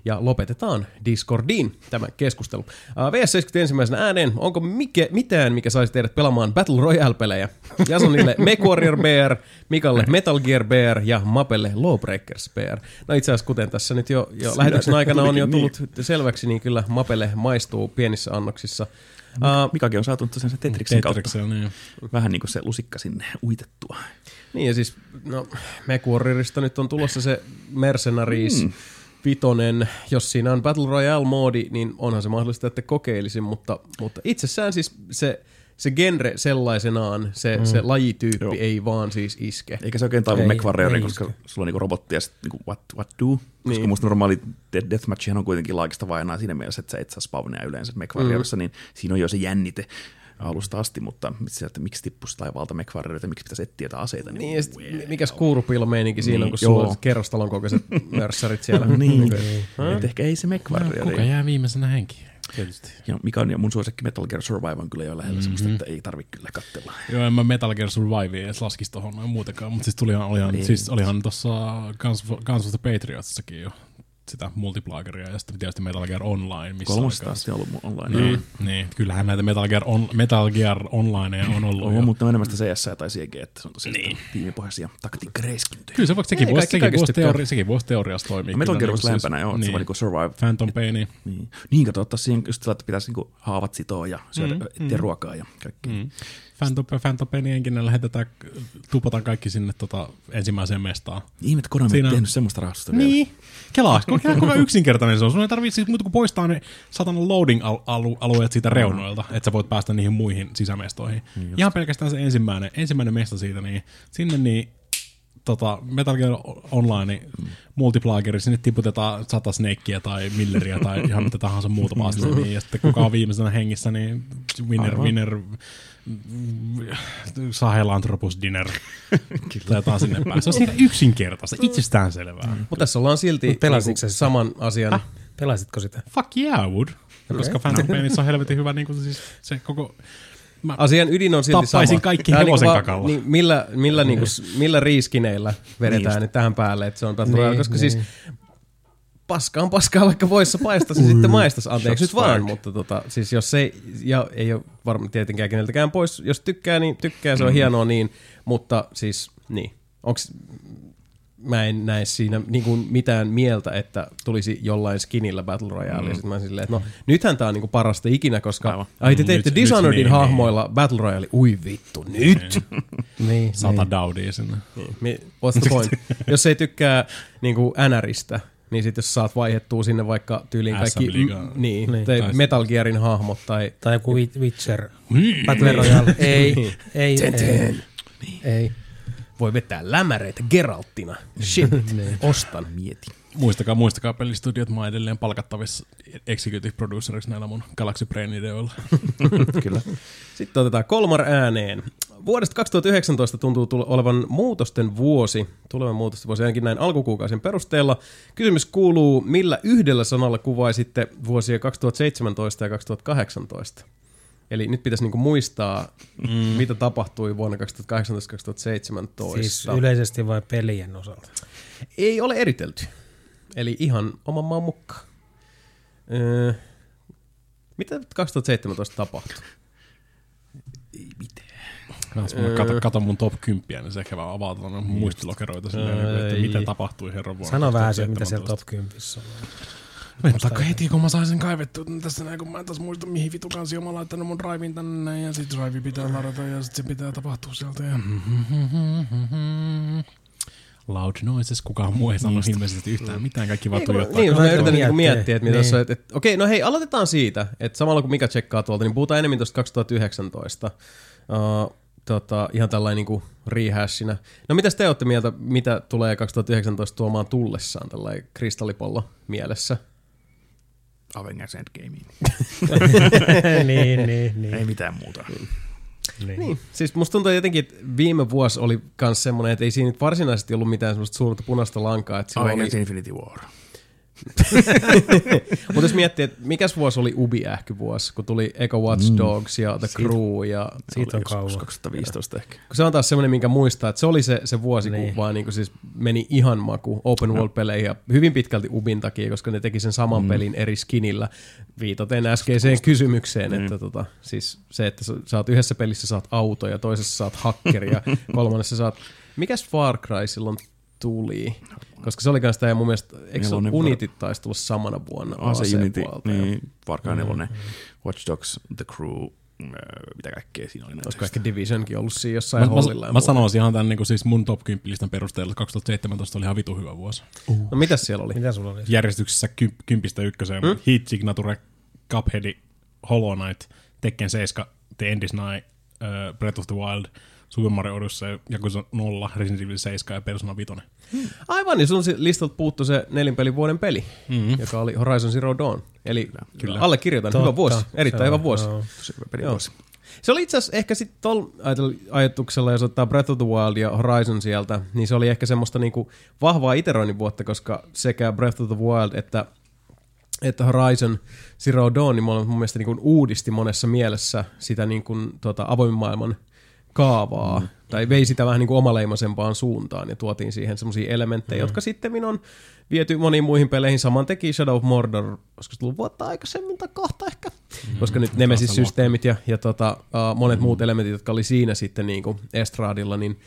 ja lopetetaan Discordiin tämä keskustelu. V S seitsemänkymmentäyksi ääneen, onko mikä, mitään, mikä saisi teidät pelaamaan Battle Royale-pelejä? Jasonille MechWarrior Bear, Mikalle Metal Gear Bear ja Mapelle Lawbreakers Bear. No itse asiassa kuten tässä nyt jo, jo lähetyksen aikana on jo tullut niin selväksi, niin kyllä Mapelle maistuu pienissä annoksissa. Uh, Mikakin on saatu tosiaan se Tetriksen kautta. Niin. Vähän niin kuin se lusikka sinne uitettua. Niin ja siis, no MechWarriorista nyt on tulossa se Mercenaries. Mm. Vitonen, jos siinä on Battle Royale-moodi, niin onhan se mahdollista, että kokeilisin, mutta, mutta itsessään siis se, se genre sellaisenaan, se, mm. se lajityyppi Joo. ei vaan siis iske. Eikä se oikein taivu MechWarriori, koska iske. Sulla on niinku robotti ja sit niinku what, what do? Koska niin. Musta normaali deathmatchihan on kuitenkin laakista vainaa siinä mielessä, että sä et saa spawneja yleensä MechWarriorissa, mm. niin siinä on jo se jännite alusta asti, mutta se, että miksi tippuisi taivaalta MechWarriorita, miksi pitäisi etsiä aseita? Niin, niin wow. Mikäs kuurupilomeininki niin, siinä on, kun joo. sulla on kerrostalon kokoiset mörssärit siellä. niin, et ehkä ei se MechWarriori. No, kuka jää viimeisenä henkiin? Tietysti. Ja Mika on ja mun suosikki Metal Gear Survive on kyllä jo lähellä mm-hmm. semmoista, että ei tarvitse kyllä katsella. Joo, en mä Metal Gear Survivea edes laskisi tohon noin muutenkaan, mutta siis tulihan, olihan, siis olihan tossa Guns of, Guns of the Patriotsissakin jo sitä multiplageria ja sitten tietysti Metal Gear Online. Kolmasta asti on ollut online. Niin, niin, kyllähän näitä Metal Gear, on, Metal Gear Onlineja on ollut. On, mutta enemmän sitä C S tai C G, että se on tosiaan niin. tiimipohjaisia taktiikkareiskintöjä. Kyllä se vaikka sekin, voisi, sekin, voisi, teori, sekin voisi teoriassa toimia. Metal Gear olisi lähempänä, joo, niin. se niin kuin Survive. Phantom Paini. Niin, niin kato, ottaa siihen just sillä, että pitäisi niin kuin haavat sitoa ja syödä mm, etsiä mm. ruokaa ja kaikkea. Mm. Phantom Painienkin ne lähetetään, tupotaan kaikki sinne tota, ensimmäiseen mestaan. Ihmet, Konami Siinä... on tehnyt semmoista rahastusta vielä. Niin, kelaa, kuinka yksinkertainen se on. Sun ei tarvitse siis muuta kuin poistaa ne satana loading-alueet siitä reunoilta, että sä voit päästä niihin muihin sisämestoihin. Just. Ihan pelkästään se ensimmäinen, ensimmäinen mesta siitä, niin sinne niin tota, Metal Gear Online mm. multiplageri, sinne tiputetaan sata snakeia tai milleriä tai ihan mitä tahansa muuta vasta. Niin, ja sitten kuka on viimeisenä hengissä, niin winner, Aivan. winner... Sahelanthropus dinner. Laitetaan sinne päin. Se on siitä yksinkertaista, itsestään selvää. Mm. Mutta tässä ollaan silti niinku saman asian. Häh? Pelasitko sitä? Fuck yeah, would. Okay. Koska Phantom Painissa on helvetin hyvä niin kuin siis se koko... Mä asian ydin on silti sama. Tappaisin kaikki hevosen kakalla. Niin, millä, millä, niin kuin, millä riskineillä vedetään niin nyt tähän päälle, että se on päättyvää, niin, koska niin. siis... Paskaan paskaa, vaikka voissa paistaa, se sitten maistaisi. Anteeksi nyt vaan, mutta tota, siis jos ei, ja ei ole varmaan tietenkään keneltäkään pois, jos tykkää, niin tykkää, se on mm. hienoa niin, mutta siis niin, onks, mä en näe siinä niin kuin mitään mieltä, että tulisi jollain skinillä Battle Royale, mm. sitten mä silleen, että no nythän tää on niin kuin parasta ikinä, koska Aivan. ai te teitte mm, Dishonoredin niin, hahmoilla niin. Battle Royale, ui vittu, nyt! niin, Sata niin. daudia sinne. Niin. What's the point? jos ei tykkää niin kuin N R:stä, niin sitten jos saat vaihettua sinne vaikka tyyliin kaikki m- niin, niin, tai Metal Gearin hahmot tai... Tai joku Witcher. Mm. Battle Royale. ei, ei, ei, ei, ei. Voi vetää lämäreitä Geraltina. Shit, ostan mieti. Muistakaa, muistakaa pelistudiot, mä oon edelleen palkattavissa executive produceriksi näillä mun Galaxy Brain-ideoilla. Kyllä. Sitten otetaan Kolmar ääneen. Vuodesta kaksituhattayhdeksäntoista tuntuu olevan muutosten vuosi, tulevan muutosten vuosi ainakin näin alkukuukausien perusteella. Kysymys kuuluu, millä yhdellä sanalla kuvaisitte vuosia kaksituhattaseitsemäntoista ja kaksituhattakahdeksantoista? Eli nyt pitäisi niinku muistaa, mm. mitä tapahtui vuonna kaksituhattakahdeksantoista kaksituhattaseitsemäntoista. Siis yleisesti vai pelien osalta? Ei ole eritelty. Eli ihan oman maan mukaan. Öö, mitä kaksituhattaseitsemäntoista tapahtui? Ei mitään. Öö. Kato, kato mun top kymmenen, niin se ehkä vaan avaa tuonne muistilokeroita sinne, öö, että mitä tapahtui herran vuonna. Sano vähän se, mitä siellä top kymmenen on. Vettaako heti, kun mä sain sen kaivettua tässä näin, kun mä en taas muista, mihin vitu kansi mä laittanut mun drivin tänne näin, ja sit drive pitää ladata, ja sit se pitää tapahtua sieltä, ja... Loud noises, kukaan muu ei sano ilmeisesti yhtään mitään, kaikki vaan tuijottaa. Niin, mä yritän niinku miettiä, että mitä se on. Okei, no hei, aloitetaan siitä, että samalla kun Mika tsekkaa tuolta, niin puhutaan enemmän tuosta kaksituhattayhdeksäntoista. Uh, tota, ihan tällainen niinku rehashinä. No mitäs te ootte mieltä, mitä tulee kaksituhattayhdeksäntoista tuomaan tullessaan tällainen kristallipallo mielessä? Avengers Endgameen. niin, niin, niin. Ei mitään muuta. Niin. niin. Siis musta tuntuu jotenkin, että viime vuosi oli kans semmoinen, että ei siinä varsinaisesti ollut mitään semmoista suurta punaista lankaa. Avengers oli... Infinity War. Mutta jos miettii, että mikäs vuosi oli Ubi-ähkyvuosi, kun tuli Eka Watch Dogs ja The Siit, Crew. Ja... Siitä on kauan. kaksituhattaviisitoista ehkä. Kun se on taas semmoinen, minkä muistaa, että se oli se, se vuosi, niin. kun vaan niin siis meni ihan maku open no. world-peleihin ja hyvin pitkälti Ubin takia, koska ne teki sen saman mm. pelin eri skinillä. Viitaten äskeiseen Musta. kysymykseen, niin. että tota, siis se, että sä oot yhdessä pelissä saat auto ja toisessa saat hakkeri ja kolmannessa saat... Mikäs Far Cry silloin tuli? Koska se oli kans tää ja mun mielestä, eikö se Unitit var... taisi tulla samana vuonna oh, se Unity, niin, Varkaa nelonen, mm-hmm. Watch Dogs, The Crew, mitä kaikkea siinä oli. Olisiko ehkä Divisionkin ollut siinä jossain mä, hollilla. Mä, mä sanoisin ihan tämän niin siis mun top kymmenen-listan perusteella, kaksituhattaseitsemäntoista oli ihan vitu hyvä vuosi. Uh. No mitäs siellä oli? Mitä sulla oli? Järjestyksessä kympistä ykköseen, hmm? Heat Signature, Cuphead, Hollow Knight, Tekken seitsemän, The End is Nigh, uh, Breath of the Wild, Super Mario Odyssey, Yakuza nolla, Resident Evil seitsemän ja Persona viisi. Aivan, niin sun listalta puuttui se nelinpelin vuoden peli, mm-hmm. joka oli Horizon Zero Dawn. Eli kyllä. Allekirjoitan, totta. Hyvä vuosi, erittäin hyvä vuosi. Se, se oli itse asiassa ehkä sitten tuolla ajatuksella, jos ottaa Breath of the Wild ja Horizon sieltä, niin se oli ehkä semmoista niinku vahvaa iteroinnin vuotta, koska sekä Breath of the Wild että että Horizon Zero Dawn niin mun mielestä niinku uudisti monessa mielessä sitä niinku, tota, avoimen maailman kaavaa, mm. tai vei sitä vähän niin kuin omaleimaisempaan suuntaan, ja tuotiin siihen semmoisia elementtejä, mm. jotka sitten on viety moniin muihin peleihin. Saman teki Shadow of Mordor, olisiko se tullut vuotta aikaisemmin tai kahta ehkä, mm. koska nyt Nemesis-systeemit ja, ja tota, uh, monet mm. muut elementit, jotka oli siinä sitten niin kuin estradilla, niin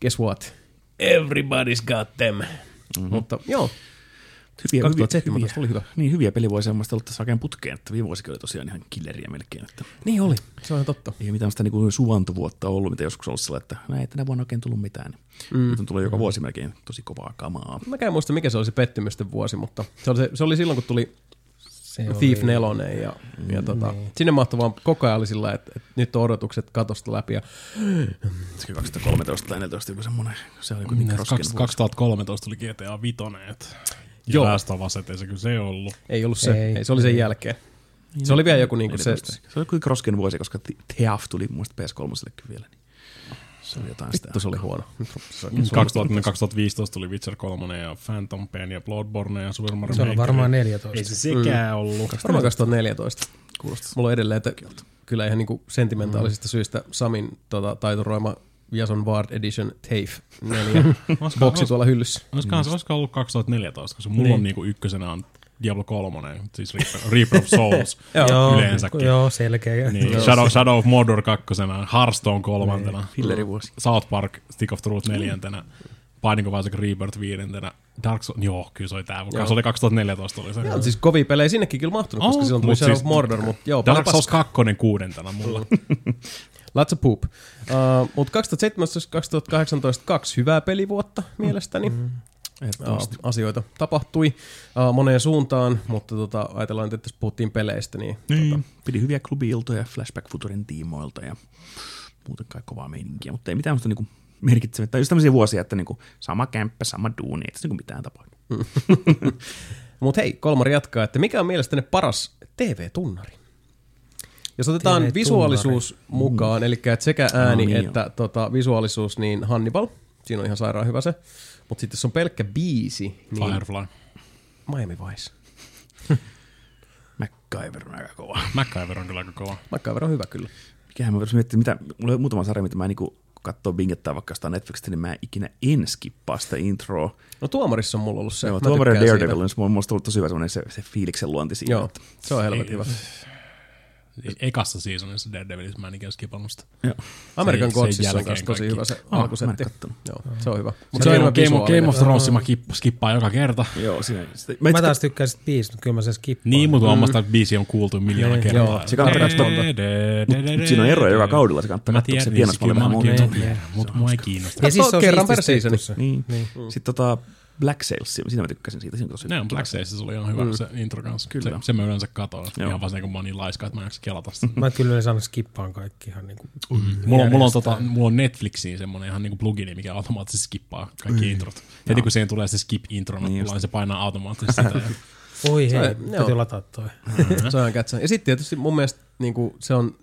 guess what? Everybody's got them. Mm-hmm. Mutta joo. Hyviä, kaksituhattaseitsemäntoista hyviä, oli hyvä. Niin hyviä pelivuosia on ollut tässä oikein putkeen, että viime vuosikin oli tosiaan ihan killeriä melkein. Että niin oli, se on ihan totta. Ei mitään sitä niinku suvantovuotta ollut, mitä joskus ollut sillä, että näin, että tänä vuonna oikein tullut mitään. Mm. Nyt on tullut joka vuosi melkein tosi kovaa kamaa. Mä en muista, mikä se oli se pettymysten vuosi, mutta se oli, se, se oli silloin, kun tuli se Thief oli. nelonen ja, mm, ja tota, niin. Sinne mahtui vaan koko ajan oli sillä, että, että nyt on odotukset katosta läpi. Ja... kaksituhattakolmetoista tai kaksituhattaneljätoista joku semmoinen, se oli kuin Mika Rosken vuosi. kaksituhattakolmetoista tuli G T A vitoneet. Joo, päästä vaseteissa kyllä se ollut. Ei ollut se, ei, ei, se oli sen ei. jälkeen. Niin, se oli vielä joku niinku se... Se oli kuin Krosken vuosi, koska T F tuli mun mielestä P S kolme vielä. Niin se oli jotain sitä. Vittu, se oli huono. kaksituhattaviisitoista tuli Witcher kolme ja Phantom Pain ja Bloodborne ja Super Mario Maker. Se on varmaan neljätoista. Ei se sekään mm. ollut. Varmaan kaksituhattaneljätoista. Kuulostaa. Mulla on edelleen, että kyllä ihan niinku sentimentaalisista mm. syistä Samin tota, taitoroima... Jason Ward Edition T A F E neljä boksi tuolla hyllyssä. Olisikohan se ollut kaksituhattaneljätoista, koska mulla niin. on niinku ykkösenä on Diablo kolme, siis Reaper of Souls yleensäkin. Joo, selkeä. Niin, Shadow, Shadow of Mordor kakkosena, Hearthstone kolmantena, South Park Stick of Truth neljäntenä, Binding of Isaac Rebirth viidentenä, Dark Souls, joo, kyllä se oli tää, koska se oli kaksituhattaneljätoista. Oli se. Joo, siis kovia pelejä sinnekin kyllä mahtunut, koska oh, silloin tuli Shadow of Mordor, mutta joo. Dark Souls kaksi kuudentena mulla. Lots of poop. Uh, mutta kaksituhattaseitsemäntoista kaksituhattakahdeksantoista kaksi hyvää pelivuotta mielestäni. Mm. Uh, asioita tapahtui uh, moneen suuntaan, mutta tota, ajatellaan, että tässä puhuttiin peleistä. Niin, niin. Tota, pidi hyviä klubi-iltoja Flashback Futuren tiimoilta ja muuten kai kovaa meininkiä, mutta ei mitään musta niinku merkitseviä. Tai just tämmöisiä vuosia, että niinku sama kämppä, sama duuni, ei tässä niinku mitään tapahtuu. Mutta hei, Kolmari jatkaa, että mikä on mielestäni paras T V-tunnari? Jos otetaan T V-tunnari. Visuaalisuus mukaan, eli sekä ääni no, niin että tota, visuaalisuus, niin Hannibal, siinä on ihan sairaan hyvä se. Mutta sitten jos on pelkkä biisi, niin Firefly. Miami Vice. MacGyver on aika kova. MacGyver on kyllä aika kova. MacGyver on hyvä kyllä. Mikähän mä voisin miettiä, mitä, mulla on muutama sarja, mitä mä niinku katsoo bingettaa vaikka sitä Netflixistä, niin mä ikinä en skippaa sitä introa. No Tuomarissa on mulla ollut se. Joo, Tuomari Daredevil, niin mulla on ollut tosi hyvä semmoinen se, se fiiliksen luonti siinä. Joo, se on helvetin hyvä. Ekassa seasonissa Daredevilissä mä en ikinä skipannut sitä. Joo. American Godsissa on myös tosi hyvä se oh, alkusetti. Joo, se on hyvä. Mutta se, se on Game, game, game of Thrones mä skippaan joka kerta. Joo, siinä. Mä, mä taas tykkään sitä biisistä, mutta kyllä mä sen skippaan. Niin, mutta mm. omasta biisiä on kuultu miljoona kertaa. Joo, se kannattaa katsoa. Siinä on eroja joka kaudella, se kannattaa katsoa. Se pienessä paljon vähän muuta. Mutta mua ei kiinnosta. Ja siis se on kerran per seasonissa. Sitten tota Black Sails, siinä mä tykkäsin siitä. Ne on Black Sails, se oli ihan hyvä mm. se intro kanssa. Kyllä. Se, se mä yleensä katoin. Ihan vaan sen, kun mä oon niin laiska, että mä en jaksa kelata sitä. Mä et kyllä yleensä aina skippaan kaikki ihan niinku mm. mulla, mulla, on tota, mulla on Netflixiin semmonen ihan niinku plugini, mikä automaattisesti skippaa kaikki mm. introt. Heti no. kun siihen tulee se skip-introna, niin tulee se painaa automaattisesti sitä. Oi hei, täytyy lataa toi. Se on kätsä. Ja sitten tietysti mun mielestä niinku, se on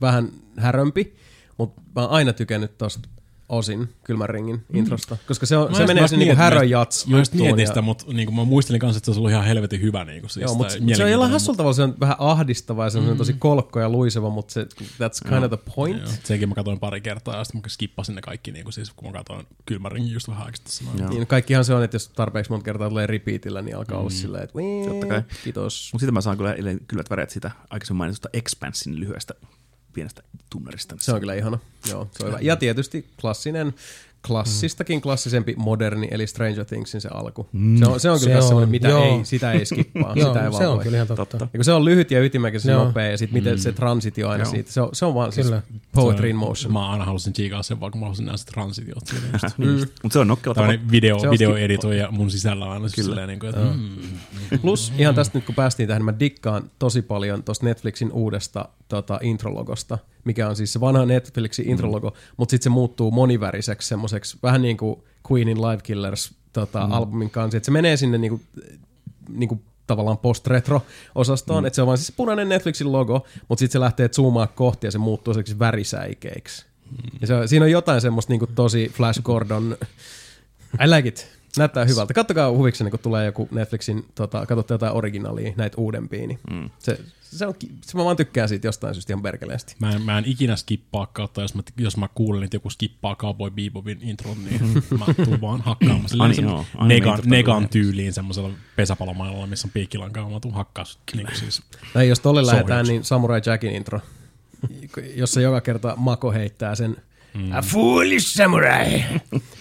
vähän härömpi, mutta mä oon aina tykännyt tosta osin Kylmän ringin introsta, koska se, on, se menee sen niinku häröjats. Mä just mietin sitä, mutta niinku mä muistelin kanssa, että se on ollut ihan helvetin hyvä. Niinku, siis joo, mutta se on jollain hassulla tavalla, se on vähän ahdistava ja se on mm-hmm. tosi kolkko ja luiseva, mutta se, that's kind no. of the point. Joo. Senkin mä katsoin pari kertaa ja sitten mä skippasin ne kaikki, niinku, siis, kun mä katsoin Kylmän ringin just vähän aikaisemmin. No. Niin, no kaikkihan se on, että jos tarpeeksi monta kertaa tulee repeatillä, niin alkaa mm. olla silleen, että wee, kiitos. Mutta sitten mä saan kyllä kylmät väreet sitä aikaisemmin mainitusta Expansin lyhyestä pienestä tunnerista. Se on kyllä ihana. Joo, se on hyvä. Ja tietysti klassinen, klassistakin klassisempi moderni, eli Stranger Thingsin se alku. Mm. Se, on, se on kyllä se on, semmoinen, mitä joo. ei, sitä ei skippaa. Joo, sitä ei se on kyllä ihan totta. Ja kun se on lyhyt ja ytimäkäs ja nopea, ja sitten miten mm. se transitio aina joo. siitä. Se on, se on vaan siis poetry in motion. Mä aina halusin tsiikaa sen, vaan kun mä halusin nähdä se transitiot. Mutta se on nokkela tavalla. Videoeditoija mun sisällä aina. Plus ihan tästä nyt kun päästiin tähän, mä dikkaan tosi paljon tuosta Netflixin uudesta tota, intrologosta, mikä on siis se vanha Netflixin intrologo, mm. mutta sitten se muuttuu moniväriseksi semmoiseksi, vähän niin kuin Queenin Live Killers tota, mm. albumin kanssa, että se menee sinne niinku, niinku tavallaan post-retro-osastoon, mm. että se on vaan siis punainen Netflixin logo, mutta sitten se lähtee zoomaan kohti ja se muuttuu sellaiseksi värisäikeiksi. Mm. Ja se, siinä on jotain semmoista niinku tosi Flash Gordon, I like it. Näyttää hyvältä. Kattokaa huvikseni, kun tulee joku Netflixin, tota, katsotte jotain originaalia, näitä uudempia, niin mm. se, se on, se mä vaan tykkään siitä jostain syystä ihan perkeleesti. Mä en, mä en ikinä skippaa kautta, jos mä, jos mä kuulen, että joku skippaa Cowboy Bebopin intron, niin mä tuun vaan hakkaamaan silleen semmoinen negan, negan tyyliin semmoisella pesäpalomailalla, missä on piikkilankaa, mä tuun hakkaa niin siis. Tai jos tolle lähdetään, niin Samurai Jackin intro, jossa joka kerta Mako heittää sen Mm. A foolish samurai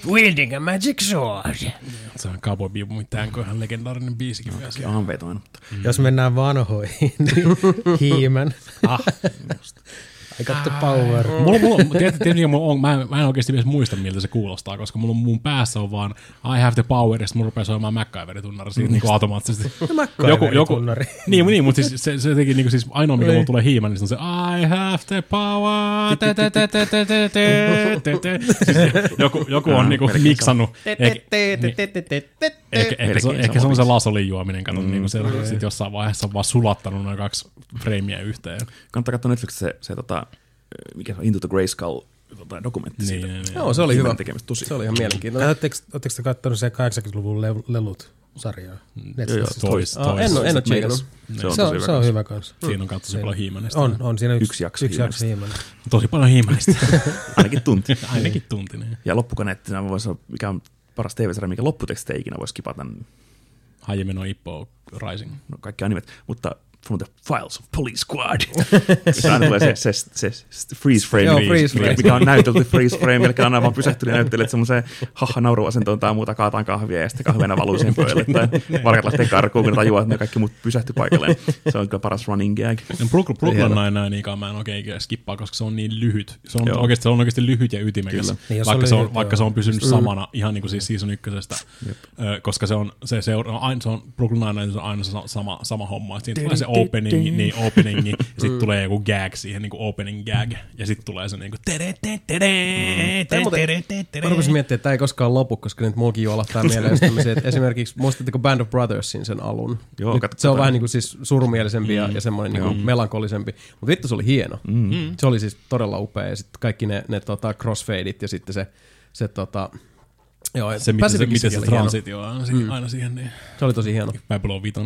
wielding a magic sword. Se on Cowboy Bebopin tanko, ihan legendaarinen biisikin myös. Okay, on vetoin. Mm. Jos mennään vanhoihin, niin He-Man. Ah, I got the power. Mulla, mulla, tietysti, mulla on, mä, en, mä en oikeasti edes muista, miltä se kuulostaa, koska mulla, mun päässä on vaan I have the power, ja sitten mulla rupeaa soimaan MacGyver-tunnari siitä niin automaattisesti. MacGyver-tunnari. Niin, niin, mutta siis, se, se teki niin, siis ainoa, mikä mulla tulee He-Man, niin se on se I have the power. Joku on miksannut. Ehkä se on se lasolinjuominen, sitten jossain vaiheessa on vaan sulattanut noin kaksi freimiä yhteen. Kannattaa katsoa Netflixistä se mikä on Into the Grayskull dokumentti siitä. Niin, niin, joo, se oli hyvä. Se oli ihan mielenkiintoinen. Oletteko te katsoneet se kahdeksankymmentäluvun lelut-sarjaa? Toista. En ole tsekannut. Se on hyvä kanssa. Siinä on katsottu paljon He-Manista. On, on siinä yksi jakso He-Manista. Tosi paljon He-Manista. Ainakin tunti. Ainakin tunti. Ja loppukaneettina voisi olla, mikä on paras T V-sarja, mikä lopputekstejä ikinä voisi skipata. Hajime no Ippo Rising. No kaikki animet, mutta From the Files of Police Squad. se, se, se, se freeze frame, Joo, freeze frame. Mikä on näytelty freeze frame, eli on aivan pysähtynyt ja näyttelijät semmoiseen haha-nauruasentoon tai muuta, kaataan kahvia ja sitten kahvena valuu siihen pöydälle, tai varkat lähtee karkuun, kun tajuaa, että ne kaikki muut pysähtyy paikalleen. Se on kyllä paras running gag. Brooklyn Nine-Nineikaan mä en oikein skippaa, koska se on niin lyhyt. Se on, oikeasti, se on oikeasti lyhyt ja ytimekäs, niin, vaikka, se on, vaikka se on pysynyt samana ihan niin kuin siis season ykkösestä, koska se on, se, se on, se on Brooklyn Nine-Nine on aina sama, sama homma, että siinä tulee se openingi, niin openingi, ja sitten tulee joku gag siihen, niin kuin opening gag, ja sitten tulee se niin kuin tere, tere, tere, tere, tere. Mä rupesin miettimään, että tämä ei koskaan lopu, koska nyt mulki jo alahtaa mieleen, että esimerkiksi, muistatteko Band of Brothersin sen alun? Joo, se on vähän niin kuin siis surumielisempi ja, ja semmoinen niin kuin melankolisempi, mutta vittu se oli hieno. Mm. Se oli siis todella upea, ja sitten kaikki ne, ne tota, crossfadeit ja sitten se, se tota... Joo, se, miten se, miten se transitio on aina, mm. aina siihen. Niin. Se oli tosi hieno. Babylon viisi.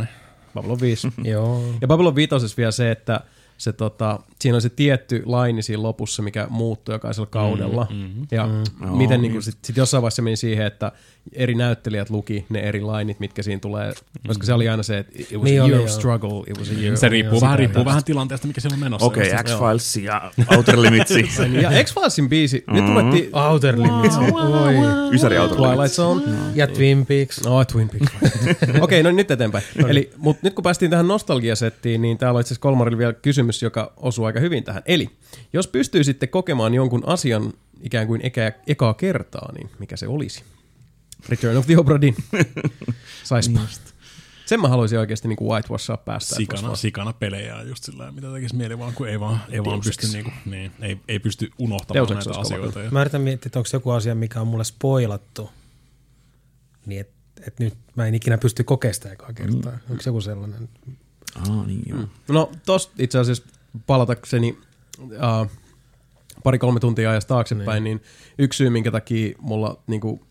Babylon viisi. Joo. Ja Babylon viisi vielä se, että se, tota, siinä on se tietty laini siinä lopussa, mikä muuttui jokaisella kaudella. Mm-hmm. Ja mm-hmm. miten niin sitten sit jossain vaiheessa meni siihen, että eri näyttelijät luki ne eri lainit, mitkä siinä tulee. Mm-hmm. Koska se oli aina se, että it was niin a year of struggle. It was a year se riippuu, vähän, riippuu vähän tilanteesta, mikä siellä on menossa. Okei, okay, X-Files ja Outer Limits. Ja X-Filesin biisi. Nyt ruvettiin Outer Limits. Ysäri Outer Limits. Ja Twin Peaks. No, Twin Peaks. Okei, no nyt eteenpäin. Eli, mut nyt kun päästiin tähän nostalgiasettiin, niin täällä on itse asiassa Kolmarilla vielä kysymys, joka osuu aika hyvin tähän. Eli jos pystyisitte kokemaan jonkun asian ikään kuin eka, ekaa kertaa, niin mikä se olisi? Return of the Obra Dinn. Saispa. Sen mä haluaisin oikeasti niin kuin whitewashaa päästä. Sikana, sikana pelejä just sillä mitä tekisi mieli vaan, kun ei vaan, ei vaan pysty, niin kuin, niin, ei, ei pysty unohtamaan Deus näitä asioita. Ja... Mä yritän miettiä, että onko joku asia, mikä on mulle spoilattu, niin että et nyt mä en ikinä pysty kokemaan sitä ekaa kertaa. Mm. Onko joku sellainen... Ah, niin joo. No tosta itse asiassa palatakseni uh, pari-kolme tuntia ajasta taaksepäin, niin. niin yksi syy, minkä takia mulla niinku,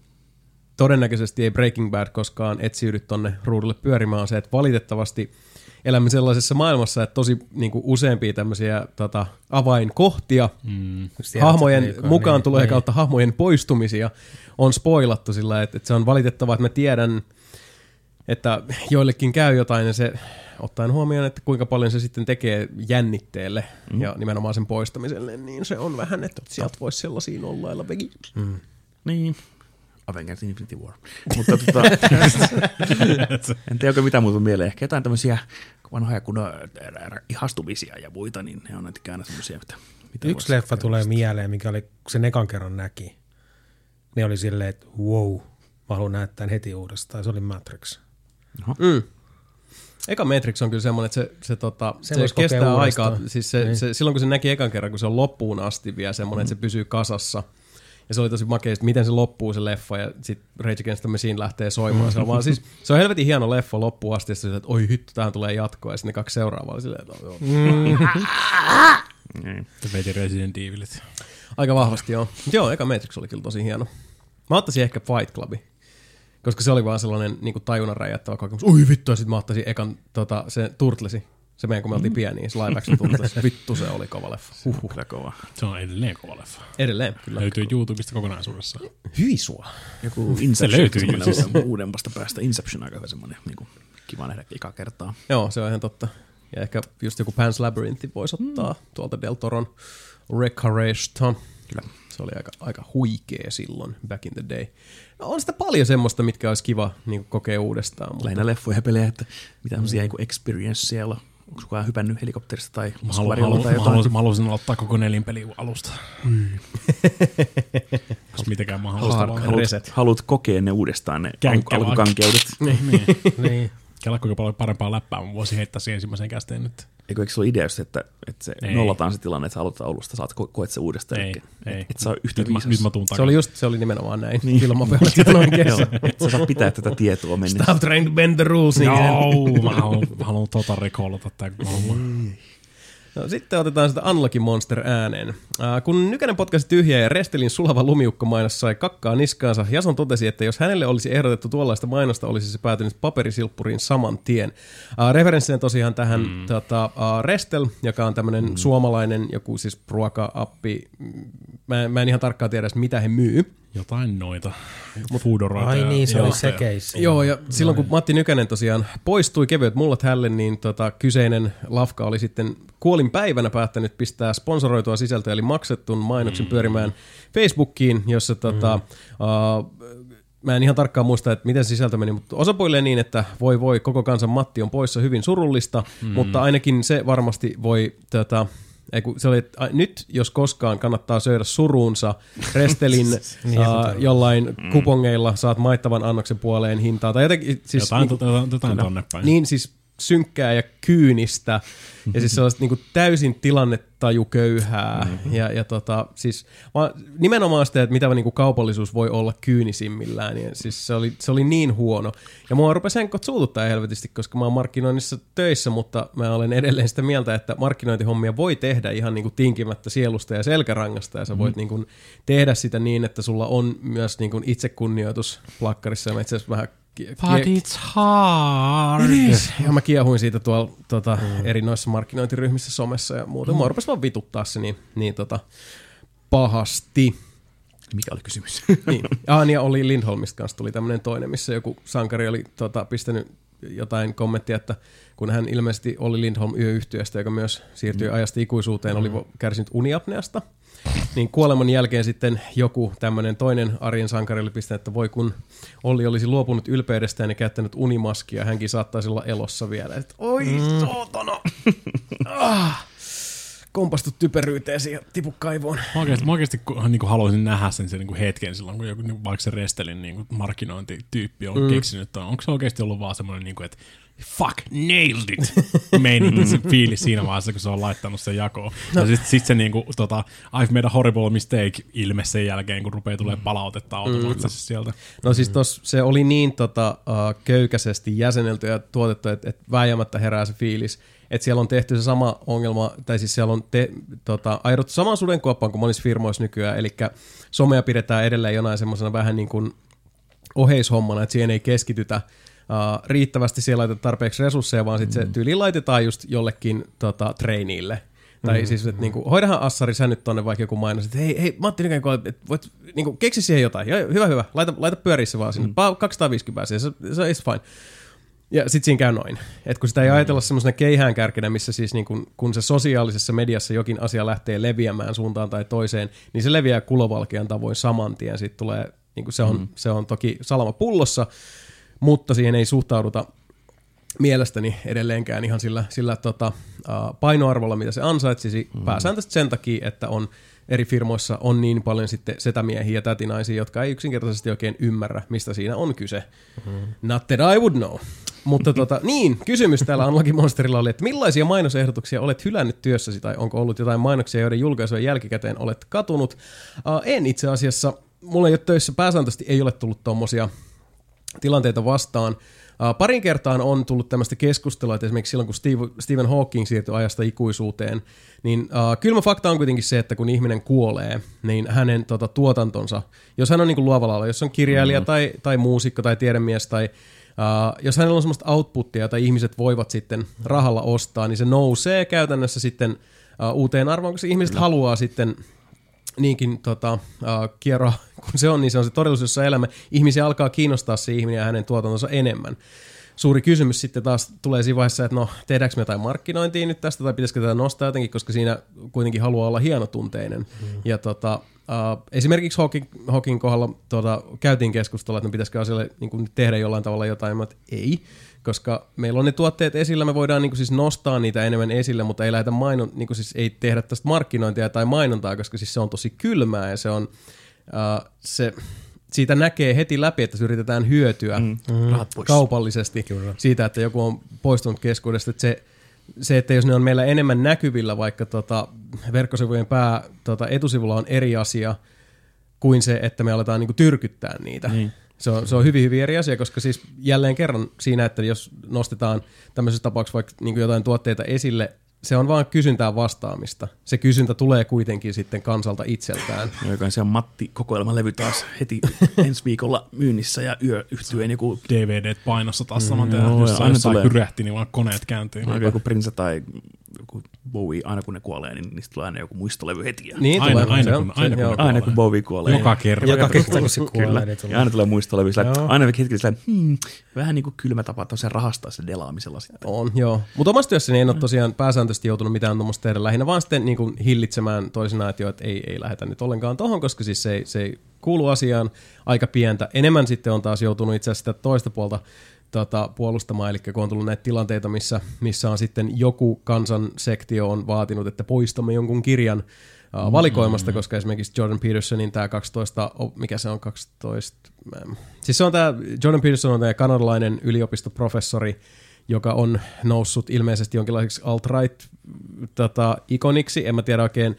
todennäköisesti ei Breaking Bad koskaan etsiydy tonne ruudulle pyörimään, on se, että valitettavasti elämme sellaisessa maailmassa, että tosi niinku, useampia tämmöisiä tota, avainkohtia, mm. hahmojen niin, mukaan niin, tulee niin. kautta hahmojen poistumisia on spoilattu sillä, että, että se on valitettavaa, että mä tiedän, että joillekin käy jotain ja se... Ottaen huomioon, että kuinka paljon se sitten tekee jännitteelle mm. ja nimenomaan sen poistamiselle, niin se on vähän, että sieltä voisi sellaisiin ollailla vegi. Mm. Niin. Avengers Infinity War. Mutta tota, en tiedä oikein mitään muuta mieleen. Ehkä jotain tämmöisiä vanhoja kunnon ihastumisia ja muita, niin ne on näitä aina semmoisia. Yksi leffa tulee mieleen, mikä oli, kun sen ekan kerran näki, ne oli silleen, että wow, mä haluan näyttää heti uudestaan. Se oli Matrix. Mm. Eka Matrix on kyllä semmoinen, että se, se, tota, se, se kestää aikaa. Siis se, niin. se, silloin kun se näki ekan kerran, kun se on loppuun asti vielä semmoinen, mm. että se pysyy kasassa. Ja se oli tosi makea, että miten se loppuu se leffa ja sitten Rage Against the Machine lähtee soimaan. Se on, vaan, siis, se on helvetin hieno leffa loppuun asti, että oi hittu, tähän tulee jatkoa. Ja sitten ne kaksi seuraavaa oli silleen, että joo. Mm. Veti Resident Evilit. Aika vahvasti joo. Mutta joo, eka Matrix oli kyllä tosi hieno. Mä ottaisin ehkä Fight Clubin. Koska se oli vaan sellainen niin kuin tajunnan räjäyttävä kokemus. Oi vittu, ja sit mä ottaisin ekan tota, se Turtlesi. Se meidän, kun me oltiin pieniä, se live action Turtlesi. Vittu, se oli kova leffa. Uhuh. Se on kyllä kova. Se on edelleen kova leffa. Edelleen, kyllä. Löytyy kova. YouTubesta kokonaisuudessaan. Hyi sua. Joku Inception. Se löytyy YouTubesta. Uudempasta päästä Inception aika hyvä semmoinen. Niin kiva nähdä eka kertaa. Joo, se on ihan totta. Ja ehkä just joku Pan's Labyrinthi voisi ottaa mm. tuolta Del Toron Recaresta. Kyllä. Se oli aika, aika huikea silloin, back in the day. No on sitä paljon semmoista, mitkä olisi kiva niin kuin kokea uudestaan. Mutta... Lähinnä leffoja pelejä, että mitä tämmöisiä mm. experienceja olla. Onko kukaan hypännyt helikopterista tai laskuvarjolla tai jotain? Mä haluaisin aloittaa koko nelinpeli alusta. Mm. Jos mitenkään mä haluaisin. Haluat, haluat kokea ne uudestaan, ne alkukankeudet. Niin, niin. niin. Kela kuinka paljon parempaa läppää, mä voisin heittää siihen ensimmäiseen kästeen nyt. Eikö, eikö se ole idea just, että, että se ei. Nollataan se tilanne, että sä aloittaa alusta, saat ko- koet se uudestaan. Ei, ei. Et, et saa yhtä nyt, viisas. Mä, nyt mä tuun takaisin. Se oli just, se oli nimenomaan näin. Niin. Kyllä mä pääsin tämän oikeassa. Sä saat pitää tätä tietoa mennessä. Stop trying to bend the rules. No, mä haluan, haluan tota rekollata tämän homman. No, sitten otetaan sitä Unlucky Monster ääneen. Äh, kun Nykänen potkasi tyhjää ja Restelin sulava lumiukkomainos sai kakkaa niskaansa, Jason totesi, että jos hänelle olisi ehdotettu tuollaista mainosta, olisi se päätynyt paperisilppuriin saman tien. Äh, referenssinä tosiaan tähän mm. tota, äh, Restel, joka on tämmöinen mm. suomalainen joku siis ruoka-appi. Mä, mä en ihan tarkkaan tiedä, mitä he myy. Jotain noita. Foodoroita. Ai niin, se oli se case. Joo, ja silloin kun Matti Nykänen tosiaan poistui kevyet mullat hälle, niin tota, kyseinen lafka oli sitten kuolinpäivänä päättänyt pistää sponsoroitua sisältöä, eli maksettun mainoksen mm. pyörimään Facebookiin, jossa tota, mm. uh, mä en ihan tarkkaan muista, että miten sisältö meni, mutta osapuilleen niin, että voi voi, koko kansan Matti on poissa, hyvin surullista, mm. mutta ainakin se varmasti voi... Tota, Eiku, se oli, että nyt jos koskaan kannattaa syödä suruunsa Restelin niin, ää, jollain mm. kupongeilla saat maittavan annoksen puoleen hintaa. Tai jotenkin, siis, jotain niin, jotain, jotain tonne päin. Niin siis synkkää ja kyynistä ja siis sellaista niin kuin täysin tilannetajuköyhää mm-hmm. ja, ja tota, siis, vaan nimenomaan sitä, että mitä niin kuin kaupallisuus voi olla kyynisimmillään, niin siis se oli, se oli niin huono. Ja mua rupesi henkot suututtaa helvetisti, koska mä oon markkinoinnissa töissä, mutta mä olen edelleen sitä mieltä, että markkinointihommia voi tehdä ihan niin kuin tinkimättä sielusta ja selkärangasta ja sä voit mm-hmm. niin kuin tehdä sitä niin, että sulla on myös niin kuin itsekunnioitus plakkarissa ja mä itse asiassa vähän But it's hard. Ja mä kiehuin siitä tuolla tota, mm. eri noissa markkinointiryhmissä somessa ja muuta. Mm. Mä rupesin vaan vituttaa se niin, niin tota, pahasti. Mikä oli kysymys? Niin. Anja oli Lindholmista kanssa tuli tämmönen toinen, missä joku sankari oli tota, pistänyt jotain kommenttia, että kun hän ilmeisesti oli Lindholm yöyhtiöstä, joka myös siirtyi mm. ajasta ikuisuuteen, oli kärsinyt uniapneasta. Niin kuoleman jälkeen sitten joku tämmöinen toinen arjen sankari oli pistänyt, että voi kun Olli olisi luopunut ylpeydestään ja käyttänyt unimaskia, hänkin saattaisi olla elossa vielä. Et, oi mm. sootana! Ah, kompastu typeryyteesi ja tipu kaivoon. Mä oikeasti, mä oikeasti niin haluaisin nähdä sen, sen niin kuin hetken silloin, kun joku, vaikka se Restelin niin kuin markkinointityyppi on mm. keksinyt. Onko se oikeasti ollut vaan semmoinen, niin kuin, että fuck, nailed it! Meininkin se fiilis siinä vaiheessa, kun se on laittanut sen jakoon. No. Ja sitten sit se niinku, tota, I've made a horrible mistake ilme sen jälkeen, kun rupeaa tulemaan palautetta automaattisesti mm. sieltä. No siis tos, se oli niin tota, uh, köykäisesti jäsenelty ja tuotettu, että et vääjäämättä herää se fiilis. Että siellä on tehty se sama ongelma, tai siis siellä on te, tota, aidottu saman sudenkuoppaan kuin monissa firmoissa nykyään. Eli somea pidetään edelleen jonain semmoisena vähän niin kuin oheishommana, että siihen ei keskitytä. Uh, riittävästi siellä laitetaan tarpeeksi resursseja, vaan sitten mm. se tyyliin laitetaan just jollekin tota, trainille. Mm. Tai siis, että niinku, hoidahan Assari, sä nyt tonne vaikka joku mainos, että hei, hei Matti Nykänen, voit niinku, keksi siihen jotain. Joo, hyvä, hyvä, laita, laita pyörissä vaan sinne. Mm. kaksisataaviisikymmentä siihen, se, se is fine. Ja sitten siinä käy noin. Että kun sitä ei ajatella semmoisena keihäänkärkenä, missä siis niin kun, kun se sosiaalisessa mediassa jokin asia lähtee leviämään suuntaan tai toiseen, niin se leviää kulovalkean tavoin saman tien. Sitten tulee, niinku, se, on, mm. se on toki salama pullossa, mutta siihen ei suhtauduta mielestäni edelleenkään ihan sillä, sillä tota, painoarvolla, mitä se ansaitsisi. Mm. Pääsääntöisesti sen takia, että on, eri firmoissa on niin paljon sitten setämiehiä ja tätinaisia, jotka ei yksinkertaisesti oikein ymmärrä, mistä siinä on kyse. Mm. Not that I would know. Mutta tota, niin, kysymys täällä Unlucky-monsterilla oli, että millaisia mainosehdotuksia olet hylännyt työssäsi, tai onko ollut jotain mainoksia, joiden julkaisujen jälkikäteen olet katunut? Uh, en itse asiassa, mulla ei ole töissä, pääsääntöisesti ei ole tullut tommosia tilanteita vastaan. Parin kertaan on tullut tämmöistä keskustelua, että esimerkiksi silloin, kun Steve, Stephen Hawking siirtyi ajasta ikuisuuteen, niin uh, kylmä fakta on kuitenkin se, että kun ihminen kuolee, niin hänen tota, tuotantonsa, jos hän on niin kuin luovalla alalla, jos on kirjailija mm-hmm. tai, tai muusikko tai tiedemies, tai uh, jos hänellä on semmoista outputtia, jota ihmiset voivat sitten rahalla ostaa, niin se nousee käytännössä sitten uh, uuteen arvoon, koska ihmiset Kyllä. haluaa sitten niinkin tota, äh, kierroa, kun se on, niin se on se todellisuus, jossa elämme. Ihmisiä alkaa kiinnostaa se ihminen ja hänen tuotantonsa enemmän. Suuri kysymys sitten taas tulee siinä vaiheessa, että no, tehdäänkö me jotain markkinointia nyt tästä, tai pitäisikö tätä nostaa jotenkin, koska siinä kuitenkin haluaa olla hienotunteinen. Mm. Ja tota, äh, esimerkiksi Hawking, Hawking kohdalla tota, käytiin keskustelua, että no, pitäisikö asialle niin kuin tehdä jollain tavalla jotain, mutta ei. Koska meillä on ne tuotteet esillä, me voidaan niin kuin siis nostaa niitä enemmän esille, mutta ei lähdetä mainon, niin kuin siis ei tehdä tästä markkinointia tai mainontaa, koska siis se on tosi kylmää ja se on, äh, se, siitä näkee heti läpi, että se yritetään hyötyä mm. kaupallisesti Kyllä. siitä, että joku on poistunut keskuudesta. Että se, se, että jos ne on meillä enemmän näkyvillä, vaikka tota, verkkosivujen pää tota, etusivulla on eri asia kuin se, että me aletaan niin kuin tyrkyttää niitä. Mm. Se on, se on hyvin, hyvin eri asia, koska siis jälleen kerran siinä, että jos nostetaan tämmöisessä tapauksessa vaikka niin kuin jotain tuotteita esille, se on vaan kysyntään vastaamista. Se kysyntä tulee kuitenkin sitten kansalta itseltään. Jokain se on Matti kokoelmalevy taas heti ensi viikolla myynnissä ja yö yhtyen joku D V D painossa taas saman tehdä, no, jos jossain pyrähti, niin vaan koneet kääntyy. Aika joku Prince tai joku Bowie, aina kun ne kuolee, niin niistä tulee aina joku muistolevy heti. Niin, aina, aina, aina, kun, aina, kun, aina kun Bowie kuolee. Joka kerta. Joka kerta, kun se kuolee. Niin aina tulee muistolevy. Aina hetkellä sillä hmm, vähän niin kuin kylmä tapa, että on se rahastaa se delaamisella sitten. On, joo. Mutta omassa työssäni en ole tosiaan pääsääntöisesti joutunut mitään tuommoista tehdä lähinnä, vaan sitten niin kuin hillitsemään toisinaan, että, jo, että ei, ei lähetä nyt ollenkaan tohon, koska siis se ei, se ei kuulu asiaan aika pientä. Enemmän sitten on taas joutunut itse asiassa sitä toista puolta Tota, puolustamaan, eli kun on tullut näitä tilanteita, missä, missä on sitten joku kansansektio on vaatinut, että poistamme jonkun kirjan uh, valikoimasta, mm-hmm. koska esimerkiksi Jordan Petersonin tämä kaksitoista, mikä se on kaksitoista, siis se on tämä, Jordan Peterson on tämä kanadalainen yliopistoprofessori, joka on noussut ilmeisesti jonkinlaiseksi alt-right-ikoniksi. Tota, en mä tiedä oikein,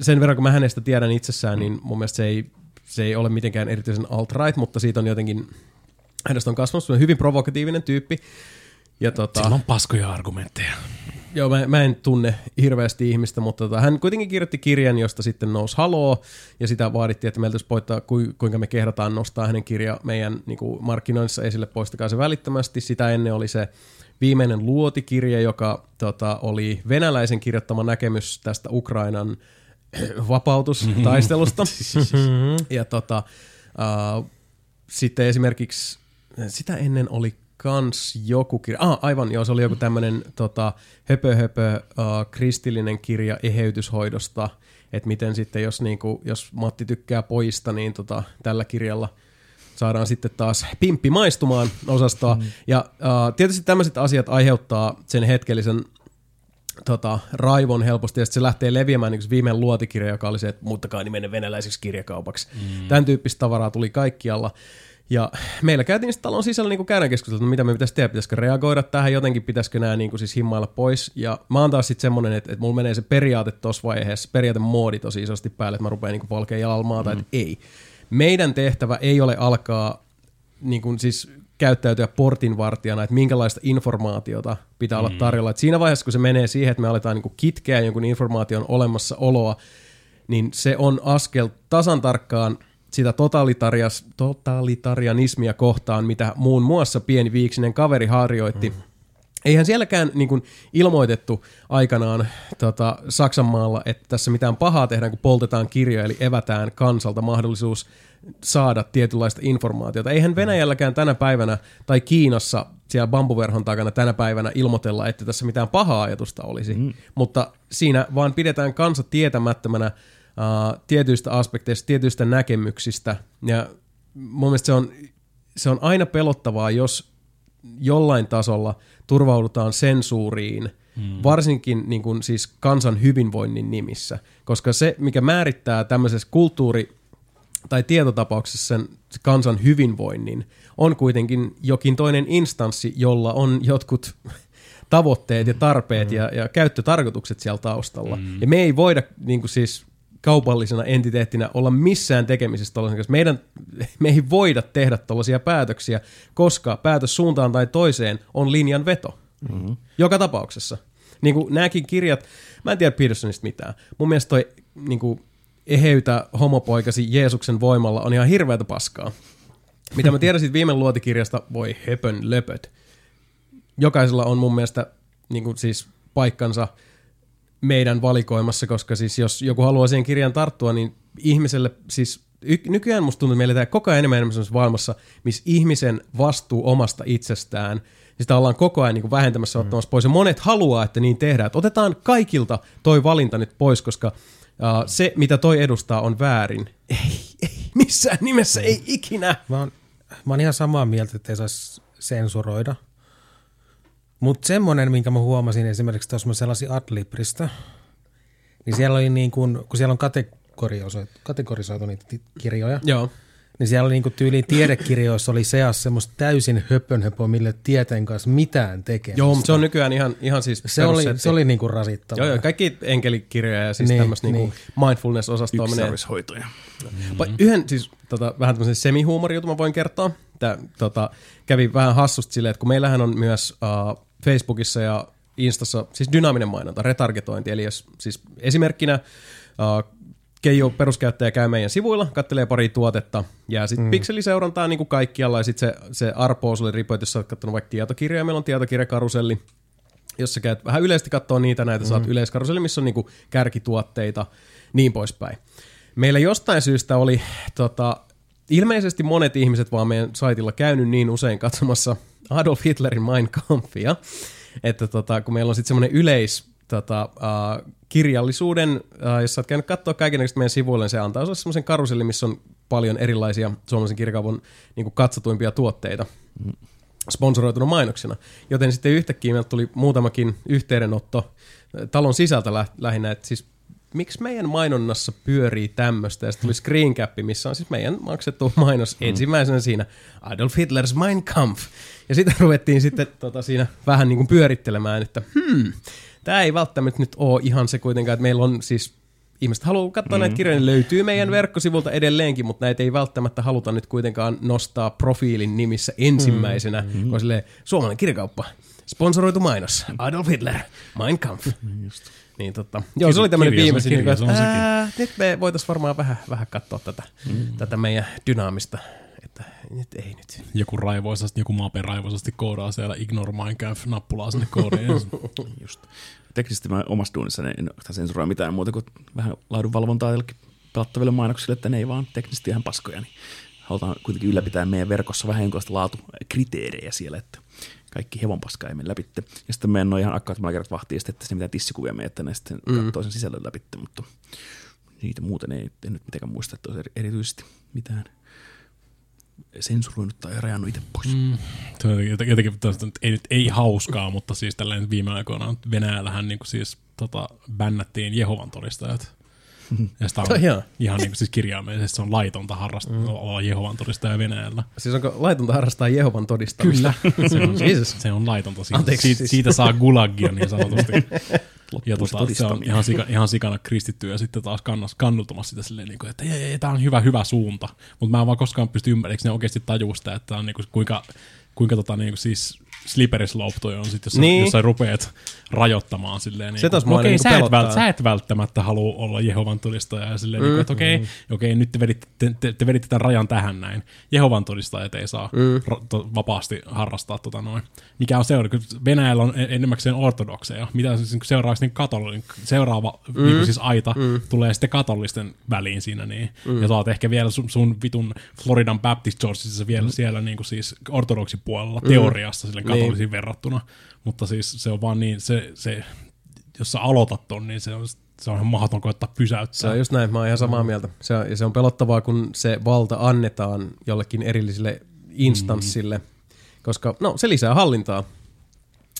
sen verran kun mä hänestä tiedän itsessään, niin mun mielestä se ei, se ei ole mitenkään erityisen alt-right, mutta siitä on jotenkin, hänestä on kasvanut semmoinen hyvin provokatiivinen tyyppi. Ja tota, sillä on paskoja argumentteja. Joo, mä, mä en tunne hirveästi ihmistä, mutta tota, hän kuitenkin kirjoitti kirjan, josta sitten nousi haloo, ja sitä vaadittiin, että meiltä poittaa, kuinka me kehdataan nostaa hänen kirja meidän niin kuin markkinoinnissa esille, poistakaa se välittömästi. Sitä ennen oli se viimeinen luotikirja, joka tota, oli venäläisen kirjoittama näkemys tästä Ukrainan vapautustaistelusta. Ja tota, äh, sitten esimerkiksi sitä ennen oli kans joku kirja. Ah, aivan, joo, se oli joku tämmöinen tota, höpö, höpö, uh, kristillinen kirja eheytyshoidosta, että miten sitten, jos, niinku, jos Matti tykkää pojista, niin tota, tällä kirjalla saadaan sitten taas pimppi maistumaan osastoa. Mm. Ja uh, tietysti tämmöiset asiat aiheuttaa sen hetkellisen tota, raivon helposti, ja sitten se lähtee leviämään niin kuin viimeinen luotikirja, joka oli se, että muuttakaa nimenne venäläiseksi kirjakaupaksi. Mm. Tämän tyyppistä tavaraa tuli kaikkialla. Ja meillä käytiin sitten talon sisällä niinku käydään keskustelua, mitä me pitäisi tehdä, pitäisikö reagoida tähän jotenkin, pitäisikö nämä niinku siis himmailla pois. Ja mä oon taas sitten semmonen, että et mulla menee se periaate tuossa vaiheessa, periaatemoodi tosi isosti päälle, että mä rupean niinku polkemaan jalmaa tai mm. ei. Meidän tehtävä ei ole alkaa niinku siis käyttäytyä portinvartijana, että minkälaista informaatiota pitää mm. olla tarjolla. Et siinä vaiheessa, kun se menee siihen, että me aletaan niinku kitkeä jonkun informaation olemassaoloa, niin se on askel tasan tarkkaan sitä totalitarianismia kohtaan, mitä muun muassa pieni viiksinen kaveri harjoitti. Mm. Eihän sielläkään niin kuin ilmoitettu aikanaan tota, Saksanmaalla, että tässä mitään pahaa tehdään, kun poltetaan kirjoja, eli evätään kansalta mahdollisuus saada tietynlaista informaatiota. Eihän Venäjälläkään tänä päivänä tai Kiinassa siellä bambuverhon takana tänä päivänä ilmoitella, että tässä mitään pahaa ajatusta olisi. Mm. Mutta siinä vaan pidetään kansa tietämättömänä Uh, tietyistä aspekteista, tietyistä näkemyksistä, ja mun mielestä se on, se on aina pelottavaa, jos jollain tasolla turvaudutaan sensuuriin, hmm. varsinkin niin kun, siis kansan hyvinvoinnin nimissä, koska se, mikä määrittää tämmöisessä kulttuuri- tai tietotapauksessa sen kansan hyvinvoinnin, on kuitenkin jokin toinen instanssi, jolla on jotkut tavoitteet ja tarpeet hmm. ja, ja käyttötarkoitukset siellä taustalla, hmm. ja me ei voida niin kun, siis kaupallisena entiteettinä olla missään tekemisessä tuollaisen kanssa. Meidän, me ei voida tehdä tuollaisia päätöksiä, koska päätös suuntaan tai toiseen on linjan veto. Mm-hmm. Joka tapauksessa. Niin kuin nämäkin kirjat, mä en tiedä Petersonista mitään. Mun mielestä toi niin kuin eheytä homopoikasi Jeesuksen voimalla on ihan hirveätä paskaa. Mitä mä tiedän siitä viimeinen luotikirjasta, voi höpön löpöt. Jokaisella on mun mielestä niin kuin siis paikkansa meidän valikoimassa, koska siis jos joku haluaa siihen kirjaan tarttua, niin ihmiselle, siis y- nykyään musta tuntuu, että me eletään koko ajan enemmän enemmän maailmassa, missä ihmisen vastuu omasta itsestään, niin sitä ollaan koko ajan niin kuin vähentämässä mm. ottamassa pois, ja monet haluaa, että niin tehdään, että otetaan kaikilta toi valinta nyt pois, koska uh, se, mitä toi edustaa, on väärin. Ei, ei, missään nimessä, ei ikinä. Mä oon, mä oon ihan samaa mieltä, että ei saisi sensuroida. Mutta semmoinen, minkä mä huomasin esimerkiksi tuossa mä sellaisin Adlibrista, niin siellä oli niin kuin, kun siellä on kategorisoitu, kategorisoitu niitä kirjoja, joo, niin siellä oli niin kuin tyyliin tiedekirjoissa oli seassa semmoista täysin höpönhöpöä, mille tieteen kanssa mitään tekemistä. Joo, mutta se on nykyään ihan, ihan siis se oli, se oli niin kuin rasittavaa. Joo, joo, kaikki enkelikirjoja ja siis niin, tämmöistä niin mindfulness-osastoa menee. Yksisavishoitoja. Mm-hmm. Yhden siis tota, vähän tämmöisen semi-huumori-jutun mä voin kertoa. Tää, tota, kävi vähän hassusti silleen, että kun meillähän on myös uh, Facebookissa ja Instassa siis dynaaminen mainonta, retargetointi, eli jos siis esimerkkinä uh, Keijo-peruskäyttäjä käy meidän sivuilla, kattelee pari tuotetta, ja sitten mm. pikseliseurantaa niin kuin kaikkialla, ja sitten se, se arpoo sulle riippuet, jos sä oot katsonut vaikka tietokirjaa, meillä on tietokirjakaruselli, jos sä käyt vähän yleisesti kattoo niitä näitä, mm. sä oot yleiskaruselli, missä on niin kuin kärkituotteita, niin poispäin. Meillä jostain syystä oli tota, ilmeisesti monet ihmiset vaan meidän saitilla käynyt niin usein katsomassa Adolf Hitlerin Mein Kampfia, että tota, kun meillä on sitten semmoinen yleis Tota, äh, kirjallisuuden, äh, jos sä oot käynyt katsoa kaikennäköisesti meidän sivuille, niin se antaa osa semmoisen karuselli, missä on paljon erilaisia suomalaisen kirjakaupon niin kuin katsotuimpia tuotteita sponsoroituna mainoksena. Joten sitten yhtäkkiä meiltä tuli muutamakin yhteydenotto talon sisältä lä- lähinnä, että siis miksi meidän mainonnassa pyörii tämmöistä, ja sitten tuli screen cap, missä on siis meidän maksettu mainos mm. ensimmäisenä siinä Adolf Hitler's Mein Kampf, ja sitä ruvettiin sitten tota, siinä vähän niin kuin pyörittelemään, että hmm, tämä ei välttämättä nyt ole ihan se kuitenkaan, että meillä on siis, ihmiset haluaa katsoa mm. näitä kirjoja, ne löytyy meidän mm. verkkosivulta edelleenkin, mutta näitä ei välttämättä haluta nyt kuitenkaan nostaa profiilin nimissä ensimmäisenä, mm. kun on silleen, suomalainen kirjakauppa, sponsoroitu mainos, Adolf Hitler, Mein Kampf. Mm, just. Niin totta. Joo, se oli tämmöinen viimeisin, kirja, niin, että ää, nyt me voitaisiin varmaan vähän, vähän katsoa tätä, mm. tätä meidän dynaamista, että nyt ei nyt. Joku raivoisasti, joku maape raivoisasti koodaa siellä Ignore Mein Kampf-nappulaa sinne koodiin ensin. Just. Teknisesti mä omassa duunissani en sensuroi mitään muuta kuin vähän laadunvalvontaa jollekin pelattaville mainoksille, että ne ei vaan teknisesti ihan paskoja, niin halutaan kuitenkin ylläpitää meidän verkossa vähän jonkinlaista laatukriteerejä siellä, että kaikki hevonpaskaa ei mene läpitte. Ja sitten meidän on ihan akkaattomalla kerrat vahtia, että se mitään tissikuvia mene, että ne sitten mm. katsoo sen sisällön läpitte, mutta niitä muuten ei en nyt mitenkään muista, että olisi erityisesti mitään sensuroinut tai rajannut itse pois. Mm. Jotenkin tästä ei nyt ei hauskaa, mutta siis tällainen viime aikoina Venäjällähän niin kuin siis tota, bännättiin Jehovan todistajat. Ja sitä on ihan, ihan niin kuin siis kirjaimellisesti se on laitonta harrastaa mm. Jehovan todistaja Venäjällä. Siis onko laitonta harrastaa Jehovan todistamista? Kyllä. Se on, se on laitonta. Siitä, Anteeksi, siitä, siitä saa gulagia niin sanotusti. Ja tuota, se on ihan, sika, ihan sikana kristittyä ja sitten taas kannultumassa sitä silleen, niin kuin, että tämä on hyvä, hyvä suunta. Mutta mä en vaan koskaan pysty ymmärreksi, ne oikeasti tajuu sitä, että on niin kuin, kuinka, kuinka tota, niin kuin siis slippery slope toi on sitten, jos, niin. jos sä rupeat rajoittamaan silleen. Niin se taas mua okay, niin sä, et vält, sä et välttämättä halua olla Jehovan todistaja ja silleen, mm. niin kuin, että okei, okay, mm. okay, nyt te veditte, te, te veditte tämän rajan tähän näin. Jehovan todistajat ei saa mm. ra, to, vapaasti harrastaa tota noin. Mikä on seuraava? Venäjällä on enimmäkseen ortodokseja. Mitä seuraavaksi niin katolin, seuraava mm. niin siis aita mm. tulee sitten katolisten väliin siinä. Niin. Mm. Ja sä oot ehkä vielä sun, sun vitun Floridan Baptist Churchissa vielä mm. siellä niin kuin siis ortodoksipuolella mm. teoriassa silleen katolisiin verrattuna, mutta siis se on vaan niin, se, se, jos sä aloitat ton, niin se on, se on ihan mahdoton koettaa pysäyttää. Se on just näin, mä oon ihan samaa mieltä. Se on, se on pelottavaa, kun se valta annetaan jollekin erillisille instanssille, mm. koska no, se lisää hallintaa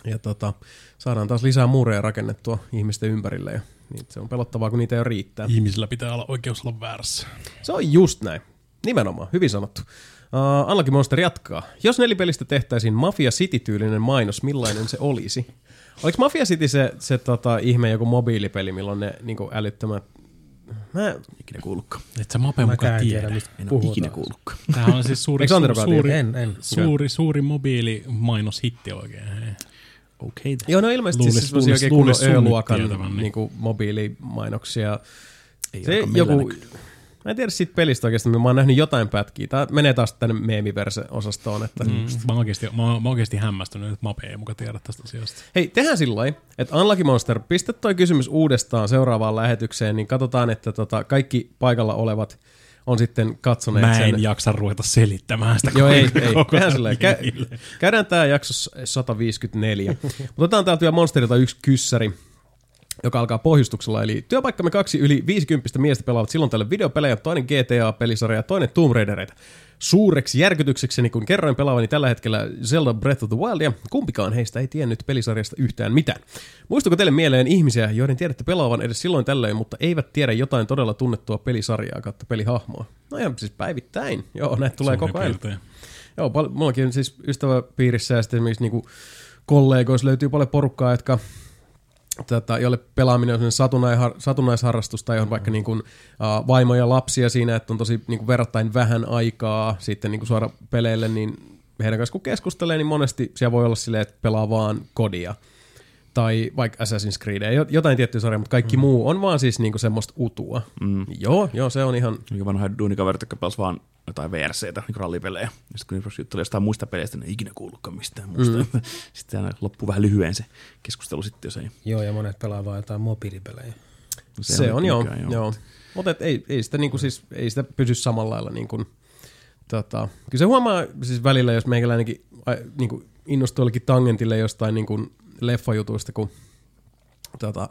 ja tota, saadaan taas lisää muureja rakennettua ihmisten ympärille ja niin, se on pelottavaa, kun niitä ei riittää. Ihmisillä pitää olla oikeus olla väärässä. Se on just näin, nimenomaan, hyvin sanottu. Uh, Anlaki Monster jatkaa. Jos nelipelistä tehtäisiin Mafia City-tyylinen mainos, millainen se olisi? Oliko Mafia City se, se tota, ihme joku mobiilipeli, milloin ne niinku, älyttömät... Mä en ikinä kuullutkaan. Et sä Mape mukaan tiedä. En ole ikinä kuullutkaan. Tämä on siis suuri, suuri, suuri, en, en. suuri, suuri mobiilimainoshiti oikein. Okei. Okay. Joo, no ilmeisesti luulis, siis oikein kunnon Ö-luokan niinku, mobiilimainoksia. Ei se joku... Mä en tiedä siitä pelistä oikeasti, mä oon nähnyt jotain pätkiä. Tää menee taas tänne meemiverse-osastoon. Että... Mm, mä oon oikeasti, oikeasti hämmästynyt, että Mape ei muka tiedä tästä asiasta. Hei, tehdään sillä lailla, että Unlucky Monster, pistä toi kysymys uudestaan seuraavaan lähetykseen, niin katsotaan, että tota, kaikki paikalla olevat on sitten katsoneet sen. Mä en sen. jaksa ruveta selittämään sitä. Joo, ei, ei. Tehdään sillä lailla. Kä- käydään tää jakso sata viisikymmentäneljä. Otetaan täältä vielä Monsterilta yksi kyssäri, joka alkaa pohjustuksella, eli työpaikkamme kaksi yli viisikymmentä miestä pelaavat silloin tälle videopelejä, toinen G T A-pelisarja ja toinen Tomb Raidereita. Suureksi järkytyksekseni, kun kerroin pelaavani tällä hetkellä Zelda Breath of the Wildia, kumpikaan heistä ei tiennyt pelisarjasta yhtään mitään. Muistuuko teille mieleen ihmisiä, joiden tiedätte pelaavan edes silloin tällöin, mutta eivät tiedä jotain todella tunnettua pelisarjaa kautta pelihahmoa? No ihan siis päivittäin, joo, näitä tulee koko ajan. Piirtein. Joo, pal- mullakin on siis ystäväpiirissä ja sitten esimerkiksi niinku kollegoissa löytyy paljon porukkaa, jotka... Tätä, jolle pelaaminen on satunnaisharrastus tai on vaikka niin kuin, uh, vaimoja lapsia siinä, että on tosi niin kuin verrattain vähän aikaa sitten niin kuin suora peleille, niin heidän kanssa kun keskustelee, niin monesti siellä voi olla silleen, että pelaa vaan kodia tai vaikka Assassin's Creed, jotain tiettyä sarjaa, mutta kaikki mm. muu on vaan siis niin kuin semmoista utua. Mm. Joo, joo, se on ihan... Niin vanhoja duunikaverit, jotka pelasivat vaan jotain V R C-tä, niin kuin rallipelejä. Ja sitten kun juttu oli jostain muista peleistä, niin ei ikinä kuullutkaan mistään muusta. Mm. Sitten loppuu vähän lyhyen se keskustelu sitten, jos ei... Joo, ja monet pelaa vaan jotain mobiilipelejä. No, se, se on, joo. joo. Mutta ei, ei, niinku, siis, ei sitä pysy samalla lailla. Niin kun, tota. Kyllä se huomaa siis välillä, jos meikäläinenkin niin innostuu jollekin tangentille jostain... Niin kun, leffajutuista, kun tota,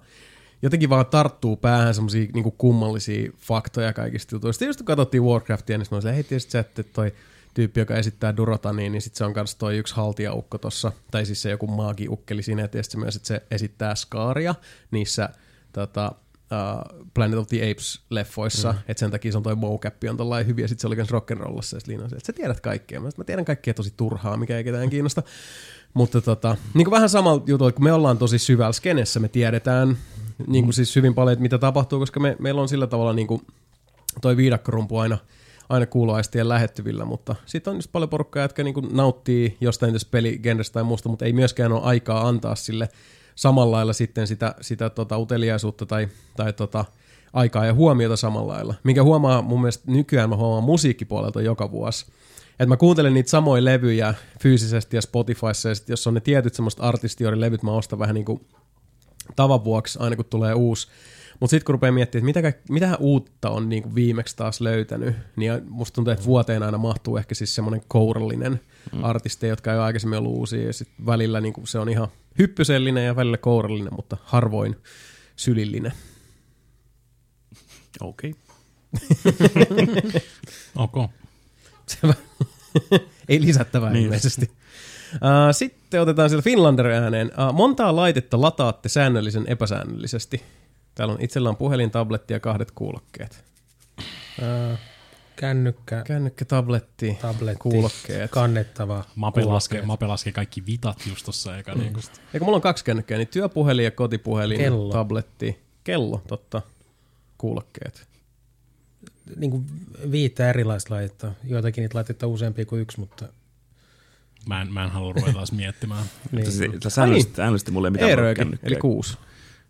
jotenkin vaan tarttuu päähän semmosia niinku kummallisia faktoja kaikista jutuista. Ja just kun katsottiin Warcraftia, niin mä olin silleen, hei tietysti sä, että toi tyyppi, joka esittää Durotania, niin sit se on kans toi yksi haltijaukko tossa, tai siis se joku maagiukkeli siinä, ja tietysti myös, että se esittää Skaaria niissä tota, uh, Planet of the Apes-leffoissa, mm. että sen takia se on toi mocap on tollain hyviä, sitten se oli myös rock'n'rollassa, että sä tiedät kaikkea. Mä, mä tiedän kaikkea tosi turhaa, mikä ei ketään kiinnosta. Mutta tota, niin kuin vähän samalla jutulla, kun me ollaan tosi syvällä skenessä, me tiedetään niin kuin siis hyvin paljon, että mitä tapahtuu, koska me, meillä on sillä tavalla niin kuin toi viidakkorumpu aina, aina kuuloaistien lähettyvillä, mutta sitten on just paljon porukkaa, jotka niin kuin nauttii jostain tässä peligenrestä tai muusta, mutta ei myöskään ole aikaa antaa sille samalla lailla sitten sitä, sitä tota uteliaisuutta tai, tai tota aikaa ja huomiota samalla lailla. Minkä huomaa mun mielestä nykyään, mä huomaan musiikkipuolelta joka vuosi. Että mä kuuntelen niitä samoja levyjä fyysisesti ja Spotifyssa, ja sit jos on ne tietyt semmoiset artistioiden levyt, mä ostan vähän niin kuin tavan vuoksi aina kun tulee uusi. Mutta sitten kun rupeaa miettimään, että mitä, mitähän uutta on niin kuin viimeksi taas löytänyt, niin musta tuntuu, että vuoteen aina mahtuu ehkä siis semmoinen kourallinen mm. artisteja, jotka ei ole aikaisemmin ollut uusia, ja sitten välillä niin kuin se on ihan hyppysellinen ja välillä kourallinen, mutta harvoin sylillinen. Okei. Okay. Okei. Ei lisättävää niin ilmeisesti. Uh, sitten otetaan sieltä Finlander ääneen. Uh, montaa laitetta lataatte säännöllisen epäsäännöllisesti? Täällä on itsellään puhelin, tabletti ja kahdet kuulokkeet. Uh, kännykkä. Kännykkä, tabletti, tabletti kuulokkeet. Kannettava. Mape laskee, Mape laskee kaikki vitat just tossa eka. Mm. Niin kun mulla on kaksi kännykkää, niin työpuhelin ja kotipuhelin, kello. Tabletti, kello, totta, kuulokkeet. Niin kuin viittä erilaista laitetta. Joitakin niitä laitetta useampia kuin yksi, mutta... Mä en, mä en halua ruveta taas miettimään. niin. Säännöllisesti mulle ei mitään Eeröökin, ole eli kuusi.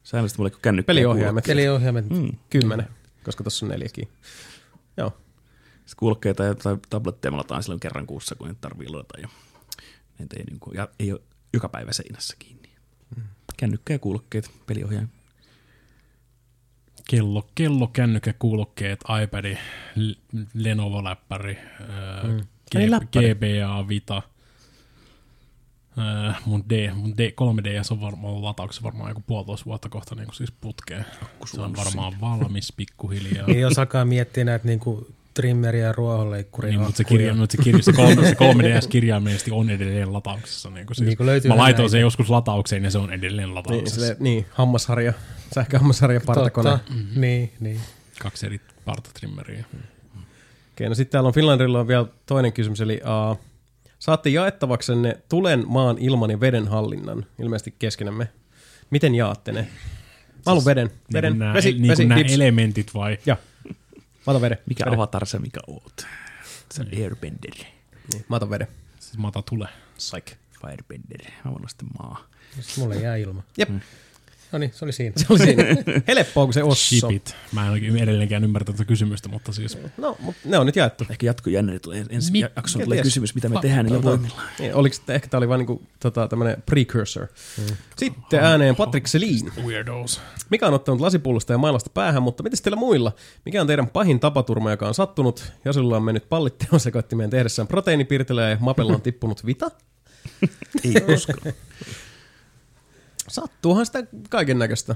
Säännöllisesti mulle ei ole kännykkää. Peliohjaimet. Peliohjaimet. Mm. Kymmenen, koska tossa on neljäkin. Joo. Sitten kuulokkeita ja tabletteja mä lataan silloin kerran kuussa, kun niitä tarvii luota. Ja, ei, niin kuin, ja ei ole joka päivä seinässä kiinni. Mm. Kännykkä ja kuulokkeet, peliohjaimet. Kello, kello, kännykkä, kuulokkeet, iPad, Lenovo-läppäri, mm. G- G B A Vita, ää, mun, D, mun D, kolme D S on varmaan latauksessa varmaan joku puolitoista vuotta kohta niin kuin siis putkeen. Se on varmaan valmis pikkuhiljaa. Ei osakaan miettiä näitä niin kuin trimmeriä, ruohonleikkuria. Niin, mutta se, kirja, mutta se, kirja, se, kolme, se kolme D S-kirjaimellisesti on edelleen latauksessa. Niin kuin siis. niin Mä laitoin sen joskus lataukseen ja se on edelleen latauksessa. Niin, se, niin hammasharja. Sähköhammasarja partakone. Mm-hmm. Niin, niin. Kaksi eri partatrimmeriä. Mm. Okei, no sitten täällä on Finlandilla on vielä toinen kysymys, eli uh, saatte jaettavaksenne tulen, maan, ilman ja veden hallinnan, ilmeisesti keskenämme. Miten jaatte ne? Mä haluan veden. veden. Niin vesi, nää, vesi, niin nämä elementit vai? Joo. Mä otan veden. Mikä veden. Avatar se, mikä oot? Se on airbender. Niin. Mä otan veden. Siis mä otan tule. Psych. Firebender. Mä voin olla sitten maa. Sitten mulle jää ilma. Jep. Mm. No niin, se oli siinä. Se oli siinä. Helppoa kuin se osso. Shipit. Mä en oikein edelleenkään ymmärtänyt tätä kysymystä, mutta siis... No, mutta ne on nyt jaettu. Ehkä jatkojännä tulee ensi jaksoon tulee kysymys, mitä me tehdään niillä voimillaan. Oliko sitten, ehkä tämä oli vain niin kuin tämmöinen precursor. Sitten ääneen Patrick Selin. Weirdos. Mikä on ottanut lasipullosta ja mailasta päähän, mutta mitäs teillä muilla? Mikä on teidän pahin tapaturma, joka on sattunut? Jasulla on mennyt pallit teon sekoittimeen tehdessään proteiinipiirtelöä ja Mapella on tippunut vita? Ei usko. Sattuuhan sitä kaiken näköistä.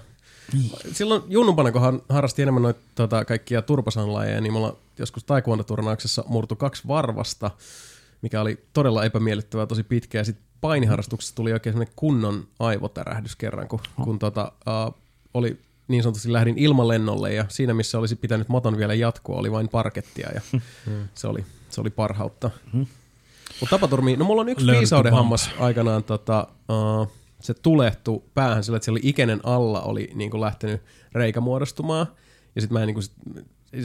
Niin. Silloin junnumpana, kun harrasti enemmän noita tota, kaikkia turpasanlajeja, niin mulla joskus taikuantoturnauksessa murtu kaksi varvasta, mikä oli todella epämiellyttävää tosi pitkä. Ja sitten painiharrastuksessa tuli oikein semmoinen kunnon aivotärähdys kerran, kun, oh. kun tota, uh, oli niin sanotusti lähdin ilmalennolle ja siinä, missä olisi pitänyt maton vielä jatkua, oli vain parkettia ja hmm. se, oli, se oli parhautta. Hmm. Mutta tapaturmi, no mulla on yksi viisaudenhammas aikanaan... Tota, uh, se tulehtui päähän sillä, että siellä oli ikenen alla oli niin kuin lähtenyt reikä muodostumaan. Ja sitten mä en niin kuin,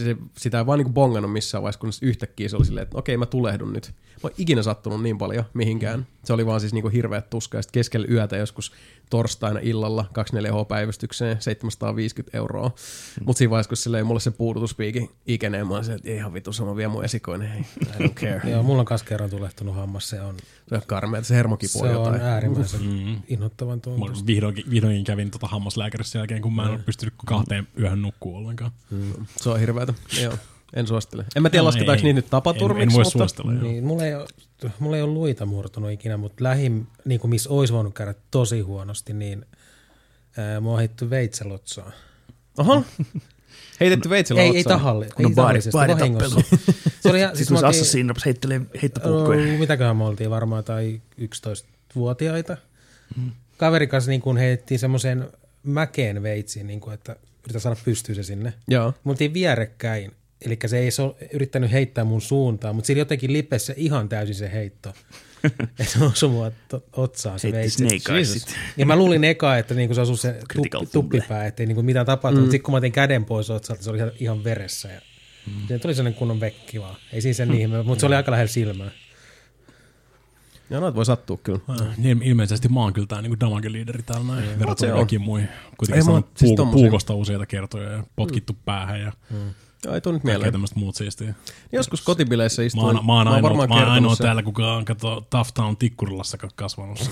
se, sitä ei vaan niin kuin bongannut missään vaiheessa, kun yhtäkkiä se oli silleen, että okei, mä tulehdun nyt. Mä oon ikinä sattunut niin paljon mihinkään. Se oli vaan siis niin kuin hirveä tuska. Ja sitten keskellä yötä joskus torstaina illalla kaksikymmentäneljä H-päivystykseen seitsemänsataaviisikymmentä euroa. Mm. Mutta siinä vaiheessa, kun silleen mulle se puudutuspiikin ikeneen, mä oon se, että ei ihan vitu, sama vie mun esikoinen. I don't care. Joo, mulla on kanssa kerran tulehtunut hammas. Se on karmea, se hermokipu on jotain. Se on äärimmäisen mm. innoittavan tuntusta. Vihdoinkin, vihdoinkin kävin tota hammaslääkärissä jälkeen, kun mä en ole pystynyt kahteen yöhön nukkua ollenkaan. Mm. Se on hirveätä. Joo, en suostele. En mä tiedä, no, lasketaanko ei, niitä nyt tapaturmiksi. En, en voi mutta... suostella. Niin, mulla, ei ole, mulla ei ole luita murtunut ikinä, mutta lähin, niin kuin missä olisi voinut käydä tosi huonosti, niin ää, mua on heitetty veitselotsaa. Oho. Heitetty veitsellä otsaan. Ei, ei tahallisesti. Kun on baari, vahingossa. Sitten siis kun Assassin Raps heittelee heittopulkkoja. No, mitäköhän me oltiin varmaan, tai yksitoistavuotiaita. Mm. Kaverin kanssa niin heitettiin semmoiseen mäkeen veitsiin, niin kuin, että yritän saada pystyyn se sinne. Joo. Mun tiin vierekkäin, eli se ei so, yrittänyt heittää mun suuntaan, mutta sillä jotenkin lipesi ihan täysin se heitto. Ja se osui mua otsaan. Se heitti sneikaiset. Ja mä luulin eka, että niinku se osui se tuppi, tuppipää, ettei niinku mitään tapahtunut. Mm. Mutta sitten kun mä tein käden pois otsalta, se oli ihan veressä. Ja mm. se tuli sellainen kunnon vekki vaan. Ei siinä sen niin, mutta se oli aika lähellä silmää. Ja noita voi sattua kyllä. Niin, ilmeisesti mä oon kyllä tää niinku damage-liideri täällä näin. Mm. Verrattuna jokin muihin. Kuitenkin saanut siis puuk- puukosta useita kertoja ja potkittu mm. päähän ja... Mm. Joo, ei tuu nyt mieleen. Tämmöistä muut siistiä. Joskus kotibileissä istuu. Mä oon, mä oon, mä oon ainoa, mä oon ainoa täällä, kuka on kato Tough Town Tikkurilassakaan kasvanut.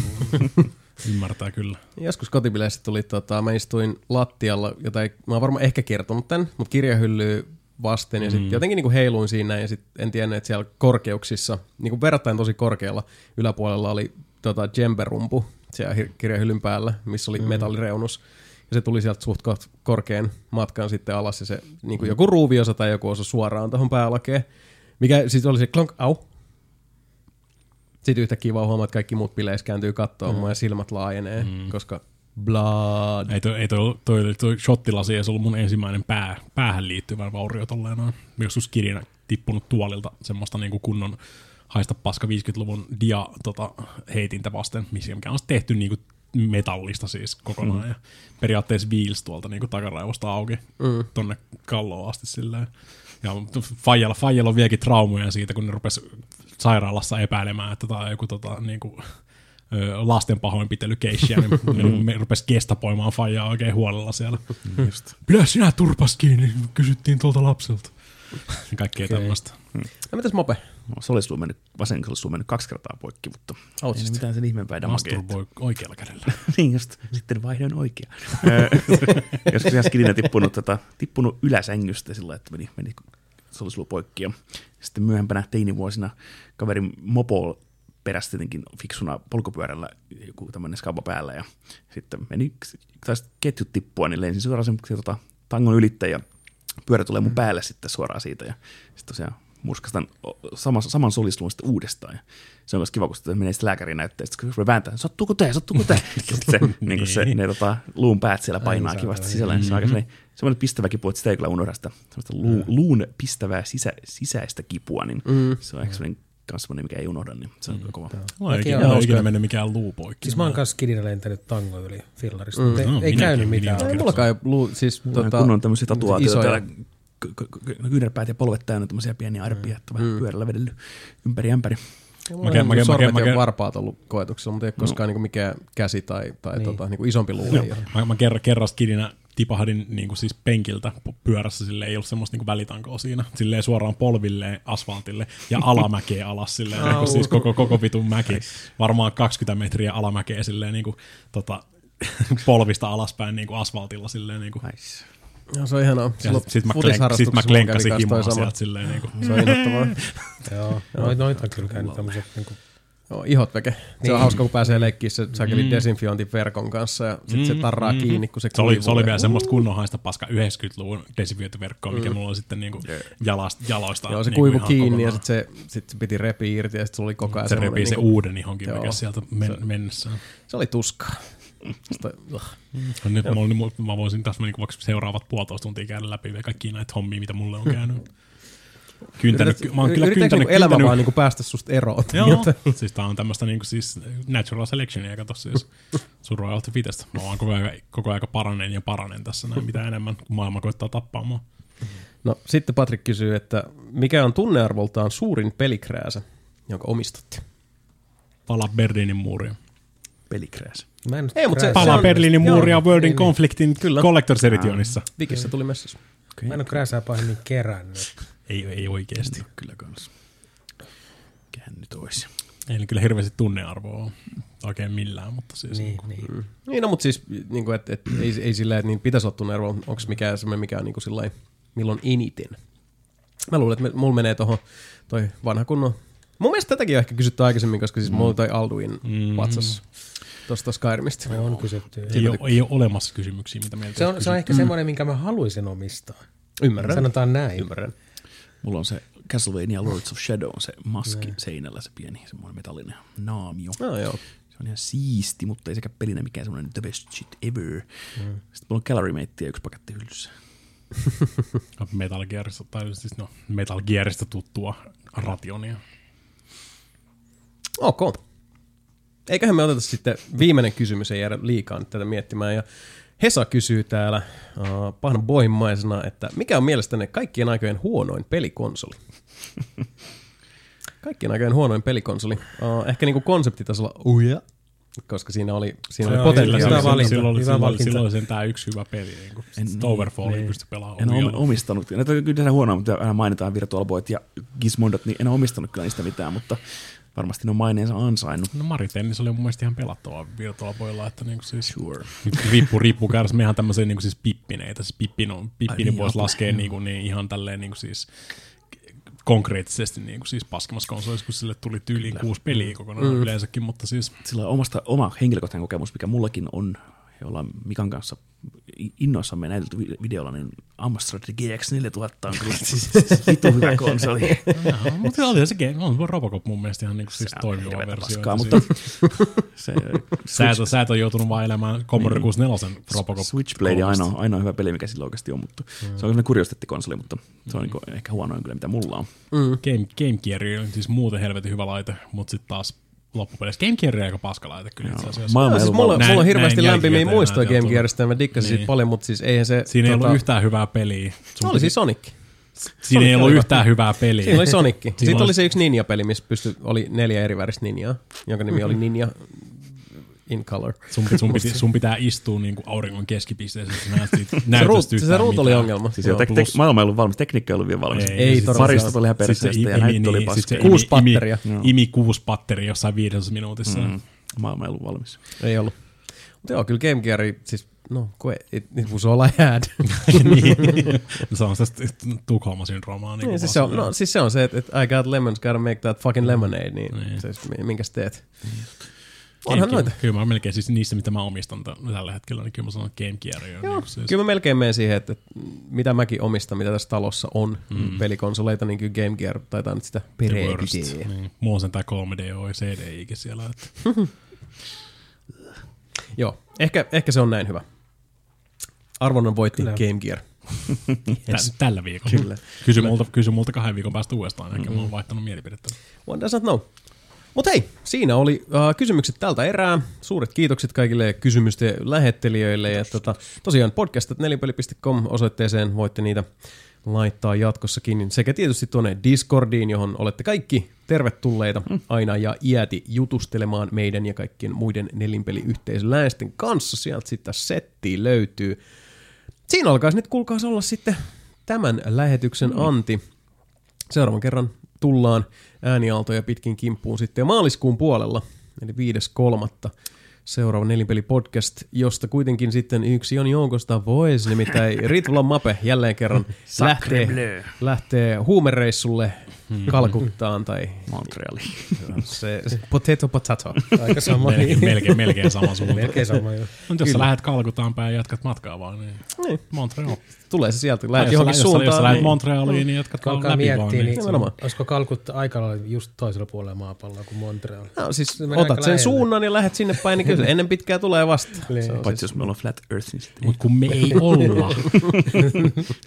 Ymmärtää kyllä. Joskus kotibileissä tuli, tota, mä istuin lattialla, jota ei, mä oon varmaan ehkä kertonut tän, mutta kirjahyllyy vasten, ja sitten mm. jotenkin niinku heiluin siinä, ja sitten en tiennyt, että siellä korkeuksissa, niinku verrattain tosi korkealla yläpuolella oli tota, djemberumpu siellä kirjahyllyn päällä, missä oli mm. metallireunus. Ja se tuli sieltä suht korkean matkan sitten alas ja se niin kuin joku ruuviosa tai joku osa suoraan tuohon päälakeen. Mikä sitten oli se klonk, au. Sitten yhtäkkiä vaan huomaa, että kaikki muut bileissä kääntyy kattoon mm. ja silmät laajenee, mm. koska blood. Ei toi, ei toi, toi, toi, toi shottilasi ei ollut mun ensimmäinen pää, päähän liittyvä vaurio tolleen. Mä joskus kirjana tippunut tuolilta semmoista niinku kunnon haista paska viisikymmentäluvun dia tota, heitintä vasten, mikä on tehty niinku metallista siis kokonaan mm. ja periaatteessa wheels tuolta niinku takaraivosta auki mm. tonne kalloon asti silleen. Ja faijalla, faijalla on vieläkin traumoja siitä, kun ne rupes sairaalassa epäilemään, että tämä on joku tota, niinku, lasten pahoinpitelykeissi, niin me rupes gestapoimaan faijaa oikein huolella siellä. Just. Pidä sinä turpas kiinni, kysyttiin tuolta lapselta. Kaikkea okay. tämmöistä. Hmm. No mitäs mope? No, se olisi mennyt, vasenkin olisi mennyt kaksi kertaa poikki, mutta oh, ei mitään sen ihmeempää damageita. Masturboi oikealla kädellä. Niin just, sitten vaihdoin oikeaan. Joskus ihan skidinä tippunut, tota, tippunut yläsängystä sillä, että meni, meni se olisi ollut poikki. Ja sitten myöhempänä teinivuosina kaverin mopo peräsi tietenkin fiksuna polkupyörällä joku tämmöinen skaba päällä. Ja sitten meni, taisi ketjut tippua, niin lensin suoraan sen tota, tangon ylittäjä. Pyörä tulee mun päälle sitten suoraan siitä ja sitten tosiaan murskastan saman, saman solisluun sitten uudestaan. Ja se on myös kiva, kun sitten menee sitten lääkäriin näyttää, sitten kun se vääntää, sattuuko tää, sattuuko tää. se, niin se, ne tota, luun päät siellä painaa Aina, kivasti sisällä. Mm-hmm. Se on aika semmoinen pistävä kipu, että sitä ei kyllä unohda sitä lu, luun pistävää sisä, sisäistä kipua, niin mm-hmm. se on ehkä semmoinen kanssa semmoinen, mikä ei unohda, niin se on mm. kova. Mulla ei ikinä mennyt mikään luu poikki. Siis mä oon kanssa skidinä lentänyt tango yli fillarista. Mm. Ei, no, ei käynyt mitään. Ei mulla kai luu, siis tota... Kun on tämmöisiä tatuaatioita, täällä kyynärpäät ja polvet täynnä tämmöisiä pieniä arpia, että vähän pyörällä vedellyt ympäri ämpäri. Sormet ja varpaat ollut koetuksella, mutta ei koskaan mikään käsi tai isompi luu. Mä kerran skidinä tipahdin niinku siis penkiltä pyörässä, sille ei ollut semmoista niinku välitankoa siinä. Silleen suoraan polvilleen asfaltille ja alamäkeä alas silleen, niinku siis koko, koko vitun mäki. Varmaan kaksikymmentä metriä alamäkeä silleen niinku tota, polvista alaspäin niinku asfaltilla silleen niinku. No, se on ihanaa. Sitten sit mä klenkasin himaa sieltä silleen niinku. Se on innoittavaa. Joo, noita on kyllä käynyt tämmöiset niinku. Joo, ihot veke. Se niin. on hauska, kun pääsee leikkiin se säkeli mm. desinfiointiverkon kanssa ja sitten mm, se tarraa mm, kiinni, kun se kuivuu. Se, se oli vielä semmoista kunnon haista paska yhdeksänkymmentäluvun desinfiointiverkkoa, mikä mm. mulla oli sitten niinku jalasta, jaloista. Joo, se niin kuivui kiinni kokonaan. Ja sitten se, sit se piti repiä irti ja sitten sulla oli koko ajan se semmoinen. Se repii se niinku, uuden ihonkin, joo, mikä sieltä men, se, mennessä. Se oli tuskaa. Sitä, mm. Nyt mä, olin, mä voisin tässä niinku vaikka seuraavat puolitoista tuntia käydä läpi vielä kaikkia näitä hommia, mitä mulle on käynyt. Kyntänyt, yrität, mä oon kyllä kyntänyt, niinku elämä kyntänyt. Vaan niinku päästä susta eroon. Joo, siis tää on tämmöstä niinku siis natural selectionia, kato siis survival of the fittest. Mä vaan koko ajan, koko ajan paranen ja paranen tässä näin, mitä enemmän maailma koittaa tappaa mua. No sitten Patrik kysyy, että mikä on tunnearvoltaan suurin pelikrääsä, jonka omistatte? Pala Berliinin muuria. Pelikrääsä. Ei, mutta se, Pala se on, Berliinin muuria Worldin konfliktin Collector's Editionissa. Vikissä tuli messissä. Okay. Mä en oo krääsää pahemmin kerännyt. Ei, ei oikeasti. Kyllä kans. Mikähän nyt olisi? Ei kyllä hirveästi tunnearvoa oikein millään, mutta siis... Niin, niin. Niin. Mm. niin no, mutta siis niin et, et, ei, ei sillä, että niin pitäisi olla tunnearvoa. Onko mikään semmoinen, mikä on niin sillä milloin eniten? Mä luulen, että mulla menee tohon toi vanha kunnon... Mun mielestä tätäkin on ehkä kysytty aikaisemmin, koska siis mm. mulla oli toi Alduin patsas mm-hmm. tuosta Skyrimistä. Me on kysytty. Ei ole, ei ole olemassa kysymyksiä, mitä meiltä on, on kysytty. Se on ehkä mm. semmoinen, minkä mä haluaisin omistaa. Ymmärrän. Sanotaan näin. Ymmärrän. Mulla on se Castlevania Lords of Shadow, se maski no. seinällä, se pieni semmoinen metallinen naamio. No, joo. Se on ihan siisti, mutta ei sekään pelinä mikään semmoinen the best shit ever. Mm. Sitten mulla on Gallery Mateia yksi paketti hyllyssä. Metal Gearista, tai siis no, Metal Gearista tuttua rationia. Ok. Eiköhän me oteta sitten viimeinen kysymys, ei jäädä liikaa tätä miettimään. Ja Hesa kysyy täällä uh, pahan boimaisena, että mikä on mielestäni kaikkien aikojen huonoin pelikonsoli? Kaikkien aikojen huonoin pelikonsoli. Uh, ehkä niinku konseptitasolla uja, koska siinä oli, siinä oli potentiaalia. Silloin, silloin, silloin, silloin sen tämä yksi hyvä peli. Niin Towerfall ei pysty pelaamaan. En ole omistanut. Näitä on kyllä tehdä huonoa, mutta aina mainitaan Virtual Boyt ja Gizmondot, niin en ole omistanut kyllä niistä mitään, mutta varmasti ne on maineensa ansainnut. No Maritennis oli mun mielestä ihan pelattavaa Virtual Boylla, että niinku siis sure. Riippuu, riippuu käärässä. Mehän tämmöisiä niinku siis pippineitä. Siis pippin on, pippini niin, voisi laskea niinku, niin ihan tälleen niinku siis konkreettisesti niin kuin siis paskimassa konsolissa, kun sille tuli tyyliin Kyllä. kuusi peliä kokonaan mm. yleensäkin, mutta siis sillä on omasta, oma henkilökohtainen kokemus, mikä mullakin on, jolla Mikan kanssa innoissamme näytelty videolla, niin Amstrad G X neljätuhatta on kyllä siis vitu hyvä konsoli. No, mutta oli se G X, on Robocop mun mielestä ihan niin kuin siis toimiva versio. Sä et ole joutunut vaan elämään Commodore kuusikymmentäneljä Robocop. Switchblade on aina hyvä peli, mikä sillä oikeasti on, mutta mm. se on kyllä kuriositeettikonsoli, mutta se on mm. niin ehkä huonoin kyllä, mitä mulla on. Mm. Game, Game Gear on siis muuten helvetin hyvä laite, mutta sitten taas loppupeleissä. Game Gear on aika paskalaite kyllä itse asiassa. Maailma, siis mulla, näin, mulla on hirveästi lämpimiä muistoja Game Gearista, mä dikkasin niin. siitä paljon, mutta siis eihän se... Siinä ei tota... ollut yhtään hyvää peliä. Se oli siis Sonic. Siinä ei ollut yhtään hyvää peliä. Siinä oli Sonic. Sitten oli... oli se yksi Ninja-peli, missä pystyi, oli neljä eri väristä Ninjaa, jonka nimi oli Ninja in Color. Sun, sun, pitää, sun pitää istua niin kuin auringon keskipisteessä, että näet siitä näytöstä yhtään. Se ruut oli ongelma. Siis tek- tek- maailma ei ollut valmis, tekniikka ei ollut vielä valmis. Ei, paristot oli ihan perseestä ja näyttö oli paskeja. Kuusi patteria. Imi kuusi patteria jossain viidessä minuutissa. Mm. Maailma ei ollut valmis. Ei ollut. Mutta joo, kyllä Game Gear, siis no, kun ei, it was all I had. Niin. Se on sitä Tukholma-syndroomaa. Niin, niin, siis, se on, no, siis se on se, että et I got lemons, gotta make that fucking lemonade, niin, niin. Siis, minkäs teet? Onhan noita. Kyllä mä melkein siis niistä, mitä mä omistan tällä hetkellä, niin kyllä mä sanon Game Gear. Niin siis. Kyllä mä melkein menen siihen, että mitä mäkin omistan, mitä tässä talossa on mm. pelikonsoleita, niin kyllä Game Gear taitaa nyt sitä pereediä. Niin. Mua on sen tää kolme D O ja C D I-kin siellä. Että. Joo, ehkä, ehkä se on näin hyvä. Arvonnan voitti kyllä. Game Gear. Yes. Tällä viikolla. Kyllä. Kysy, kyllä. Multa, kysy multa kahden viikon päästä uudestaan, ehkä mm. mä oon vaihtanut mielipidettä. One does not know. Mutta hei, siinä oli uh, kysymykset tältä erää. Suuret kiitokset kaikille kysymysten lähettelijöille. Ja tota, tosiaan podcast at nelinpeli piste com osoitteeseen voitte niitä laittaa jatkossakin. Sekä tietysti tuonne Discordiin, johon olette kaikki tervetulleita aina ja iäti jutustelemaan meidän ja kaikkien muiden nelinpeliyhteisöläisten kanssa. Sieltä sitä settiä löytyy. Siinä alkaisi nyt kuulkaas olla sitten tämän lähetyksen anti. Seuraavan kerran tullaan ääniaaltoja pitkin kimppuun sitten maaliskuun puolella, eli viides kolmatta seuraava nelinpelipodcast, josta kuitenkin sitten yksi on joukosta voisi, nimittäin Ritvolan Mape jälleen kerran lähtee, lähtee huumereissulle Kalkuttaan tai Montrealiin. Se, se potato potato. Aika sama. Melkein, melkein, melkein sama suunta. Melkein sama, joo. Mutta jos sä lähdet Kalkutaan päin ja jatkat matkaa vaan, niin, niin. Montreal. Tulee se sieltä. Lähdet johonkin jos suuntaan. Jos sä lähdet niin. Montrealiin, niin jatkat vaan läpi miettii, vaan. Niin, niin, niin, olisiko Kalkutta aikalailla just toisella puolella maapalloa kuin Montreal? No siis otat sen suunnan ja lähdet sinne päin, niin kyllä ennen pitkää tulee vastaan. Paitsi jos me ollaan Flat Earth, niin sitten ei. Mutta kun me ei olla.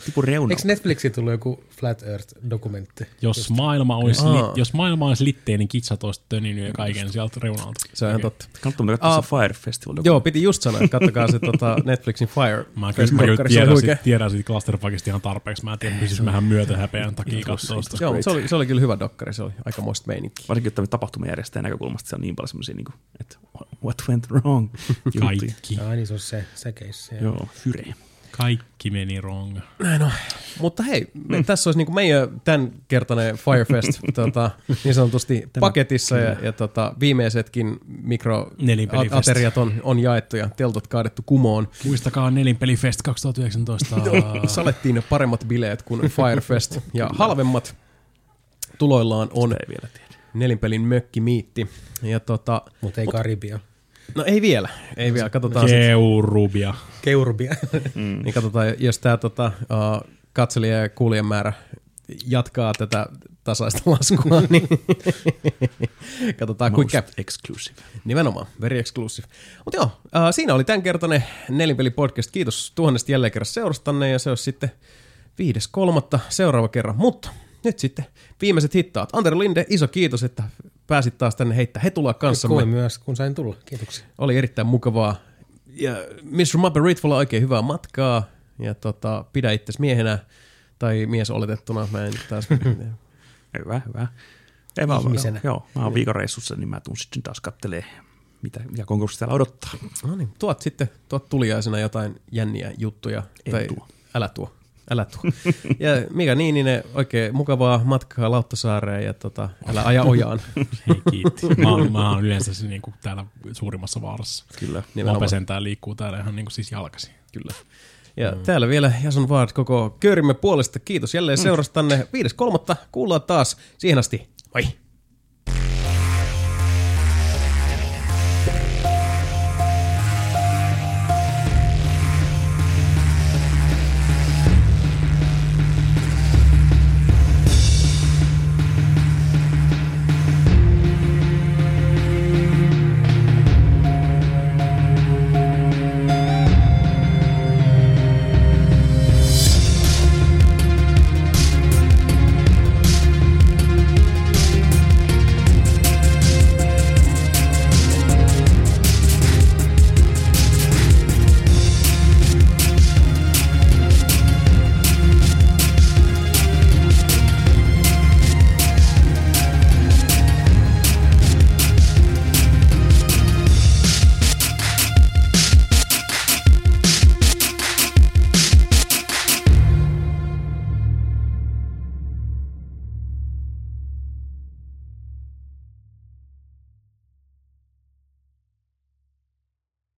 Tipu reuna. Eikö Netflixi tullut joku Flat Earth-dokumentti? Jos maailma olisi, li, jos maailma olisi litteinen, niin kitsat olisi töninyt ja kaiken sieltä reunalta. Se on ihan totta. Kannattaa me katsoa Fire Festival. Joo, piti just sanoa, että katsokaa se tota Netflixin Fire. Mä kyllä tiedän siitä Clusterfuckista ihan tarpeeksi. Mä en tiedä, siis mähän myötä häpeän takia katsoa sitä. Joo, se oli, se oli kyllä hyvä dokkari. Se oli aika muista meininkiä. Varsinkin tämän tapahtumajärjestäjän näkökulmasta se on niin paljon semmoisia, niin että what went wrong? Kaikki. Ai niin, se on se, se keissi. Joo, hyre. Kaikki meni wrong. Näin on. Mutta hei, me, mm. tässä olisi niin kuin meidän tämänkertainen Firefest tota, niin sanotusti tämä, paketissa ja, ja tota, viimeisetkin mikroateriat on, on jaettu ja teltat kaadettu kumoon. Muistakaa Nelinpelifest kaksituhattayhdeksäntoista. Salettiin ne paremmat bileet kuin Firefest ja halvemmat tuloillaan on Nelinpelin mökkimiitti. Tota, mutta ei mut, Karibia. No ei vielä, ei vielä, katsotaan sitten. Keurubia. Keurubia. Mm. Niin katsotaan, jos tämä tota, uh, katselija- ja kuulijamäärä jatkaa tätä tasaista laskua, niin katsotaan Most kuinka. Exclusive. Nimenomaan, very exclusive. Mutta joo, äh, siinä oli tämänkertainen Nelinpeli-podcast. Kiitos tuhannesta jälleen kerran seurastanne, ja se olisi sitten viides kolmatta seuraava kerran. Mutta nyt sitten viimeiset hittaat. Antero Linde, iso kiitos, että pääsit taas tänne heittämään hetulaa kanssamme. Koin myös, kun sain tulla. Kiitoksia. Oli erittäin mukavaa. Ja mister Mapperitvolla oikein hyvää matkaa. Ja tota, pidä itsesi miehenä tai mies oletettuna. Mä en taas... hyvä, hyvä. Ei, mä Ihmisenä. Olen, joo, mä oon viikon reissussa, niin mä tuun sitten taas kattelemaan, mitä, mitä konkurssi täällä odottaa. No niin, tuot sitten, tuot tuliaisena jotain jänniä juttuja. En tai tuo. Älä tuo. Älä tuo. Ja Mika Niininen, oikein mukavaa matkaa Lauttasaareen ja tota, älä aja ojaan. Hei, kiitti. Mä oon, mä oon yleensä se, niin kuin täällä suurimmassa vaarassa. Kyllä. Lapesentää liikkuu täällä ihan niin kuin siis jalkasi. Kyllä. Ja mm. täällä vielä Jason Ward koko köörimme puolesta. Kiitos jälleen mm. seurastanne. viides kolmatta kuullaan taas. Siihen asti. Moi!